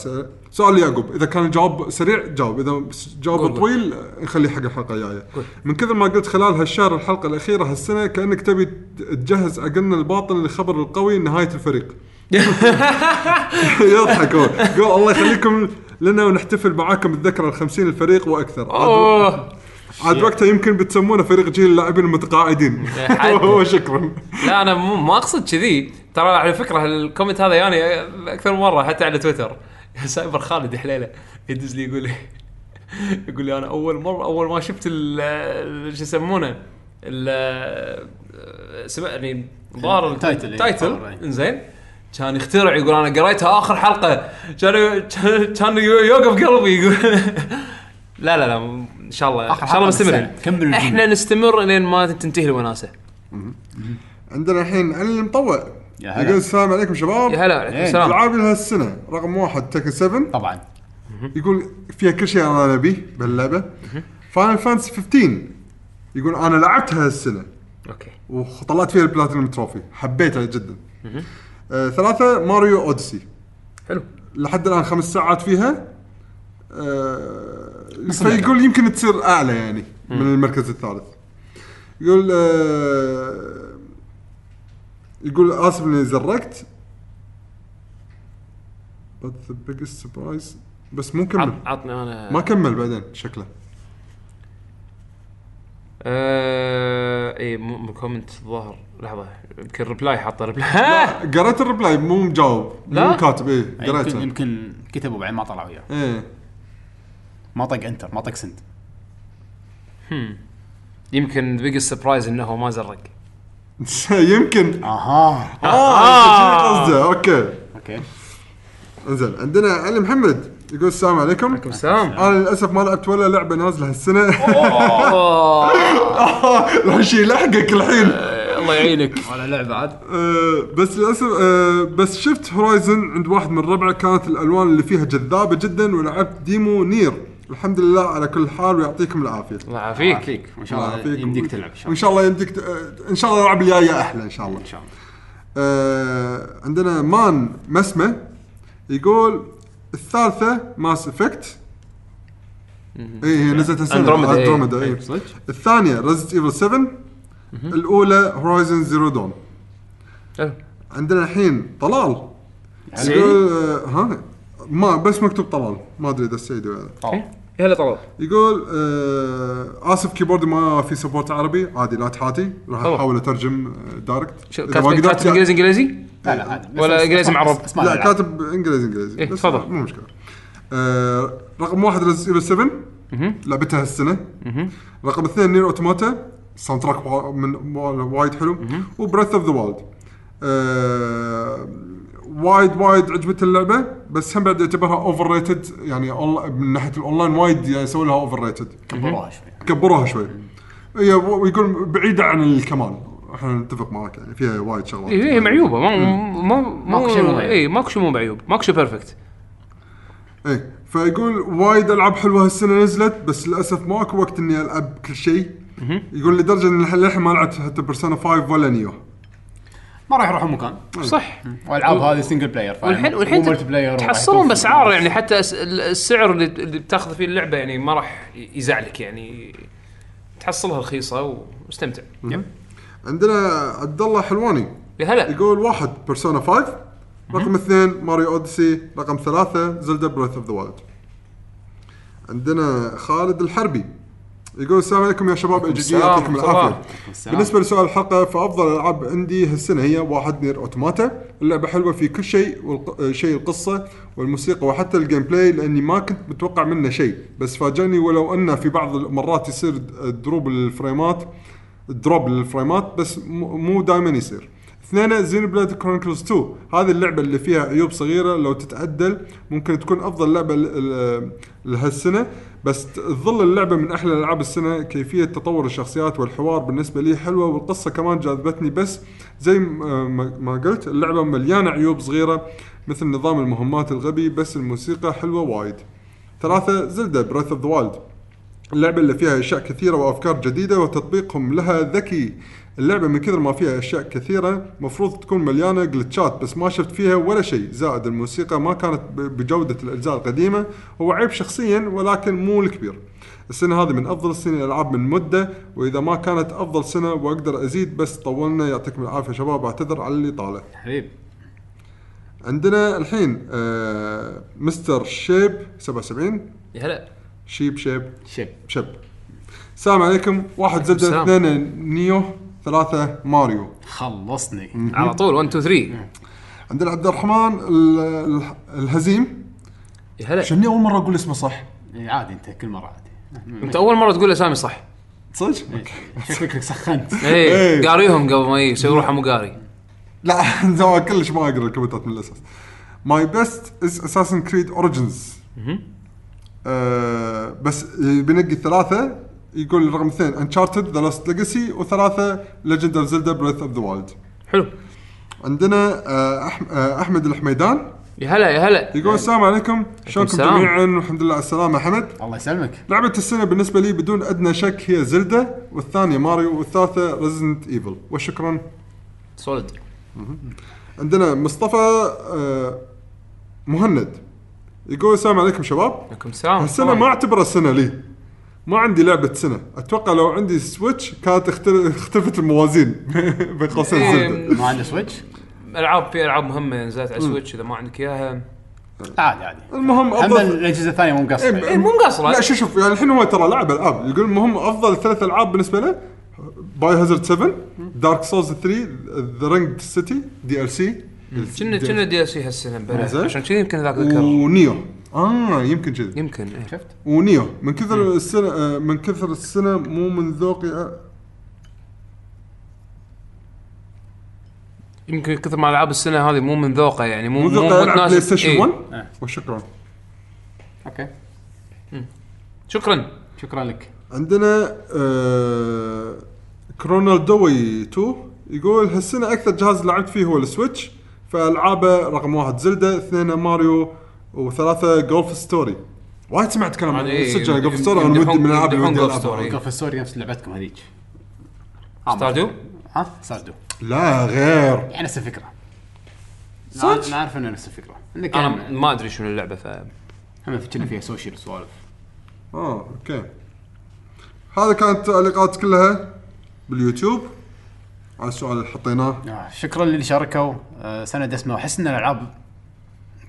سؤال يعقوب. إذا كان الجواب سريع جاوب، إذا جواب طويل نخليه حق الحلقة الجاية. من كثر ما قلت خلال هالشهر الحلقة الأخيرة هالسنة كأنك تبي تجهز أقلنا الباطن لخبر القوي نهاية الفريق. يضحكون قول الله يخليكم لنا ونحتفل معاكم بالذكرى 50 الفريق وأكثر. عاد وقتها يمكن بتسمونه فريق جيل اللاعبين المتقاعدين. شكرا. لا انا ما اقصد كذي ترى، على فكره الكومنت هذا يعني اكثر من مره حتى على تويتر. سايبر خالد حليله يدز لي يقول لي انا اول مره اول ما شفت ايش يسمونه يعني ظاهر التايتل انزين كان يخترع يقول انا قريتها اخر حلقه، كان يوقف قلبي يقول لا لا لا ان شاء الله ان شاء الله نستمر، احنا نستمر لين ما تنتهي الوناسه. عندنا الحين علي المطوع يقول السلام عليكم شباب. يا هلا عليكم السلام. العاب هالسنه رقم 1 تكن 7 طبعا، يقول فيها كل شيء انا ابي باللعبه. فاينل فانتسي 15 يقول انا لعبتها هالسنه اوكي وطلعت فيها البلاتينم تروفي، حبيتها جدا. 3 ماريو اوديسي حلو، لحد الان 5 ساعات فيها. يقول يمكن تصير أعلى يعني من المركز الثالث. يقول آسف إني زرقت but the biggest surprise، بس مو كمل. عطني أنا ما كمل بعدين شكله. إيه مو كومنت ظاهر لحظة، يمكن ريبلاي حاطه ريبلاي. قرأت الريبلاي مو مجاوب مو كاتب. إيه قرأته يمكن كتبه بعدين ما طلع وياه. إيه ما طق انتر ما طق سند. يمكن بيج سربرايز انه ما زرق. يمكن قصده. اوكي انزين. عندنا علي محمد يقول السلام عليكم. وعليكم السلام. انا للاسف ما لعبت ولا لعبه نازله هالسنه. راح شي لحقك الحين الله يعينك ولا لعبه عاد. بس للاسف بس شفت هورايزن عند واحد من الربع، كانت الالوان اللي فيها جذابه جدا، ولعبت ديمو نير. الحمد لله على كل حال ويعطيكم العافيه. الله يعافيك ان شاء الله يمديك تلعب ان شاء الله يمديك ان شاء الله العب الجايه احلى ان شاء الله ان شاء الله. عندنا مان مسمه يقول الثالثه ماس افكت. اي نزلت السنه اندروميدا. الثانيه ريزدنت ايفل 7، الأولى هورايزن زيرو دون. عندنا الحين طلال يقول ها ما بس مكتوب طلال ما أدري إذا السعيد ولا. يلا طلال يقول اسف كيبورد ما في سبورت عربي عادي لا تحاتي راح احاول اترجم دايركت. كاتب انجليزي انجليزي؟ لا لا عادي ولا انجليزي معرب؟ لا كاتب انجليزي انجليزي تفضل مو مشكله. رقم 1 ريزيرو 7 لعبتها هالسنه. رقم 2 نير اوتوماتا ساوند تراك من وايد حلو. وبريث اوف ذا وايلد وايد عجبت اللعبه بس هم بعد يعتبرها اوفر ريتد يعني من ناحيه الاونلاين وايد يعني سووا لها اوفر ريتد كبروها شوي ويقول بعيده عن الكمال احنا نتفق معك يعني فيها وايد شغلات هي معيوبه ماكو شيء مو معيوب ماكو شيء بيرفكت ايه فيقول وايد العاب حلوه هالسنه نزلت بس للاسف ماكو وقت اني العب كل شيء يقول لدرجه ان الحين ما لعبت حتى بيرسونا 5 ولا نيو ما راح يروحوا مكان صح والعاب هذه سنجل بلاير والحين ملتي بلاير تحصلون باسعار يعني حتى السعر اللي بتاخذ فيه اللعبه يعني ما راح يزعلك يعني تحصلها رخيصه واستمتع. عندنا عبد الله حلواني يقول 1 بيرسونا 5 رقم 2 ماريو اوديسي رقم 3 زلدا بريث اوف ذا وايلد. عندنا خالد الحربي يقول السلام عليكم يا شباب الجديد يعطيكم العافيه. بالنسبه لسؤال الحلقه فافضل العاب عندي هالسنه هي 1 نير اوتوماتا اللعبه حلوه في كل شيء والشيء القصه والموسيقى وحتى الجيم بلاي لاني ما كنت متوقع منه شيء بس فاجأني ولو ان في بعض المرات يصير دروب للفريمات بس مو دائما يصير. 2 زينوبليد كرونيكلز 2 هذه اللعبه اللي فيها عيوب صغيره لو تتعدل ممكن تكون افضل لعبه لهالسنه بس تظل اللعبه من احلى العاب السنه. كيفيه تطور الشخصيات والحوار بالنسبه لي حلوه والقصه كمان جذبتني بس زي ما قلت اللعبه مليانه عيوب صغيره مثل نظام المهمات الغبي بس الموسيقى حلوه وايد. 3 زلدا بريث اوف ذا وايلد اللعبه اللي فيها اشياء كثيره وافكار جديده وتطبيقهم لها ذكي اللعبه من كثر ما فيها اشياء كثيره مفروض تكون مليانه جلتشات بس ما شفت فيها ولا شيء زائد الموسيقى ما كانت بجوده الاجزاء القديمه هو عيب شخصيا ولكن مو الكبير. السنه هذه من افضل السنين العاب من مده واذا ما كانت افضل سنه واقدر ازيد بس طولنا يعطيكم العافيه شباب اعتذر على اللي طالع حبيب. عندنا الحين مستر شيب 77 يا هلا شيب السلام عليكم 1 زلدة 2 نيو 3 ماريو خلصني على طول 1 2 3. عندنا عبد الرحمن الهزيم يا هلا شنو اول مره اقول اسمه صح عادي انت كل مره عادي انت اول مره تقول اسامي صح صدق شكلك سخنت اي قاريهم قبل ما يسوي روحه مو قاري لا زوا كلش ما اقرا الكومنتات من الاساس. ماي بيست از اساسن كريد اوريجينز بس بنقي 3 يقول رقم 2 انشارتد ذا لاست ليجاسي و3 ليجند اوف زيلدا بريث اوف ذا وايلد. حلو. عندنا احمد الحميدان يا هلا يقول السلام عليكم شلونكم جميعا والحمد لله على السلامه. حمد الله يسلمك لعبه السنه بالنسبه لي بدون ادنى شك هي زلدا والثانيه ماريو والثالثه ريزيدنت ايفل وشكرا سوليد. عندنا مصطفى مهند يقول السلام عليكم شباب وعليكم السلام. السنه ما اعتبرها السنه لي ما عندي لعبه سنه اتوقع لو عندي سويتش كانت اختلفت الموازين بقصه زلده ما عندي سويتش العاب في العاب مهمه نزلت على سويتش اذا ما عندك اياها عادي المهم افضل الاجهزه الثانيه مو مقصره لا شوف يعني الحين هو ترى لاعب العاب يقول المهم افضل 3 العاب بالنسبه له باي هازارد 7 دارك سولز 3 ذا رينج سيتي دي ال سي كنا دي ال سي هالسنه عشان كذا يمكن ذاك ذكر ونيو يمكن كذا يمكن شفت ونيو من كثر السنه مو من ذوقي يمكن كثر ما العاب السنه هذه مو من ذوقه يعني مو متناسب بلاي ستيشن 1 وشكرا اوكي شكرا لك. عندنا كرونال دوي 2 يقول هالسنه اكثر جهاز لعبت فيه هو السويتش فالعابه رقم 1 زلدا 2 ماريو و3 جولف ستوري. وايد سمعت كلام عن سجل جولف ستوري انا ودي من العاب جولف ستوري نفس لعبتكم هذيك صادو لا غير يعني نفس الفكره صدق ما اعرف انه نفس الفكره انا ما ادري شنو اللعبه فهم فكرنا فيها سوشيال سوالف اوكي. هذا كانت تعليقات كلها باليوتيوب على السؤال اللي حطيناه شكرا للي شاركوا سنه دسمه وحسن الالعاب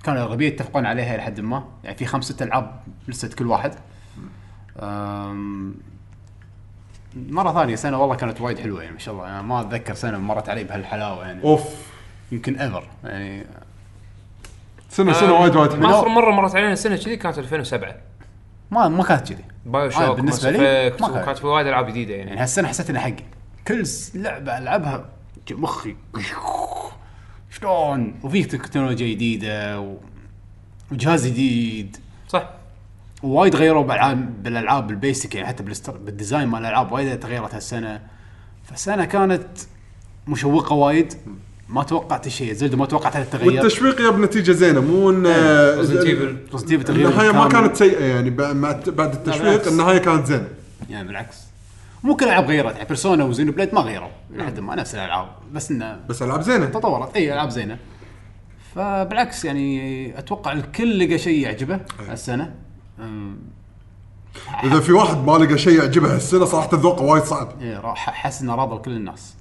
كانوا الغالبية يتفقون عليها لحد ما يعني في 5 6 ألعاب لسه كل واحد مرة ثانية سنة والله كانت وايد حلوة يعني ما شاء الله. يعني ما أتذكر سنة مرت علي بهالحلاوة يعني. أوف يمكن أذر يعني سنة وايد حلوة. آخر مرة مرت علينا سنة كذي كانت 2007. ما كانت كذي. بايو شوك بالنسبة لي. كانت في وايد ألعاب جديدة يعني. هالسنة حسيت إن حقي كل لعبة ألعبها مخي شلون وفيه تكنولوجيا جديدة وجهاز جديد. صح. وايد غيروا بالالعاب البيسك يعني حتى بالديزاين مال الالعاب وايد تغيرت هالسنه. فالسنه كانت مشوقه وايد ما توقعت شيء زلده ما توقعت هالتغيير والتشويق يا بنتيجه زينه مو ان بوزيتيف تغيير النهايه ما كانت سيئه يعني بعد التشويق النهايه كانت زينه يعني بالعكس مو كل العاب غيرت يعني بيرسونا وزينو بليد ما غيروا لحد ما نفس الالعاب بس انه بس العاب زينه تطورت اي العاب زينه. فبالعكس يعني اتوقع الكل لقى شيء يعجبه هالسنه. إذا في واحد ما لقى شيء يعجبه هالسنة صراحة الذوق وايد صعب. إيه راح أحس إنه راضي كل الناس.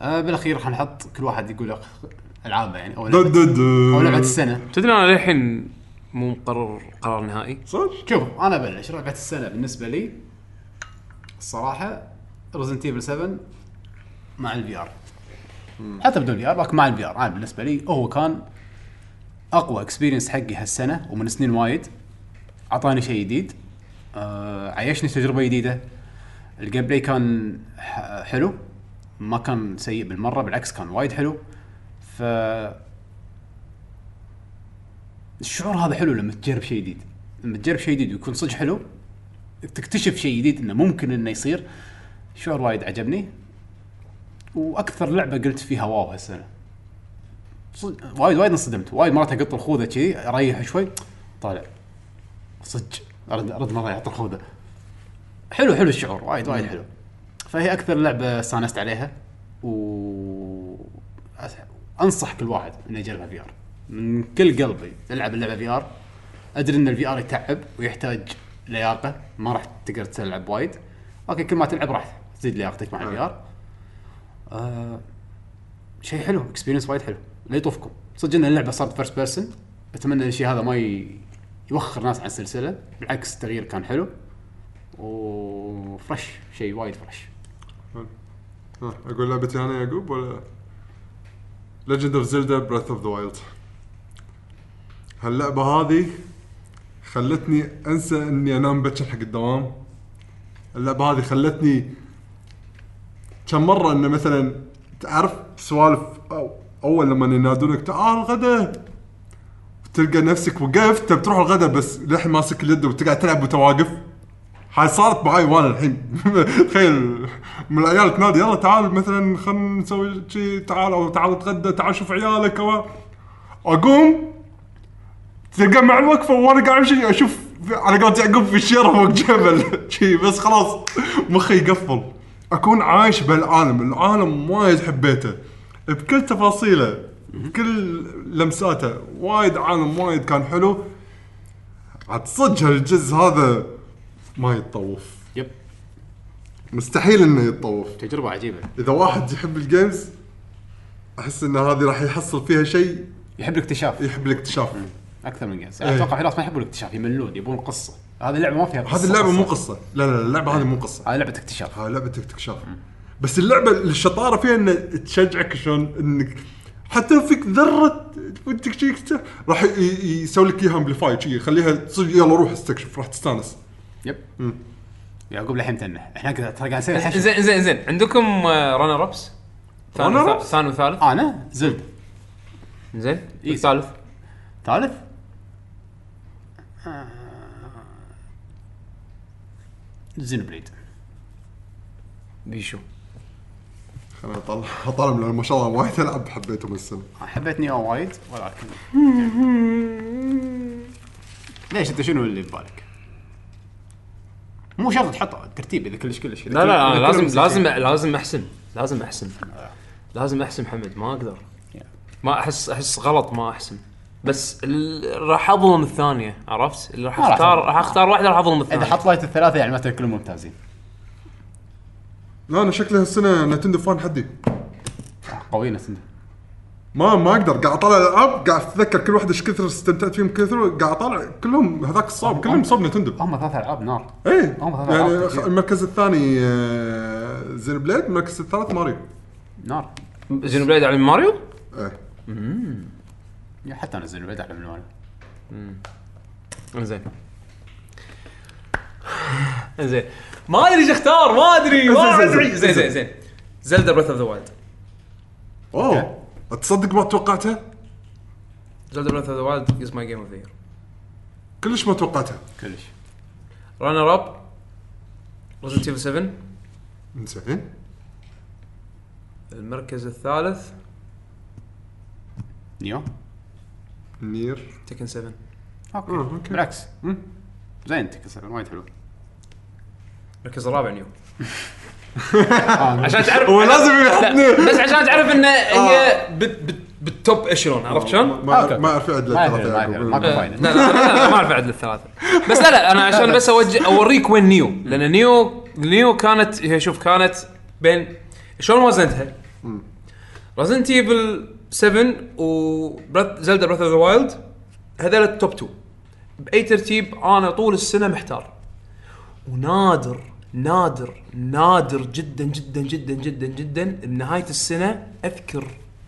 بالأخير راح نحط كل واحد يقول ألعابه يعني أو لعبة السنة. تدري أنا للحين مو مقرر قرار نهائي. صح. شوف أنا بلش لعبة السنة بالنسبة لي الصراحة Resident Evil 7 مع الVR حتى بدون VR لكن مع الVR أنا بالنسبة لي هو كان أقوى experience حقي هالسنة ومن سنين وايد. عطاني شيء جديد عايشني تجربة جديدة. الجيم بلاي كان حلو ما كان سيء بالمرة بالعكس كان وايد حلو. فالشعور هذا حلو لما تجرب شيء جديد لما تجرب شيء جديد ويكون صدق حلو تكتشف شيء جديد إنه ممكن إنه يصير شعور وايد عجبني. وأكثر لعبة قلت فيها واو هالسنة وايد انصدمت وايد مرات أقط الخوذة كذي أريح شوي طالع صدق أرد مرة يعطي الخوذة حلو الشعور وايد حلو. فهي أكثر لعبة استانست عليها وأنصح كل واحد إنه يجربها VR من كل قلبي. تلعب اللعبة VR أدري إن الVR يتعب ويحتاج لياقة ما راح تقدر تلعب وايد أوكي كل ما تلعب راح تزيد لياقتك مع الVR. شيء حلو experience وايد حلو لا يطوفكم صدق إن اللعبة صارت first person. أتمنى الشيء هذا ما يوخر ناس عن السلسلة بالعكس التغيير كان حلو وفرش شيء وايد فرش. أقول لعبتي أنا يعقوب ولا Legend of Zelda Breath of the Wild. هاللعبة هذه خلتني أنسى إني أنام بكر حق الدوام. اللعبة هذه خلتني كم مرة إن مثلا تعرف سوالف أو أول لما ينادونك تعال غدا تلقى نفسك وقفت بتروح الغداء بس لحين ماسك اليد وتقعد تلعب وتواقف. هاي صارت معي وانا الحين تخيل من العيال تنادي يلا تعال مثلا خلينا نسوي شيء تعال او تعال تغدى تعال شوف عيالك او اقوم تلقى مع الوقفه وانا قاعد امشي اشوف على قولت يعقوب في الشارع فوق جبل شيء بس خلاص مخي يقفل اكون عايش بالعالم. العالم وايد حبيته بكل تفاصيله كل لمساته وايد عالم وايد كان حلو. عاد صدق الجزء هذا ما يتطوف يب مستحيل انه يتطوف. تجربة عجيبة اذا واحد يحب الجيمز احس ان هذه راح يحصل فيها شيء يحب الاكتشاف يحب الاكتشاف اكثر من جيمز. اتوقع في ناس ما يحبون الاكتشاف يملون يبون قصة. هذه اللعبة ما فيها قصة. هذه اللعبة مو قصة لا اللعبة هذه مو قصة هذه لعبة اكتشاف هذه لعبة اكتشاف. بس اللعبة الشطارة فيها ان تشجعك شلون انك حتى فيك ذرة ودك شيء راح يسوي لك اياها امبليفاي شيء يخليها تصير يلا روح استكشف راح تستانس. يب يعقوب لحين تنح احنا كذا ترى قاعد نسوي الحشو زين عندكم رانر ابس ثاني وثالث انا زلد زين اي ثالث زين بليد بيشو أنا هطلع من ما شاء الله وايد ألعب حبيته بالسنة حبيتني وايد ولكن ليش أنت شنو اللي ببالك؟ مو شرط تحطه ترتيب إذا كلش لا لا أنا لازم أحسن محمد ما أقدر ما أحس غلط ما أحسن بس راح أظلم الثانية عرفت اللي راح أختار واحدة راح أظلم الثانية. إذا حطيت الثلاثة يعني مثلا كلهم ممتازين. لا أنا شكلها السنة نتندو فان حدي قوي نتندو ما اقدر قاعد اطلع العاب قاعد اتذكر كل واحد ايش كثر استمتعت فيهم كثر قاعد اطلع كلهم هذاك الصوب كلهم صوب نتندو هم ثلاث العاب نار ايه يعني المركز الثاني زينوبليد المركز الثالث ماريو نار زينوبليد على ماريو ايه يا حتى انا زينوبليد على ماريو انزين انزين ما ادري ايش اختار ما ادري ما ادري زين زين زين زلدا بريث اوف ذا وايلد اوه تصدق ما توقعتها؟ زلدا بريث اوف ذا وايلد از ماي جيم اوف ذا يير كلش ما توقعتها كلش رانر اب ريزنت ايفل 7 انزين المركز الثالث نيو نير تكن 7 اوكي بالعكس زين تكن 7 وايد حلو المركز الرابع نيو عشان تعرف ولازم يحطني بس عشان تعرف ان هي بالتوب اشلون عرفت شلون ما اعرف عدل الثلاثه لا ما اعرف عدل الثلاثه بس لا انا عشان بس اوريك وين نيو لان نيو كانت هي شوف كانت بين شلون وزنتها رزنت ايفل 7 وزلدا بريث اوف ذا وايلد هذول التوب 2 باي ترتيب انا طول السنه محتار ونادر نادر نادر جدا جدا جدا جدا جدا بنهاية السنة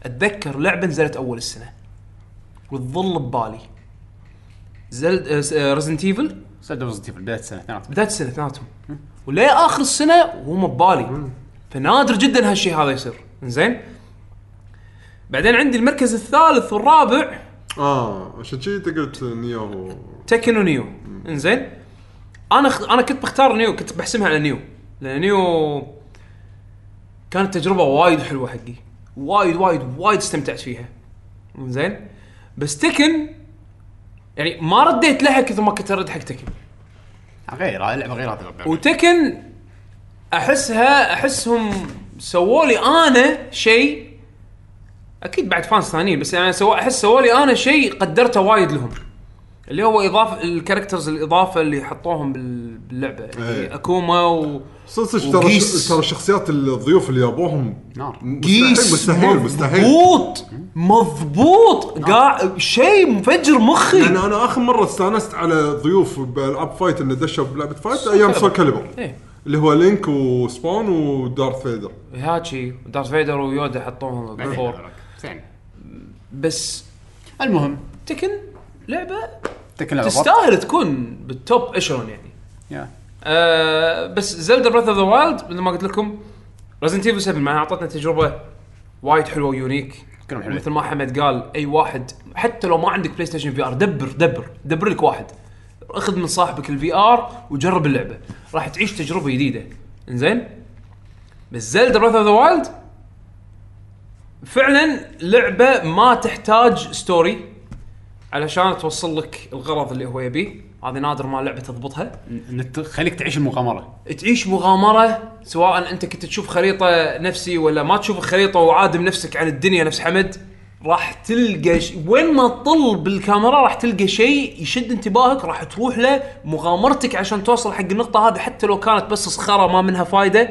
أتذكر لعبة نزلت أول السنة وتظل ببالي ريزنت ايفل بداية السنة ثناتهم ولا آخر السنة وهم ببالي فنادر جدا هالشي هذا يصير إنزين بعدين عندي المركز الثالث والرابع عشان شي تقلت نيو تكن ونيو إنزين انا كنت بختار نيو كنت بحسمها على نيو لان نيو كانت تجربه وايد حلوه حقي وايد وايد وايد استمتعت فيها زين بس تكن يعني ما رديت لها كثر ما كنت ارد حق تكن غير العب غير هذا وتكن احسهم سووا لي انا شيء اكيد بعد فانس ثانيين بس يعني سووا لي انا شيء قدرته وايد لهم اللي هو إضافة الكاركترز الإضافة اللي حطوهم باللعبة يعني أكوما وقيس ترى الشخصيات الضيوف اللي أبوهم قيس مستحيل مضبوط قاعد شيء مفجر مخي أنا آخر مرة استأنست على ضيوف بألعاب فايت إن دشوا بلعبة فايت أيام سول كاليبر اللي هو لينك وسبون ودارث فيدر هاتشي ودارث فيدر ويودا حطوهم بالفور بس المهم تكن لعبة تستاهل تكون بالتوب اشلون يعني بس زلدا بريث اوف ذا وايلد مثل ما قلت لكم ريزنت ايفل 7 معها اعطتنا تجربه وايد حلوه ويونيك مثل ما حمد قال اي واحد حتى لو ما عندك بلاي ستيشن في ار دبر لك واحد اخذ من صاحبك الفي ار وجرب اللعبه راح تعيش تجربه جديده انزين بس زلدا بريث اوف ذا وايلد فعلا لعبه ما تحتاج ستوري علشان توصل لك الغرض اللي هو يبيه هذه نادر ما لعبة تضبطها خليك تعيش المغامرة سواء أنت كنت تشوف خريطة نفسي ولا ما تشوف الخريطة وعادم نفسك عن الدنيا نفس حمد راح تلقى وين ما تطل بالكاميرا راح تلقى شيء يشد انتباهك راح تروح له مغامرتك عشان توصل حق النقطة هذه حتى لو كانت بس صخرة ما منها فايدة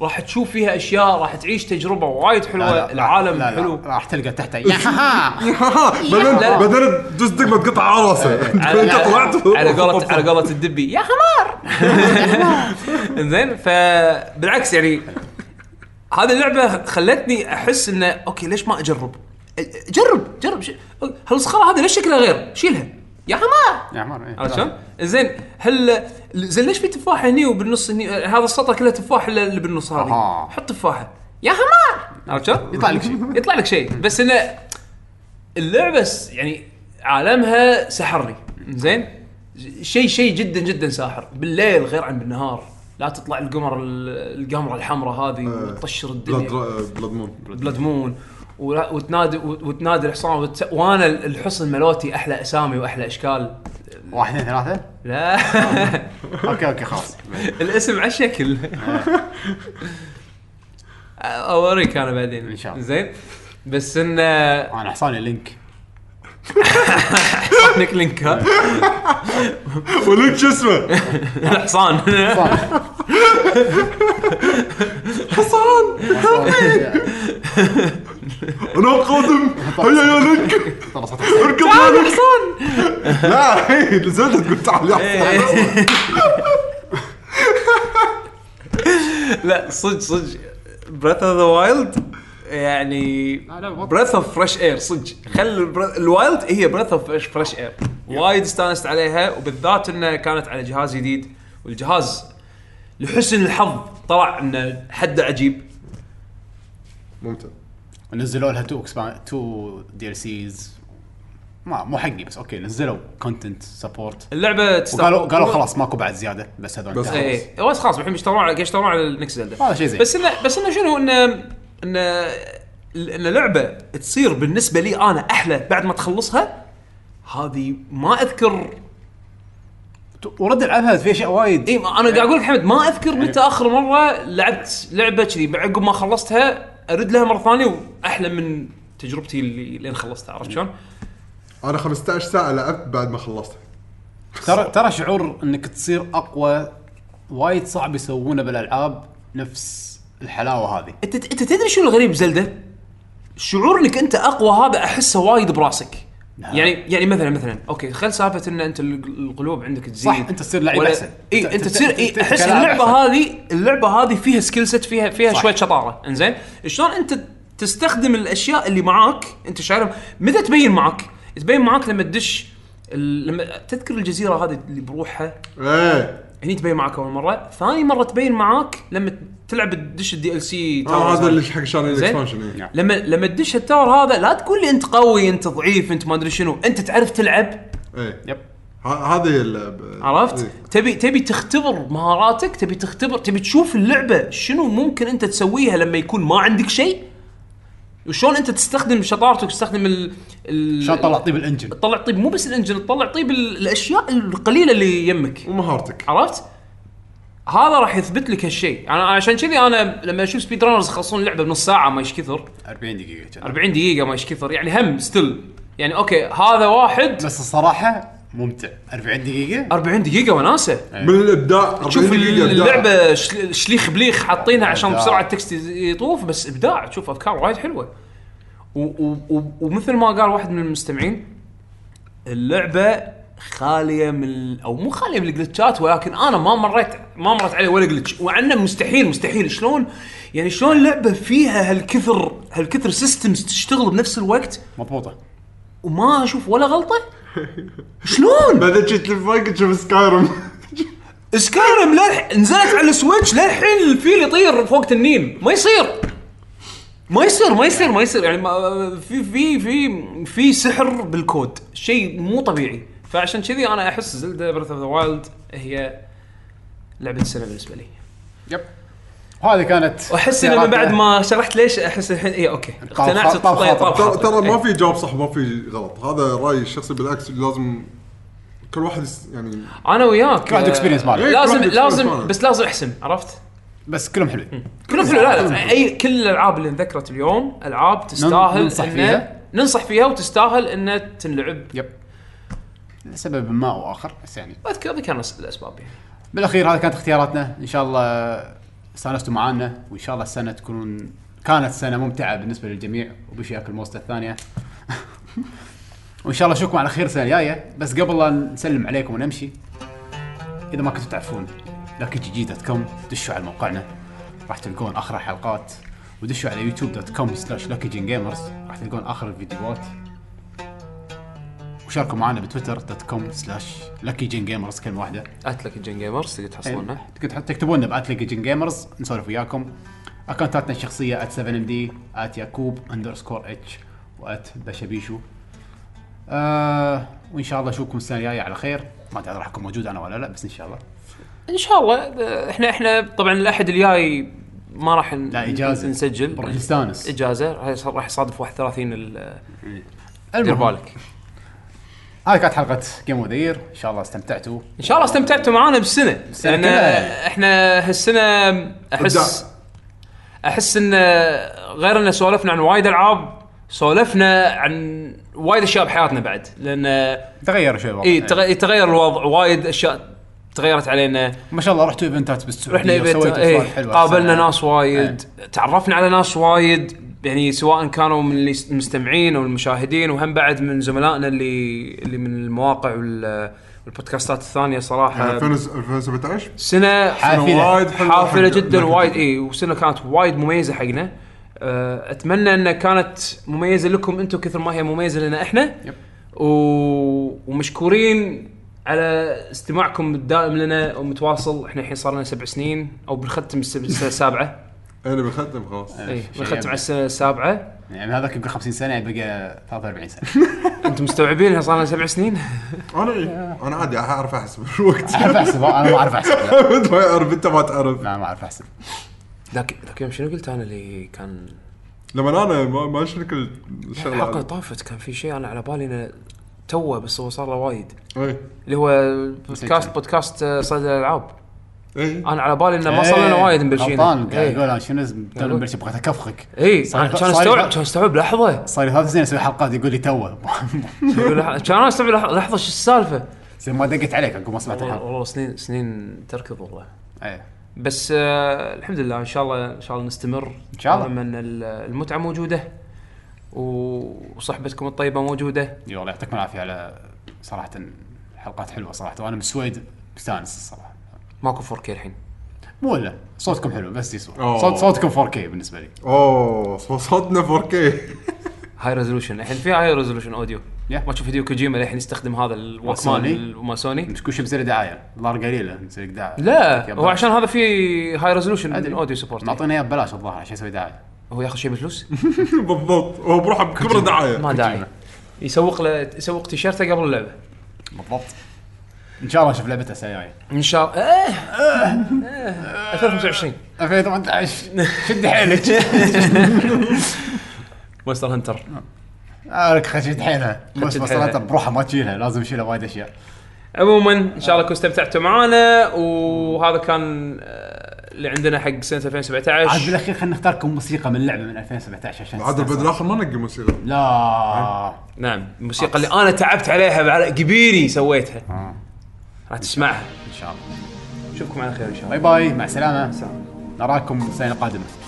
راح تشوف فيها اشياء راح تعيش تجربه وايد حلوه لا العالم لا حلو راح تلقى تحتها بدل دوس دقمه تقطع عرسه انت طلعت على قولة الدبي يا حمار زين فبالعكس يعني هذه اللعبه خلتني احس انه اوكي ليش ما اجرب جرب هالصخره هذا ليش شكلها غير شيلها يا حمار عشان زين هل زين ليش في تفاحه هني وبالنص هني هذا السطر كله تفاح اللي بالنص هذه حط تفاحه يا حمار عشان يطلع لك شيء بس انه اللعبه يعني عالمها سحرني زين شيء جدا جدا ساحر بالليل غير عن بالنهار لا تطلع القمره الحمراء هذه وتطشر الدنيا بلاد مون وتنادي الحصان وانا الحصن ملوتي احلى اسامي واحلى اشكال 1 2 3 لا اوكي خلاص الاسم على الشكل اوريك انا بعدين ان شاء الله زين بس ان انا حصاني لينك حصانك لينك ها ولينك شو اسمه الحصان حصان انا قادم هيا يا لينك اركب يا حصان. لا هي نزلت تقول تعال يا حصان. لا صدق صدق بريث اوف ذا وايلد يعني بريث اوف فريش اير صدق. خلي الوايلد هي بريث اوف فريش اير وايد استانست عليها وبالذات انها كانت على جهاز جديد والجهاز لحسن الحظ طلع انه حده عجيب ممتاز. نزلوا لها 2 دي ال سيز ما مو حقي بس اوكي نزلوا كونتنت سبورت اللعبه قالوا خلاص ماكو بعد زياده بس هذول بس ايه خلاص خلاص الحين يشتغلون على النكس زلده هذا شيء زين. بس انه شنو ان لعبه تصير بالنسبه لي انا احلى بعد ما تخلصها هذه ما اذكر ورد العبها في شيء وايد. اي انا قاعد اقول لك حمد ما اذكر متى اخر مره لعبت لعبه كذي عقب ما خلصتها ارد لها مره ثانيه واحلى من تجربتي اللي لين خلصتها. عرفت شلون؟ انا 15 ساعه لعبت بعد ما خلصتها. ترى شعور انك تصير اقوى وايد صعب يسوونه بالالعاب نفس الحلاوه هذه. انت تدري شو الغريب زلده؟ شعور انك انت اقوى هذا احسه وايد براسك. يعني مثلا اوكي خل سالفه ان انت القلوب عندك تزيد صح انت تصير لعيب احسن. اي انت تصير اي احس اللعبه هذه فيها سكيل سيت فيها شويه شطاره. انزين شلون انت تستخدم الاشياء اللي معاك انت شعرهم متى تبين معاك لما تدش لما تذكر الجزيره هذه اللي بروحها هني تبين معاك اول مره. ثاني مره تبين معاك لما تلعب تدش الدي ال سي هذا اللي حق شان الاكسبانشن. لما تدش التاور هذا لا تقول لي انت قوي انت ضعيف انت ما ادري شنو انت تعرف تلعب. ايه يب هذه عرفت دي. تبي تختبر مهاراتك تبي تشوف اللعبه شنو ممكن انت تسويها لما يكون ما عندك شيء وشون انت تستخدم شطارتك تستخدم شلون طلع طيب الانجن طلع طيب مو بس الانجن طلع طيب الاشياء القليله اللي يمك ومهارتك. عرفت هذا راح يثبت لك هالشيء. انا عشان كذي انا لما اشوف سبيد رانرز يخلصون اللعبه بنص ساعه ما ايش كثر 40 دقيقه ما ايش كثر يعني هم ستيل يعني اوكي هذا واحد بس الصراحه ممتع 40 دقيقه وناسه من الابداع. شوف اللعبه شليخ بليخ حاطينها عشان بسرعه التكست يطوف بس ابداع. تشوف افكار وايد حلوه ومثل ما قال واحد من المستمعين اللعبه خاليه من او مو خاليه من الجلتشات ولكن انا ما مرت عليه ولا جلتش وعنا مستحيل شلون يعني شلون لعبه فيها هالكثر سيستمز تشتغل بنفس الوقت مضبوطه وما اشوف ولا غلطه شلون؟ بدأت تلفايك شوف سكايرم نزلت على السويتش للحين الفيل يطير فوق النيم ما يصير يعني في سحر بالكود شيء مو طبيعي. فعشان كذي أنا أحس زلدة بريث اوف ذا وايلد هي لعبة السنة بالنسبة لي. يب هذه كانت احس ان بعد ما شرحت ليش احس الحين اي اوكي اقتنعت طبعا. ترى ما في جواب صح ما في غلط هذا رايي الشخصي بالعكس لازم كل واحد يعني انا وياك واحد اكسبيرينس مالك لازم احسن. عرفت بس كلهم حلوين كلهم حلو. لا اي كل الالعاب اللي انذكرت اليوم العاب تستاهل ننصح فيها وتستاهل ان تنلعب يب لسبب ما او اخر بس يعني اذكر كان الاسباب بالاخير. هذه كانت اختياراتنا ان شاء الله استانستوا معانا وإن شاء الله السنة كانت سنة ممتعة بالنسبة للجميع وبشياك الموسط الثانية وإن شاء الله أشوفكم على خير السنة الجاية. بس قبل لا نسلم عليكم ونمشي إذا ما كنتوا تعرفون لكن جديدتكم دشوا على موقعنا راح تلقون آخر حلقات ودشوا على youtube.com/luckygengamers راح تلقون آخر الفيديوهات وشاركوا معنا بتويتر.com/luckygengamers كلمة واحدة @luckygengamers تقدر تحصلونا تكتبونا @luckygengamers نسولف وياكم. أكونتاتنا الشخصية @7md @yakub_h @bashabishu وإن شاء الله أشوفكم السنة الجاية على خير. ما أدري راح أكون موجود أنا ولا لا بس إن شاء الله إحنا طبعا الأحد الجاي ما راح نسجل راح نستأنس إجازة راح يصادف 31 بالك. هاي كانت حلقة جيم ودير إن شاء الله استمتعتوا معانا بالسنة لأن إحنا هالسنة أحس إن غير إن سولفنا عن وايد ألعاب سولفنا عن وايد أشياء بحياتنا بعد لأن تغير شوي الوضع. تغير الوضع وايد أشياء تغيرت علينا ما شاء الله. رحتوا إيفنتات بالسعودية وسويتوا أشياء حلوة قابلنا ناس وايد تعرفنا على ناس وايد يعني سواء كانوا من اللي المستمعين أو المشاهدين، وهم بعد من زملائنا اللي من المواقع والبودكاستات الثانية صراحة. 2017 سنة حافلة جدا وايد إيه، وسنة كانت وايد مميزة حقنا. أتمنى أن كانت مميزة لكم أنتم كثر ما هي مميزة لنا إحنا. ومشكورين على استماعكم الدائم لنا ومتواصل. إحنا الحين صار لنا 7 سنين أو بنختم السابعة. أنا بنختم خلاص. إيه بنختم على السابعة. يعني هذاك يبقى 50 سنة يبقى 43 سنة. أنتم مستوعبينها صار لنا 7 سنين؟ أنا عادي أعرف أحسب الوقت. أعرف أحسب، أنا ما أعرف أحسب. ما أعرف، أنت ما تعرف. لا ما أعرف أحسب. لكن يوم شنو قلت أنا اللي كان؟ لما أنا ما أشرك الشغلة. حقا طافت، كان في شيء أنا على بالي أنا توه، بس هو صار له وايد. إيه. اللي هو بودكاست صيد الألعاب. إيه؟ أنا على بالي إنه ما صار لنا وايد مبلشين. طبعاً. يقول أنا شنو تبغى مبلش بغيت أكفخك. إيه. كان استوعب لحظة. صار لي 3 سنين أسوي حلقات يقول لي توه. كان أنا استوعب لحظة شو السالفة؟ زي ما دقت عليك أقول ما سمعت الحلقة. والله سنين تركض والله. إيه. بس الحمد لله إن شاء الله نستمر. إن شاء الله. من المتعة موجودة وصحبتكم الطيبة موجودة. يلا يعطيكم العافية على صراحة حلقات حلوة صراحة، وأنا بالسويد مستأنس الصراحة. ماكو 4K الحين مو ولا صوتكم حلو بس يسوى صوتكم 4K بالنسبة لي. صوتنا 4K هاي ريزولوشن الحين، في هاي ريزولوشن أوديو. ما تشوف فيديو كوجيما الحين يستخدم هذا الوكمان وماسوني مشكوش بزر دعاية لار قليلة نسلك دعاية. لا هو عشان هذا في هاي ريزولوشن الأوديو سبورت نعطينا إياه ببلاش الظاهر عشان يسوي دعاية. هو ياخذ شيء بفلوس بالضبط، هو بروح بكبر دعاية ما داعي يسوق تيشيرته قبل اللعبة بالضبط. ان شاء الله نشوف لعبه السيايه ان شاء الله 2025 شد حيلك مونستر هانتر لك خشيت حيلها بس بصراحه بروحها ما تشيلها، لازم اشيلها وايد اشياء. عموما ان شاء الله كنتوا استمتعتوا معنا، وهذا كان اللي عندنا حق سنه 2017. عاد بالاخير خلينا نختاركم موسيقى من لعبه من 2017 عشان عاد بالاخر ما نلقى موسيقى. لا نعم الموسيقى اللي انا تعبت عليها على كبيري سويتها هتسمعها ان شاء الله. نشوفكم على خير ان شاء الله. باي باي، مع السلامه. نراكم السنه القادمه.